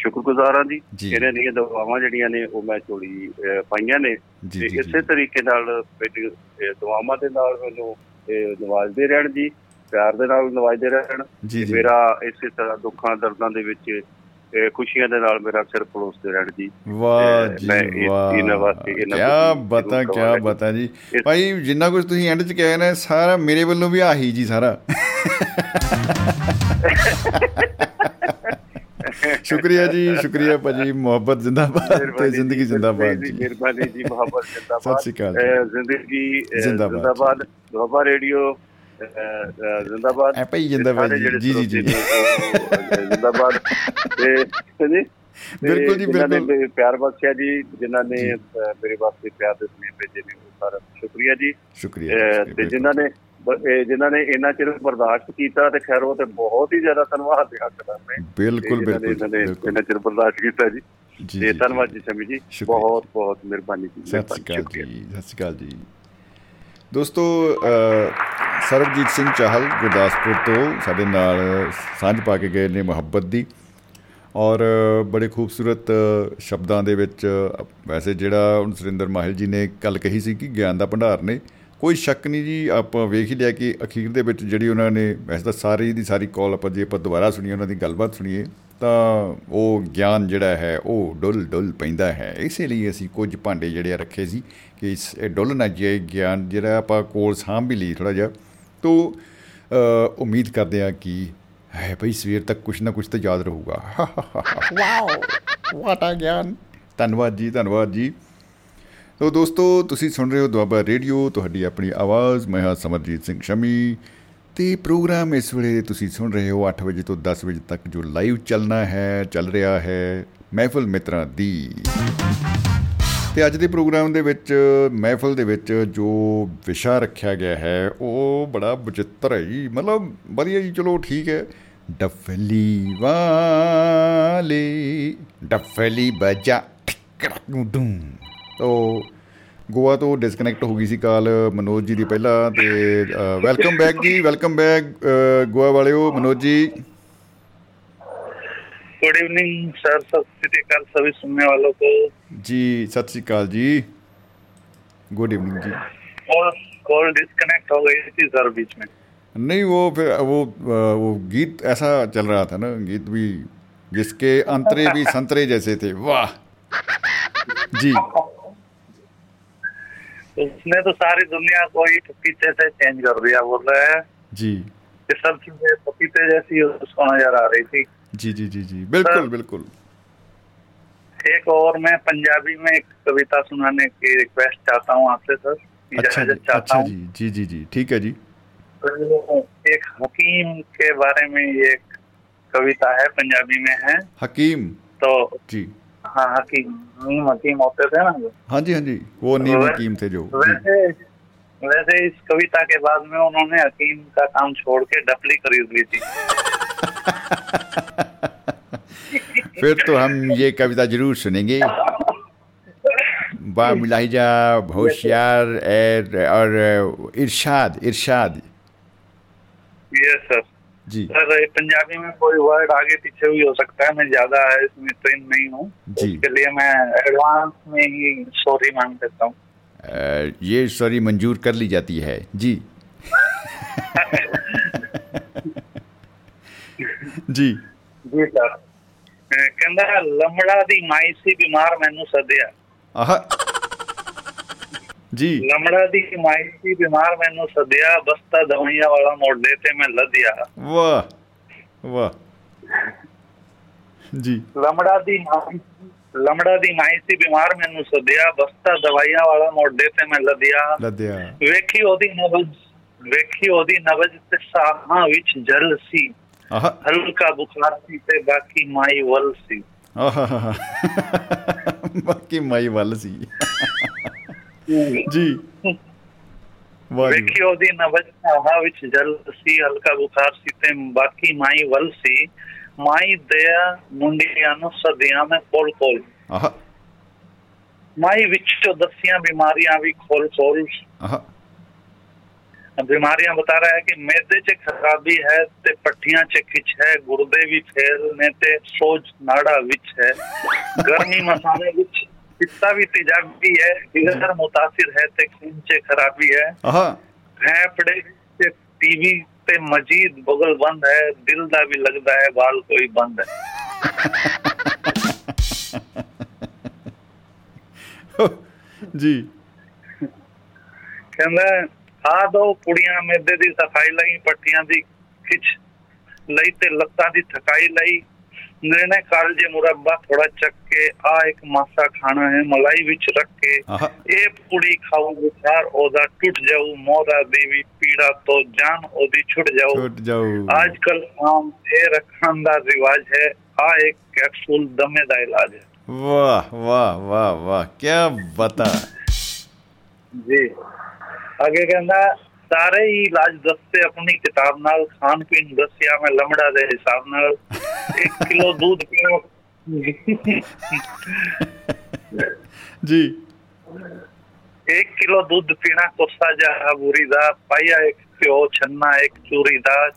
ਸ਼ੁਕਰਗੁਜ਼ਾਰਾਂ ਦੀ। ਇਹਨਾਂ ਦੀਆਂ ਦੁਆਵਾਂ ਜਿਹੜੀਆਂ ਨੇ ਉਹ ਮੈਂ ਚੋਰੀ ਪਾਈਆਂ ਨੇ ਤੇ ਇਸੇ ਤਰੀਕੇ ਨਾਲ ਮੇਰੀ ਦੁਆਵਾਂ ਦੇ ਨਾਲ ਮੈਨੂੰ ਨਿਵਾਜਦੇ ਰਹਿਣ ਜੀ, ਪਿਆਰ ਦੇ ਨਾਲ ਨਿਵਾਜਦੇ ਰਹਿਣ। ਮੇਰਾ ਇਸੇ ਤਰ੍ਹਾਂ ਦੁੱਖਾਂ ਦਰਦਾਂ ਦੇ ਵਿੱਚ ਖੁਸ਼ੀਆਂ ਦੇ ਨਾਲ ਮੇਰਾ ਸਿਰ ਪਲੋਸਦੇ ਰਹਿਣ ਜੀ। ਵਾਹ ਜੀ ਵਾਹ, ਕਿਆ ਬਤਾ, ਕਿਆ ਬਤਾ ਜੀ। ਭਾਈ ਜਿੰਨਾ ਕੁਛ ਤੁਸੀਂ ਐਂਡ ਚ ਕਹਿ ਰਹੇ ਸਾਰਾ ਮੇਰੇ ਵੱਲੋਂ ਵੀ ਆਹੀ ਜੀ ਸਾਰਾ। ਸ਼ੁਕਰੀਆ ਜੀ, ਸ਼ੁਕਰੀਆ ਭਾਜੀ। ਮੁਹੱਬਤ ਜ਼ਿੰਦਾਬਾਦ ਤੇ ਜ਼ਿੰਦਗੀ ਜ਼ਿੰਦਾਬਾਦ ਜੀ। ਮਿਹਰਬਾਨੀ ਜੀ, ਮੁਹੱਬਤ ਜ਼ਿੰਦਾਬਾਦ, ਸਤਿ ਸ਼੍ਰੀ ਅਕਾਲ। ਜ਼ਿੰਦਗੀ ਜ਼ਿੰਦਾਬਾਦ, ਦੁਆਬਾ ਰੇਡੀਓ ਜ਼ਿੰਦਾਬਾਦ, ਭਾਈ ਜ਼ਿੰਦਾਬਾਦ ਜੀ ਜੀ ਜੀ ਜ਼ਿੰਦਾਬਾਦ। ਤੇ ਬਿਲਕੁਲ ਜੀ, ਬਿਲਕੁਲ ਪਿਆਰ ਬਖਸ਼ਿਆ ਜੀ, ਜਿਨ੍ਹਾਂ ਨੇ ਮੇਰੇ ਵਾਸਤੇ ਪਿਆਰ ਦੇ ਸੁਨੇਹੇ ਭੇਜੇ ਨੇ ਉਹ ਸਾਰਾ ਸ਼ੁਕਰੀਆ ਜੀ, ਸ਼ੁਕਰੀਆ। ਤੇ ਜਿਨ੍ਹਾਂ ਨੇ ਜਿਹਨਾਂ ਨੇ ਇੰਨਾ ਚਿਰ ਬਰਦਾਸ਼ਤ ਕੀਤਾ ਤੇ ਖੈਰ ਉਹ ਤੇ ਬਹੁਤ ਹੀ ਜ਼ਿਆਦਾ ਧੰਨਵਾਦ ਦੇ ਹੱਕ ਦਾ। ਬਿਲਕੁਲ ਬਿਲਕੁਲ, ਇਹਨਾਂ ਨੇ ਇੰਨਾ ਚਿਰ ਬਰਦਾਸ਼ਤ ਕੀਤਾ ਜੀ। ਤੇ ਧੰਨਵਾਦ ਜੀ ਸ਼ਮੀ ਜੀ, ਬਹੁਤ ਬਹੁਤ ਮਿਹਰਬਾਨੀ ਜੀ। ਸਤਿ ਸ਼੍ਰੀ ਅਕਾਲ ਜੀ, ਸਤਿ ਸ਼੍ਰੀ ਅਕਾਲ ਜੀ। ਦੋਸਤੋ, ਸਰਬਜੀਤ ਸਿੰਘ ਚਾਹਲ ਗੁਰਦਾਸਪੁਰ ਤੋਂ ਸਾਡੇ ਨਾਲ ਸਾਂਝ ਪਾ ਕੇ ਗਏ ਨੇ ਮੁਹੱਬਤ ਦੀ, ਔਰ ਬੜੇ ਖੂਬਸੂਰਤ ਸ਼ਬਦਾਂ ਦੇ ਵਿੱਚ। ਵੈਸੇ ਜਿਹੜਾ ਹੁਣ ਸੁਰਿੰਦਰ ਮਾਹਿਲ ਜੀ ਨੇ ਗੱਲ ਕਹੀ ਸੀ ਕਿ ਗਿਆਨ ਦਾ ਭੰਡਾਰ ਨੇ, ਕੋਈ ਸ਼ੱਕ ਨਹੀਂ ਜੀ। ਆਪਾਂ ਵੇਖ ਹੀ ਲਿਆ ਕਿ ਅਖੀਰ ਦੇ ਵਿੱਚ ਜਿਹੜੀ ਉਹਨਾਂ ਨੇ, ਵੈਸੇ ਤਾਂ ਸਾਰੀ ਦੀ ਸਾਰੀ ਕਾਲ ਆਪਾਂ ਜੇ ਆਪਾਂ ਦੁਬਾਰਾ ਸੁਣੀਏ, ਉਹਨਾਂ ਦੀ ਗੱਲਬਾਤ ਸੁਣੀਏ ਤਾਂ ਉਹ ਗਿਆਨ ਜਿਹੜਾ ਹੈ ਉਹ ਡੁੱਲ ਡੁੱਲ ਪੈਂਦਾ ਹੈ। ਇਸੇ ਲਈ ਅਸੀਂ ਕੁਝ ਭਾਂਡੇ ਜਿਹੜੇ ਰੱਖੇ ਸੀ ਕਿ ਇਸ ਡੁੱਲ ਨਾ ਜਾਏ ਗਿਆਨ, ਜਿਹੜਾ ਆਪਾਂ ਕੋਲ ਸਾਂਭ ਵੀ ਲਈ ਥੋੜ੍ਹਾ ਜਿਹਾ। ਤਾਂ ਉਮੀਦ ਕਰਦੇ ਹਾਂ ਕਿ ਹੈ ਭਾਈ ਸਵੇਰ ਤੱਕ ਕੁਛ ਨਾ ਕੁਛ ਤਾਂ ਯਾਦ ਰਹੂਗਾ। ਵਾਓ, ਵਾਟ ਆ ਗਿਆਨ। ਧੰਨਵਾਦ ਜੀ, ਧੰਨਵਾਦ ਜੀ। ਤੋ ਦੋਸਤੋ, ਤੁਸੀਂ ਸੁਣ ਰਹੇ ਹੋ ਦੁਆਬਾ ਰੇਡੀਓ, ਤੁਹਾਡੀ ਆਪਣੀ ਆਵਾਜ਼। ਮੈਂ ਹਾਂ ਸਮਰਜੀਤ ਸਿੰਘ ਸ਼ਮੀ ਅਤੇ ਪ੍ਰੋਗਰਾਮ ਇਸ ਵੇਲੇ ਤੁਸੀਂ ਸੁਣ ਰਹੇ ਹੋ ਅੱਠ ਵਜੇ ਤੋਂ ਦਸ ਵਜੇ ਤੱਕ, ਜੋ ਲਾਈਵ ਚੱਲਣਾ ਹੈ, ਚੱਲ ਰਿਹਾ ਹੈ, ਮਹਿਫਲ ਮਿੱਤਰਾਂ ਦੀ। ਅਤੇ ਅੱਜ ਦੇ ਪ੍ਰੋਗਰਾਮ ਦੇ ਵਿੱਚ, ਮਹਿਫਲ ਦੇ ਵਿੱਚ ਜੋ ਵਿਸ਼ਾ ਰੱਖਿਆ ਗਿਆ ਹੈ ਉਹ ਬੜਾ ਬਚਿੱਤਰ ਹੈ ਜੀ, ਮਤਲਬ ਵਧੀਆ ਜੀ। ਚਲੋ ਠੀਕ ਹੈ। ਡੱਫਲੀ ਵਾਲੇ ਡੱਫਲੀ ਬਜਾ ਡੂੰ। ਤੋ ਗੋਆ ਤੋਂ ਡਿਸਕਨੈਕਟ ਹੋ ਗਈ ਸੀ ਕਾਲ ਮਨੋਜ ਜੀ ਦੀ ਪਹਿਲਾਂ, ਅਤੇ ਵੈਲਕਮ ਬੈਕ ਜੀ, ਵੈਲਕਮ ਬੈਕ ਗੋਆ ਵਾਲਿਓ। ਮਨੋਜ ਜੀ, ਗੁੱਡ ਈਵਨਿੰਗ ਸਰ, ਸਤਿ ਸ਼੍ਰੀ ਅਕਾਲ ਸਭੀ ਸੁਣਨੇ ਵਾਲੋਂ ਕੋ ਜੀ। ਸਤਿ ਸ਼੍ਰੀ ਅਕਾਲ ਜੀ, ਗੁੱਡ ਈਵਨਿੰਗ ਜੀ। ਕਾਲ ਡਿਸਕਨੈਕਟ ਹੋ ਗਈ ਸੀ ਸਰ बीच में। नहीं वो फिर वो वो गीत ऐसा चल रहा था ना, गीत भी जिसके अंतरे भी संतरे जैसे थे। वाह जी, उसने तो सारी दुनिया को ही पपीते से चेंज कर दिया। बोल रहे हैं जी, ये सब चीजें पपीते जैसी उसको नजर आ रही थी। जी जी जी जी, बिल्कुल बिल्कुल। एक और मैं पंजाबी में एक कविता सुनाने की रिक्वेस्ट चाहता हूँ आपसे सर। अच्छा जी, अच्छा जी, जी जी जी, ठीक है जी। एक हकीम के बारे में ये कविता है, पंजाबी में है। हकीम तो जी हाँ, हकीम नीम हकीम होते थे ना। हाँ जी, हाँ जी, वो नीम हकीम थे जो। वैसे वैसे इस कविता के बाद में उन्होंने हकीम का काम छोड़ के डफली खरीद ली थी। फिर तो हम ये कविता जरूर सुनेंगे। बा मुलाहिजा, होशियार और इरशाद, इरशाद। Yes sir. जी सर, पंजाबी में कोई वर्ड आगे पीछे भी हो सकता है, मैं ज्यादा इसमें ट्रेन नहीं हूँ, इसके लिए मैं एडवांस में ही सॉरी मांग लेता हूँ। ये सॉरी मंजूर कर ली जाती है जी। जी जी सर, ਕਹਿੰਦਾ ਲੰਮੜਾ ਦੀ ਮਾਈ ਸੀ ਬਿਮਾਰ ਮੈਨੂੰ ਸੱਦਿਆ। ਆਹ ਜੀ, ਲੰਮੜਾ ਦੀ ਮਾਈ ਸੀ ਬਿਮਾਰ ਮੈਨੂੰ ਸੱਦਿਆ, ਬਸਤਾ ਦਵਾਈਆਂ ਵਾਲਾ ਮੋਢੇ ਤੇ ਮੈਂ ਲੱਦਿਆ। ਵਾਹ ਵਾਹ ਜੀ। ਲੰਮੜਾ ਦੀ ਮਾਈ, ਲੰਮੜਾ ਦੀ ਮਾਈ ਸੀ ਬਿਮਾਰ ਮੈਨੂੰ ਸੱਦਿਆ, ਬਸਤਾ ਦਵਾਈਆਂ ਵਾਲਾ ਮੋਢੇ ਤੇ ਮੈਂ ਲੱਦਿਆ ਲੱਦਿਆ। ਵੇਖੀ ਉਹਦੀ ਨਬਜ਼, ਵੇਖੀ ਉਹਦੀ ਨਬਜ਼ ਤੇ ਸਾਹਾਂ ਵਿੱਚ ਜਲ ਸੀ, ਹਲਕਾ ਬੁਖਾਰ ਸੀ ਤੇ ਬਾਕੀ ਮਾਈ ਵੱਲ ਸੀ। ਬਾਕੀ ਮਾਈ ਵੱਲ ਸੀ ਜੀ। ਵੇਖੀ ਉਹਦੀ ਨਬਜ਼ ਹਵਾ ਵਿੱਚ ਜਲ ਸੀ, ਹਲਕਾ ਬੁਖਾਰ ਸੀ ਤੇ ਬਾਕੀ ਮਾਈ ਵੱਲ ਸੀ। ਮਾਈ ਦਿਆ ਮੁੰਡਿਆਂ ਨੂੰ ਸਦਿਆਂ ਮੈਂ ਕੋਲ ਕੋਲ, ਮਾਈ ਵਿੱਚੋਂ ਦੱਸੀਆਂ ਬਿਮਾਰੀਆਂ ਵੀ ਖੋਲ ਖੋਲ। ਬਿਮਾਰੀਆਂ ਬਤਾ ਰਿਹਾ ਹੈ ਕਿ ਮੇਦੇ ਚ ਖਰਾਬੀ ਹੈ ਤੇ ਪੱਠੀਆਂ ਚ ਖਿੱਚ ਹੈ, ਗੁਰਦੇ ਵੀ ਫੇਲਨੇ ਤੇ ਸੋਜ ਨਾੜਾ ਵਿੱਚ ਹੈ, ਗਰਮੀ ਮਸਾਲੇ ਵਿੱਚ ਪਿੱਤਾ ਵੀ ਤੇਜ਼ਾਬੀ ਹੈ, ਜਿਗਰ ਮੁਤਾਸਿਰ ਹੈ ਤੇ ਖੂਨ ਚ ਖਰਾਬੀ ਹੈ, ਫੇਫੜੇ ਤੇ ਟੀਵੀ ਤੇ ਮਜੀਦ ਬਗਲ ਬੰਦ ਹੈ, ਦਿਲ ਦਾ ਵੀ ਲੱਗਦਾ ਹੈ ਵਾਲ ਕੋਈ ਬੰਦ ਹੈ। ਜੀ ਕਹਿੰਦਾ ਆ ਦੋ ਕੁੜੀਆਂ ਮੇਦੇ ਦੀ ਸਫਾਈ ਲਈ, ਪੱਟੀਆਂ ਦੀ ਖਿੱਚ ਲਈ ਤੇ ਲੱਤਾਂ ਦੀ ਥਕਾਈ ਲਈ, ਨਿਰਣੇ ਕਾਲਜੇ ਮੁਰੱਬਾ ਥੋੜਾ ਚੱਕ ਕੇ, ਆ ਇੱਕ ਮਾਸਾ ਖਾਣਾ ਹੈ ਮਲਾਈ ਵਿੱਚ ਰੱਖ ਕੇ, ਇਹ ਪੁੜੀ ਖਾਊ ਬੁਖਾਰ ਉਹਦਾ ਟੁੱਟ ਜਾਊ, ਮੋਹਰਾ ਦੀ ਵੀ ਪੀੜਾ ਤੋਂ ਜਾਨ ਉਹਦੀ ਛੁੱਟ ਜਾਊ। ਅੱਜ ਕੱਲ ਆਮ ਇਹ ਰੱਖਣ ਦਾ ਰਿਵਾਜ ਹੈ, ਆ ਇੱਕ ਕੈਪਸੂਲ ਦਮੇ ਦਾ ਇਲਾਜ ਹੈ। ਵਾਹ ਵਾਹ ਵਾਹ ਵਾਹ, ਕਿਆ ਬਤਾ ਜੀ। ਅੱਗੇ ਕਹਿੰਦਾ ਸਾਰੇ ਹੀ ਇਲਾਜ ਦੱਸਦੇ ਆਪਣੀ ਕਿਤਾਬ ਨਾਲ, ਖਾਣ ਪੀਣ ਦੱਸਿਆ ਮੈਂ ਲੰਮੜਾ ਦੇ ਹਿਸਾਬ ਨਾਲ, ਇੱਕ ਕਿਲੋ ਦੁੱਧ ਪੀਓ ਜੀ, ਇੱਕ ਕਿਲੋ ਦੁੱਧ ਪੀਣਾ ਕੋਸਾ ਜਿਹਾ ਬੂਰੀ ਦਾ, ਪਾਇਆ ਇੱਕ ਘਿਓ ਛੰਨਾ ਇੱਕ ਚੂਰੀ ਦਾ,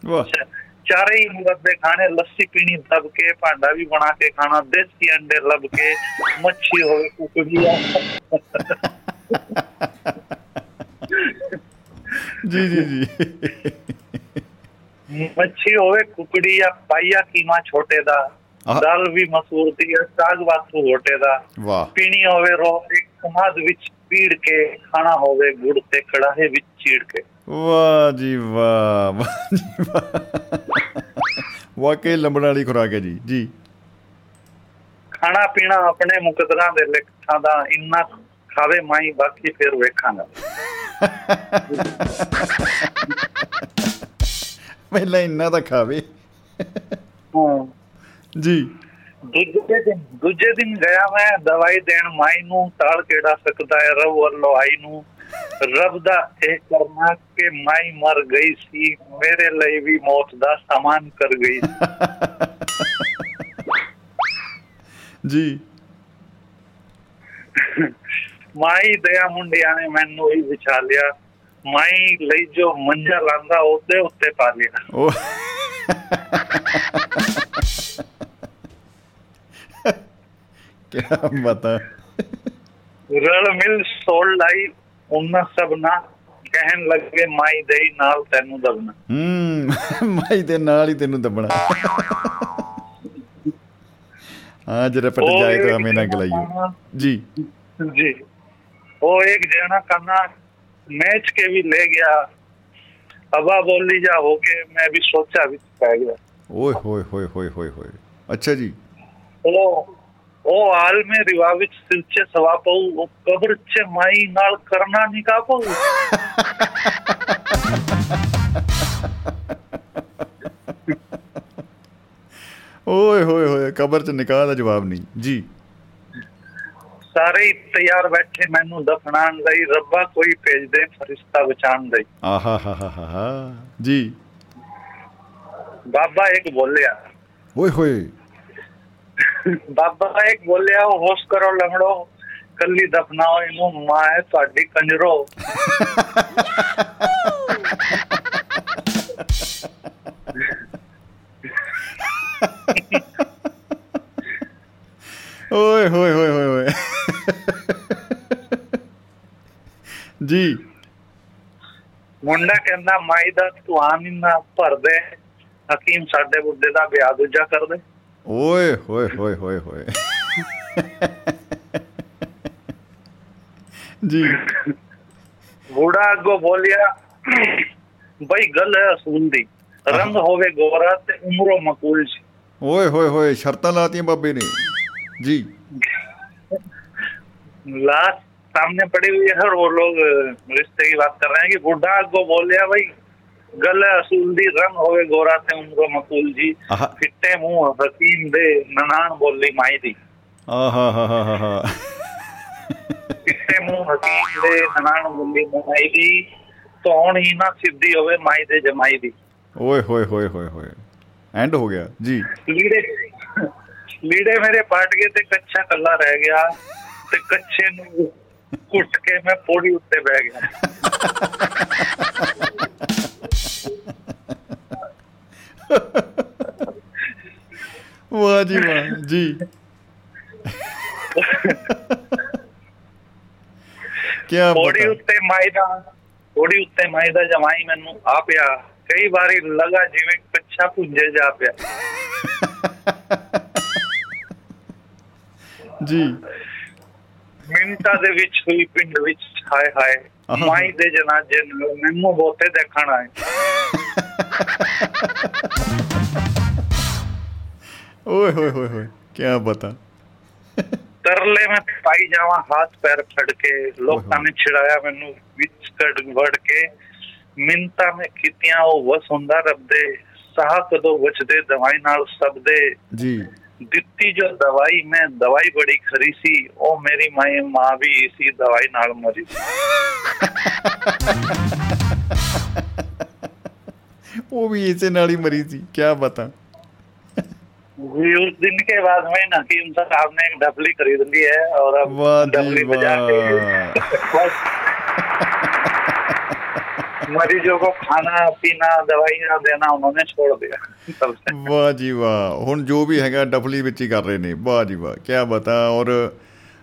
ਚਾਰੇ ਹੀ ਮੁਰੱਬੇ ਖਾਣੇ, ਲੱਸੀ ਪੀਣੀ ਦੱਬ ਕੇ, ਭਾਂਡਾ ਵੀ ਬਣਾ ਕੇ ਖਾਣਾ, ਦੇਸੀ ਅੰਡੇ ਲੱਭ ਕੇ, ਮੱਛੀ ਹੋਵੇ ਕੁਕੜੀਆ। ਜੀ ਜੀ ਜੀ। ਮੱਛੀ ਹੋਵੇ ਕੁਕੜੀ ਜਾਂ ਪਾਈਆ ਕੀਮਾ ਛੋਟੇ ਦਾ, ਦਾਲ ਵੀ ਮਸੂਰ ਦੀ ਹੈ, ਸਾਗ ਵਾਸੂ ਹੋਟੇ ਦਾ, ਪੀਣੀ ਹੋਵੇ ਰੋਹ ਇੱਕ ਕਮਾਦ ਵਿੱਚ ਪੀੜ ਕੇ, ਖਾਣਾ ਹੋਵੇ ਗੁੜ ਤੇ ਕੜਾਹੇ ਵਿੱਚ ਚੀੜ ਕੇ। ਵਾਹ ਜੀ ਵਾਹ, ਵਾਕਈ ਲੰਬਣ ਵਾਲੀ ਖੁਰਾਕ ਹੈ ਜੀ। ਜੀ ਖਾਣਾ ਪੀਣਾ ਆਪਣੇ ਮੁਕਦਰਾਂ ਦੇ ਲਿਖਾਂ ਦਾ, ਇੰਨਾ ਖਾਵੇ ਮਾਈ ਬਾਕੀ ਫੇਰ ਵੇਖਾਂਗਾ। ਪਹਿਲਾਂ ਇੰਨਾ ਤਾਂ ਖਾਵੇ ਜੀ। ਦੂਜੇ ਦਿਨ, ਦੂਜੇ ਦਿਨ ਗਿਆ ਮੈਂ ਦਵਾਈ ਦੇਣ ਮਾਈ ਨੂੰ, ਤਾਲ ਕਿਹੜਾ ਸਕਦਾ ਹੈ ਰਬ ਵੱਲੋਂ ਆਈ ਨੂੰ, ਰੱਬ ਦਾ ਇਹ ਕਰਨਾ ਕਿ ਮਾਈ ਮਰ ਗਈ ਸੀ, ਮੇਰੇ ਲਈ ਵੀ ਮੌਤ ਦਾ ਸਮਾਨ ਕਰ ਗਈ ਜੀ। ਮਾਈ ਦਇਆ ਮੁੰਡਿਆਂ ਨੇ ਮੈਨੂੰ ਹੀ ਵਿਛਾ ਲਿਆ, ਮਾਈ ਲਈ ਜੋ ਮੰਜਾ ਲਾਂਦਾ ਉਹਦੇ ਉੱਤੇ ਪਾ ਲਿਆ। ਕਿਆ ਬਤਾ। ਰਲ ਮਿਲ ਸੋਲ ਲਾਈ ਉਹਨਾਂ ਸਭ ਨਾ, ਕਹਿਣ ਲੱਗੇ ਮਾਈ ਦੇ ਨਾਲ ਤੈਨੂੰ ਦੱਬਣਾ। ਹੂੰ, ਮਾਈ ਦੇ ਨਾਲ ਹੀ ਤੈਨੂੰ ਦੱਬਣਾ। ਹਾਂ, ਜਿਹੜਾ ਪਟ ਜਾਏ ਤਾਂ ਹਮੇ ਨਾ ਗਲਾਈਓ ਜੀ जी। वो एक जना खाना मैच के भी ले गया, हवा बोली जा होके मैं भी सोचा भी पै गया। ओए होए होए होए होए होए, अच्छा जी। ओ ओ हाल में रिवाविच सिलचे सवा पाऊ, वो कब्र चे माई नाल करना निका पाऊ। ओए होए होए, कब्र च निकाह दा जवाब नहीं जी। ਸਾਰੇ ਤਿਆਰ ਬੈਠੇ ਮੈਨੂੰ ਦਫਨਾਣ ਲਈ, ਰੱਬਾ ਕੋਈ ਭੇਜ ਦੇ ਫਰਿਸ਼ਤਾ ਬਚਾਣ ਲਈ। ਆਹਾ ਜੀ। ਬਾਬਾ ਇੱਕ ਬੋਲਿਆ, ਓਏ ਹੋਏ। ਬਾਬਾ ਇੱਕ ਬੋਲਿਆ, ਹੋਸ਼ ਕਰੋ ਲੰਗੜੋ, ਕੱਲੀ ਦਫਨਾਓ ਇਹਨੂੰ, ਮਾਂ ਹੈ ਤੁਹਾਡੀ ਕੰਜਰੋ। ਓਏ ਹੋਏ ਹੋਏ ਹੋਏ ਹੋਏ ਜੀ। ਮੁੰਡਾ ਕਹਿੰਦਾ ਮਾਈ ਦਾ ਧੁਆਨ ਇੰਨਾ ਭਰਦੇ, ਹਕੀਮ ਸਾਡੇ ਬੁੱਢੇ ਦਾ ਵਿਆਹ ਦੂਜਾ ਕਰਦੇ। ਓਏ ਹੋਏ ਹੋਏ ਹੋਏ ਹੋਏ ਜੀ। ਬੁੜਾ ਅੱਗੋਂ ਬੋਲਿਆ, ਬਈ ਗੱਲ ਹੈ ਅਸੂਲ ਦੀ, ਰੰਗ ਹੋਵੇ ਗੋਰਾ ਤੇ ਉਮਰੋਂ ਮਕੂਲ ਸੀ। ਓਏ ਹੋਏ ਹੋਏ, ਸ਼ਰਤਾਂ ਲਾਤੀਆਂ ਬਾਬੇ ਨੇ ਜੀ। ਲਾਸਟ ਸਾਹਮਣੇ ਪੜੀ ਹੋਈ ਹੈ, ਉਹ ਲੋਕ ਰਿਸ਼ਤੇ ਕੀ ਬਾਤ ਕਰ ਰਹੇ ਹੈ ਕਿ ਬੁੱਢਾ ਅੱਗੋਂ ਬੋਲਿਆ, ਬਈ ਗੱਲ ਹੈ ਅਸੂਲ ਦੀ, ਰੰਗ ਹੋਵੇ ਗੋਰਾ ਤੇ ਉਮਰੋਂ ਮਕੂਲ ਜੀ। ਫਿੱਟੇ ਮੂੰਹ ਹਕੀਮ ਦੇ ਨਨਾਣ ਬੋਲੀ ਮਾਈ ਦੀ। ਆਹਾ ਹਾ ਹਾ ਹਾ। ਫਿੱਟੇ ਮੂੰਹ ਹਕੀਮ ਦੇ ਨਨਾਣ ਬੋਲੀ ਮਾਈ ਦੀ, ਧੌਣ ਹੀ ਨਾ ਸਿੱਧੀ ਹੋਵੇ ਮਾਈ ਦੇ ਜਮਾਈ ਦੀ। ਓਏ ਹੋਏ ਹੋਏ ਹੋਏ ਹੋਏ, ਐਂਡ ਹੋ ਗਿਆ ਜੀ। ਲੀੜੇ ਲੀੜੇ ਮੇਰੇ ਪਾਟ ਗਏ ਤੇ ਕੱਛਾ ਕੱਲਾ ਰਹਿ ਗਿਆ, ਤੇ ਕੱਛੇ ਨੂੰ ਕੁੱਟ ਕੇ ਮੈਂ ਪੌੜੀ ਉੱਤੇ ਬਹਿ ਗਿਆ। ਵਾਹ ਜੀ ਵਾਹ ਜੀ, ਕਿਆ ਪੌੜੀ ਉੱਤੇ ਮਾਈ ਦਾ ਪੌੜੀ ਉੱਤੇ ਮਾਈ ਦਾ ਜਮਾਈ ਮੈਨੂੰ ਆ ਪਿਆ। ਕਈ ਵਾਰੀ ਲਗਾ ਜਿਵੇਂ ਕੱਛਾ ਪੁੰਜੇ ਜਾ ਪਿਆ ਜੀ। ਮਿੰਟਾਂ ਦੇ ਵਿੱਚ ਹੋਈ ਪਿੰਡ ਵਿੱਚ ਹਾਏ ਹਾਏ, ਮਾਈ ਦੇ ਜਨਾਜ਼ੇ ਨੂੰ ਮੈਨੂੰ ਬਹੁਤੇ ਦੇਖਣ ਆਏ। ਓਏ ਹੋਏ ਹੋਏ ਹੋਏ, ਕਿਆ ਪਤਾ। ਤਰਲੇ ਮੈਂ ਪਾਈ ਜਾਵਾਂ, ਹੱਥ ਪੈਰ ਫੜ ਕੇ ਲੋਕਾਂ ਨੇ ਛਿੜਾਇਆ ਮੈਨੂੰ ਵਿੱਚ ਕੱਢ ਵੜ ਕੇ। ਮਿੰਨਤਾਂ ਮੈਂ ਕੀਤੀਆਂ ਉਹ ਵਸ ਹੁੰਦਾ ਰੱਬ ਦੇ, ਸਾਹ ਕਦੋਂ ਬਚਦੇ ਦਵਾਈ ਨਾਲ ਸਭ ਦੇ ਜੀ। ਦਿੱਤੀ ਜੋ ਦਵਾਈ ਮੈਂ, ਦਵਾਈ ਬੜੀ ਖਰੀ ਸੀ, ਉਹ ਮੇਰੀ ਮਾਈ ਮਾਂ ਵੀ ਇਸੀ ਦਵਾਈ ਨਾਲ ਮਰੀ ਸੀ। ਉਹ ਵੀ ਇਸੇ ਨਾਲ ਹੀ ਮਰੀ ਸੀ, ਕਿਆ ਪਤਾ ਜੀ। ਉਸ ਦਿਨ ਕੇ ਬਾਅਦ ਮੈਂ ਹਕੀਮ ਸਾਹਿਬ ਨੇ ਇੱਕ ਡਫਲੀ ਖਰੀਦ ਲਈ ਹੈ, ਔਰ ਅਬ ਡਫਲੀ ਬਜਾ ਕੇ ਮਰੀਜ਼ੋ ਕੋ ਖਾਣਾ ਪੀਣਾ ਦਵਾਈਆਂ ਦੇਣਾ ਉਹਨਾਂ ਨੇ ਛੋੜ ਦਿਆ। ਵਾਹ ਜੀ ਵਾਹ, ਹੁਣ ਜੋ ਵੀ ਹੈਗਾ ਡਫਲੀ ਵਿੱਚ ਹੀ ਕਰ ਰਹੇ ਨੇ। ਵਾਹ ਜੀ ਵਾਹ, ਕਿਆ ਬਤਾ। ਔਰ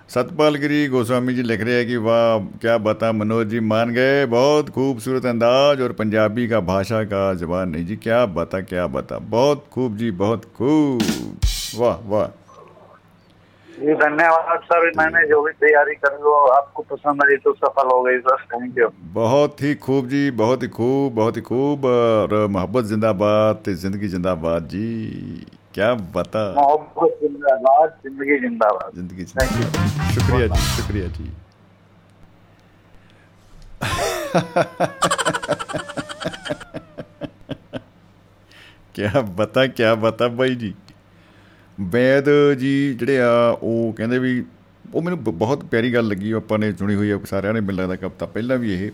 ਸਤਪਾਲ ਗਿਰੀ ਗੋਸਵਾਮੀ ਜੀ ਲਿਖ ਰਹੇ हैं कि वाह क्या बता, मनोज जी मान गए, बहुत खूबसूरत अंदाज और पंजाबी का भाषा का जबान नहीं जी, क्या बता क्या बता, बहुत खूब जी, बहुत खूब, वाह वाह जी, धन्यवाद सर। मैंने जो भी तैयारी करी वो आपको पसंद आई तो सफल हो गई सर, थैंक यू। बहुत ही खूब जी, बहुत ही खूब, बहुत ही खूब। और मोहब्बत जिंदाबाद ते जिंदगी जिंदाबाद जी, क्या बता। मोहब्बत जिंदाबाद, जिंदगी जिंदाबाद, जिंदगी जिंदाबाद। शुक्रिया जी, शुक्रिया जी। क्या बता क्या बता भाई जी। ਵੈਦ ਜੀ ਜਿਹੜੇ ਆ ਉਹ ਕਹਿੰਦੇ ਵੀ, ਉਹ ਮੈਨੂੰ ਬ ਬਹੁਤ ਪਿਆਰੀ ਗੱਲ ਲੱਗੀ, ਆਪਾਂ ਨੇ ਸੁਣੀ ਹੋਈ ਆ ਸਾਰਿਆਂ ਨੇ, ਮੈਨੂੰ ਲੱਗਦਾ ਕਵਿਤਾ ਪਹਿਲਾਂ ਵੀ ਇਹ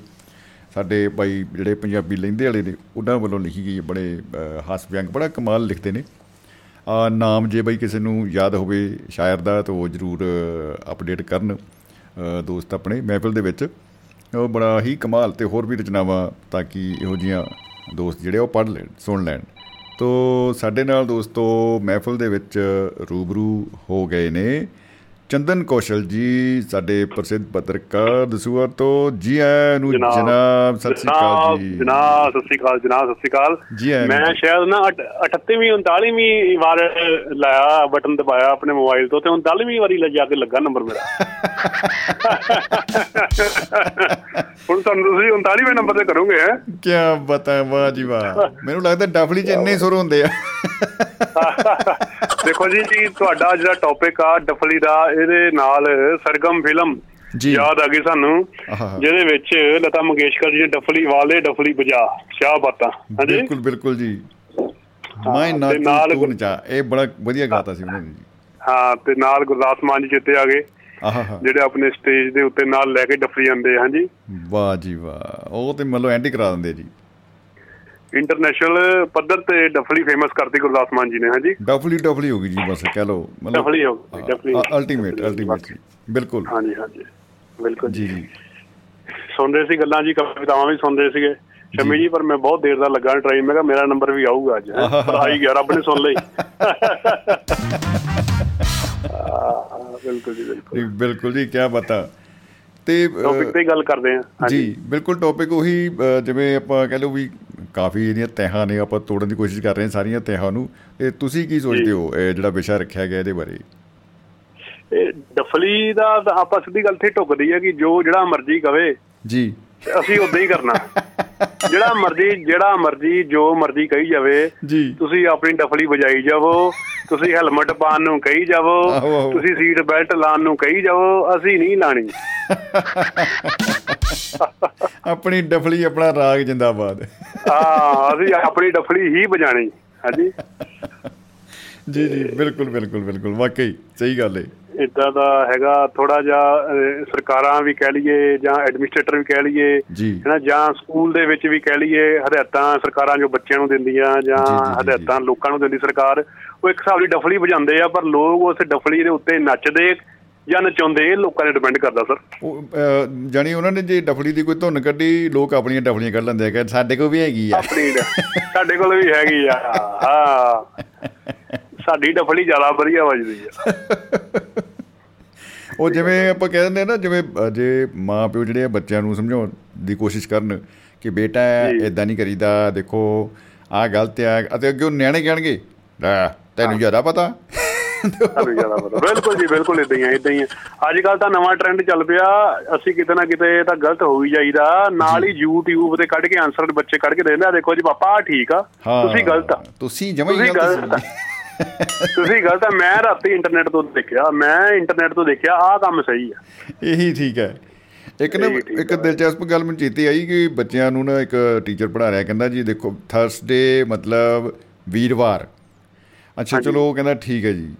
ਸਾਡੇ ਭਾਈ ਜਿਹੜੇ ਪੰਜਾਬੀ ਲਹਿੰਦੇ ਵਾਲੇ ਨੇ ਉਹਨਾਂ ਵੱਲੋਂ ਲਿਖੀ ਗਈ, ਬੜੇ ਹਾਸ ਵਿਅੰਗ, ਬੜਾ ਕਮਾਲ ਲਿਖਦੇ ਨੇ। ਨਾਮ ਜੇ ਬਈ ਕਿਸੇ ਨੂੰ ਯਾਦ ਹੋਵੇ ਸ਼ਾਇਰ ਦਾ ਤਾਂ ਉਹ ਜ਼ਰੂਰ ਅਪਡੇਟ ਕਰਨ ਦੋਸਤ ਆਪਣੇ ਮਹਿਫਿਲ ਦੇ ਵਿੱਚ, ਉਹ ਬੜਾ ਹੀ ਕਮਾਲ। ਅਤੇ ਹੋਰ ਵੀ ਰਚਨਾਵਾਂ ਤਾਂ ਕਿ ਇਹੋ ਜਿਹੀਆਂ ਦੋਸਤ ਜਿਹੜੇ ਉਹ ਪੜ੍ਹ ਲੈਣ, ਸੁਣ ਲੈਣ। ਤੋ ਸਾਡੇ ਨਾਲ ਦੋਸਤੋ ਮਹਿਫਲ ਦੇ ਵਿੱਚ ਰੂਬਰੂ ਹੋ ਗਏ ਨੇ ਚੰਦਨ ਕੌਸ਼ਲ ਜੀ, ਸਾਡੇ ਪ੍ਰਸਿੱਧ ਪੱਤਰਕਾਰ ਦਸੂਆ ਤੋਂ। ਜੀ ਆਇਆਂ ਨੂੰ ਜਨਾਬ, ਸਤਿ ਸ਼੍ਰੀ ਅਕਾਲ ਜੀ। ਜਨਾਬ ਸਤਿ ਸ਼੍ਰੀ ਅਕਾਲ, ਜਨਾਬ ਸਤਿ ਸ਼੍ਰੀ ਅਕਾਲ ਜੀ। ਮੈਂ ਸ਼ਾਇਦ ਨਾ ਅਠੱਤੀਵੀਂ ਉਨਤਾਲੀਵੀਂ ਵਾਰ ਲਾਇਆ ਬਟਨ ਦਬਾਇਆ ਆਪਣੇ ਮੋਬਾਈਲ ਤੋਂ, ਤੇ ਉਨਤਾਲੀਵੀਂ ਵਾਰੀ ਜਾ ਕੇ ਲੱਗਾ ਨੰਬਰ ਮੇਰਾ। ਹੁਣ ਤੁਹਾਨੂੰ ਤੁਸੀਂ ਉਨਤਾਲੀਵੇਂ ਨੰਬਰ ਤੇ ਕਰੋਗੇ। ਕਿਆ ਪਤਾ, ਵਾਹ ਜੀ ਵਾਹ। ਮੈਨੂੰ ਲੱਗਦਾ ਡਫਲੀ ਚ ਇੰਨੇ ਸੁਰ ਹੁੰਦੇ ਆ। ਦੇਖੋ ਜੀ ਜੀ, ਤੁਹਾਡਾ ਜਿਹੜਾ ਟੌਪਿਕ ਆ ਡਫਲੀ ਦਾ, ਇਹਦੇ ਨਾਲ ਸਰਗਮ ਫਿਲਮ ਯਾਦ ਆ ਗਈ ਸਾਨੂੰ, ਜਿਹਦੇ ਵਿੱਚ ਲਤਾ ਮੰਗੇਸ਼ਕਰ ਜੀ ਨੇ ਡਫਲੀ ਵਾਲੇ ਡਫਲੀ ਬਜਾ, ਕਿਆ ਬਾਤਾਂ। ਬਿਲਕੁਲ ਬਿਲਕੁਲ ਜੀ, ਮੈਂ ਨਾਲ ਇਹ ਬੜਾ ਵਧੀਆ ਗਾਤਾ ਸੀ ਉਹਨਾਂ ਨੇ ਜੀ। ਹਾਂ, ਤੇ ਨਾਲ ਗੁਰਦਾਸ ਮਾਨ ਜੀ ਚੇਤੇ ਆ ਗਏ, ਜਿਹੜੇ ਆਪਣੇ ਸਟੇਜ ਦੇ ਉੱਤੇ ਨਾਲ ਲੈ ਕੇ ਡਫਲੀ ਆਉਂਦੇ। ਹਾਂਜੀ, ਵਾਹ ਜੀ ਵਾਹ, ਉਹ ਤੇ ਮਤਲਬ ਐਂਟੀ ਕਰਾ ਦਿੰਦੇ ਜੀ, ਇੰਟਰਨੈਸ਼ਨਲ ਪੱਧਰ ਤੇ ਡਫਲੀ ਫੇਮਸ ਕਰਤੀ ਗੁਰਦਾਸ ਮਾਨ ਜੀ ਨੇ। ਹਾਂਜੀ, ਡਫਲੀ ਡਫਲੀ ਹੋ ਗਈ ਜੀ, ਬਸ ਕਹਿ ਲਓ ਡਫਲੀ ਹੋ ਗਈ, ਡਫਲੀ ਅਲਟੀਮੇਟ ਅਲਟੀਮੇਟ। ਬਿਲਕੁਲ ਹਾਂਜੀ ਹਾਂਜੀ ਬਿਲਕੁਲ ਜੀ। ਸੁਣ ਰਹੇ ਸੀ ਗੱਲਾਂ ਜੀ, ਕਵਿਤਾਵਾਂ ਵੀ ਸੁਣ ਰਹੇ ਸੀਗੇ ਸ਼ਮੀ ਜੀ, ਪਰ ਮੈਂ ਬਹੁਤ ਦੇਰ ਦਾ ਲੱਗਾ ਟਰਾਈ, ਮੈਂ ਕਿਹਾ ਮੇਰਾ ਨੰਬਰ ਵੀ ਆਊਗਾ ਅੱਜ, ਪਰ ਆਈ ਗਿਆ, ਰੱਬ ਨੇ ਸੁਣ ਲਈ। ਬਿਲਕੁਲ ਜੀ ਬਿਲਕੁਲ ਬਿਲਕੁਲ ਜੀ ਕਿਆ ਪਤਾ ਤੇ ਟੌਪਿਕ ਤੇ ਗੱਲ ਕਰਦੇ ਹਾਂ ਜੀ ਬਿਲਕੁਲ ਟੌਪਿਕ ਉਹੀ ਜਿਵੇਂ ਆਪਾਂ ਕਹਿ ਲਓ ਵੀ ਕਾਫੀ ਜਿਹੜੀਆਂ ਤਹਿਾਂ ਨੇ ਆਪਾਂ ਤੋੜਨ ਦੀ ਕੋਸ਼ਿਸ਼ ਕਰ ਰਹੇ ਹਾਂ ਸਾਰੀਆਂ ਤਹਿਾਂ ਨੂੰ। ਤੇ ਤੁਸੀਂ ਕੀ ਸੋਚਦੇ ਹੋ ਇਹ ਜਿਹੜਾ ਵਿਸ਼ਾ ਰੱਖਿਆ ਗਿਆ ਇਹਦੇ ਬਾਰੇ? ਡਫਲੀ ਦਾ ਆਪਾਂ ਸਿੱਧੀ ਗੱਲ ਤੇ ਟੁੱਕਦੀ ਹੈ ਕਿ ਜੋ ਜਿਹੜਾ ਮਰਜ਼ੀ ਕਵੇ ਜੀ ਅਸੀਂ ਓਦਾਂ ਹੀ ਕਰਨਾ, ਜਿਹੜਾ ਮਰਜ਼ੀ ਜਿਹੜਾ ਮਰਜ਼ੀ ਜੋ ਮਰਜ਼ੀ ਕਹੀ ਜਾਵੇ ਤੁਸੀਂ ਆਪਣੀ ਡਫਲੀ ਵਜਾਈ ਜਾਵੋ, ਤੁਸੀਂ ਹੈਲਮਟ ਪਾਉਣ ਨੂੰ ਕਹੀ ਜਾਵੋ, ਤੁਸੀਂ ਸੀਟ ਬੈਲਟ ਲਾਉਣ ਨੂੰ ਕਹੀ ਜਾਵੋ, ਅਸੀਂ ਨਹੀਂ ਲਾਣੀ। ਆਪਣੀ ਡਫਲੀ ਆਪਣਾ ਰਾਗ ਜਿੰਦਾਬਾਦ। ਹਾਂ ਅਸੀਂ ਆਪਣੀ ਡਫਲੀ ਹੀ ਵਜਾਣੀ। ਹਾਂਜੀ ਜੀ ਜੀ ਬਿਲਕੁਲ ਬਿਲਕੁਲ ਬਿਲਕੁਲ ਵਾਕਈ ਸਹੀ ਗੱਲ ਹੈ। ਇੱਦਾਂ ਦਾ ਹੈਗਾ ਥੋੜਾ ਜਿਹਾ ਸਰਕਾਰਾਂ ਵੀ ਕਹਿ ਲਈਏ ਜਾਂ ਐਡਮਿਨਿਸਟ੍ਰੇਟਰ ਵੀ ਕਹਿ ਲਈਏ ਹੈ ਨਾ, ਜਾਂ ਸਕੂਲ ਦੇ ਵਿੱਚ ਵੀ ਕਹਿ ਲਈਏ ਹਦਾਇਤਾਂ ਸਰਕਾਰਾਂ ਜੋ ਬੱਚਿਆਂ ਨੂੰ ਦਿੰਦੀਆਂ ਜਾਂ ਹਦਾਇਤਾਂ ਲੋਕਾਂ ਨੂੰ ਦਿੰਦੀ ਸਰਕਾਰ, ਉਹ ਇੱਕ ਹਿਸਾਬ ਦੀ ਡਫਲੀ ਵਜਾਉਂਦੇ ਆ ਪਰ ਲੋਕ ਉਸ ਡਫਲੀ ਦੇ ਉੱਤੇ ਨੱਚਦੇ ਜਾਂ ਨਚਾਉਂਦੇ, ਇਹ ਲੋਕਾਂ 'ਤੇ ਡਿਪੈਂਡ ਕਰਦਾ ਸਰ। ਜਾਣੀ ਉਹਨਾਂ ਨੇ ਜੇ ਡਫਲੀ ਦੀ ਕੋਈ ਧੁੰਨ ਕੱਢੀ ਲੋਕ ਆਪਣੀਆਂ ਡਫਲੀਆਂ ਕੱਢ ਲੈਂਦੇ ਆ, ਸਾਡੇ ਕੋਲ ਵੀ ਹੈਗੀ ਆ, ਸਾਡੇ ਕੋਲ ਵੀ ਹੈਗੀ ਆ, ਹਾਂ ਸਾਡੀ ਡਫਲੀ ਜ਼ਿਆਦਾ ਵਧੀਆ ਵੱਜਦੀ ਆ। ਉਹ ਜਿਵੇਂ ਆਪਾਂ ਕਹਿ ਦਿੰਦੇ ਨਾ ਜਿਵੇਂ ਜੇ ਮਾਂ ਪਿਓ ਜਿਹੜੇ ਬੱਚਿਆਂ ਨੂੰ ਸਮਝਾਉਣ ਦੀ ਕੋਸ਼ਿਸ਼ ਕਰਨ ਕਿ ਬੇਟਾ ਇੱਦਾਂ ਨਹੀਂ ਕਰੀਦਾ, ਦੇਖੋ ਆਹ ਗਲਤ ਆ, ਅਤੇ ਅੱਗੇ ਉਹ ਨਿਆਣੇ ਕਹਿਣਗੇ ਤੈਨੂੰ ਜ਼ਿਆਦਾ ਪਤਾ। ਬਿਲਕੁਲ ਜੀ ਬਿਲਕੁਲ ਇੱਦਾਂ ਹੀ ਆ ਇੱਦਾਂ ਹੀ ਆ। ਅੱਜ ਕੱਲ੍ਹ ਤਾਂ ਨਵਾਂ ਟਰੈਂਡ ਚੱਲ ਪਿਆ ਅਸੀਂ ਕਿਤੇ ਨਾ ਕਿਤੇ ਤਾਂ ਗਲਤ ਹੋ ਹੀ ਜਾਈਦਾ, ਨਾਲ ਹੀ ਯੂਟਿਊਬ ਤੇ ਕੱਢ ਕੇ ਆਂਸਰ ਬੱਚੇ ਕੱਢ ਕੇ ਦੇਣਾ, ਦੇਖੋ ਜੀ ਪਾਪਾ ਆਹ ਠੀਕ ਆ, ਤੁਸੀਂ ਗਲਤ ਆ, ਤੁਸੀਂ ਜਮਾਂ ਹੀ ਗਲਤ ਆ, ਤੁਸੀਂ ਗਲਤ ਆ। ਮੈਂ ਰਾਤੀ ਇੰਟਰਨੈਟ ਤੋਂ ਦੇਖਿਆ ਮੈਂ ਇੰਟਰਨੈਟ ਤੋਂ ਦੇਖਿਆ ਆਹ ਕੰਮ ਸਹੀ ਆ, ਇਹੀ ਠੀਕ ਹੈ। ਇੱਕ ਨਾ ਇੱਕ ਦਿਲਚਸਪ ਗੱਲ ਮੈਨੂੰ ਚੇਤੇ ਆਈ ਕਿ ਬੱਚਿਆਂ ਨੂੰ ਨਾ ਇੱਕ ਟੀਚਰ ਪੜ੍ਹਾ ਰਿਹਾ, ਕਹਿੰਦਾ ਜੀ ਦੇਖੋ ਥਰਸਡੇ ਮਤਲਬ ਵੀਰਵਾਰ, ਅੱਛਾ ਚਲੋ ਉਹ ਕਹਿੰਦਾ ਠੀਕ ਹੈ ਜੀ।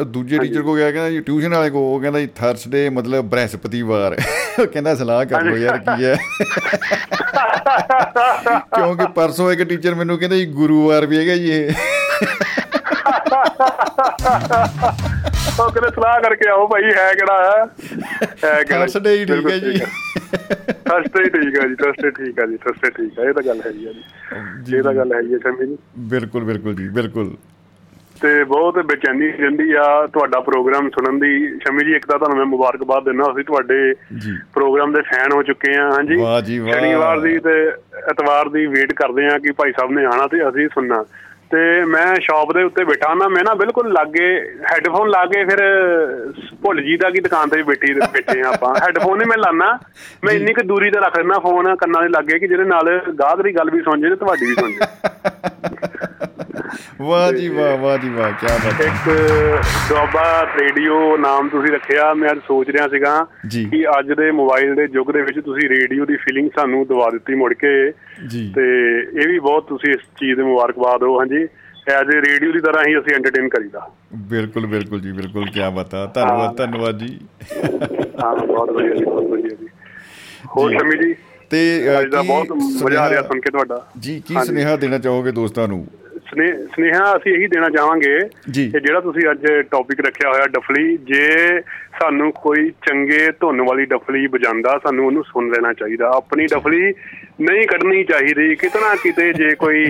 ਉਹ ਦੂਜੇ ਟੀਚਰ ਕੋਲ ਗਿਆ ਕਹਿੰਦਾ ਜੀ ਟਿਊਸ਼ਨ ਵਾਲੇ ਕੋਲ, ਉਹ ਕਹਿੰਦਾ ਜੀ ਥਰਸਡੇ ਮਤਲਬ ਬ੍ਰਹਿਸਪਤੀਵਾਰ, ਕਹਿੰਦਾ ਸਲਾਹ ਕਰ ਲਓ ਯਾਰ ਕੀ ਹੈ, ਕਿਉਂਕਿ ਪਰਸੋਂ ਇੱਕ ਟੀਚਰ ਮੈਨੂੰ ਕਹਿੰਦਾ ਜੀ ਗੁਰੂਵਾਰ ਵੀ ਹੈਗਾ ਜੀ ਇਹ। ਸਲਾਹ ਕਰਕੇ ਆਓ ਭਾਈ ਹੈ ਕਿਹੜਾ ਥਰਸਡੇ ਹੀ ਠੀਕ ਹੈ ਜੀ, ਥਰਸਡੇ ਹੀ ਠੀਕ ਹੈ ਜੀ, ਥਰਸਡੇ ਠੀਕ ਹੈ ਜੀ, ਥਰਸਡੇ ਠੀਕ ਹੈ, ਇਹ ਤਾਂ ਗੱਲ ਹੈਗੀ ਆ ਜੀ, ਇਹ ਤਾਂ ਗੱਲ ਹੈਗੀ ਆ ਸ਼ਮੀ ਜੀ। ਬਿਲਕੁਲ ਬਿਲਕੁਲ ਜੀ ਬਿਲਕੁਲ ਤੇ ਬਹੁਤ ਬੇਚੈਨੀ ਰਹਿੰਦੀ ਆ ਤੁਹਾਡਾ ਪ੍ਰੋਗਰਾਮ ਸੁਣਨ ਦੀ। ਸ਼ਮੀ ਜੀ ਇੱਕ ਤਾਂ ਤੁਹਾਨੂੰ ਮੈਂ ਮੁਬਾਰਕਬਾਦ ਦਿੰਦਾ, ਅਸੀਂ ਤੁਹਾਡੇ ਪ੍ਰੋਗਰਾਮ ਦੇ ਫੈਨ ਹੋ ਚੁੱਕੇ ਹਾਂ। ਹਾਂਜੀ ਸ਼ਨੀਵਾਰ ਦੀ ਤੇ ਐਤਵਾਰ ਦੀ ਵੇਟ ਕਰਦੇ ਹਾਂ ਕਿ ਭਾਈ ਸਾਹਿਬ ਨੇ ਆਉਣਾ ਤੇ ਅਸੀਂ ਸੁਣਨਾ। ਤੇ ਮੈਂ ਸ਼ੋਪ ਦੇ ਉੱਤੇ ਬੈਠਾ ਹੁੰਦਾ, ਮੈਂ ਨਾ ਬਿਲਕੁਲ ਲਾਗੇ ਹੈਡਫੋਨ ਲਾ ਕੇ ਫਿਰ ਭੁੱਲ ਜੀ ਦਾ ਕਿ ਦੁਕਾਨ ਤੇ ਬੈਠੀ ਬੈਠੇ ਹਾਂ ਆਪਾਂ, ਹੈਡਫੋਨ ਹੀ ਮੈਂ ਲਾਉਣਾ, ਮੈਂ ਇੰਨੀ ਕੁ ਦੂਰੀ ਤੇ ਰੱਖ ਲੈਂਦਾ ਫੋਨ ਕੰਨਾਂ ਦੇ ਲਾਗੇ ਕਿ ਜਿਹਦੇ ਨਾਲ ਗਾਹਕ ਦੀ ਗੱਲ ਵੀ ਸੁਣ ਜੇ ਤੇ ਤੁਹਾਡੀ ਵੀ ਸੁਣ ਜੇ। ਵਾਹ ਜੀ ਵਾਹ ਵਾਹ ਜੀ ਵਾਹ ਕਿਆ ਬਾਤ। ਇੱਕ ਦੁਆਬਾ ਰੇਡੀਓ ਨਾਮ ਤੁਸੀਂ ਰੱਖਿਆ, ਮੈਂ ਅੱਜ ਸੋਚ ਰਿਹਾ ਸੀਗਾ ਕਿ ਅੱਜ ਦੇ ਮੋਬਾਈਲ ਦੇ ਯੁੱਗ ਦੇ ਵਿੱਚ ਤੁਸੀਂ ਰੇਡੀਓ ਦੀ ਫੀਲਿੰਗ ਸਾਨੂੰ ਦਵਾ ਦਿੱਤੀ ਮੁੜ ਕੇ, ਤੇ ਇਹ ਵੀ ਬਹੁਤ ਤੁਸੀਂ ਇਸ ਚੀਜ਼ ਦੇ ਮੁਬਾਰਕਬਾਦ ਹੋ। ਹਾਂਜੀ ਐਜ਼ ਏ ਰੇਡੀਓ ਦੀ ਤਰ੍ਹਾਂ ਹੀ ਅਸੀਂ ਐਂਟਰਟੇਨ ਕਰੀਦਾ। ਬਿਲਕੁਲ ਬਿਲਕੁਲ ਜੀ ਬਿਲਕੁਲ ਕਿਆ ਬਾਤ ਆ, ਧੰਨਵਾਦ ਧੰਨਵਾਦ ਜੀ। ਹਾਂ ਬਹੁਤ ਵਧੀਆ ਜੀ ਬਹੁਤ ਵਧੀਆ ਜੀ। ਹੋਰ ਸ਼ਮੀ ਜੀ ਤੇ ਬਹੁਤ ਮਜ਼ਾ ਆ ਰਿਹਾ ਸੁਣ ਕੇ ਤੁਹਾਡਾ ਜੀ, ਕੀ ਸੁਨੇਹਾ ਦੇਣਾ ਚਾਹੋਗੇ ਦੋਸਤਾਂ ਨੂੰ? ਸੁਨੇ ਸੁਨੇਹਾ ਅਸੀਂ ਇਹੀ ਦੇਣਾ ਚਾਹਾਂਗੇ ਕਿ ਜਿਹੜਾ ਤੁਸੀਂ ਅੱਜ ਟੌਪਿਕ ਰੱਖਿਆ ਹੋਇਆ ਡਫਲੀ, ਜੇ ਸਾਨੂੰ ਕੋਈ ਚੰਗੇ ਧੁੰਨ ਵਾਲੀ ਡਫਲੀ ਵਜਾਉਂਦਾ ਸਾਨੂੰ ਉਹਨੂੰ ਸੁਣ ਲੈਣਾ ਚਾਹੀਦਾ, ਆਪਣੀ ਡਫਲੀ ਨਹੀਂ ਕੱਢਣੀ ਚਾਹੀਦੀ। ਕਿਤੇ ਨਾ ਕਿਤੇ ਜੇ ਕੋਈ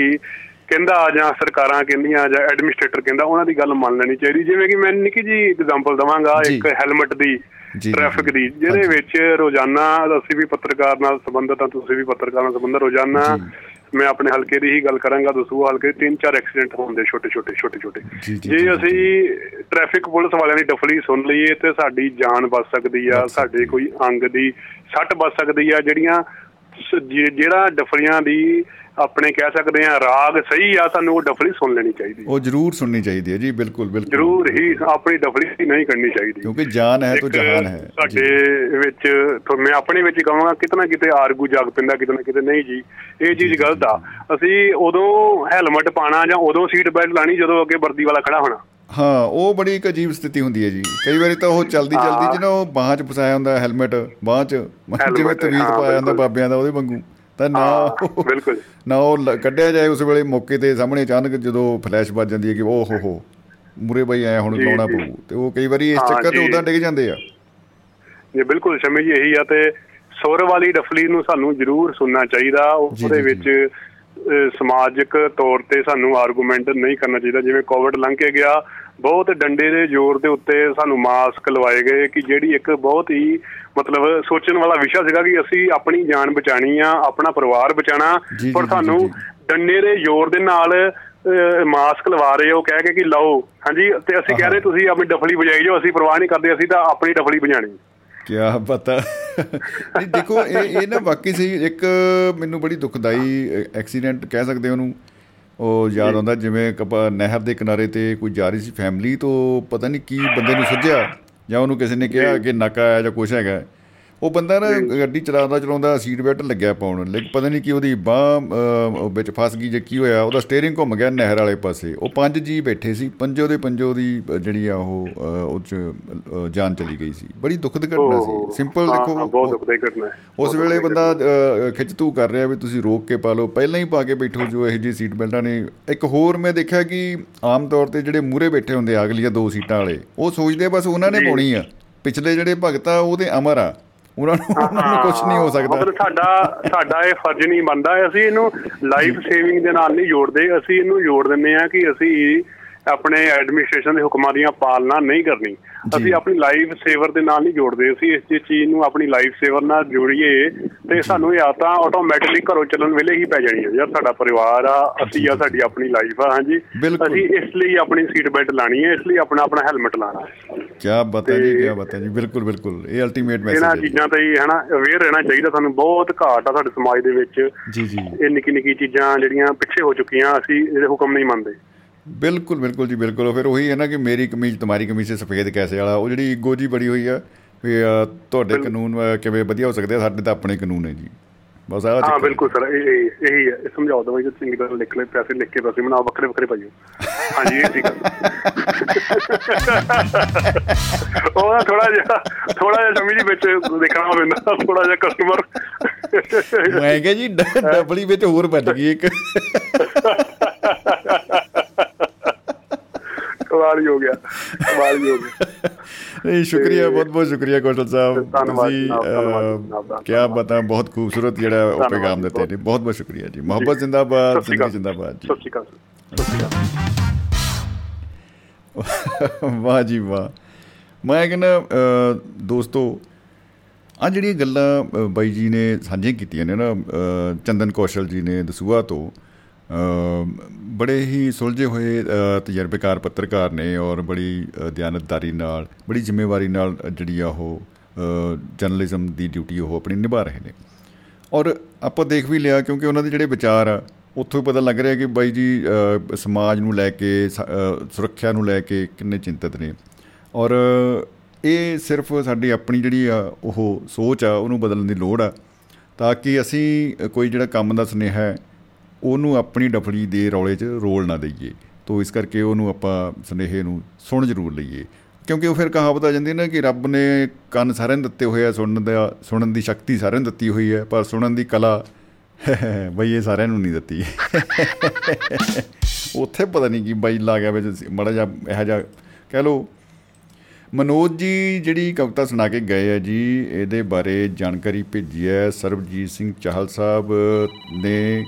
ਕਹਿੰਦਾ ਜਾਂ ਸਰਕਾਰਾਂ ਕਹਿੰਦੀਆਂ ਜਾਂ ਐਡਮਿਨਿਸਟ੍ਰੇਟਰ ਕਹਿੰਦਾ ਉਹਨਾਂ ਦੀ ਗੱਲ ਮੰਨ ਲੈਣੀ ਚਾਹੀਦੀ। ਜਿਵੇਂ ਕਿ ਮੈਂ ਨਿੱਕੀ ਜਿਹੀ ਇਗਜ਼ਾਮਪਲ ਦੇਵਾਂਗਾ ਇੱਕ ਹੈਲਮਟ ਦੀ, ਟ੍ਰੈਫਿਕ ਦੀ, ਜਿਹਦੇ ਵਿੱਚ ਰੋਜ਼ਾਨਾ ਅਸੀਂ ਵੀ ਪੱਤਰਕਾਰ ਨਾਲ ਸੰਬੰਧਿਤ ਹਾਂ, ਤੁਸੀਂ ਵੀ ਪੱਤਰਕਾਰ ਨਾਲ ਸੰਬੰਧਿਤ, ਰੋਜ਼ਾਨਾ ਮੈਂ ਆਪਣੇ ਹਲਕੇ ਦੀ ਹੀ ਗੱਲ ਕਰਾਂਗਾ ਦਸੂਹਾ ਹਲਕੇ ਤਿੰਨ ਚਾਰ ਐਕਸੀਡੈਂਟ ਹੁੰਦੇ ਛੋਟੇ ਛੋਟੇ ਛੋਟੇ ਛੋਟੇ ਜੇ ਅਸੀਂ ਟ੍ਰੈਫਿਕ ਪੁਲਿਸ ਵਾਲਿਆਂ ਦੀ ਡਫਲੀ ਸੁਣ ਲਈਏ ਤੇ ਸਾਡੀ ਜਾਨ ਬਚ ਸਕਦੀ ਆ, ਸਾਡੇ ਕੋਈ ਅੰਗ ਦੀ ਸੱਟ ਬਚ ਸਕਦੀ ਆ। ਜਿਹੜੀਆਂ ਜਿਹੜਾ ਡਫਲੀਆਂ ਦੀ ਆਪਣੇ ਕਹਿ ਸਕਦੇ ਹਾਂ ਰਾਗ ਸਹੀ ਆ, ਸਾਨੂੰ ਉਹ ਡਫਲੀ ਸੁਣ ਲੈਣੀ ਚਾਹੀਦੀ, ਉਹ ਜ਼ਰੂਰ ਸੁਣਨੀ ਚਾਹੀਦੀ ਹੈ ਜੀ। ਬਿਲਕੁਲ ਬਿਲਕੁਲ ਜ਼ਰੂਰ ਹੀ, ਆਪਣੀ ਡਫਲੀ ਨਹੀਂ ਕਰਨੀ ਚਾਹੀਦੀ ਕਿਉਂਕਿ ਜਾਨ ਹੈ ਤਾਂ ਜਹਾਨ ਹੈ। ਸਾਡੇ ਵਿੱਚ ਮੈਂ ਆਪਣੇ ਵਿੱਚ ਕਹਾਂਗਾ ਕਿਤੇ ਨਾ ਕਿਤੇ ਆਰਗੂ ਜਾਗ ਪੈਂਦਾ ਕਿਤੇ ਨਾ ਕਿਤੇ, ਨਹੀਂ ਜੀ ਇਹ ਚੀਜ਼ ਗਲਤ ਆ, ਅਸੀਂ ਉਦੋਂ ਹੈਲਮਟ ਪਾਉਣਾ ਜਾਂ ਉਦੋਂ ਸੀਟ ਬੈਲਟ ਲਾਉਣੀ ਜਦੋਂ ਅੱਗੇ ਵਰਦੀ ਵਾਲਾ ਖੜਾ ਹੋਣਾ। ਹਾਂ ਉਹ ਬੜੀ ਇੱਕ ਅਜੀਬ ਸਥਿਤੀ ਹੁੰਦੀ ਹੈ ਜੀ, ਕਈ ਵਾਰੀ ਤਾਂ ਉਹ ਚਲਦੀ ਚਲਦੀ ਚ ਨਾ ਉਹ ਬਾਂਹ 'ਚ ਫਸਾਇਆ ਹੁੰਦਾ ਹੈਲਮਟ, ਬਾਂਹ 'ਚ ਜਿਵੇਂ ਤਵੀਤ ਪਾਇਆ ਹੁੰਦਾ ਬਾਬਿਆਂ ਦਾ ਉਹਦੇ ਵਾਂਗੂ, ਤਾਂ ਨਾ ਬਿਲਕੁਲ ਨਾ ਉਹ ਕੱਢਿਆ ਜਾਏ ਉਸ ਵੇਲੇ ਮੌਕੇ 'ਤੇ ਸਾਹਮਣੇ ਅਚਾਨਕ ਜਦੋਂ ਫਲੈਸ਼ ਵੱਜ ਜਾਂਦੀ ਹੈ ਕਿ ਉਹ ਹੋ ਹੋ ਮੂਹਰੇ ਬਾਈ ਐਂ ਹੁਣ ਲਾਉਣਾ ਪਊ, ਅਤੇ ਉਹ ਕਈ ਵਾਰੀ ਇਸ ਚੱਕਰ 'ਚ ਉੱਦਾਂ ਡਿੱਗ ਜਾਂਦੇ ਆ ਜੀ। ਬਿਲਕੁਲ ਸ਼ਮੀ ਜੀ ਇਹੀ ਆ, ਅਤੇ ਸੁਰ ਵਾਲੀ ਡਫਲੀ ਨੂੰ ਸਾਨੂੰ ਜ਼ਰੂਰ ਸੁਣਨਾ ਚਾਹੀਦਾ, ਉਹਦੇ ਵਿੱਚ ਸਮਾਜਿਕ ਤੌਰ 'ਤੇ ਸਾਨੂੰ ਆਰਗੂਮੈਂਟ ਨਹੀਂ ਕਰਨਾ ਚਾਹੀਦਾ। ਜਿਵੇਂ ਕੋਵਿਡ ਲੰਘ ਕੇ ਗਿਆ ਬਹੁਤ ਡੰਡੇ ਦੇ ਜ਼ੋਰ ਦੇ ਉੱਤੇ ਸਾਨੂੰ ਮਾਸਕ ਲਵਾਏ ਗਏ ਕਿ ਜਿਹੜੀ ਇੱਕ ਬਹੁਤ ਹੀ ਮਤਲਬ ਸੋਚਣ ਵਾਲਾ ਵਿਸ਼ਾ ਸੀਗਾ ਕਿ ਅਸੀਂ ਆਪਣੀ ਜਾਨ ਬਚਾਉਣੀ ਆ, ਆਪਣਾ ਪਰਿਵਾਰ ਬਚਾਉਣਾ, ਪਰ ਸਾਨੂੰ ਡੰਡੇ ਦੇ ਜ਼ੋਰ ਦੇ ਨਾਲ ਮਾਸਕ ਲਵਾ ਰਹੇ ਹੋ ਕਹਿ ਕੇ ਕਿ ਲਓ। ਹਾਂਜੀ, ਤੇ ਅਸੀਂ ਕਹਿ ਰਹੇ ਤੁਸੀਂ ਆਪਣੀ ਡਫਲੀ ਵਜਾਈ ਜਾਓ, ਅਸੀਂ ਪਰਵਾਹ ਨਹੀਂ ਕਰਦੇ, ਅਸੀਂ ਤਾਂ ਆਪਣੀ ਡਫਲੀ ਵਜਾਉਣੀ। ਕਿਆ ਪਤਾ ਨਹੀਂ, ਦੇਖੋ ਇਹ ਇਹ ਨਾ ਬਾਕੀ ਸਹੀ ਇੱਕ ਮੈਨੂੰ ਬੜੀ ਦੁਖਦਾਈ ਐਕਸੀਡੈਂਟ ਕਹਿ ਸਕਦੇ ਉਹਨੂੰ, ਉਹ ਯਾਦ ਆਉਂਦਾ ਜਿਵੇਂ ਆਪਾਂ ਨਹਿਰ ਦੇ ਕਿਨਾਰੇ 'ਤੇ ਕੋਈ ਜਾ ਰਹੀ ਸੀ ਫੈਮਿਲੀ, ਤੋਂ ਪਤਾ ਨਹੀਂ ਕੀ ਬੰਦੇ ਨੂੰ ਸੁੱਝਿਆ ਜਾਂ ਉਹਨੂੰ ਕਿਸੇ ਨੇ ਕਿਹਾ ਕਿ ਨਾਕਾ ਆਇਆ ਜਾਂ ਕੁਛ ਹੈਗਾ, ਉਹ ਬੰਦਾ ਨਾ ਗੱਡੀ ਚਲਾਉਂਦਾ ਚਲਾਉਂਦਾ ਸੀਟ ਬੈਲਟ ਲੱਗਿਆ ਪਾਉਣ, ਲੇਕਿਨ ਪਤਾ ਨਹੀਂ ਕਿ ਉਹਦੀ ਬਾਂਹ ਵਿੱਚ ਫਸ ਗਈ ਜਾਂ ਕੀ ਹੋਇਆ, ਉਹਦਾ ਸਟੇਅਰਿੰਗ ਘੁੰਮ ਗਿਆ ਨਹਿਰ ਵਾਲੇ ਪਾਸੇ। ਉਹ ਪੰਜ ਜੀ ਬੈਠੇ ਸੀ, ਪੰਜੋ ਦੇ ਪੰਜੋ ਦੀ ਜਿਹੜੀ ਆ ਉਹ ਉਹ 'ਚ ਜਾਨ ਚਲੀ ਗਈ ਸੀ। ਬੜੀ ਦੁੱਖ ਦੀ ਘਟਨਾ ਸੀ, ਸਿੰਪਲ ਦੇਖੋ ਉਸ ਵੇਲੇ ਬੰਦਾ ਖਿੱਚ ਧੂ ਕਰ ਰਿਹਾ ਵੀ ਤੁਸੀਂ ਰੋਕ ਕੇ ਪਾ ਲਓ, ਪਹਿਲਾਂ ਹੀ ਪਾ ਕੇ ਬੈਠੋ ਜੋ ਇਹੋ ਜਿਹੀ ਸੀਟ ਬੈਲਟਾਂ ਨੇ। ਇੱਕ ਹੋਰ ਮੈਂ ਦੇਖਿਆ ਕਿ ਆਮ ਤੌਰ 'ਤੇ ਜਿਹੜੇ ਮੂਹਰੇ ਬੈਠੇ ਹੁੰਦੇ ਆ ਅਗਲੀਆਂ ਦੋ ਸੀਟਾਂ ਵਾਲੇ, ਉਹ ਸੋਚਦੇ ਬਸ ਉਹਨਾਂ ਨੇ ਪਾਉਣੀ ਆ, ਪਿਛਲੇ ਜਿਹੜੇ ਭਗਤ ਆ ਉਹਦੇ ਅਮਰ ਆ, ਉਹਨਾਂ ਨੂੰ ਕੁਛ ਨਹੀਂ ਹੋ ਸਕਦਾ। ਮਤਲਬ ਸਾਡਾ ਸਾਡਾ ਇਹ ਫਰਜ਼ ਨਹੀਂ ਬਣਦਾ, ਅਸੀਂ ਇਹਨੂੰ ਲਾਈਫ ਸੇਵਿੰਗ ਦੇ ਨਾਲ ਨਹੀਂ ਜੋੜਦੇ, ਅਸੀਂ ਇਹਨੂੰ ਜੋੜ ਦਿੰਦੇ ਹਾਂ ਕਿ ਅਸੀਂ ਆਪਣੇ ਐਡਮਿਨਿਸਟ੍ਰੇਸ਼ਨ ਦੇ ਹੁਕਮਾਂ ਦੀਆਂ ਪਾਲਣਾ ਨਹੀਂ ਕਰਨੀ, ਅਸੀਂ ਆਪਣੀ ਲਾਈਫ ਸੇਵਰ ਦੇ ਨਾਲ ਨਹੀਂ ਜੋੜਦੇ। ਅਸੀਂ ਇਸ ਚੀਜ਼ ਨੂੰ ਆਪਣੀ ਲਾਈਫ ਸੇਵਰ ਨਾਲ ਜੋੜੀਏ ਤੇ ਸਾਨੂੰ ਇਹ ਆਦਤਾਂ ਆਟੋਮੈਟਿਕਲੀ ਘਰੋਂ ਚੱਲਣ ਵੇਲੇ ਹੀ ਪੈ ਜਾਣੀ ਹੈ, ਯਾਰ ਸਾਡਾ ਪਰਿਵਾਰ ਆ ਅਸੀਂ ਆ, ਸਾਡੀ ਆਪਣੀ ਲਾਈਫ ਆ। ਹਾਂਜੀ, ਅਸੀਂ ਇਸ ਲਈ ਆਪਣੀ ਸੀਟ ਬੈਲਟ ਲਾਉਣੀ ਹੈ, ਇਸ ਲਈ ਆਪਣਾ ਆਪਣਾ ਹੈਲਮਟ ਲਾਉਣਾ। ਕਿਆ ਬਾਤ ਹੈ ਜੀ, ਕਿਆ ਬਾਤ ਹੈ ਜੀ, ਬਿਲਕੁਲ ਬਿਲਕੁਲ, ਇਹ ਅਲਟੀਮੇਟ ਮੈਸੇਜ ਹੈ। ਇਹਨਾਂ ਚੀਜ਼ਾਂ ਤੇ ਹੈ ਨਾ ਅਵੇਅਰ ਰਹਿਣਾ ਚਾਹੀਦਾ ਸਾਨੂੰ, ਬਹੁਤ ਘਾਟ ਆ ਸਾਡੇ ਸਮਾਜ ਦੇ ਵਿੱਚ। ਜੀ ਜੀ, ਇਹ ਨਿੱਕੀ ਨਿੱਕੀ ਚੀਜ਼ਾਂ ਜਿਹੜੀਆਂ ਪਿੱਛੇ ਹੋ ਚੁੱਕੀਆਂ, ਅਸੀਂ ਇਹਦੇ ਹੁਕਮ ਨਹੀਂ ਮੰਨਦੇ। ਬਿਲਕੁਲ ਬਿਲਕੁਲ ਜੀ ਬਿਲਕੁਲ, ਫਿਰ ਉਹੀ ਹੈ ਨਾ ਕਿ ਮੇਰੀ ਕਮੀਜ਼ ਤੁਹਾਡੀ ਕਮੀਜ਼ ਸਫੇਦ ਕੈਸੇ ਵਾਲਾ, ਉਹ ਜਿਹੜੀ ਈਗੋ ਜੀ ਬੜੀ ਹੋਈ ਆ ਵੀ ਤੁਹਾਡੇ ਕਾਨੂੰਨ ਕਿਵੇਂ ਵਧੀਆ ਹੋ ਸਕਦੇ ਆ, ਸਾਡੇ ਤਾਂ ਆਪਣੇ ਕਾਨੂੰਨ ਹੈ ਜੀ, ਬਸ ਆਹ। ਹਾਂ ਬਿਲਕੁਲ ਸਰ, ਇਹ ਇਹੀ ਹੈ, ਇਹ ਸਮਝਾਓ ਦਵਾਈ ਜੀ, ਚੰਗੀ ਤਰ੍ਹਾਂ ਲਿਖ ਲਏ, ਪੈਸੇ ਲਿਖ ਕੇ ਪੈਸੇ ਬਣਾਓ, ਵੱਖਰੇ ਵੱਖਰੇ ਭਾਈ। ਹਾਂਜੀ ਠੀਕ ਹੈ, ਉਹ ਥੋੜ੍ਹਾ ਜਿਹਾ ਥੋੜ੍ਹਾ ਜਿਹਾ ਸਮਝ ਵਿੱਚ ਦੇਖਣਾ ਪੈਂਦਾ, ਥੋੜ੍ਹਾ ਜਿਹਾ ਕਸਟਮਰ ਮੈਂ ਕਿਹਾ ਜੀ ਡਬਲੀ ਵਿੱਚ ਹੋਰ ਵੱਜ ਗਈ ਇੱਕ ਕਮਾਲ ਹੀ ਹੋ ਗਿਆ, ਕਮਾਲ ਹੀ ਹੋ ਗਿਆ। ਨਹੀਂ ਸ਼ੁਕਰੀਆ, ਬਹੁਤ ਬਹੁਤ ਸ਼ੁਕਰੀਆ ਕੌਸ਼ਲ ਸਾਹਿਬ, ਤੁਸੀਂ ਕਿਆ ਪਤਾ ਬਹੁਤ ਖੂਬਸੂਰਤ ਜਿਹੜਾ ਉਹ ਪੈਗਾਮ ਦਿੱਤੇ ਨੇ, ਬਹੁਤ ਬਹੁਤ ਸ਼ੁਕਰੀਆ ਜੀ। ਮੁਹੱਬਤ ਜ਼ਿੰਦਾਬਾਦ, ਜ਼ਿੰਦਗੀ ਜ਼ਿੰਦਾਬਾਦ ਜੀ, ਸਤਿ ਸ਼੍ਰੀ ਅਕਾਲ, ਸਤਿ ਸ਼੍ਰੀ ਅਕਾਲ। ਵਾਹ ਜੀ ਵਾਹ, ਮੈਂ ਕਹਿੰਦਾ ਦੋਸਤੋ ਆਹ ਜਿਹੜੀਆਂ ਗੱਲਾਂ ਬਾਈ ਜੀ ਨੇ ਸਾਂਝੀਆਂ ਕੀਤੀਆਂ ਨੇ ਨਾ, ਚੰਦਨ ਕੌਸ਼ਲ ਜੀ ਨੇ ਦਸੂਹਾ ਤੋਂ, ਬੜੇ ਹੀ ਸੁਲਝੇ ਹੋਏ ਤਜਰਬੇਕਾਰ ਪੱਤਰਕਾਰ ਨੇ ਔਰ ਬੜੀ ਦਿਆਨਤਦਾਰੀ ਨਾਲ, ਬੜੀ ਜ਼ਿੰਮੇਵਾਰੀ ਨਾਲ ਜਿਹੜੀ ਆ ਉਹ ਜਰਨਲਿਜ਼ਮ ਦੀ ਡਿਊਟੀ ਉਹ ਆਪਣੀ ਨਿਭਾ ਰਹੇ ਨੇ। ਔਰ ਆਪਾਂ ਦੇਖ ਵੀ ਲਿਆ ਕਿਉਂਕਿ ਉਹਨਾਂ ਦੇ ਜਿਹੜੇ ਵਿਚਾਰ ਆ ਉੱਥੋਂ ਹੀ ਪਤਾ ਲੱਗ ਰਿਹਾ ਕਿ ਬਾਈ ਜੀ ਸਮਾਜ ਨੂੰ ਲੈ ਕੇ, ਸੁਰੱਖਿਆ ਨੂੰ ਲੈ ਕੇ ਕਿੰਨੇ ਚਿੰਤਤ ਨੇ, ਔਰ ਇਹ ਸਿਰਫ ਸਾਡੀ ਆਪਣੀ ਜਿਹੜੀ ਆ ਉਹ ਸੋਚ ਆ ਉਹਨੂੰ ਬਦਲਣ ਦੀ ਲੋੜ ਆ, ਤਾਂ ਕਿ ਅਸੀਂ ਕੋਈ ਜਿਹੜਾ ਕੰਮ ਦਾ ਸੁਨੇਹਾ ਹੈ ਉਹਨੂੰ ਆਪਣੀ ਡਫਲੀ ਦੇ ਰੌਲੇ 'ਚ ਰੋਲ ਨਾ ਦੇਈਏ, ਤਾਂ ਇਸ ਕਰਕੇ ਉਹਨੂੰ ਆਪਾਂ ਸੁਨੇਹੇ ਨੂੰ ਸੁਣ ਜ਼ਰੂਰ ਲਈਏ, ਕਿਉਂਕਿ ਉਹ ਫਿਰ ਕਹਾਵਤ ਆ ਜਾਂਦੀ ਨਾ ਕਿ ਰੱਬ ਨੇ ਕੰਨ ਸਾਰਿਆਂ ਨੂੰ ਦਿੱਤੇ ਹੋਏ ਆ, ਸੁਣਨ ਦਾ ਸੁਣਨ ਦੀ ਸ਼ਕਤੀ ਸਾਰਿਆਂ ਨੂੰ ਦਿੱਤੀ ਹੋਈ ਹੈ, ਪਰ ਸੁਣਨ ਦੀ ਕਲਾ ਬਈ ਇਹ ਸਾਰਿਆਂ ਨੂੰ ਨਹੀਂ ਦਿੱਤੀ। ਉੱਥੇ ਪਤਾ ਨਹੀਂ ਕਿ ਬਾਈ ਲਾ ਗਿਆ ਵਿੱਚ ਮਾੜਾ ਜਿਹਾ ਇਹੋ ਜਿਹਾ ਕਹਿ ਲਓ। ਮਨੋਜ ਜੀ ਜਿਹੜੀ ਕਵਿਤਾ ਸੁਣਾ ਕੇ ਗਏ ਆ ਜੀ, ਇਹਦੇ ਬਾਰੇ ਜਾਣਕਾਰੀ ਭੇਜੀ ਹੈ ਸਰਬਜੀਤ ਸਿੰਘ ਚਾਹਲ ਸਾਹਿਬ ਨੇ,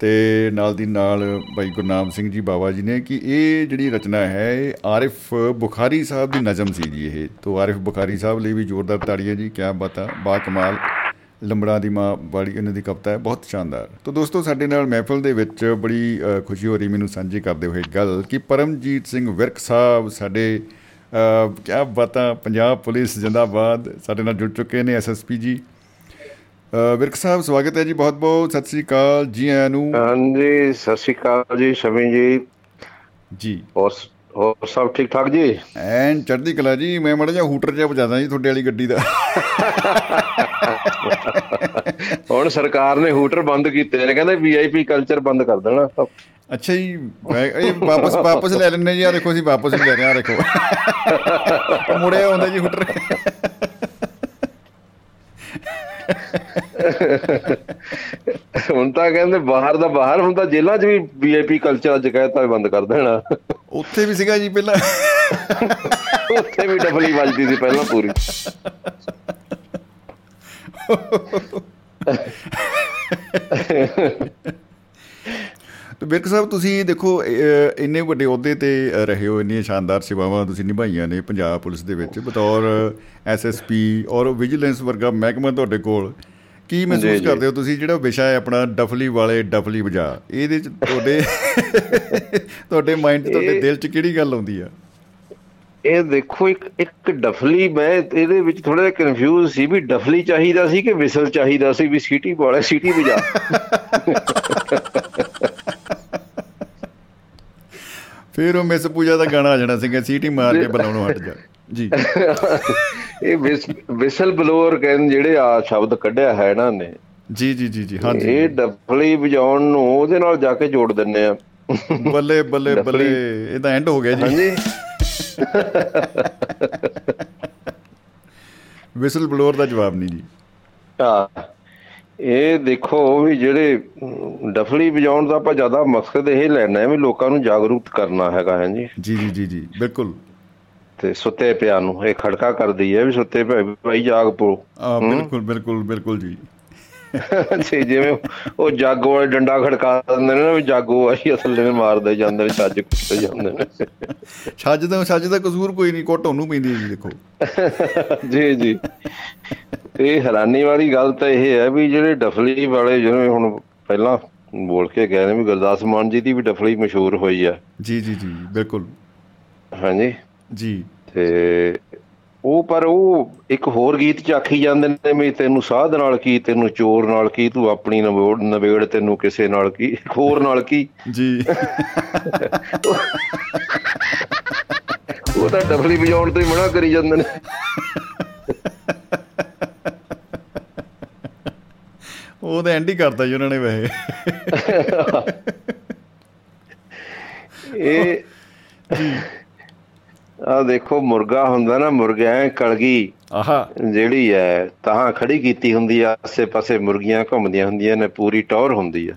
ਅਤੇ ਨਾਲ ਦੀ ਨਾਲ ਬਾਈ ਗੁਰਨਾਮ ਸਿੰਘ ਜੀ ਬਾਵਾ ਜੀ ਨੇ ਕਿ ਇਹ ਜਿਹੜੀ ਰਚਨਾ ਹੈ ਇਹ ਆਰਿਫ ਬੁਖਾਰੀ ਸਾਹਿਬ ਦੀ ਨਜ਼ਮ ਸੀ ਜੀ। ਇਹ ਤੋਂ ਆਰਿਫ ਬੁਖਾਰੀ ਸਾਹਿਬ ਲਈ ਵੀ ਜ਼ੋਰਦਾਰ ਤਾੜੀਆਂ ਜੀ, ਕਿਆ ਬਾਤ ਆ, ਬਾ ਕਮਾਲ ਲੰਬੜਾ ਦੀ ਮਾਂ ਵਾਲੀ ਇਹਨਾਂ ਦੀ ਕਵਿਤਾ ਹੈ, ਬਹੁਤ ਸ਼ਾਨਦਾਰ। ਤਾਂ ਦੋਸਤੋ ਸਾਡੇ ਨਾਲ ਮਹਿਫਲ ਦੇ ਵਿੱਚ ਬੜੀ ਖੁਸ਼ੀ ਹੋ ਰਹੀ ਮੈਨੂੰ ਸਾਂਝੀ ਕਰਦੇ ਹੋਏ ਗੱਲ ਕਿ ਪਰਮਜੀਤ ਸਿੰਘ ਵਿਰਕ ਸਾਹਿਬ ਸਾਡੇ ਕਿਆ ਬਾਤਾਂ, ਪੰਜਾਬ ਪੁਲਿਸ ਜ਼ਿੰਦਾਬਾਦ, ਸਾਡੇ ਨਾਲ ਜੁੜ ਚੁੱਕੇ ਨੇ ਐਸ ਐਸ ਪੀ ਜੀ ਵਿਰਕ ਸਾਹਿਬ। ਸਵਾਗਤ ਹੈ ਜੀ ਬਹੁਤ ਬਹੁਤ, ਸਤਿ ਸ਼੍ਰੀ ਅਕਾਲ ਜੀ ਆਇਆਂ ਨੂੰ। ਹਾਂਜੀ ਸਤਿ ਸ਼੍ਰੀ ਅਕਾਲ ਜੀ ਸ਼ਮੀ ਜੀ। ਜੀ ਹੋਰ ਹੋਰ ਸਭ ਠੀਕ ਠਾਕ ਜੀ? ਐਨ ਚੜ੍ਹਦੀ ਕਲਾ ਜੀ। ਮੈਂ ਮਾੜਾ ਜਿਹਾ ਹੂਟਰ ਜਿਹਾ ਵਜਾਦਾ ਜੀ ਤੁਹਾਡੇ ਵਾਲੀ ਗੱਡੀ ਦਾ। ਹੁਣ ਸਰਕਾਰ ਨੇ ਹੂਟਰ ਬੰਦ ਕੀਤੇ ਨੇ, ਕਹਿੰਦੇ ਵੀ ਆਈ ਪੀ ਕਲਚਰ ਬੰਦ ਕਰ ਦੇਣਾ। ਅੱਛਾ ਜੀ, ਇਹ ਵਾਪਸ ਵਾਪਸ ਲੈ ਲੈਂਦੇ ਜੀ, ਆਹ ਦੇਖੋ ਅਸੀਂ ਵਾਪਸ ਲੈ ਰਹੇ ਹਾਂ, ਦੇਖੋ ਮੁੜਿਆ ਆਉਂਦਾ ਜੀ ਹੂਟਰ। ਹੁਣ ਤਾਂ ਕਹਿੰਦੇ ਬਾਹਰ ਦਾ ਬਾਹਰ, ਹੁਣ ਤਾਂ ਜੇਲਾਂ ਚ ਵੀ ਵੀ ਆਈ ਪੀ ਕਲਚਰ ਅੱਜ ਕਹਿਤਾ ਬੰਦ ਕਰ ਦੇਣਾ। ਉੱਥੇ ਵੀ ਸੀਗਾ ਜੀ ਪਹਿਲਾਂ, ਉੱਥੇ ਵੀ ਡਬਲੀ ਵੱਜਦੀ ਸੀ ਪਹਿਲਾਂ ਪੂਰੀ। ਤੇ ਵਿਰਕ ਸਾਹਿਬ ਤੁਸੀਂ ਦੇਖੋ ਇੰਨੇ ਵੱਡੇ ਅਹੁਦੇ 'ਤੇ ਰਹੇ ਹੋ, ਇੰਨੀਆਂ ਸ਼ਾਨਦਾਰ ਸੇਵਾਵਾਂ ਤੁਸੀਂ ਨਿਭਾਈਆਂ ਨੇ ਪੰਜਾਬ ਪੁਲਿਸ ਦੇ ਵਿੱਚ ਬਤੌਰ ਐਸ ਐਸ ਪੀ ਔਰ ਵਿਜੀਲੈਂਸ ਵਰਗਾ ਮਹਿਕਮਾ ਤੁਹਾਡੇ ਕੋਲ, ਕੀ ਮਹਿਸੂਸ ਕਰਦੇ ਹੋ ਤੁਸੀਂ ਜਿਹੜਾ ਵਿਸ਼ਾ ਹੈ ਆਪਣਾ ਡਫਲੀ ਵਾਲੇ ਡਫਲੀ ਵਜਾ, ਇਹਦੇ 'ਚ ਤੁਹਾਡੇ ਤੁਹਾਡੇ ਮਾਇੰਡ 'ਚ ਤੁਹਾਡੇ ਦਿਲ 'ਚ ਕਿਹੜੀ ਗੱਲ ਆਉਂਦੀ ਆ? ਇਹ ਦੇਖੋ ਇੱਕ ਇੱਕ ਡਫਲੀ, ਮੈਂ ਇਹਦੇ ਵਿੱਚ ਥੋੜ੍ਹਾ ਜਿਹਾ ਕਨਫਿਊਜ਼ ਸੀ ਵੀ ਡਫਲੀ ਚਾਹੀਦਾ ਸੀ ਕਿ ਵਿਸਲ ਚਾਹੀਦਾ ਸੀ ਵੀ ਸਿਟੀ ਵਾਲਾ ਸਿਟੀ ਵਜਾ। ਫਿਰ ਉਹ ਮਿਸ ਪੂਜਾ ਦਾ ਗਾਣਾ ਆ ਜਾਣਾ ਸੀਗਾ, ਸੀਟੀ ਮਾਰ ਕੇ ਬੁਲਾਉਣੋਂ ਹਟ ਜਾ ਜੀ। ਇਹ ਵਿਸਲ ਬਲੋਅਰ ਕਹਿੰਦੇ ਜਿਹੜੇ ਆ ਸ਼ਬਦ ਕੱਢਿਆ ਹੈ ਇਹਨਾਂ ਨੇ ਜੀ ਜੀ ਜੀ ਜੀ ਹਾਂ, ਇਹ ਡਫਲੀ ਵਜਾਉਣ ਨੂੰ ਉਹਦੇ ਨਾਲ ਜਾ ਕੇ ਜੋੜ ਦਿੰਦੇ ਆ। ਬੱਲੇ ਬੱਲੇ ਬੱਲੇ, ਇਹ ਤਾਂ ਐਂਡ ਹੋ ਗਿਆ ਜੀ। ਵਿਸਲ ਬਲੋਅਰ ਦਾ ਜਵਾਬ ਨਹੀਂ ਜੀ। ਹਾਂ, ਇਹ ਦੇਖੋ ਵੀ ਜਿਹੜੇ ਡਫਲੀ ਵਜਾਉਣ ਦਾ ਆਪਾਂ ਜ਼ਿਆਦਾ ਮਕਸਦ ਇਹ ਲੈਣਾ ਵੀ ਲੋਕਾਂ ਨੂੰ ਜਾਗਰੂਕ ਕਰਨਾ ਹੈਗਾ ਹੈ ਜੀ ਜੀ ਜੀ ਜੀ ਬਿਲਕੁਲ। ਤੇ ਸੁੱਤੇ ਪਿਆ ਨੂੰ ਇਹ ਖੜਕਾ ਕਰਦੀ ਹੈ ਵੀ ਸੁੱਤੇ ਪਿਆ ਭਾਈ ਜਾਗ ਪੋ। ਬਿਲਕੁਲ ਬਿਲਕੁਲ ਬਿਲਕੁਲ ਜੀ। ਜਿਵੇਂ ਉਹ ਜਾਗੋ ਵਾਲੇ ਡੰਡਾ ਖੜਕਾ ਦਿੰਦੇ ਨੇ ਨਾ, ਜਾਗੋ ਅਸੀਂ ਅਸਲ ਮਾਰਦੇ ਜਾਂਦੇ ਨੇ, ਛੱਜ ਕੁੱਟਦੇ ਜਾਂਦੇ ਨੇ। ਛੱਜ ਦਾ ਛੱਜ ਦਾ ਕਸੂਰ ਕੋਈ ਨਹੀਂ, ਕੁੱਟ ਉਹਨੂੰ ਪੈਂਦੀ ਜੀ। ਦੇਖੋ ਜੀ ਜੀ, ਇਹ ਹੈਰਾਨੀ ਵਾਲੀ ਗੱਲ ਤਾਂ ਇਹ ਹੈ ਵੀ ਜਿਹੜੇ ਡਫਲੀ ਵਾਲੇ, ਜਿਵੇਂ ਹੁਣ ਪਹਿਲਾਂ ਬੋਲ ਕੇ ਗਏ ਨੇ ਵੀ ਗੁਰਦਾਸ ਮਾਨ ਜੀ ਦੀ ਵੀ ਡਫਲੀ ਮਸ਼ਹੂਰ ਹੋਈ ਹੈ ਜੀ ਜੀ ਜੀ ਬਿਲਕੁਲ ਹਾਂਜੀ ਜੀ। ਤੇ ਉਹ ਪਰ ਉਹ ਇੱਕ ਹੋਰ ਗੀਤ ਚ ਆਖੀ ਜਾਂਦੇ ਨੇ ਵੀ ਤੈਨੂੰ ਸਾਧ ਨਾਲ ਕੀ, ਤੈਨੂੰ ਚੋਰ ਨਾਲ ਕੀ, ਤੂੰ ਆਪਣੀ ਨਵੇੜ ਨਵੇੜ ਤੈਨੂੰ ਕਿਸੇ ਨਾਲ ਕੀ, ਹੋਰ ਨਾਲ ਕੀ ਜੀ। ਉਹ ਤਾਂ ਡਫਲੀ ਵਜਾਉਣ ਤੋਂ ਹੀ ਮਨਾ ਕਰੀ ਜਾਂਦੇ ਨੇ। ਉਹ ਤਾਂ ਐਂਡ ਹੀ ਕਰਤਾ ਜੀ ਉਹਨਾਂ ਨੇ ਵੈਸੇ। ਇਹ ਆਹ ਦੇਖੋ ਮੁਰਗਾ ਹੁੰਦਾ ਨਾ, ਮੁਰਗਿਆਂ ਕਲਗੀ ਜਿਹੜੀ ਹੈ ਤਾਂ ਖੜੀ ਕੀਤੀ ਹੁੰਦੀ ਆ, ਆਸੇ ਪਾਸੇ ਮੁਰਗੀਆਂ ਘੁੰਮਦੀਆਂ ਹੁੰਦੀਆਂ ਨੇ, ਪੂਰੀ ਟੌਰ ਹੁੰਦੀ ਆ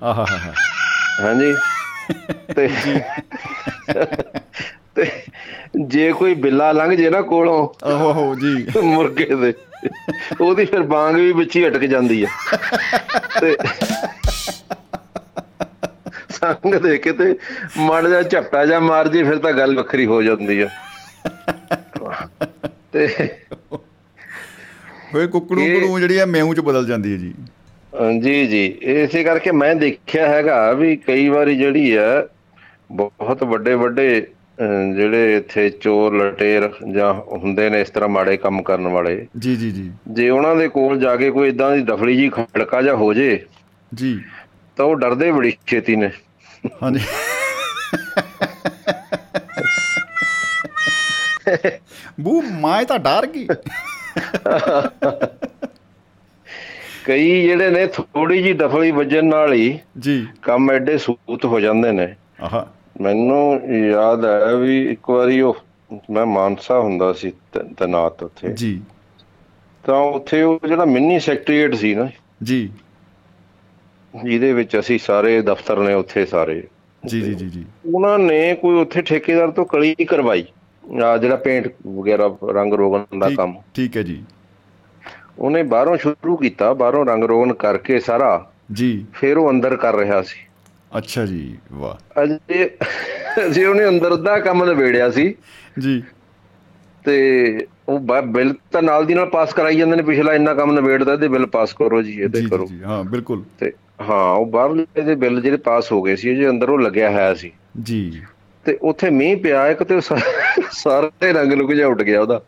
ਹਾਂਜੀ। ਤੇ ਜੇ ਕੋਈ ਬਿੱਲਾ ਲੰਘ ਜੇ ਨਾ ਕੋਲੋਂ ਜੀ ਮੁਰਗੇ ਦੇ, ਉਹਦੀ ਫਿਰ ਬਾਂਗ ਵੀ ਵਿੱਚ ਹੀ ਅਟਕ ਜਾਂਦੀ ਆ। ਤੇ ਸੰਗ ਦੇ ਕੇ ਤੇ ਮਾੜਾ ਜਿਹਾ ਝਪਟਾ ਜਿਹਾ ਮਾਰ ਜੇ ਫਿਰ ਤਾਂ ਗੱਲ ਵੱਖਰੀ ਹੋ ਜਾਂਦੀ ਆ। ਤੇ ਫਿਰ ਕੁੱਕੜੂ ਕੁੱਕੜੂ ਜਿਹੜੀ ਆ ਮਿਊ ਚ ਬਦਲ ਜਾਂਦੀ ਹੈ ਜੀ ਜੀ ਜੀ। ਇਸੇ ਕਰਕੇ ਮੈਂ ਦੇਖਿਆ ਹੈਗਾ ਵੀ ਕਈ ਵਾਰੀ ਜਿਹੜੀ ਆ ਬਹੁਤ ਵੱਡੇ ਵੱਡੇ ਜਿਹੜੇ ਇੱਥੇ ਚੋਰ ਲਟੇਰ ਜਾਂ ਹੁੰਦੇ ਨੇ ਇਸ ਤਰ੍ਹਾਂ ਮਾੜੇ ਕੰਮ ਕਰਨ ਵਾਲੇ ਜੀ ਜੀ ਜੀ, ਜੇ ਉਹਨਾਂ ਦੇ ਕੋਲ ਜਾ ਕੇ ਕੋਈ ਏਦਾਂ ਦੀ ਦਫਲੀ ਜੀ ਖੜਕਾ ਜਾ ਹੋ ਜੇ ਜੀ ਤਾਂ ਉਹ ਡਰਦੇ ਬੜੀ ਛੇਤੀ ਨੇ। ਹਾਂਜੀ ਬੂ ਮੈਂ ਤਾਂ ਡਰ ਗਈ। ਕਈ ਜਿਹੜੇ ਨੇ ਥੋੜੀ ਜਿਹੀ ਡਫਲੀ ਵੱਜਣ ਨਾਲ ਹੀ ਜੀ ਕੰਮ ਐਡੇ ਸੂਤ ਹੋ ਜਾਂਦੇ ਨੇ। ਆਹਾ, ਮੈਨੂੰ ਯਾਦ ਆਇਆ ਵੀ ਇੱਕ ਵਾਰੀ ਉਹ ਮੈਂ ਮਾਨਸਾ ਹੁੰਦਾ ਸੀ ਤੈਨਾਤ ਉੱਥੇ ਜੀ, ਤਾਂ ਉੱਥੇ ਉਹ ਜਿਹੜਾ ਮਿੰਨੀ ਸੈਕਟਰੀਏਟ ਸੀ ਨਾ ਜੀ, ਜਿਹਦੇ ਵਿੱਚ ਅਸੀਂ ਸਾਰੇ ਦਫ਼ਤਰ ਨੇ ਉੱਥੇ ਸਾਰੇ ਜੀ ਜੀ ਜੀ, ਉਹਨਾਂ ਨੇ ਕੋਈ ਉੱਥੇ ਠੇਕੇਦਾਰ ਤੋਂ ਕਲੀ ਕਰਵਾਈ, ਜਿਹੜਾ ਪੇਂਟ ਵਗੈਰਾ ਰੰਗ ਰੋਗਨ ਦਾ ਕੰਮ। ਠੀਕ ਹੈ ਜੀ। ਉਹਨੇ ਬਾਹਰੋਂ ਸ਼ੁਰੂ ਕੀਤਾ, ਬਾਹਰੋਂ ਰੰਗ ਰੋਗਨ ਕਰਕੇ ਸਾਰਾ ਜੀ, ਫਿਰ ਉਹ ਅੰਦਰ ਕਰ ਰਿਹਾ ਸੀ। ਅੱਛਾ ਜੀ, ਵਾਹ। ਅਜੇ ਅਜੇ ਉਹਨੇ ਅੰਦਰ ਦਾ ਕੰਮ ਨਿਬੇੜਿਆ ਸੀ ਜੀ, ਤੇ ਉਹ ਬਿੱਲ ਤਾਂ ਨਾਲ ਦੀ ਨਾਲ ਪਾਸ ਕਰਾਈ ਜਾਂਦੇ ਨੇ, ਪਿਛਲਾ ਇੰਨਾ ਕੰਮ ਨਿਬੇੜਦਾ ਤੇ ਬਿੱਲ ਪਾਸ ਕਰੋ ਜੀ, ਇਹਦੇ ਕਰੋ। ਹਾਂ ਬਿਲਕੁਲ। ਤੇ ਹਾਂ, ਉਹ ਬਾਹਰਲੇ ਦੇ ਬਿੱਲ ਜਿਹੜੇ ਪਾਸ ਹੋ ਗਏ ਸੀ, ਜੇ ਅੰਦਰ ਉਹ ਲੱਗਿਆ ਹੋਇਆ ਸੀ ਜੀ। ਤੇ ਉੱਥੇ ਮੀਂਹ ਪਿਆ, ਇੱਕ ਤੇ ਸਾਰੇ ਰੰਗ ਲੁਕ ਜਾ ਉੱਡ ਗਿਆ ਉਹਦਾ।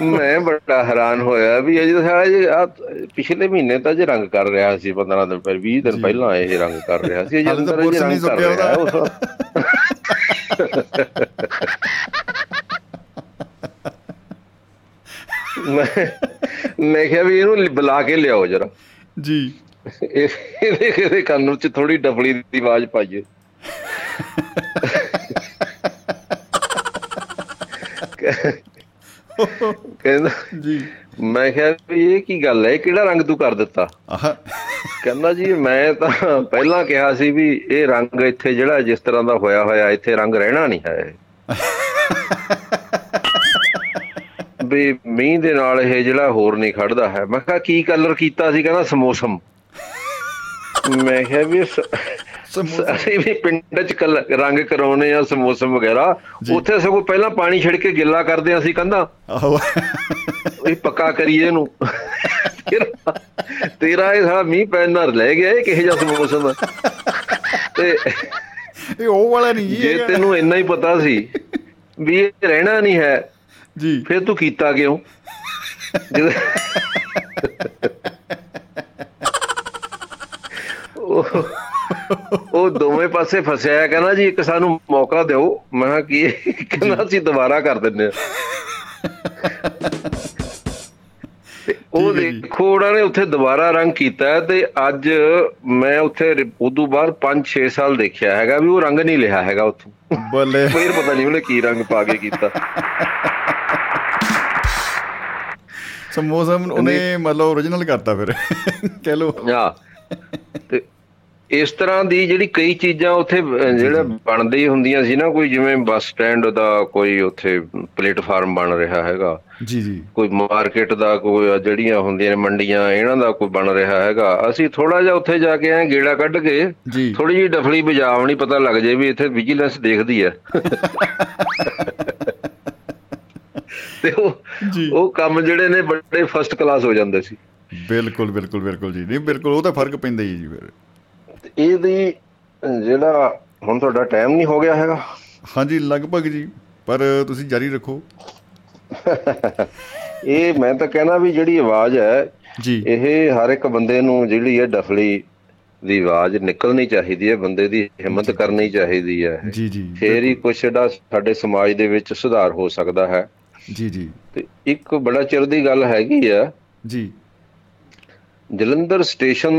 ਮੈਂ ਬੜਾ ਹੈਰਾਨ ਹੋਇਆ ਵੀ ਅਜੇ ਸਾਰਾ ਜੀ ਆਹ ਪਿਛਲੇ ਮਹੀਨੇ ਤਾਂ ਜੇ ਰੰਗ ਕਰ ਰਿਹਾ ਸੀ, ਪੰਦਰਾਂ ਦਿਨ ਪਹਿਲਾਂ ਵੀਹ ਦਿਨ ਪਹਿਲਾਂ ਇਹ ਰੰਗ ਕਰ ਰਿਹਾ ਸੀ, ਅਜੇ ਅੰਦਰ ਇਹ ਰੰਗ ਕਰ ਰਿਹਾ ਉਹ। ਮੈਂ ਕਿਹਾ ਵੀ ਇਹਨੂੰ ਬੁਲਾ ਕੇ ਲਿਆਓ ਜਰਾ ਜੀ, ਇਹਦੇ ਇਹਦੇ ਕੰਨ ਚ ਥੋੜੀ ਡਫਲੀ ਦੀ ਆਵਾਜ਼ ਪਾਈਏ। ਕਹਿੰਦਾ ਜੀ, ਮੈਂ ਕਿਹਾ ਵੀ ਇਹ ਕੀ ਗੱਲ ਹੈ, ਇਹ ਕਿਹੜਾ ਰੰਗ ਤੂੰ ਕਰ ਦਿੱਤਾ? ਕਹਿੰਦਾ ਜੀ ਮੈਂ ਤਾਂ ਪਹਿਲਾਂ ਕਿਹਾ ਸੀ ਵੀ ਇਹ ਰੰਗ ਇੱਥੇ ਜਿਹੜਾ ਜਿਸ ਤਰ੍ਹਾਂ ਦਾ ਹੋਇਆ ਹੋਇਆ ਇੱਥੇ ਰੰਗ ਰਹਿਣਾ ਨਹੀਂ ਹੈ। ਬਈ ਮੀਂਹ ਦੇ ਨਾਲ ਇਹ ਜਿਹੜਾ ਹੋਰ ਨਹੀਂ ਖੜਦਾ ਹੈ। ਮੈਂ ਕਿਹਾ ਕੀ ਕਲਰ ਕੀਤਾ ਸੀ? ਕਹਿੰਦਾ ਸਮੋਸਮ। ਮੈਂ ਕਿਹਾ ਵੀ ਅਸੀਂ ਵੀ ਪਿੰਡ ਚ ਕਲਰ ਰੰਗ ਕਰਾਉਣੇ ਆ ਸਮੋਸਮ ਵਗੈਰਾ, ਉੱਥੇ ਸਗੋਂ ਪਹਿਲਾਂ ਪਾਣੀ ਛਿੜਕ ਕੇ ਗਿੱਲਾ ਕਰਦੇ ਅਸੀਂ ਕੰਧਾਂ, ਇਹ ਪੱਕਾ ਕਰੀਏ ਇਹਨੂੰ। ਤੇਰਾ ਇਹ ਸਾਰਾ ਮੀਂਹ ਪੈਣ ਨਾਲ ਰਹਿ ਗਿਆ, ਇਹ ਕਿਹੋ ਜਿਹਾ ਸਮੋਸਮ ਆ? ਤੇ ਇਹ ਉਹ ਵਾਲਾ ਨਹੀਂ, ਜੇ ਤੈਨੂੰ ਇੰਨਾ ਹੀ ਪਤਾ ਸੀ ਵੀ ਇਹ ਰਹਿਣਾ ਨਹੀਂ ਹੈ ਜੀ, ਫਿਰ ਤੂੰ ਕੀਤਾ ਕਿਉਂ? ਉਹ ਦੋਵੇਂ ਪਾਸੇ ਫਸਿਆ। ਕਹਿੰਦਾ ਜੀ ਇੱਕ ਸਾਨੂੰ ਮੌਕਾ ਦਿਓ। ਮੈਂ ਕਿਹਾ ਕੀ? ਕਹਿੰਦਾ ਅਸੀਂ ਦੁਬਾਰਾ ਕਰ ਦਿੰਦੇ ਹਾਂ। ਉਹ ਦੇਖੋ ਉਹਨਾਂ ਨੇ ਉੱਥੇ ਦੁਬਾਰਾ ਰੰਗ ਕੀਤਾ ਤੇ ਅੱਜ ਮੈਂ ਉੱਥੇ ਉਦੋਂ ਬਾਅਦ ਪੰਜ ਛੇ ਸਾਲ ਦੇਖਿਆ ਹੈਗਾ ਵੀ ਉਹ ਰੰਗ ਨਹੀਂ ਲਿਆ ਹੈਗਾ ਉੱਥੋਂ। ਬੱਲੇ, ਫਿਰ ਪਤਾ ਨਹੀਂ ਉਹਨੇ ਕੀ ਰੰਗ ਪਾ ਕੇ ਕੀਤਾ। ਸਮੋਸਮ ਉਹਨੇ ਮਤਲਬ ਓਰੀਜਨਲ ਕਰਤਾ ਫਿਰ ਕਹਿ ਲਓ। ਹਾਂ, ਤੇ ਇਸ ਤਰ੍ਹਾਂ ਦੀ ਜਿਹੜੀ ਕਈ ਚੀਜ਼ਾਂ ਉੱਥੇ ਜਿਹੜਾ ਬਣਦੀ ਹੁੰਦੀਆਂ ਸੀ ਨਾ, ਕੋਈ ਜਿਵੇਂ ਬੱਸ ਸਟੈਂਡ ਦਾ ਕੋਈ ਉੱਥੇ ਪਲੇਟਫਾਰਮ ਬਣ ਰਿਹਾ ਹੈਗਾ ਜੀ ਜੀ, ਕੋਈ ਮਾਰਕੀਟ ਦਾ, ਕੋਈ ਜਿਹੜੀਆਂ ਹੁੰਦੀਆਂ ਨੇ ਮੰਡੀਆਂ, ਇਹਨਾਂ ਦਾ ਕੋਈ ਬਣ ਰਿਹਾ ਹੈਗਾ। ਅਸੀਂ ਥੋੜਾ ਜਿਹਾ ਉੱਥੇ ਜਾ ਕੇ ਐਂ ਗੇੜਾ ਕੱਢ ਕੇ ਥੋੜੀ ਜਿਹੀ ਡਫਲੀ ਵਜਾਵਣੀ, ਪਤਾ ਲੱਗ ਜੇ ਵੀ ਇੱਥੇ ਵਿਜੀਲੈਂਸ ਦੇਖਦੀ ਹੈ। ਤੇ ਉਹ ਕੰਮ ਜਿਹੜੇ ਨੇ ਬੜੇ ਫਸਟ ਕਲਾਸ ਹੋ ਜਾਂਦੇ ਸੀ। ਬਿਲਕੁਲ ਬਿਲਕੁਲ ਬਿਲਕੁਲ ਜੀ, ਨਹੀਂ ਬਿਲਕੁਲ ਉਹ ਤਾਂ ਫਰਕ ਪੈਂਦਾ ਹੀ ਜੀ। ਫਿਰ ਇਹਦੀ ਜਿਹੜਾ ਹੁਣ ਤੁਹਾਡਾ ਟਾਈਮ ਨਹੀਂ ਹੋ ਗਿਆ ਹੈਗਾ? ਹਾਂਜੀ ਲਗਭਗ ਜੀ, ਪਰ ਤੁਸੀਂ ਜਾਰੀ ਰੱਖੋ। ਇਹ ਮੈਂ ਤਾਂ ਕਹਿਣਾ ਵੀ ਜਿਹੜੀ ਆਵਾਜ਼ ਹੈ ਜੀ, ਇਹ ਹਰ ਇੱਕ ਬੰਦੇ ਨੂੰ ਜਿਹੜੀ ਹੈ ਡਫਲੀ ਦੀ ਆਵਾਜ਼ ਨਿਕਲਣੀ ਚਾਹੀਦੀ ਹੈ, ਬੰਦੇ ਦੀ ਹਿੰਮਤ ਕਰਨੀ ਚਾਹੀਦੀ ਹੈ ਜੀ ਜੀ, ਫੇਰ ਹੀ ਕੁਛ ਜਿਹੜਾ ਸਾਡੇ ਸਮਾਜ ਦੇ ਵਿੱਚ ਸੁਧਾਰ ਹੋ ਸਕਦਾ ਹੈ ਜੀ ਜੀ। ਤੇ ਇੱਕ ਬੜਾ ਚਿਰ ਦੀ ਗੱਲ ਹੈਗੀ ਆ ਜੀ, ਜਲੰਧਰ ਸਟੇਸ਼ਨ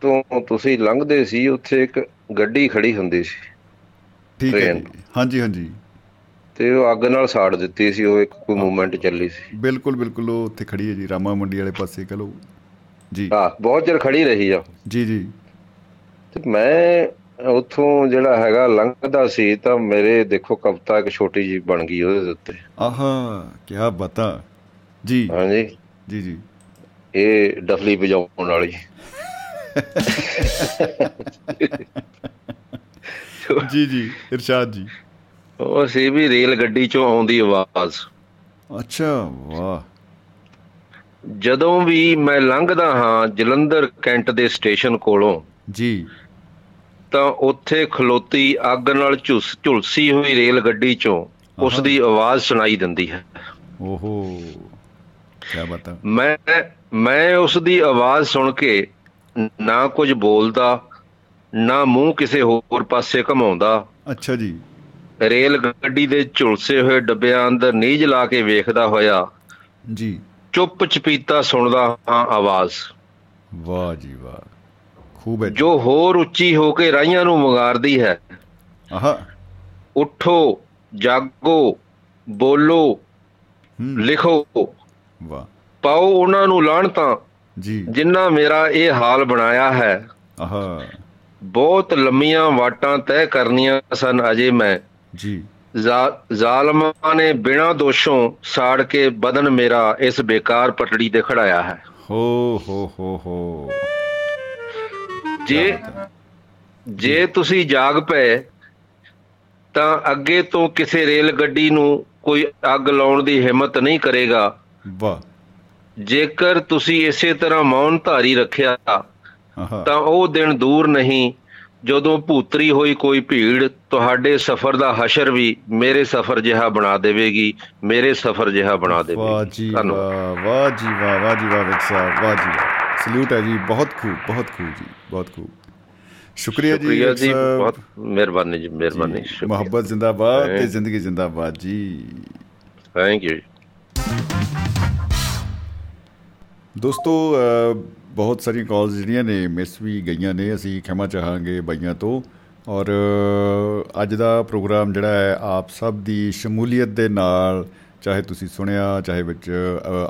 ਤੋਂ ਤੁਸੀਂ ਲੰਘਦੇ ਸੀ, ਉੱਥੇ ਇੱਕ ਗੱਡੀ ਖੜੀ ਹੁੰਦੀ ਸੀ, ਠੀਕ ਹੈ ਜੀ, ਹਾਂਜੀ ਹਾਂਜੀ, ਤੇ ਉਹ ਅੱਗ ਨਾਲ ਸਾੜ ਦਿੱਤੀ ਸੀ, ਉਹ ਇੱਕ ਕੋਈ ਮੂਵਮੈਂਟ ਚੱਲੀ ਸੀ। ਬਿਲਕੁਲ ਬਿਲਕੁਲ, ਉਹ ਉੱਥੇ ਖੜੀ ਹੈ ਜੀ, ਰਾਮਾ ਮੰਡੀ ਵਾਲੇ ਪਾਸੇ ਕਹਿ ਲਓ ਜੀ। ਹਾਂ, ਬਹੁਤ ਚਿਰ ਖੜੀ ਰਹੀ ਆ ਜੀ ਜੀ। ਤੇ ਮੈਂ ਉੱਥੋਂ ਜਿਹੜਾ ਹੈਗਾ ਲੰਘਦਾ ਸੀ ਤਾਂ ਮੇਰੇ ਦੇਖੋ ਕਵਿਤਾ ਇੱਕ ਛੋਟੀ ਜਿਹੀ ਬਣ ਗਈ ਉਹਦੇ ਉੱਤੇ। ਆਹਾ, ਕਿਆ ਬਤਾ ਜੀ। ਹਾਂਜੀ ਜੀ ਜੀ, ਇਹ ਡਫਲੀ ਵਜਾਉਣ ਵਾਲੀ ਜੀ ਜੀ ਇਰਸ਼ਾਦ ਜੀ, ਉਹ ਸੀ ਵੀ ਰੇਲ ਗੱਡੀ ਚੋਂ ਆਉਂਦੀ ਆਵਾਜ਼। ਅੱਛਾ, ਵਾਹ। ਜਦੋਂ ਵੀ ਮੈਂ ਲੰਘਦਾ ਹਾਂ ਜਲੰਧਰ ਕੈਂਟ ਦੇ ਸਟੇਸ਼ਨ ਕੋਲੋਂ ਜੀ, ਤਾਂ ਉੱਥੇ ਖਲੋਤੀ ਅੱਗ ਨਾਲ ਝੁਲਸ ਝੁਲਸੀ ਹੋਈ ਰੇਲ ਗੱਡੀ ਚੋਂ ਉਸ ਦੀ ਆਵਾਜ਼ ਸੁਣਾਈ ਦਿੰਦੀ ਹੈ। ਓਹੋ, ਕਿਆ ਬਤਾ। ਮੈਂ ਮੈਂ ਉਸ ਦੀ ਆਵਾਜ਼ ਸੁਣ ਕੇ ਨਾ ਕੁਝ ਬੋਲਦਾ, ਨਾ ਮੂੰਹ ਕਿਸੇ ਹੋਰ ਪਾਸੇ ਘਮਾਉਂਦਾ। ਅੱਛਾ ਜੀ। ਰੇਲ ਗੱਡੀ ਦੇ ਝੁਲਸੇ ਹੋਏ ਡੱਬਿਆਂ ਅੰਦਰ ਨੀਝ ਲਾ ਕੇ ਵੇਖਦਾ ਹੋਇਆ ਜੀ ਚੁੱਪ ਚਪੀਤਾ ਸੁਣਦਾ ਹਾਂ ਆਵਾਜ਼। ਵਾਹ ਜੀ ਵਾਹ, ਖੂਬ ਹੈ। ਜੋ ਹੋਰ ਉੱਚੀ ਹੋ ਕੇ ਰਾਹੀਆਂ ਨੂੰ ਵੰਗਾਰਦੀ ਹੈ। ਆਹਾ। ਉੱਠੋ, ਜਾਗੋ, ਬੋਲੋ, ਲਿਖੋ, ਵਾਹ, ਪਾਓ ਉਹਨਾਂ ਨੂੰ ਲਾਹਣਤਾਂ ਜੀ ਜਿਨ੍ਹਾਂ ਮੇਰਾ ਇਹ ਹਾਲ ਬਣਾਇਆ ਹੈ। ਆਹਾ। ਬਹੁਤ ਲੰਮੀਆਂ ਵਾਟਾਂ ਤੈਅ ਕਰਨੀਆਂ ਸਨ ਅਜੇ ਮੈਂ ਜੀ, ਜ਼ਾਲਮਾਂ ਨੇ ਬਿਨਾਂ ਦੋਸ਼ੋਂ ਸਾੜ ਕੇ ਬਦਨ ਮੇਰਾ ਇਸ ਬੇਕਾਰ ਪਟੜੀ ਤੇ ਖੜਾਇਆ ਹੈ। ਹੋ ਹੋ ਹੋ ਹੋ। ਜੇ ਜੇ ਤੁਸੀਂ ਜਾਗ ਪਏ ਤਾਂ ਅੱਗੇ ਤੋਂ ਕਿਸੇ ਰੇਲ ਗੱਡੀ ਨੂੰ ਕੋਈ ਅੱਗ ਲਾਉਣ ਦੀ ਹਿੰਮਤ ਨਹੀਂ ਕਰੇਗਾ। ਵਾਹ। ਜੇਕਰ ਤੁਸੀਂ ਇਸੇ ਤਰ੍ਹਾਂ ਮੌਨ ਧਾਰੀ ਰੱਖਿਆ ਤਾਂ ਉਹ ਦਿਨ ਦੂਰ ਨਹੀਂ ਜਦੋਂ ਭੂਤਰੀ ਹੋਈ ਕੋਈ ਭੀੜ ਤੁਹਾਡੇ ਸਫ਼ਰ ਦਾ ਹਸ਼ਰ ਵੀ ਮੇਰੇ ਸਫ਼ਰ ਜਿਹਾ ਬਣਾ ਦੇਵੇਗੀ, ਮੇਰੇ ਸਫ਼ਰ ਜਿਹਾ ਬਣਾ ਦੇਵੇਗੀ। ਵਾਹ ਜੀ ਵਾਹ, ਵਾਹ ਜੀ ਵਾਹ, ਵਾਹ ਜੀ ਵਾਹ, ਵਿਕ ਸਾਹਿਬ, ਵਾਹ ਜੀ ਵਾਹ, ਸਲੂਟ ਹੈ ਜੀ। ਬਹੁਤ ਖੂਬ, ਬਹੁਤ ਖੂਬ ਜੀ, ਬਹੁਤ ਖੂਬ। ਸ਼ੁਕਰੀਆ ਜੀ, ਬਹੁਤ ਮਿਹਰਬਾਨੀ ਜੀ, ਮਿਹਰਬਾਨੀ। ਮੁਹੱਬਤ ਜ਼ਿੰਦਾਬਾਦ ਤੇ ਜ਼ਿੰਦਗੀ ਜ਼ਿੰਦਾਬਾਦ ਜੀ। ਥੈਂਕ ਯੂ ਦੋਸਤੋ। ਬਹੁਤ ਸਾਰੀਆਂ ਕਾਲਸ ਜਿਹੜੀਆਂ ਨੇ ਮਿਸ ਵੀ ਗਈਆਂ ਨੇ, ਅਸੀਂ ਖਿਮਾ ਚਾਹਾਂਗੇ ਬਾਈਆਂ ਤੋਂ। ਔਰ ਅੱਜ ਦਾ ਪ੍ਰੋਗਰਾਮ ਜਿਹੜਾ ਹੈ ਆਪ ਸਭ ਦੀ ਸ਼ਮੂਲੀਅਤ ਦੇ ਨਾਲ, ਚਾਹੇ ਤੁਸੀਂ ਸੁਣਿਆ, ਚਾਹੇ ਵਿੱਚ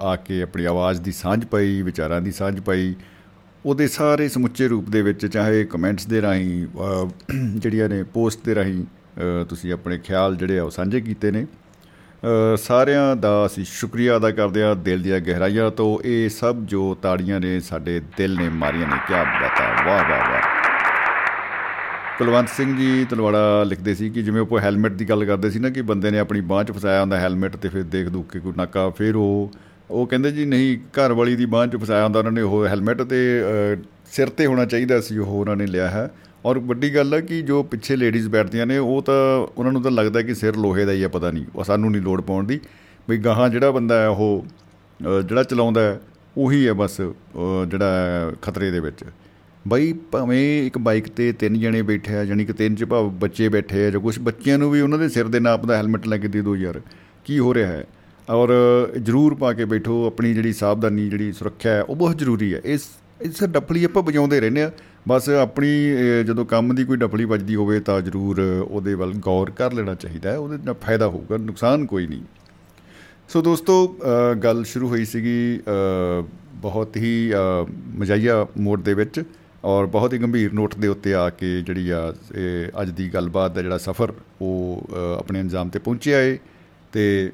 ਆ ਕੇ ਆਪਣੀ ਆਵਾਜ਼ ਦੀ ਸਾਂਝ ਪਾਈ, ਵਿਚਾਰਾਂ ਦੀ ਸਾਂਝ ਪਾਈ, ਉਹਦੇ ਸਾਰੇ ਸਮੁੱਚੇ ਰੂਪ ਦੇ ਵਿੱਚ, ਚਾਹੇ ਕਮੈਂਟਸ ਦੇ ਰਾਹੀਂ, ਜਿਹੜੀਆਂ ਨੇ ਪੋਸਟ ਦੇ ਰਾਹੀਂ ਤੁਸੀਂ ਆਪਣੇ ਖਿਆਲ ਜਿਹੜੇ ਆ ਉਹ ਸਾਂਝੇ ਕੀਤੇ ਨੇ। ਸਾਰਿਆਂ ਦਾ ਅਸੀਂ ਸ਼ੁਕਰੀਆ ਅਦਾ ਕਰਦੇ ਹਾਂ ਦਿਲ ਦੀਆਂ ਗਹਿਰਾਈਆਂ ਤੋਂ। ਇਹ ਸਭ ਜੋ ਤਾੜੀਆਂ ਨੇ ਸਾਡੇ ਦਿਲ ਨੇ ਮਾਰੀਆਂ ਨੇ, ਕਿਆ ਬਾਤ ਹੈ, ਵਾਹ ਵਾਹ ਵਾਹ। ਕੁਲਵੰਤ ਸਿੰਘ ਜੀ ਤਲਵਾੜਾ ਲਿਖਦੇ ਸੀ ਕਿ ਜਿਵੇਂ ਉਹ ਹੈਲਮਟ ਦੀ ਗੱਲ ਕਰਦੇ ਸੀ ਨਾ ਕਿ ਬੰਦੇ ਨੇ ਆਪਣੀ ਬਾਂਹ 'ਚ ਫਸਾਇਆ ਹੁੰਦਾ ਹੈਲਮਟ ਅਤੇ ਫਿਰ ਦੇਖ ਦੂਖ ਕੇ ਕੋਈ ਨਾਕਾ, ਫਿਰ ਉਹ ਉਹ ਕਹਿੰਦੇ ਜੀ ਨਹੀਂ, ਘਰ ਵਾਲੀ ਦੀ ਬਾਂਹ 'ਚ ਫਸਾਇਆ ਹੁੰਦਾ ਉਹਨਾਂ ਨੇ ਉਹ ਹੈਲਮਟ, ਅਤੇ ਸਿਰ 'ਤੇ ਹੋਣਾ ਚਾਹੀਦਾ ਸੀ ਉਹ, ਉਹਨਾਂ ਨੇ ਲਿਆ ਹੈ। ਔਰ ਵੱਡੀ ਗੱਲ ਹੈ ਕਿ ਜੋ ਪਿੱਛੇ ਲੇਡੀਜ਼ ਬੈਠਦੀਆਂ ਨੇ ਉਹ ਤਾਂ ਉਹਨਾਂ ਨੂੰ ਤਾਂ ਲੱਗਦਾ ਕਿ ਸਿਰ ਲੋਹੇ ਦਾ ਹੀ ਆ, ਪਤਾ ਨਹੀਂ ਸਾਨੂੰ ਨਹੀਂ ਲੋੜ ਪਾਉਣ ਦੀ, ਬਈ ਗਾਹਾਂ ਜਿਹੜਾ ਬੰਦਾ ਹੈ ਉਹ ਜਿਹੜਾ ਚਲਾਉਂਦਾ ਉਹੀ ਹੈ ਬਸ ਜਿਹੜਾ ਖਤਰੇ ਦੇ ਵਿੱਚ। ਬਈ ਭਾਵੇਂ ਇੱਕ ਬਾਈਕ 'ਤੇ ਤਿੰਨ ਜਣੇ ਬੈਠੇ ਆ, ਜਾਣੀ ਕਿ ਤਿੰਨ 'ਚ ਭਾਵ ਬੱਚੇ ਬੈਠੇ ਆ ਜਾਂ ਕੁਛ, ਬੱਚਿਆਂ ਨੂੰ ਵੀ ਉਹਨਾਂ ਦੇ ਸਿਰ ਦੇ ਨਾਪ ਦਾ ਹੈਲਮਟ ਲੈ ਕੇ ਦੇ ਦਿਓ ਯਾਰ, ਕੀ ਹੋ ਰਿਹਾ ਹੈ। ਔਰ ਜ਼ਰੂਰ ਪਾ ਕੇ ਬੈਠੋ, ਆਪਣੀ ਜਿਹੜੀ ਸਾਵਧਾਨੀ ਜਿਹੜੀ ਸੁਰੱਖਿਆ ਹੈ ਉਹ ਬਹੁਤ ਜ਼ਰੂਰੀ ਹੈ। ਇਸ ਇਸ ਡੱਫਲੀ ਆਪਾਂ ਵਜਾਉਂਦੇ ਰਹਿੰਦੇ ਹਾਂ, ਬਸ ਆਪਣੀ ਜਦੋਂ ਕੰਮ ਦੀ ਕੋਈ ਡੱਫਲੀ ਵੱਜਦੀ ਹੋਵੇ ਤਾਂ ਜ਼ਰੂਰ ਉਹਦੇ ਵੱਲ ਗੌਰ ਕਰ ਲੈਣਾ ਚਾਹੀਦਾ ਹੈ, ਉਹਦੇ ਨਾਲ ਫਾਇਦਾ ਹੋਊਗਾ, ਨੁਕਸਾਨ ਕੋਈ ਨਹੀਂ। ਸੋ ਦੋਸਤੋ, ਗੱਲ ਸ਼ੁਰੂ ਹੋਈ ਸੀਗੀ ਬਹੁਤ ਹੀ ਮਜ਼ਾਹੀਆ ਮੋੜ ਦੇ ਵਿੱਚ ਔਰ ਬਹੁਤ ਹੀ ਗੰਭੀਰ ਨੋਟ ਦੇ ਉੱਤੇ ਆ ਕੇ ਜਿਹੜੀ ਆ ਇਹ ਅੱਜ ਦੀ ਗੱਲਬਾਤ ਦਾ ਜਿਹੜਾ ਸਫ਼ਰ ਉਹ ਆਪਣੇ ਇੰਤਜ਼ਾਮ 'ਤੇ ਪਹੁੰਚਿਆ ਏ। ਅਤੇ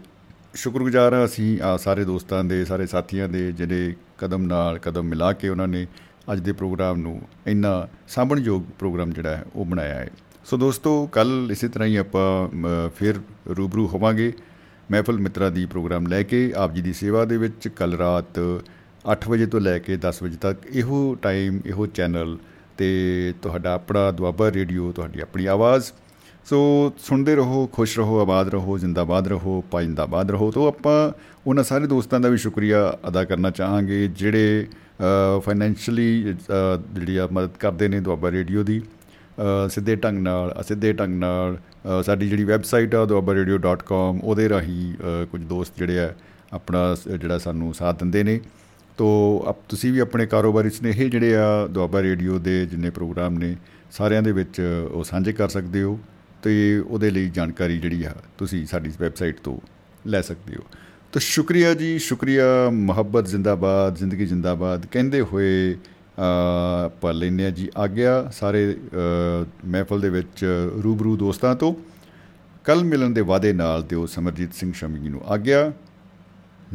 ਸ਼ੁਕਰਗੁਜ਼ਾਰ ਹਾਂ ਅਸੀਂ ਆ ਸਾਰੇ ਦੋਸਤਾਂ ਦੇ, ਸਾਰੇ ਸਾਥੀਆਂ ਦੇ, ਜਿਹੜੇ ਕਦਮ ਨਾਲ ਕਦਮ ਮਿਲਾ ਕੇ ਉਹਨਾਂ ਨੇ ਅੱਜ ਦੇ ਪ੍ਰੋਗਰਾਮ ਨੂੰ ਇੰਨਾ ਸਾਂਭਣਯੋਗ ਪ੍ਰੋਗਰਾਮ ਜਿਹੜਾ ਹੈ ਉਹ ਬਣਾਇਆ ਹੈ। ਸੋ ਦੋਸਤੋ, ਕੱਲ੍ਹ ਇਸੇ ਤਰ੍ਹਾਂ ਹੀ ਆਪਾਂ ਫਿਰ ਰੂਬਰੂ ਹੋਵਾਂਗੇ ਮਹਿਫਲ ਮਿੱਤਰਾਂ ਦੀ ਪ੍ਰੋਗਰਾਮ ਲੈ ਕੇ ਆਪ ਜੀ ਦੀ ਸੇਵਾ ਦੇ ਵਿੱਚ। ਕੱਲ੍ਹ ਰਾਤ ਅੱਠ ਵਜੇ ਤੋਂ ਲੈ ਕੇ ਦਸ ਵਜੇ ਤੱਕ ਇਹੋ ਟਾਈਮ, ਇਹੋ ਚੈਨਲ ਅਤੇ ਤੁਹਾਡਾ ਆਪਣਾ ਦੁਆਬਾ ਰੇਡੀਓ, ਤੁਹਾਡੀ ਆਪਣੀ ਆਵਾਜ਼। ਸੋ ਸੁਣਦੇ ਰਹੋ, ਖੁਸ਼ ਰਹੋ, ਆਬਾਦ ਰਹੋ, ਜ਼ਿੰਦਾਬਾਦ ਰਹੋ, ਪਾਇੰਦਾਬਾਦ ਰਹੋ। ਤੋਂ ਆਪਾਂ ਉਹਨਾਂ ਸਾਰੇ ਦੋਸਤਾਂ ਦਾ ਵੀ ਸ਼ੁਕਰੀਆ ਅਦਾ ਕਰਨਾ ਚਾਹਾਂਗੇ ਜਿਹੜੇ ਫਾਈਨੈਂਸ਼ਲੀ ਜਿਹੜੀ ਆ ਮਦਦ ਕਰਦੇ ਨੇ ਦੁਆਬਾ ਰੇਡੀਓ ਦੀ, ਸਿੱਧੇ ਢੰਗ ਨਾਲ ਅਸਿੱਧੇ ਢੰਗ ਨਾਲ। ਸਾਡੀ ਜਿਹੜੀ ਵੈਬਸਾਈਟ ਆ ਦੁਆਬਾ ਰੇਡੀਓ ਡੋਟ ਕਾਮ, ਉਹਦੇ ਰਾਹੀਂ ਕੁਝ ਦੋਸਤ ਜਿਹੜੇ ਆ ਆਪਣਾ ਜਿਹੜਾ ਸਾਨੂੰ ਸਾਥ ਦਿੰਦੇ ਨੇ। ਤੋ ਆਪ ਤੁਸੀਂ ਵੀ ਆਪਣੇ ਕਾਰੋਬਾਰੀ ਸੁਨੇਹੇ ਜਿਹੜੇ ਆ ਦੁਆਬਾ ਰੇਡੀਓ ਦੇ ਜਿੰਨੇ ਪ੍ਰੋਗਰਾਮ ਨੇ ਸਾਰਿਆਂ ਦੇ ਵਿੱਚ ਉਹ ਸਾਂਝੇ ਕਰ ਸਕਦੇ ਹੋ, ਅਤੇ ਉਹਦੇ ਲਈ ਜਾਣਕਾਰੀ ਜਿਹੜੀ ਆ ਤੁਸੀਂ ਸਾਡੀ ਵੈਬਸਾਈਟ ਤੋਂ ਲੈ ਸਕਦੇ ਹੋ। ਤਾਂ ਸ਼ੁਕਰੀਆ ਜੀ, ਸ਼ੁਕਰੀਆ। ਮੁਹੱਬਤ ਜ਼ਿੰਦਾਬਾਦ, ਜ਼ਿੰਦਗੀ ਜ਼ਿੰਦਾਬਾਦ ਕਹਿੰਦੇ ਹੋਏ ਆਪਾਂ ਲੈਂਦੇ ਹਾਂ ਜੀ ਆਗਿਆ ਸਾਰੇ ਮਹਿਫਲ ਦੇ ਵਿੱਚ ਰੂਬਰੂ ਦੋਸਤਾਂ ਤੋਂ। ਕੱਲ੍ਹ ਮਿਲਣ ਦੇ ਵਾਅਦੇ ਨਾਲ ਦਿਓ ਸਮਰਜੀਤ ਸਿੰਘ ਸ਼ਮੀ ਨੂੰ ਆਗਿਆ।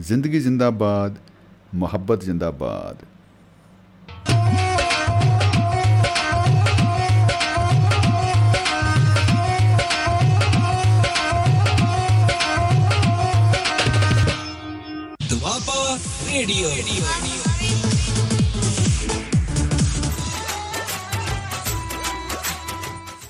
ਜ਼ਿੰਦਗੀ ਜ਼ਿੰਦਾਬਾਦ, ਮੁਹੱਬਤ ਜ਼ਿੰਦਾਬਾਦ। ਦੁਆਬਾ ਰੇਡੀਓ।